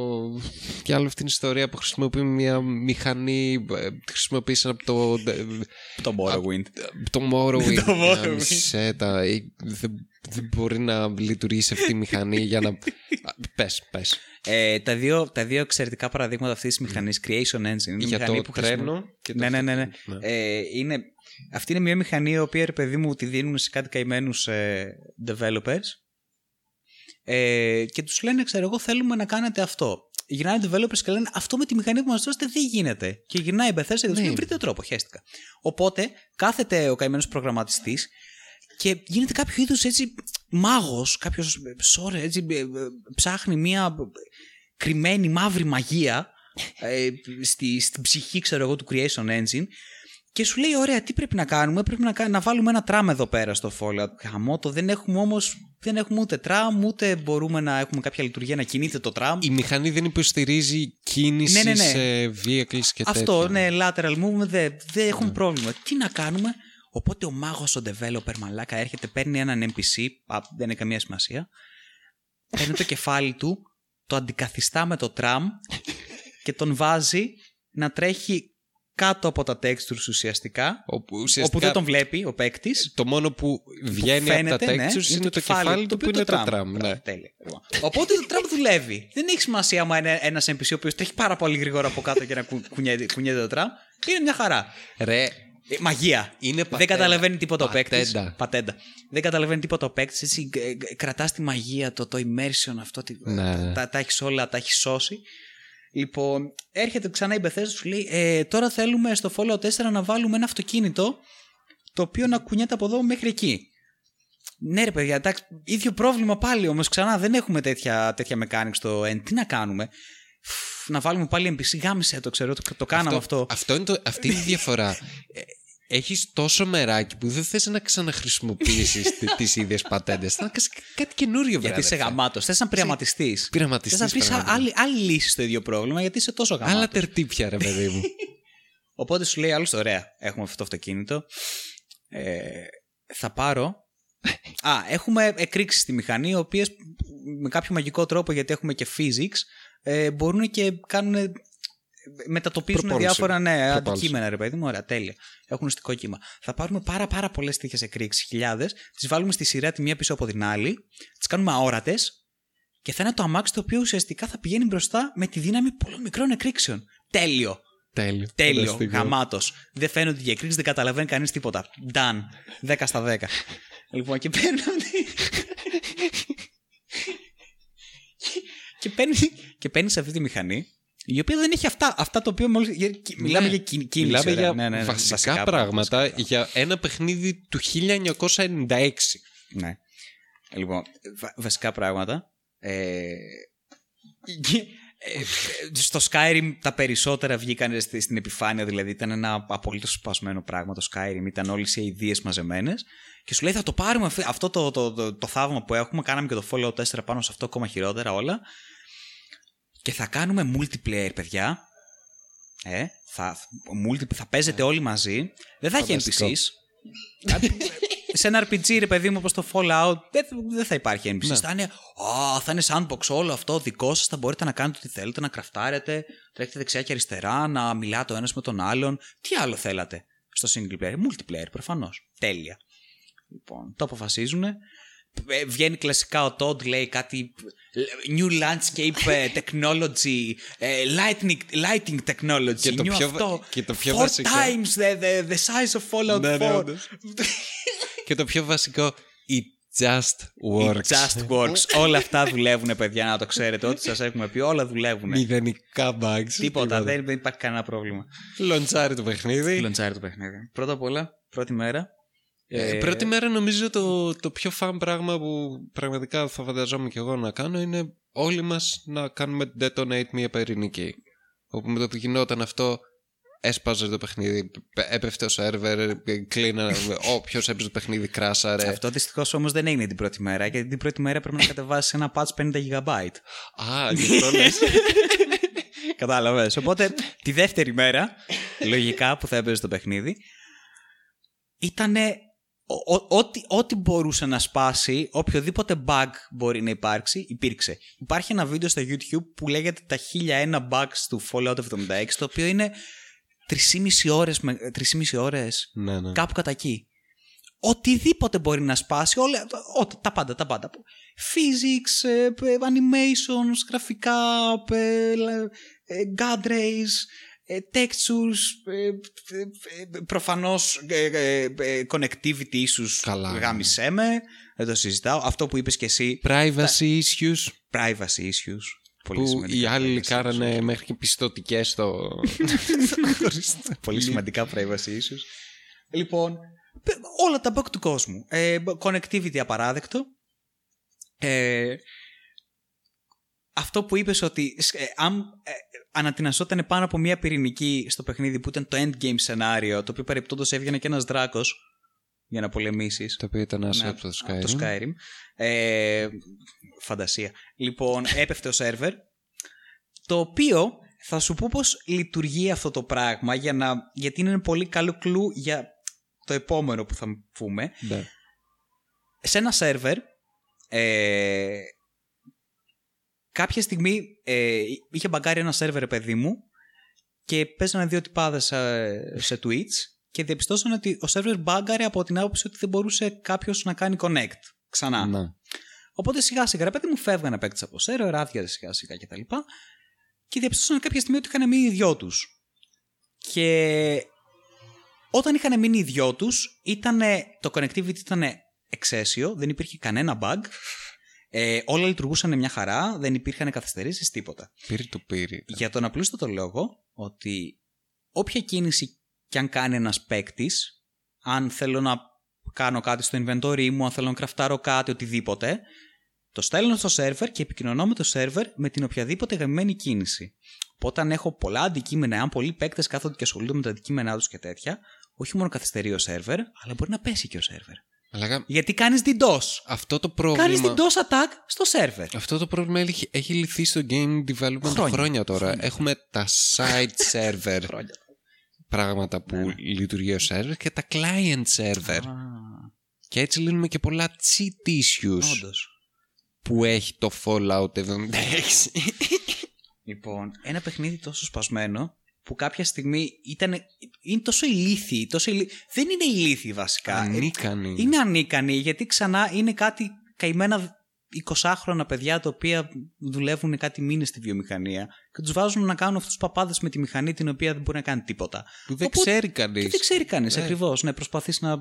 και άλλο αυτήν την ιστορία που χρησιμοποιεί μια μηχανή. Χρησιμοποίησαν από το... το Morrowind. Το Morrowind. Σέτα. Δεν μπορεί να λειτουργήσει αυτή η μηχανή για να... Πες. Τα δύο εξαιρετικά παραδείγματα αυτής της μηχανής Creation Engine. Είναι για το που τρένο. Και το ναι. Αυτή είναι μια μηχανή η οποία, ρε παιδί μου, τη δίνουν σε κάτι καημένους developers και τους λένε, ξέρω εγώ, θέλουμε να κάνετε αυτό. Γυρνάνε developers και λένε αυτό με τη μηχανή που μας δώσετε δεν γίνεται. Και γυρνάει η Bethesda και τους λέει βρείτε τρόπο, χαίστηκα. Οπότε κάθεται ο καημένος προγραμματιστής και γίνεται κάποιο είδους έτσι μάγος, κάποιος σόρε, έτσι ψάχνει μια κρυμμένη μαύρη μαγεία στην ψυχή, ξέρω εγώ, του Creation Engine και σου λέει ωραία, τι πρέπει να κάνουμε? Πρέπει να βάλουμε ένα τραμ εδώ πέρα στο Fallout. Χαμότο, δεν έχουμε όμως, δεν έχουμε ούτε τραμ, ούτε μπορούμε να έχουμε κάποια λειτουργία να κινείται το τραμ. Η μηχανή δεν υποστηρίζει κίνηση σε vehicles και τέτοια. Αυτό, lateral movement, δεν έχουν πρόβλημα. Τι να κάνουμε? Οπότε ο μάγος, ο developer, μαλάκα, έρχεται, παίρνει έναν NPC, δεν είναι καμία σημασία, παίρνει το κεφάλι του, το αντικαθιστά με το τραμ και τον βάζει να τρέχει κάτω από τα textures ουσιαστικά, όπου δεν τον βλέπει ο παίκτης. Το μόνο που βγαίνει που φαίνεται, από τα textures είναι το κεφάλι του που είναι το τραμ. Οπότε το τραμ δουλεύει. Δεν έχει σημασία άμα είναι ένας NPC ο οποίος τρέχει πάρα πολύ γρήγορα από κάτω για να κουνιέται το τραμ. Είναι μια χαρά. Ρε... μαγεία. Δεν καταλαβαίνει τίποτα ο παίκτης. Πατέντα. Δεν καταλαβαίνει τίποτα ο παίκτης. Έτσι κρατάς τη μαγεία, το immersion αυτό. Τα έχεις όλα, τα έχεις σώσει. Λοιπόν, έρχεται ξανά η Bethesda, σου λέει τώρα θέλουμε στο Fallout 4 να βάλουμε ένα αυτοκίνητο το οποίο να κουνιέται από εδώ μέχρι εκεί. Ναι, ρε παιδιά, εντάξει, ίδιο πρόβλημα πάλι όμως ξανά. Δεν έχουμε τέτοια mechanics στο end. Τι να κάνουμε? Να βάλουμε πάλι NPC, γάμισε το, ξέρω, το κάναμε αυτό. Αυτή είναι η διαφορά. Έχεις τόσο μεράκι που δεν θες να ξαναχρησιμοποιήσεις τις ίδιες πατέντες. Θα κάνεις κάτι καινούριο, βέβαια. Γιατί είσαι γαμάτος. Θες να πειραματιστείς. Θες να βρεις άλλη λύση στο ίδιο πρόβλημα, γιατί είσαι τόσο γαμάτος. Άλλα τερτύπια, ρε παιδί μου. Οπότε σου λέει άλλος, ωραία, έχουμε αυτό το αυτοκίνητο. Θα πάρω. Έχουμε εκρήξεις στη μηχανή, οι οποίες με κάποιο μαγικό τρόπο, γιατί έχουμε και physics, μπορούν και κάνουν. Μετατοπίζουν διάφορα αντικείμενα, ρε παιδί μου. Ωραία, τέλεια. Έχουν οστικό κύμα. Θα πάρουμε πάρα πολλές τέτοιες εκρήξεις, χιλιάδες, τις βάλουμε στη σειρά τη μία πίσω από την άλλη, τις κάνουμε αόρατες και θα είναι το αμάξι το οποίο ουσιαστικά θα πηγαίνει μπροστά με τη δύναμη πολλών μικρών εκρήξεων. Τέλειο. Γαμάτος. Δεν φαίνονται οι εκρήξεις, δεν καταλαβαίνει κανείς τίποτα. Done. 10 στα 10. Λοιπόν, και παίρνει σε αυτή τη μηχανή, η οποία δεν έχει αυτά τα οποία μόλις... Μιλάμε για κίνηση. Μιλάμε για βασικά πράγματα για ένα παιχνίδι του 1996. Ναι. Λοιπόν, βασικά πράγματα. Στο Skyrim τα περισσότερα βγήκαν στην επιφάνεια, δηλαδή ήταν ένα απολύτως σπασμένο πράγμα το Skyrim, ήταν όλες οι ιδέες μαζεμένες και σου λέει θα το πάρουμε αυτό το θαύμα που έχουμε, κάναμε και το Fallout 4 πάνω σε αυτό, ακόμα χειρότερα όλα, και θα κάνουμε multiplayer, παιδιά. Θα παίζετε όλοι μαζί, δεν θα έχει NPCs. Σε ένα RPG, ρε παιδί μου, όπως το Fallout, δεν θα υπάρχει NPC. Ναι. Θα είναι sandbox όλο αυτό δικό σας. Θα μπορείτε να κάνετε ό,τι θέλετε, να κραφτάρετε, τρέχετε δεξιά και αριστερά, να μιλάτε ο ένας με τον άλλον. Τι άλλο θέλατε στο single player? Multiplayer, προφανώς. Τέλεια. Λοιπόν, το αποφασίζουν. Βγαίνει κλασικά ο Todd, λέει κάτι new landscape technology, lighting technology. Και το πιο, αυτό, και το πιο βασικό. Four times the size of Fallout 4. Και το πιο βασικό, It just works. Όλα αυτά δουλεύουν, παιδιά, να το ξέρετε. Ό,τι σας έχουμε πει, όλα δουλεύουν. Μηδενικά bugs. Τίποτα, δεν υπάρχει κανένα πρόβλημα. Λοντσάρει το παιχνίδι. Πρώτα απ' όλα, πρώτη μέρα. Πρώτη μέρα νομίζω το πιο φαν πράγμα που πραγματικά θα φανταζόμουν και εγώ να κάνω είναι όλοι μας να κάνουμε detonate μια πυρηνική. Όπου με το που γινόταν αυτό, έσπαζε το παιχνίδι, έπεφτε ο σερβερ, κλείνανε, όποιος έπαιζε το παιχνίδι κράσαρε. Αυτό δυστυχώς όμως δεν έγινε την πρώτη μέρα, γιατί την πρώτη μέρα πρέπει να κατεβάσεις ένα patch 50 GB. Α, γι' αυτό λες. Κατάλαβες. Οπότε τη δεύτερη μέρα, λογικά που θα έπαιζε το παιχνίδι, ήτανε ό,τι μπορούσε να σπάσει, οποιοδήποτε bug μπορεί να υπάρξει, υπήρξε. Υπάρχει ένα βίντεο στο YouTube που λέγεται τα 1001 bugs του Fallout 76, το οποίο είναι 3,5 ώρες ναι. Κάπου κατά εκεί. Οτιδήποτε μπορεί να σπάσει, τα πάντα. Physics, animations, γραφικά, god rays, textures, προφανώς connectivity issues, γάμισέ με, δεν το συζητάω. Αυτό που είπες και εσύ. Privacy issues. Που οι άλλοι κάρανε μέχρι και πιστωτικές στο... Πολύ σημαντικά privacy issues. Λοιπόν, όλα τα bug του κόσμου. Connectivity απαράδεκτο. Αυτό που είπες ότι αν ανατινασόταν πάνω από μια πυρηνική στο παιχνίδι που ήταν το endgame σενάριο, το οποίο παρεπτόντως έβγαινε και ένας δράκος για να πολεμήσεις. Το οποίο ήταν άσχετο από το Skyrim. Φαντασία. Λοιπόν, έπεφτε ο σερβερ, το οποίο θα σου πω πώς λειτουργεί αυτό το πράγμα, γιατί είναι ένα πολύ καλό κλου για το επόμενο που θα πούμε. Ναι. Σε ένα σερβερ, κάποια στιγμή είχε μπαγκάρει ένα σερβερ, παιδί μου, και παίζανε δύο τυπάδες σε Twitch και διαπιστώσαν ότι ο σερβερ μπάγκαρε από την άποψη ότι δεν μπορούσε κάποιος να κάνει connect ξανά. Ναι. Οπότε σιγά σιγά, παιδί μου, φεύγανε παίκτες από σερβερ, άδειαζε σιγά σιγά κτλ. Και διαπιστώσαν κάποια στιγμή ότι είχαν μείνει οι δυο τους. Και όταν είχαν μείνει οι δυο τους, το connectivity ήταν εξαίσιο, δεν υπήρχε κανένα bug. Όλα λειτουργούσαν μια χαρά, δεν υπήρχαν καθυστερήσεις, τίποτα. Πήρη του πήρη. Για τον απλούστατο λόγο ότι όποια κίνηση κι αν κάνει ένας παίκτης, αν θέλω να κάνω κάτι στο inventory μου, αν θέλω να κραφτάρω κάτι, οτιδήποτε, το στέλνω στο σερβερ και επικοινωνώ με το σερβερ με την οποιαδήποτε γαμμένη κίνηση. Οπότε αν έχω πολλά αντικείμενα, αν πολλοί παίκτες κάθονται και ασχολούνται με τα αντικείμενά τους και τέτοια, όχι μόνο καθυστερεί ο σερβερ, αλλά μπορεί να πέσει και ο σερβερ. Αλλά... γιατί κάνεις DDoS. Αυτό το πρόβλημα. Κάνεις DDoS attack στο σερβερ. Αυτό το πρόβλημα έχει λυθεί στο game development χρόνια τώρα. Έχουμε τα side server. Πράγματα που λειτουργεί ο server και τα client server. Και έτσι λύνουμε και πολλά cheat issues. Όντως. Που έχει το Fallout 76. Λοιπόν, ένα παιχνίδι τόσο σπασμένο που κάποια στιγμή είναι τόσο ηλίθιοι. Δεν είναι ηλίθιοι βασικά. Ανίκανοι. Είναι ανίκανοι, γιατί ξανά είναι κάτι καημένα 20χρονα παιδιά τα οποία δουλεύουν κάτι μήνες στη βιομηχανία και τους βάζουν να κάνουν αυτούς τους παπάδες με τη μηχανή την οποία δεν μπορεί να κάνει τίποτα. Που δεν ξέρει κανείς. Δεν ξέρει κανείς, ακριβώς. Ναι, προσπαθείς να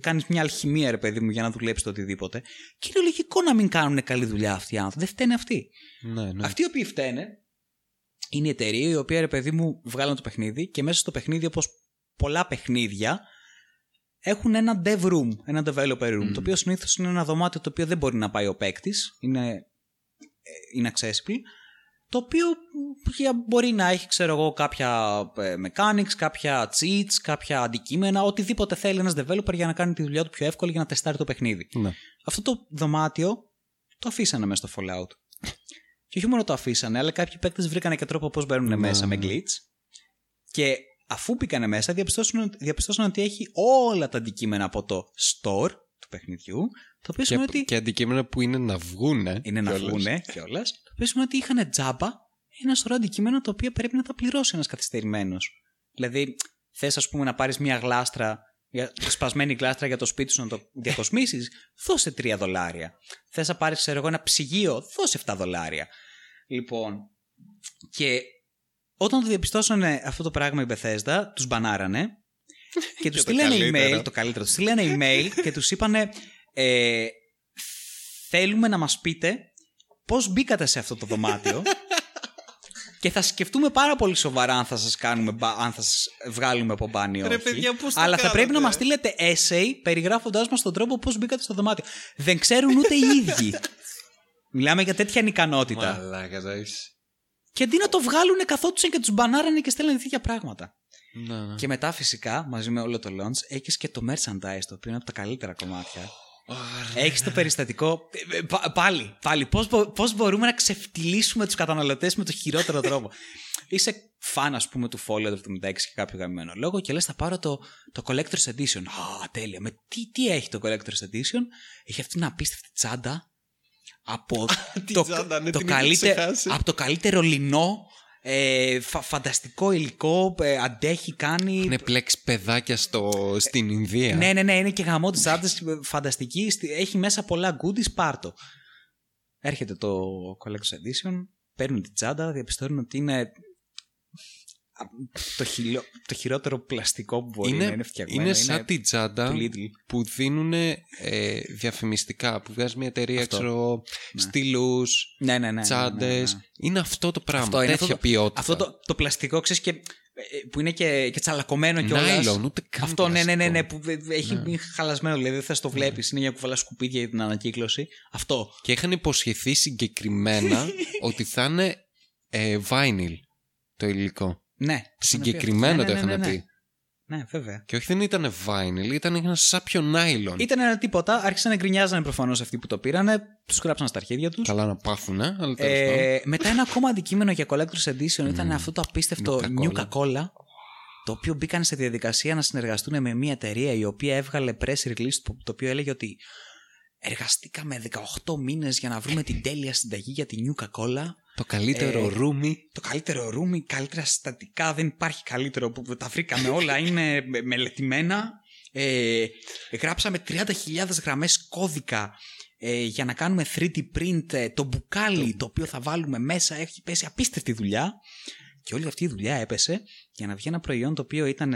κάνεις μια αλχημία, ρε παιδί μου, για να δουλέψεις το οτιδήποτε. Και είναι λογικό να μην κάνουν καλή δουλειά αυτοί οι άνθρωποι. Δεν φταίνε αυτοί. Ναι. Αυτοί οι οποίοι φταίνε είναι η εταιρεία η οποία, ρε παιδί μου, βγάλανε το παιχνίδι και μέσα στο παιχνίδι, όπως πολλά παιχνίδια, έχουν ένα dev room, ένα developer room, το οποίο συνήθως είναι ένα δωμάτιο το οποίο δεν μπορεί να πάει ο παίκτης, είναι inaccessible, το οποίο μπορεί να έχει, ξέρω εγώ, κάποια mechanics, κάποια cheats, κάποια αντικείμενα, οτιδήποτε θέλει ένας developer για να κάνει τη δουλειά του πιο εύκολη, για να τεστάρει το παιχνίδι. Ναι. Αυτό το δωμάτιο το αφήσανε μέσα στο Fallout. Και όχι μόνο το αφήσανε, αλλά κάποιοι παίκτες βρήκανε και τρόπο πώς μπαίνουν μέσα με glitch. Και αφού μπήκανε μέσα, διαπιστώσαν ότι έχει όλα τα αντικείμενα από το store του παιχνιδιού. Το οποίο σημαίνει ότι. Και αντικείμενα που είναι να βγούνε. Είναι να βγούνε κιόλας. Το οποίο σημαίνει ότι είχαν τζάμπα ένα σωρό αντικείμενα τα οποία πρέπει να τα πληρώσει ένας καθυστερημένος. Δηλαδή, θες, ας πούμε, να πάρεις μια γλάστρα, σπασμένη γλάστρα για το σπίτι σου να το διακοσμήσεις, δώσε $3. Θες να πάρεις, ξέρω εγώ, ένα ψυγείο, δώσε $7. Λοιπόν. Και. Όταν το διαπιστώσανε αυτό το πράγμα η Bethesda, τους μπανάρανε και τους στείλανε email, το καλύτερο, τους στείλανε email και τους είπανε Θέλουμε να μας πείτε πώς μπήκατε σε αυτό το δωμάτιο και θα σκεφτούμε πάρα πολύ σοβαρά αν θα σας κάνουμε, αν θα σας βγάλουμε από μπάνι ή όχι. Ρε παιδιά, πώς το αλλά κάνετε? Θα πρέπει να μας στείλετε essay περιγράφοντάς μας τον τρόπο πώς μπήκατε στο δωμάτιο. Δεν ξέρουν ούτε οι ίδιοι. Μιλάμε για τέτοια ανικανότητα. Μαλάκα, και αντί να το βγάλουν καθόντουσαν και τους μπανάρανε και στέλνανε τέτοια πράγματα. Να. Και μετά φυσικά μαζί με όλο το launch έχεις και το merchandise, το οποίο είναι από τα καλύτερα κομμάτια. Έχεις το περιστατικό. Πάλι. Πώς μπορούμε να ξεφτυλίσουμε τους καταναλωτές με το χειρότερο τρόπο. Είσαι φαν, ας πούμε, του Fallout 76 και κάποιο γαμμένο λόγο και λες θα πάρω το Collector's Edition. Α, τέλεια. Με τι έχει το Collector's Edition? Έχει αυτή την απίστευτη τσάντα από το καλύτερο λινό. Φανταστικό υλικό, αντέχει, κάνει. Είναι πλέξ παιδάκια στην Ινδία. Ναι, είναι και γαμό τη τσάντα. Φανταστική. Έχει μέσα πολλά goodies, πάρτο. Έρχεται το Collector's Edition, παίρνουν την τσάντα, διαπιστώνουν ότι είναι το χειρότερο πλαστικό που μπορεί να είναι φτιαγμένο. Είναι σαν την τσάντα που δίνουν διαφημιστικά, που βγάζει μια εταιρεία έξω, στυλούς, τσάντες. Είναι αυτό το πράγμα. Αυτό τέτοια είναι ποιότητα. Αυτό το πλαστικό, ξέρεις, που είναι και τσαλακωμένο κιόλας. Νάιλον, ούτε καν. Αυτό, ναι, που έχει χαλασμένο, δηλαδή δεν θα το βλέπεις. Είναι μια κουβαλά σκουπίδια για την ανακύκλωση. Αυτό. Και είχαν υποσχεθεί συγκεκριμένα ότι θα είναι vinyl το υλικό. Ναι. Συγκεκριμένο το είχαν πει. Ναι, βέβαια. Και όχι, δεν ήταν vinyl, ήταν ένα σάπιο νάιλον. Ήταν ένα τίποτα, άρχισαν να γκρινιάζανε προφανώς αυτοί που το πήρανε, τους γράψαν στα αρχίδια τους. Καλά να πάθουνε, αλλά τέλος πάντων. Μετά ένα ακόμα αντικείμενο για Collector's Edition ήταν αυτό το απίστευτο New Coca-Cola, το οποίο μπήκαν σε διαδικασία να συνεργαστούν με μια εταιρεία η οποία έβγαλε press release, το οποίο έλεγε ότι εργαστήκαμε 18 μήνες για να βρούμε την τέλεια συνταγή για τη New Coca-Cola. Το καλύτερο ρούμι. Το καλύτερο ρούμι, καλύτερα συστατικά. Δεν υπάρχει καλύτερο, που τα βρήκαμε όλα. Είναι μελετημένα. Γράψαμε 30.000 γραμμές κώδικα για να κάνουμε 3D print το μπουκάλι το οποίο θα βάλουμε μέσα. Έχει πέσει απίστευτη δουλειά. Και όλη αυτή η δουλειά έπεσε για να βγει ένα προϊόν το οποίο ήταν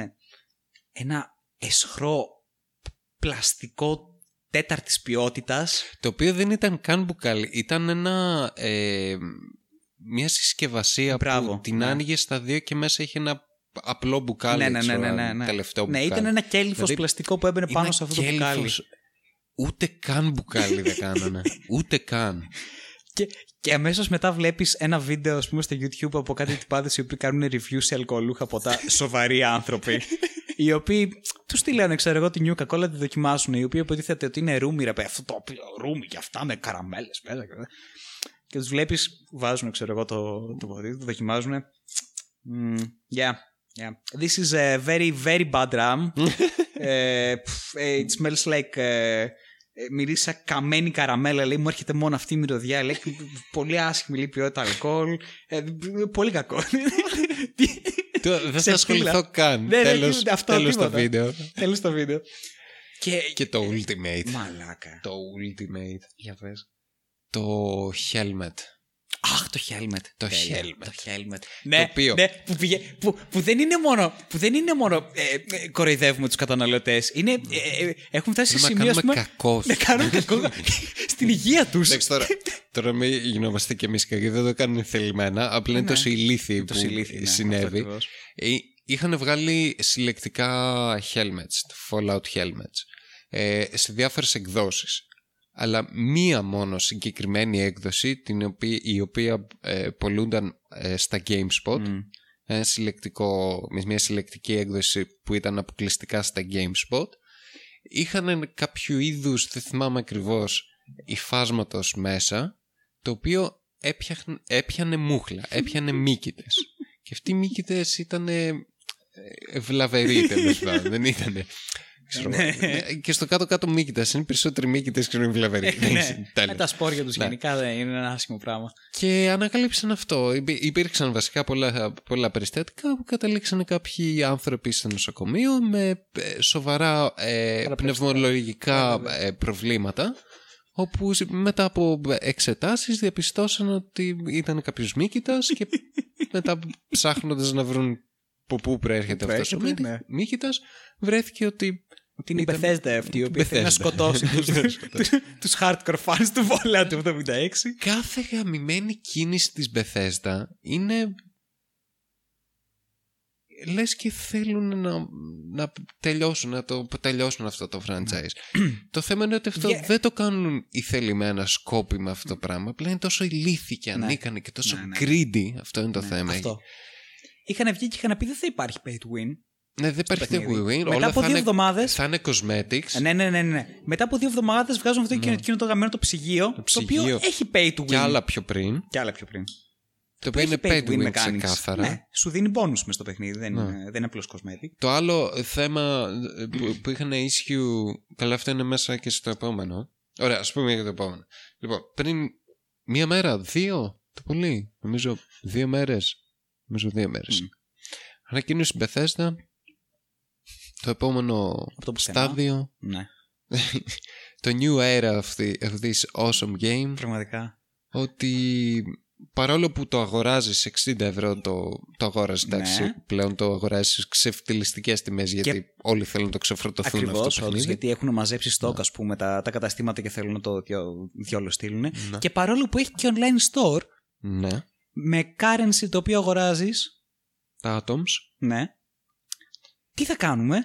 ένα αισχρό πλαστικό τέταρτης ποιότητας. Το οποίο δεν ήταν καν μπουκάλι, ήταν μια συσκευασία. Μπράβο, που την άνοιγε στα δύο και μέσα είχε ένα απλό μπουκάλι. Ναι. Τελευταίο μπουκάλι. Ναι, ήταν ένα κέλυφος, δηλαδή, πλαστικό που έμπαινε πάνω σε αυτό το μπουκάλι. Ούτε καν μπουκάλι δεν κάνανε. Ούτε καν. Και αμέσως μετά βλέπεις ένα βίντεο, ας πούμε, στο YouTube από κάτι τυπάδες οι οποίοι κάνουν review σε αλκοολούχα ποτά. Σοβαροί άνθρωποι. Οι οποίοι του στείλανε, ξέρω εγώ, την New Coca-Cola, τη δοκιμάσουν. Οι οποίοι υποτίθεται ότι είναι ρούμι, ρε παιδί, αυτό το ρούμι και αυτά με καραμέλες μέσα. Και του βλέπει, βάζουν, ξέρω εγώ, το ποτήρι, το δοκιμάζουν. Yeah. This is a very, very bad rum. It smells like. Μυρίσα καμένη καραμέλα, λέει. Μου έρχεται μόνο αυτή η μυρωδιά. Λέει, πολύ άσχημη ποιότητα αλκοόλ. Πολύ κακό. Δεν θα ασχοληθώ καν. Τέλος το βίντεο. Τέλος το βίντεο. Και το Ultimate. Μαλάκα. Το Ultimate. Για πες. Το Helmet. Αχ, το Helmet. Το Helmet. Ναι, που δεν είναι μόνο κοροϊδεύουμε τους καταναλωτές. Έχουν φτάσει σε σημείο να κάνουμε κακό στην υγεία τους. Τώρα μην γινόμαστε κι εμείς κακοί, δεν το κάνουν θελημένα. Απλά είναι τόσο ηλίθιοι που συνέβη. Είχαν βγάλει συλλεκτικά helmets, Fallout helmets, σε διάφορες εκδόσεις. Αλλά μία μόνο συγκεκριμένη έκδοση, η οποία πολλούνταν στα GameSpot, μια συλλεκτική έκδοση που ήταν αποκλειστικά στα GameSpot, είχαν κάποιο είδους, δεν θυμάμαι ακριβώς, υφάσματος μέσα, το οποίο έπιανε μούχλα, έπιανε μύκητες. Και αυτοί οι μύκητες ήταν ευλαβεροί, τέλος πάντων, δεν ήτανε. Και στο κάτω-κάτω μύκητας. Είναι περισσότεροι μύκητες και βλαβεροί. Τα σπόρια τους γενικά είναι ένα άσχημο πράγμα. Και ανακαλύψαν αυτό. Υπήρξαν βασικά πολλά περιστατικά που καταλήξαν κάποιοι άνθρωποι στο νοσοκομείο με σοβαρά πνευμολογικά προβλήματα, όπου μετά από εξετάσεις διαπιστώσαν ότι ήταν κάποιος μύκητας και μετά ψάχνοντας να βρουν από πού προέρχεται αυτός ο μύκητας βρέθηκε ότι Ότι είναι η Bethesda αυτή η οποία θέλει να σκοτώσει τους hardcore fans του Fallout του 76. Κάθε γαμημένη κίνηση της Bethesda είναι... λες και θέλουν να τελειώσουν, να το τελειώσουν αυτό το franchise. Το θέμα είναι ότι αυτό δεν το κάνουν οι θελημένα σκόποι με αυτό το πράγμα. Απλά είναι τόσο ηλίθιοι και ανίκανοι και τόσο greedy. Αυτό είναι το θέμα. Είχαν βγει και είχαν πει δεν θα υπάρχει pay to win. Ναι, δεν υπάρχει win-win. Μετά από δύο εβδομάδες. Θα είναι cosmetics. Ναι. Μετά από δύο εβδομάδες βγάζουν αυτό εκείνο το γαμμένο το ψυγείο. Το οποίο έχει pay to win. Και άλλα πιο πριν. Το οποίο είναι pay to win ξεκάθαρα. Ναι, σου δίνει bonus μες στο παιχνίδι. Δεν είναι απλώς cosmetic. Το άλλο θέμα που είχαν issue. Καλά, αυτό είναι μέσα και στο επόμενο. Ωραία, ας πούμε για το επόμενο. Λοιπόν, πριν μία μέρα, δύο το πολύ. Νομίζω δύο μέρες. Ανακοίνωσε η Bethesda. Το επόμενο στάδιο. Ναι. Το new era of this awesome game. Πραγματικά. Ότι παρόλο που το αγοράζεις 60€ το αγοράζεις, εντάξει, ναι. Πλέον το αγοράζεις σε φτυλιστικές τιμές γιατί όλοι θέλουν να το ξεφροντωθούν αυτό. Ακριβώς, γιατί έχουν μαζέψει stock, ναι. Ας πούμε, τα καταστήματα και θέλουν να το διόλου στείλουν. Ναι. Και παρόλο που έχει και online store, ναι. Με currency το οποίο αγοράζεις τα atoms. Ναι. Τι θα κάνουμε?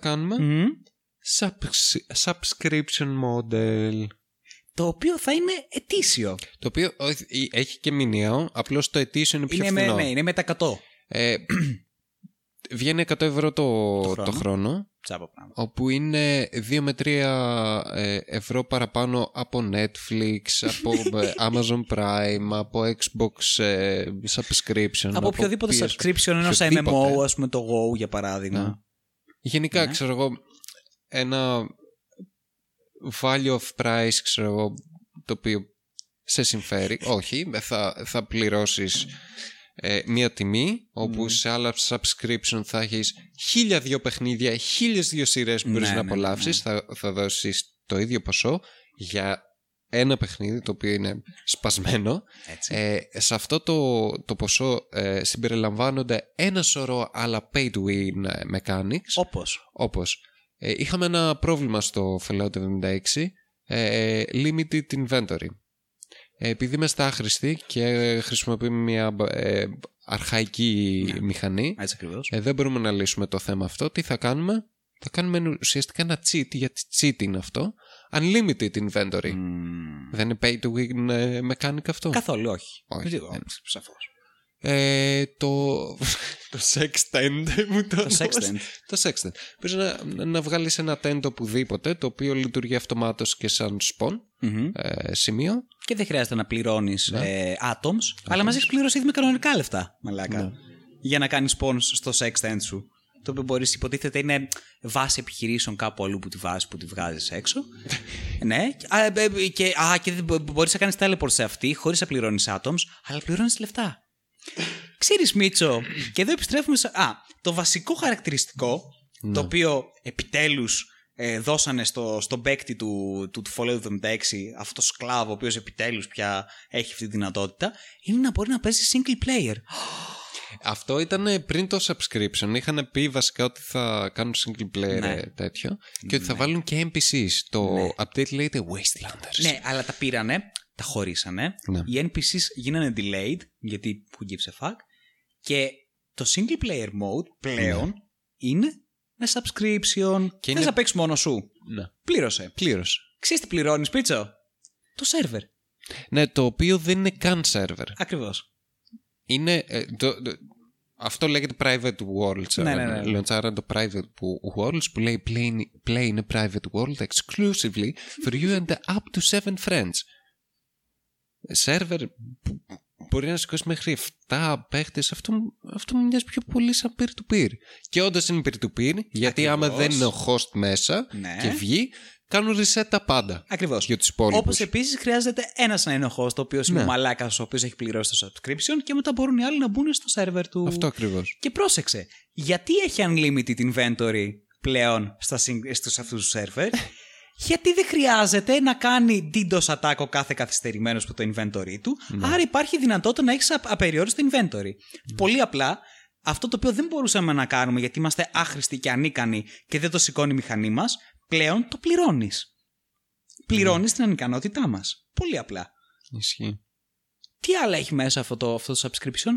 Mm-hmm. Subscription model. Το οποίο θα είναι ετήσιο. Το οποίο έχει και μηνιαίο, απλώς το ετήσιο είναι πιο φθηνό. Ναι, είναι με τα 100. Βγαίνει 100€ το χρόνο. Όπου είναι 2 με 3 ευρώ παραπάνω από Netflix, από Amazon Prime, από Xbox subscription. Από οποιοδήποτε subscription, ενός MMO, ας πούμε το WoW για παράδειγμα. Να. Γενικά, ξέρω εγώ, ένα value of price, ξέρω εγώ, το οποίο σε συμφέρει. Όχι, θα πληρώσεις... μία τιμή όπου σε άλλα subscription θα έχεις 1.002 παιχνίδια, 1.002 σειρές που μπορείς να απολαύσεις. Θα δώσεις το ίδιο ποσό για ένα παιχνίδι το οποίο είναι σπασμένο. Σε αυτό το ποσό συμπεριλαμβάνονται ένα σωρό άλλα pay to win mechanics. Όπως είχαμε ένα πρόβλημα στο Fallout 76, limited inventory. Επειδή είμαστε άχρηστοι και χρησιμοποιούμε μια αρχαϊκή μηχανή, δεν μπορούμε να λύσουμε το θέμα αυτό. Τι θα κάνουμε? Θα κάνουμε ουσιαστικά ένα cheat, γιατί cheat είναι αυτό. Unlimited inventory. Δεν είναι pay to win mechanic αυτό? Καθόλου, όχι. Σαφώς. Το sex tent μου το sex tent. Πρέπει να βγάλεις ένα tent οπουδήποτε, το οποίο λειτουργεί αυτομάτως και σαν σπον σημείο. Και δεν χρειάζεται να πληρώνεις atoms, αλλά μας έχεις πληρώσει ήδη με κανονικά λεφτά, μαλάκα, για να κάνεις spawns στο sex tent σου. Το οποίο μπορείς, υποτίθεται, είναι βάση επιχειρήσεων κάπου αλλού που τη βγάζεις έξω. Ναι. Και μπορείς να κάνεις teleport σε αυτή, χωρίς να πληρώνεις atoms, αλλά πληρώνεις λεφτά. Ξέρεις, Μίτσο, και εδώ επιστρέφουμε σε... το βασικό χαρακτηριστικό, το οποίο επιτέλους δώσανε στον παίκτη του Fallout 76, αυτό το σκλάβο, ο οποίος επιτέλους πια έχει αυτή τη δυνατότητα, είναι να μπορεί να παίζει single player. Αυτό ήταν πριν το subscription. Είχαν πει βασικά ότι θα κάνουν single player τέτοιο και ότι θα βάλουν και NPCs. Το update λέγεται Wastelanders. Ναι, αλλά τα πήρανε, τα χωρίσανε. Ναι. Οι NPCs γίνανε delayed, γιατί who gives a fuck. Και το single player mode πλέον είναι με subscription. Και θες να παίξεις μόνο σου. Ναι. Πλήρωσε. Ξέρεις τι πληρώνεις, Πίτσο? Το server. Ναι, το οποίο δεν είναι καν server. Ακριβώς. Είναι, αυτό λέγεται private worlds. Ναι. Λοντσάρα το private worlds που λέει play in a private world exclusively for you and up to 7 friends. Σερβερ που μπορεί να σηκώσει μέχρι 7 παίχτες, αυτό μου μοιάζει πιο πολύ σαν peer-to-peer. Και όντως είναι peer-to-peer, γιατί άμα δεν είναι ο host μέσα και βγει, κάνουν reset τα πάντα. Ακριβώς. Για τους υπόλοιπους. Όπως επίσης χρειάζεται ένας να είναι ο host, ο οποίος είναι ο μαλάκας, ο οποίος έχει πληρώσει το subscription, και μετά μπορούν οι άλλοι να μπουν στο σερβερ του. Αυτό ακριβώς. Και πρόσεξε, γιατί έχει unlimited inventory πλέον στους αυτούς τους σερβερ? Γιατί δεν χρειάζεται να κάνει DDoS attack ο κάθε καθυστερημένος που το inventory του. Άρα υπάρχει δυνατότητα να έχεις απεριόριστο inventory. Πολύ απλά, αυτό το οποίο δεν μπορούσαμε να κάνουμε γιατί είμαστε άχρηστοι και ανίκανοι και δεν το σηκώνει η μηχανή μας, πλέον το πληρώνεις. Πληρώνεις την ανικανότητά μας. Πολύ απλά. Ισχύει. Τι άλλα έχει μέσα αυτό το subscription?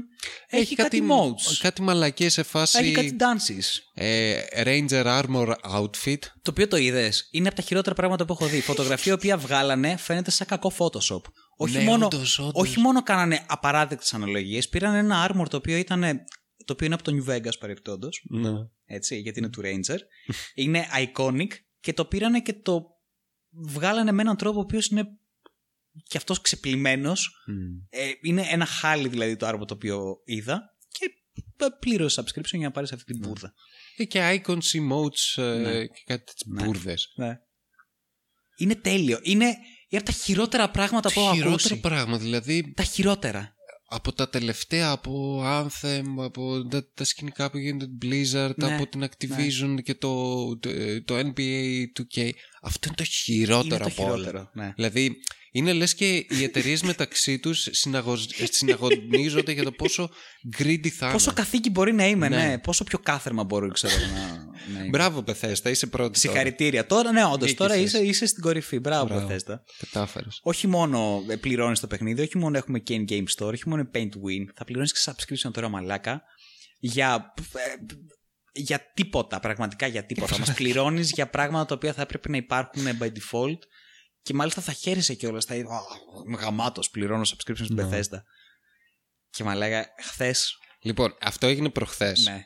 Έχει κάτι modes. Κάτι μαλακές σε φάση... Έχει κάτι dances. Ranger armor outfit. Το οποίο το είδες. Είναι από τα χειρότερα πράγματα που έχω δει. Φωτογραφία οποία βγάλανε φαίνεται σαν κακό Photoshop. Όχι μόνο κάνανε απαράδεκτες αναλογίες, πήραν ένα armor το οποίο είναι από το New Vegas παρεπτόντως. Ναι. Έτσι, γιατί είναι του Ranger. Είναι iconic και το πήρανε και το βγάλανε με έναν τρόπο ο οποίος είναι... και αυτός ξεπλυμμένος. Είναι ένα χάλι δηλαδή το άρμο το οποίο είδα και πλήρωσε subscription για να πάρεις αυτή την μπουρδα. Και icons, emotes, και κάτι τις μπουρδες. Ναι. Είναι τέλειο. Είναι από τα χειρότερα πράγματα που έχω ακούσει. Χειρότερα πράγματα δηλαδή. Τα χειρότερα. Από τα τελευταία, από Anthem, από τα σκηνικά που γίνεται την Blizzard, από την Activision και το NBA 2K. Αυτό είναι το χειρότερο από όλα. Ναι. Δηλαδή είναι λες και οι εταιρείες μεταξύ τους συναγωνίζονται για το πόσο greedy θα είναι. Πόσο καθήκη μπορεί να είμαι, ναι. Πόσο πιο κάθερμα μπορεί, ξέρω, να είμαι. Μπράβο, Bethesda, είσαι πρώτη. Συγχαρητήρια. Τώρα, ναι, όντως, τώρα είσαι στην κορυφή. Μπράβο. Bethesda. Κατάφερες. Όχι μόνο πληρώνεις το παιχνίδι, όχι μόνο έχουμε και in-game store, όχι μόνο pay to win. Θα πληρώνεις και subscription τώρα, μαλάκα, για τίποτα, πραγματικά για τίποτα. Μας πληρώνεις για πράγματα τα οποία θα έπρεπε να υπάρχουν by default. Και μάλιστα θα χαίρεσαι κιόλας. Θα είδα. Γαμάτος, πληρώνω subscription στην Bethesda. Και μα λέγα χθες. Λοιπόν, αυτό έγινε προχθές. Ναι.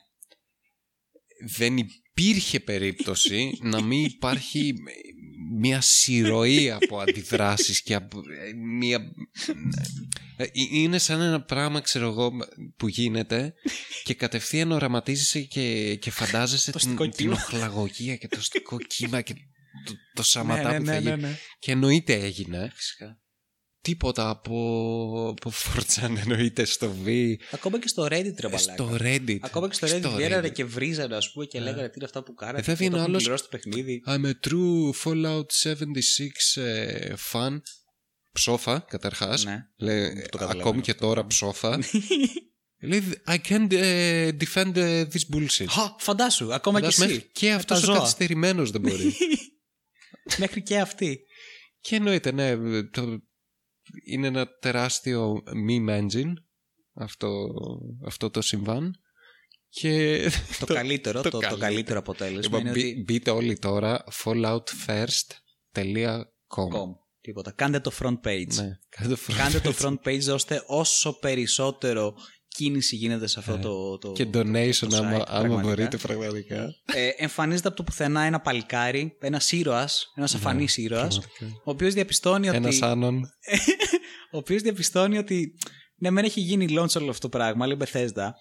Δεν υπήρχε περίπτωση να μην υπάρχει μια συρροή από αντιδράσεις και από μια... Είναι σαν ένα πράγμα, ξέρω εγώ, που γίνεται και κατευθείαν οραματίζεσαι και φαντάζεσαι την οχλαγωγία και το οστικό κύμα και το σαματά που θα γίνει. Ναι. Και εννοείται έγινε. Φυσικά. Τίποτα από Fortran, εννοείται στο V. Ακόμα και στο Reddit τρεβαλάκα. Στο Reddit. Ακόμα και στο Reddit βγαίνανε και βρίζανε, ας πούμε, και λέγανε τι είναι αυτά που κάνανε. Δεν βγαίνει άλλο. I'm a true Fallout 76 fan. Ψόφα, καταρχάς. Ναι. Ακόμη και τώρα ψόφα. I can't defend this bullshit. Φαντάσου, ακόμα και εσύ. Μέχρι και αυτός ο καθυστερημένος δεν μπορεί. Μέχρι και αυτή. Και εννοείται, ναι, είναι ένα τεράστιο meme engine αυτό το συμβάν. Και το καλύτερο αποτέλεσμα είναι ότι... Μπείτε όλοι τώρα falloutfirst.com. Τίποτα. Κάντε το front page. Ναι, κάντε το front page ώστε όσο περισσότερο κίνηση γίνεται σε αυτό το και donation το site, άμα μπορείτε πραγματικά. Εμφανίζεται από το πουθενά ένα παλικάρι, ένας ήρωας, ένας αφανής ήρωας, ο οποίος διαπιστώνει ότι... Ένας άνων. Ο οποίος διαπιστώνει ότι ναι, μεν έχει γίνει launch όλο αυτό το πράγμα, λέει Bethesda, δεν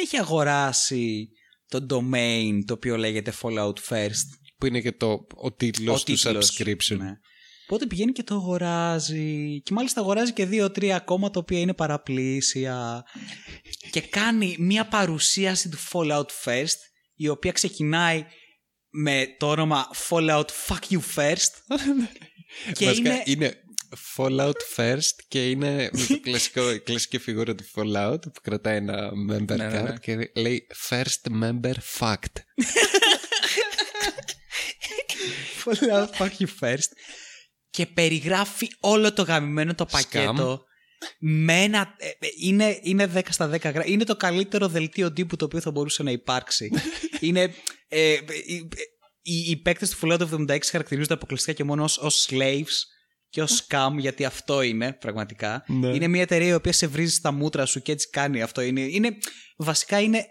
έχει αγοράσει το domain το οποίο λέγεται Fallout First. Που είναι και ο τίτλος του subscription. Ναι. Οπότε πηγαίνει και το αγοράζει. Και μάλιστα αγοράζει και 2-3 ακόμα τα οποία είναι παραπλήσια. Και κάνει μια παρουσίαση του Fallout First, η οποία ξεκινάει με το όνομα Fallout Fuck You First. Και είναι Fallout First και είναι με το κλασική φιγούρα του Fallout που κρατάει ένα member card και λέει First Member Fact. Fallout Fuck You First. Και περιγράφει όλο το γαμημένο το πακέτο. Με ένα, είναι 10 στα 10 γραμμές. Είναι το καλύτερο δελτίο τύπου το οποίο θα μπορούσε να υπάρξει. Είναι, οι παίκτες του Fallout 76 χαρακτηρίζονται αποκλειστικά και μόνο ως slaves και ως scam, γιατί αυτό είναι πραγματικά. Ναι. Είναι μια εταιρεία η οποία σε βρίζει στα μούτρα σου και έτσι κάνει αυτό. Βασικά είναι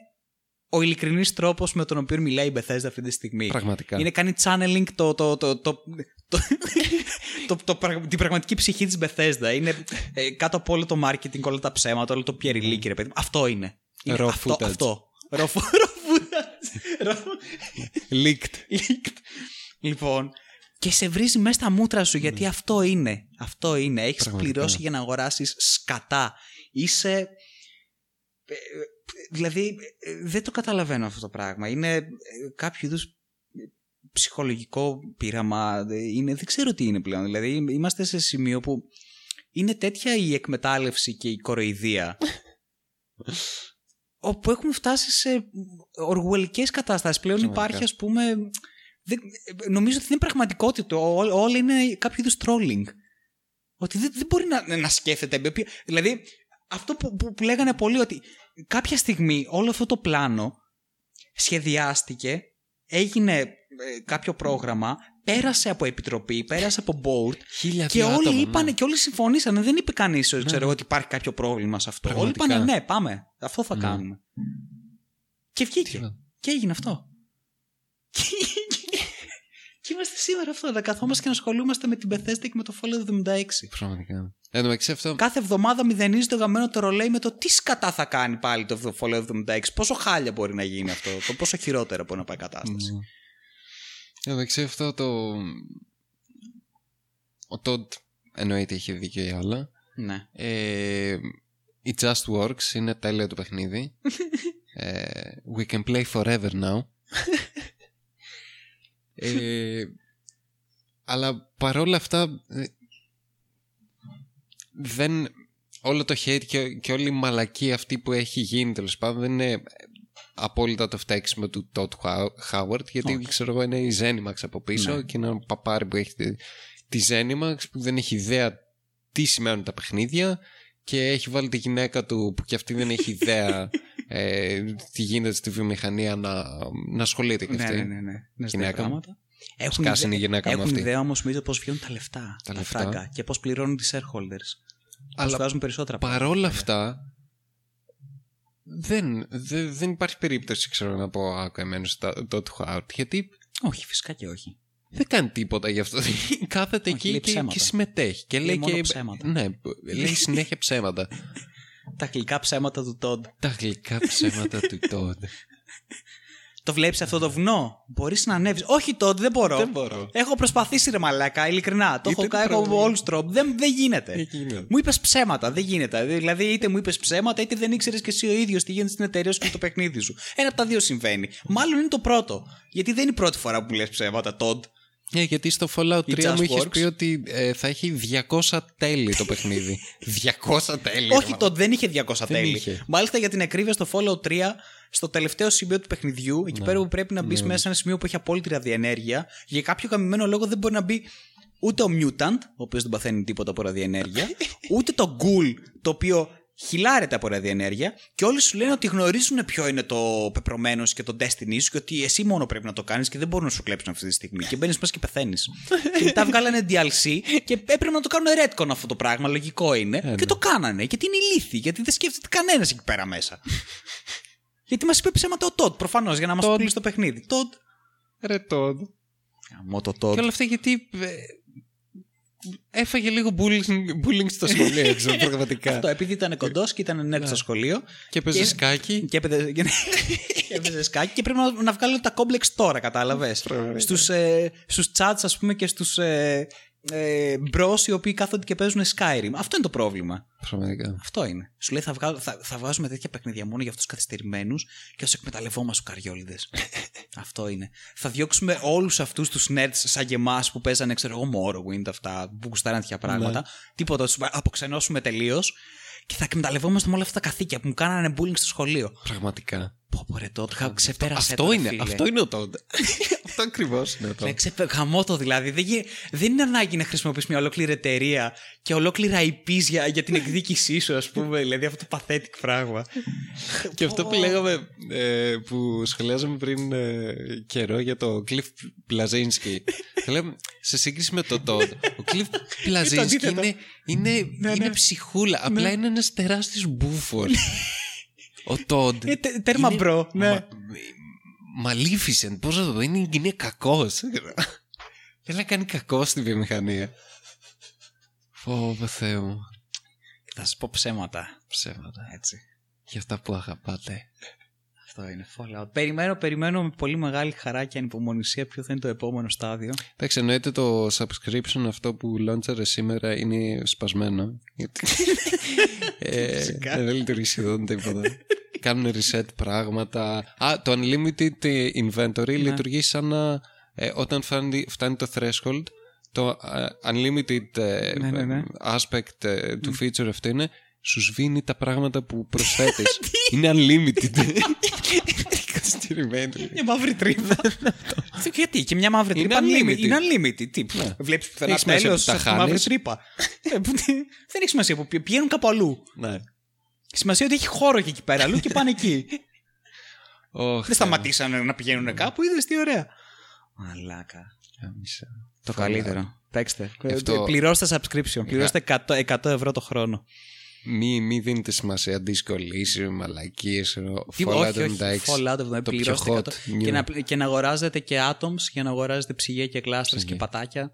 ο ειλικρινής τρόπος με τον οποίο μιλάει η Bethesda αυτή τη στιγμή. Πραγματικά. Κάνει channeling την πραγματική ψυχή της Bethesda. Είναι κάτω από όλο το marketing, όλα τα ψέματα, όλο το Pierre Lee, κύριε παιδί. Αυτό είναι. Αυτό. Leaked. Λοιπόν, και σε βρίζει μέσα στα μούτρα σου, γιατί αυτό είναι. Αυτό είναι. Έχεις πληρώσει για να αγοράσεις σκατά. Είσαι... Δηλαδή, δεν το καταλαβαίνω αυτό το πράγμα. Είναι κάποιο είδους ψυχολογικό πείραμα. Δεν ξέρω τι είναι πλέον. Δηλαδή, είμαστε σε σημείο που είναι τέτοια η εκμετάλλευση και η κοροϊδία όπου έχουμε φτάσει σε οργουελικές κατάστασεις. Πλέον υπάρχει, ας πούμε, νομίζω ότι δεν είναι πραγματικότητα. Όλα είναι κάποιο είδους trolling. Ότι δεν μπορεί να σκέφτεται. Δηλαδή, αυτό που λέγανε πολλοί, ότι κάποια στιγμή όλο αυτό το πλάνο σχεδιάστηκε, έγινε κάποιο πρόγραμμα, πέρασε από επιτροπή, πέρασε από board και όλοι είπαν, ναι, και όλοι συμφωνήσαν. Δεν είπε κανείς, ναι, ξέρω, ότι υπάρχει κάποιο πρόβλημα σε αυτό. Πραγματικά. Όλοι είπαν ναι, πάμε, αυτό θα κάνουμε. Και βγήκε. Και έγινε αυτό. Και είμαστε σήμερα αυτό. Να καθόμαστε και να ασχολούμαστε με την Bethesda και με το Fallout 76. Πραγματικά. Κάθε εβδομάδα μηδενίζει το γαμμένο το ρολέι με το τι σκατά θα κάνει πάλι το Fallout 76. Πόσο χάλια μπορεί να γίνει αυτό. Το πόσο χειρότερα μπορεί να πάει η κατάσταση. Εντάξει, αυτό ο Todd εννοείται είχε δίκιο ή άλλα. Ναι. It just works, είναι τέλειο το παιχνίδι. We can play forever now. Αλλά παρόλα αυτά δεν, όλο το hate και όλη η μαλακή αυτή που έχει γίνει τέλος πάντων δεν είναι απόλυτα το φταίξιμο του Todd Howard, γιατί ξέρω εγώ είναι η Zenimax από πίσω, ναι, και ένα παπάρι που έχει τη Zenimax που δεν έχει ιδέα τι σημαίνουν τα παιχνίδια και έχει βάλει τη γυναίκα του που και αυτή δεν έχει ιδέα τι γίνεται στη βιομηχανία να ασχολείται και αυτή. Ναι. Γυναίκα. Σκάσινη γυναίκα μου αυτή. Έχουν ιδέα όμως μήπως πώς βγαίνουν τα λεφτά, τα φράγκα, και πώς πληρώνουν τις shareholders. Αλλά βγάζουν περισσότερα. Παρόλα αυτά δεν υπάρχει περίπτωση, ξέρω, να πω άκου εμένως το του Χάουρτ, γιατί... Όχι, φυσικά και όχι. Δεν κάνει τίποτα γι' αυτό. Κάθεται εκεί και συμμετέχει. Και λέει μόνο ψέματα. Ναι, λέει συνέχεια ψέματα. Τα γλυκά ψέματα του Todd. Τα γλυκά ψέματα του Todd. Το βλέπεις αυτό το βουνό. Μπορείς να ανέβεις. Όχι, Todd, δεν μπορώ. Έχω προσπαθήσει, ρε μαλάκα, ειλικρινά. Το έχω από όλους τους τρόπους. Δεν γίνεται. Μου είπες ψέματα. Δεν γίνεται. Δηλαδή, είτε μου είπες ψέματα, είτε δεν ήξερες και εσύ ο ίδιος τι γίνεται στην εταιρεία σου και το παιχνίδι σου. Ένα από τα δύο συμβαίνει. Μάλλον είναι το πρώτο. Γιατί δεν είναι η πρώτη φορά που λες ψέματα, Todd. Ναι, γιατί στο Fallout 3 μου είχες πει ότι θα έχει 200 τέλη το παιχνίδι. 200 τέλη. Όχι, Todd, δεν είχε 200 τέλη. Μάλιστα, για την ακρίβεια, στο Fallout 3, στο τελευταίο σημείο του παιχνιδιού, εκεί πέρα που πρέπει να μπει μέσα σε ένα σημείο που έχει απόλυτη ραδιενέργεια, για κάποιο καμημένο λόγο δεν μπορεί να μπει ούτε ο Mutant, ο οποίος δεν παθαίνει τίποτα από ραδιενέργεια, ούτε το Ghoul, το οποίο χιλάρεται από ραδιενέργεια, και όλοι σου λένε ότι γνωρίζουν ποιο είναι το πεπρωμένο και το destiny σου και ότι εσύ μόνο πρέπει να το κάνεις και δεν μπορούν να σου κλέψουν αυτή τη στιγμή. Και μπαίνεις μέσα και πεθαίνεις. Και μετά βγάλανε DLC και έπρεπε να το κάνουν retcon αυτό το πράγμα, λογικό είναι, και το κάνανε. Γιατί είναι ηλίθιοι, γιατί δεν σκέφτεται κανένας εκεί πέρα μέσα. Γιατί μας είπε ψέματα ο Todd, προφανώς, για να μας πουλήσει το παιχνίδι. Todd. Ρε Todd. Αμό το Todd. Και όλα αυτά γιατί έφαγε λίγο bullying στο σχολείο, έξω, πραγματικά. Αυτό, επειδή ήταν κοντός και ήταν νέος στο σχολείο. Και έπαιζε σκάκι. Και έπαιζε σκάκι και πρέπει να βγάλω τα κόμπλεξ τώρα, κατάλαβες. Στους chats, ας πούμε, και στους μπρος οι οποίοι κάθονται και παίζουν Skyrim. Αυτό είναι το πρόβλημα. Πραγματικά. Αυτό είναι. Σου λέει θα βάζουμε τέτοια παιχνίδια μόνο για αυτούς τους καθυστερημένους και θα τους εκμεταλλευόμαστε τους καριόλιδες. Αυτό είναι. Θα διώξουμε όλους αυτούς τους nerds σαν και εμάς που παίζανε, ξέρω εγώ, Morrowind, αυτά που κουστάραν τέτοια πράγματα. Τίποτα, τους αποξενώσουμε τελείως και θα εκμεταλλευόμαστε με όλα αυτά τα καθήκια που μου κάνανε bullying στο σχολείο. Πραγματικά. Ποπορε τότε, ξεπέρασε το. Αυτό είναι ο Todd. Αυτό ακριβώς είναι ο Todd. Χαμό το δηλαδή. Δεν είναι ανάγκη να χρησιμοποιείς μια ολόκληρη εταιρεία και ολόκληρα IPs για την εκδίκησή σου, ας πούμε. Δηλαδή αυτό το pathetic πράγμα. Και αυτό που λέγαμε, που σχολιάζαμε πριν καιρό για το Cliff Blazinski. Λέμε σε σύγκριση με τον Todd. Ο Cliff Blazinski είναι ψυχούλα. Απλά είναι ένας τεράστιος μπούφων. Ο Todd. Τέρμα μπρο. Ναι. Maleficent, πώς να το πω, είναι κακός. Θέλει να κάνει κακό στη βιομηχανία. Φόβο Θεέ μου. Θα σας πω ψέματα. Ψέματα. Έτσι. Για αυτά που αγαπάτε. Αυτό είναι Fallout. Περιμένω με πολύ μεγάλη χαρά και ανυπομονησία ποιο θα είναι το επόμενο στάδιο. Εντάξει, εννοείται το subscription αυτό που launcher σήμερα είναι σπασμένο. Γιατί δεν λειτουργήσει εδώ τίποτα. Κάνουν reset πράγματα. Το unlimited inventory λειτουργεί σαν να όταν φτάνει το threshold, το unlimited aspect του feature αυτό είναι σου σβήνει τα πράγματα που προσθέτεις. Είναι unlimited. Μια μαύρη τρύπα. Γιατί, και μια μαύρη τρύπα είναι unlimited. Βλέπεις πουθενά τέλος στη μαύρη τρύπα. Δεν έχει σημασία που πηγαίνουν κάπου αλλού. Σημασία ότι έχει χώρο και εκεί πέρα αλλού και πάνε εκεί. Δεν σταματήσανε να πηγαίνουν κάπου, είδες τι ωραία. Μαλάκα. Το καλύτερο. Παίξτε. Πληρώστε subscription. Πληρώστε 100 ευρώ το χρόνο. Μη δίνετε σημασία. Disco Elysium, μαλακίες, Fallout 76. Το πιο hot. Και να αγοράζετε και atoms, και να αγοράζετε ψυγεία και κλάστρες και πατάκια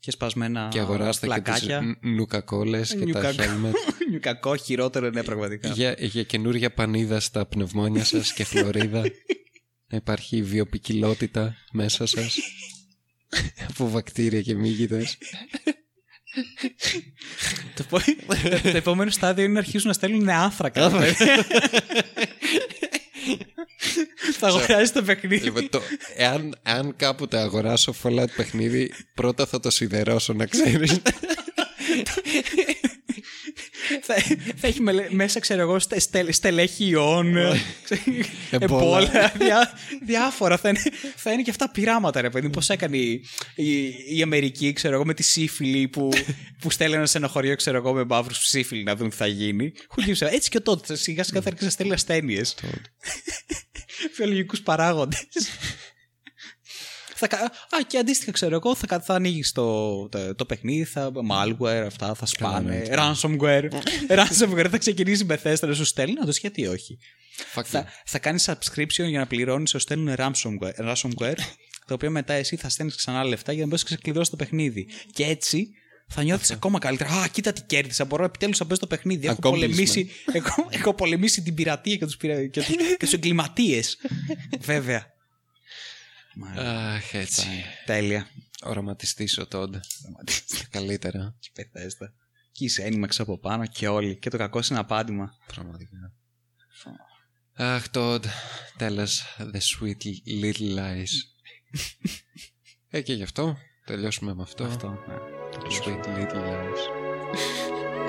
και σπασμένα πλακάκια. Και αγοράζετε και τις νουκακόλες και τα helmet. Νουκακό, χειρότερο είναι πραγματικά. Για καινούργια πανίδα στα πνευμόνια σας και χλωρίδα. Να υπάρχει βιοποικιλότητα μέσα σας. Από βακτήρια και μύγητες. Το επόμενο στάδιο είναι να αρχίσουν να στέλνουν άνθρακα. Θα αγοράζει το παιχνίδι. Αν κάποτε αγοράσω Fallout παιχνίδι, πρώτα θα το σιδερώσω, να ξέρεις. Θα έχει μέσα, ξέρω εγώ, στελέχιον, εμπόλα, διάφορα. Θα είναι και αυτά πειράματα, ρε παιδί. Πώς έκανε η Αμερική, ξέρω εγώ, με τη σύφυλη που στέλνανε σε ένα χωριό, ξέρω εγώ, με μαύρους σύφυλη να δουν τι θα γίνει. Έτσι και τότε, σιγά σιγά θα έρχεσαι να στέλνει ασθένειες. Βιολογικούς παράγοντες. Και αντίστοιχα, ξέρω εγώ, θα ανοίγεις το παιχνίδι, θα malware, αυτά θα σπάνε. Ransomware θα ξεκινήσει με Bethesda να σου στέλνει, να δω γιατί όχι. Θα κάνεις subscription για να πληρώνεις, ώστε να στέλνουν ransomware, το οποίο μετά εσύ θα στέλνεις ξανά λεφτά για να μπορείς να ξεκλειδώσεις το παιχνίδι. Και έτσι θα νιώθεις ακόμα καλύτερα. Α, κοίτα τι κέρδισα. Μπορώ επιτέλους να παίζω το παιχνίδι. Έχω πολεμήσει την πειρατεία και τους εγκληματίες. Βέβαια. Αχ, έτσι. Τέλεια. Οραματιστής ο Todd. Καλύτερα. Και Bethesda. Και η Zenimax από πάνω και όλοι. Και το κακό συναπάντημα. Πραγματικά. Αχ, Todd. Tell us the sweet little lies. Και γι' αυτό τελειώσουμε με αυτό. Το sweet little lies.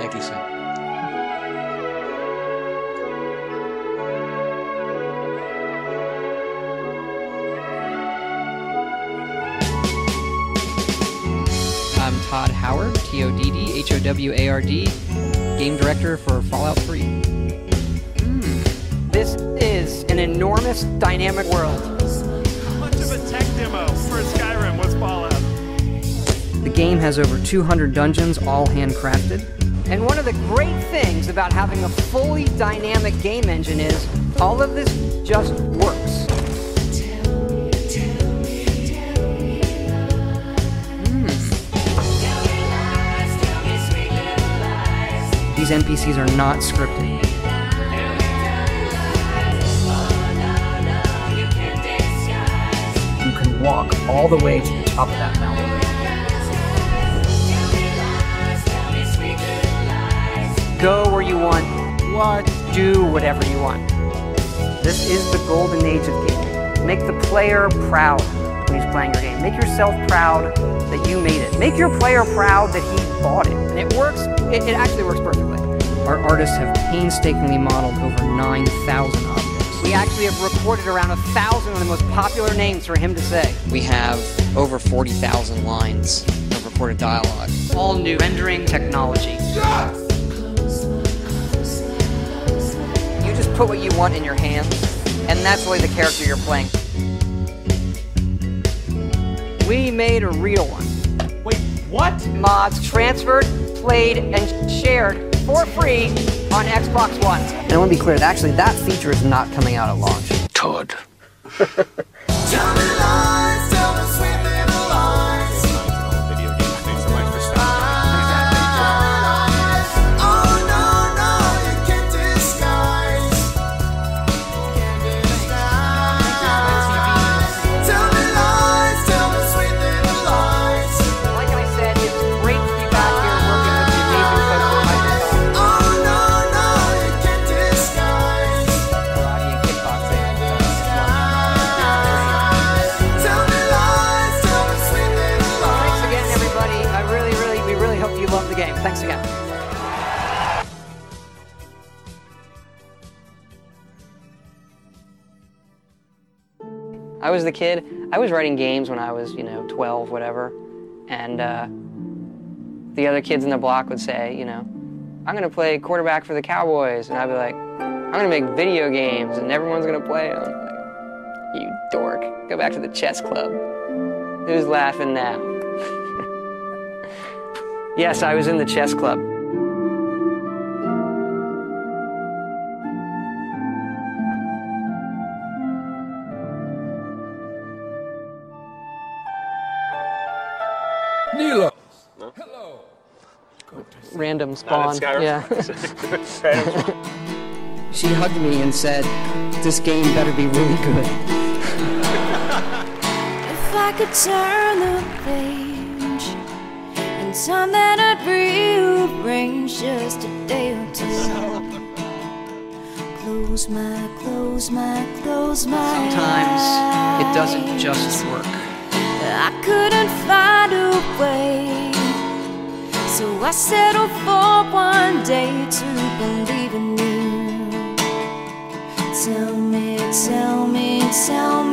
Έκλεισα. I'm Todd Howard, Todd Howard, game director for Fallout 3. This is an enormous, dynamic world. How much of a tech demo for Skyrim was Fallout? The game has over 200 dungeons, all handcrafted. And one of the great things about having a fully dynamic game engine is all of this just works. These NPCs are not scripted. You can walk all the way to the top of that mountain. Go where you want, do whatever you want. This is the golden age of gaming. Make the player proud when he's playing your game. Make yourself proud that you made it. Make your player proud that he bought it. And it works. It actually works perfectly. Our artists have painstakingly modeled over 9,000 objects. We actually have recorded around 1,000 of the most popular names for him to say. We have over 40,000 lines of recorded dialogue. All new rendering technology. Yes! You just put what you want in your hands, and that's really the character you're playing. We made a real one. Wait, what? Mods transferred, played, and shared for free on Xbox One. And I want to be clear, actually, that feature is not coming out at launch. Todd. Tell me lies, tell me sweet little lies. Video games do so much for stuff. Oh, no, you can't disguise. Tell me lies, tell me sweet little lies. Like I said, it's great to be back here. Thanks again. I was the kid. I was writing games when I was, 12, whatever. And the other kids in the block would say, I'm going to play quarterback for the Cowboys. And I'd be like, I'm going to make video games and everyone's going to play them. Like, you dork. Go back to the chess club. Who's laughing now? Yes, I was in the chess club. Random spawn. Yeah. She hugged me and said, "This game better be really good." If I could turn the page and time that I'd rearrange just a day or two. Close my Sometimes eyes. It doesn't just work. I couldn't find a way. So I settled for one day to believe in you. Tell me, tell me, tell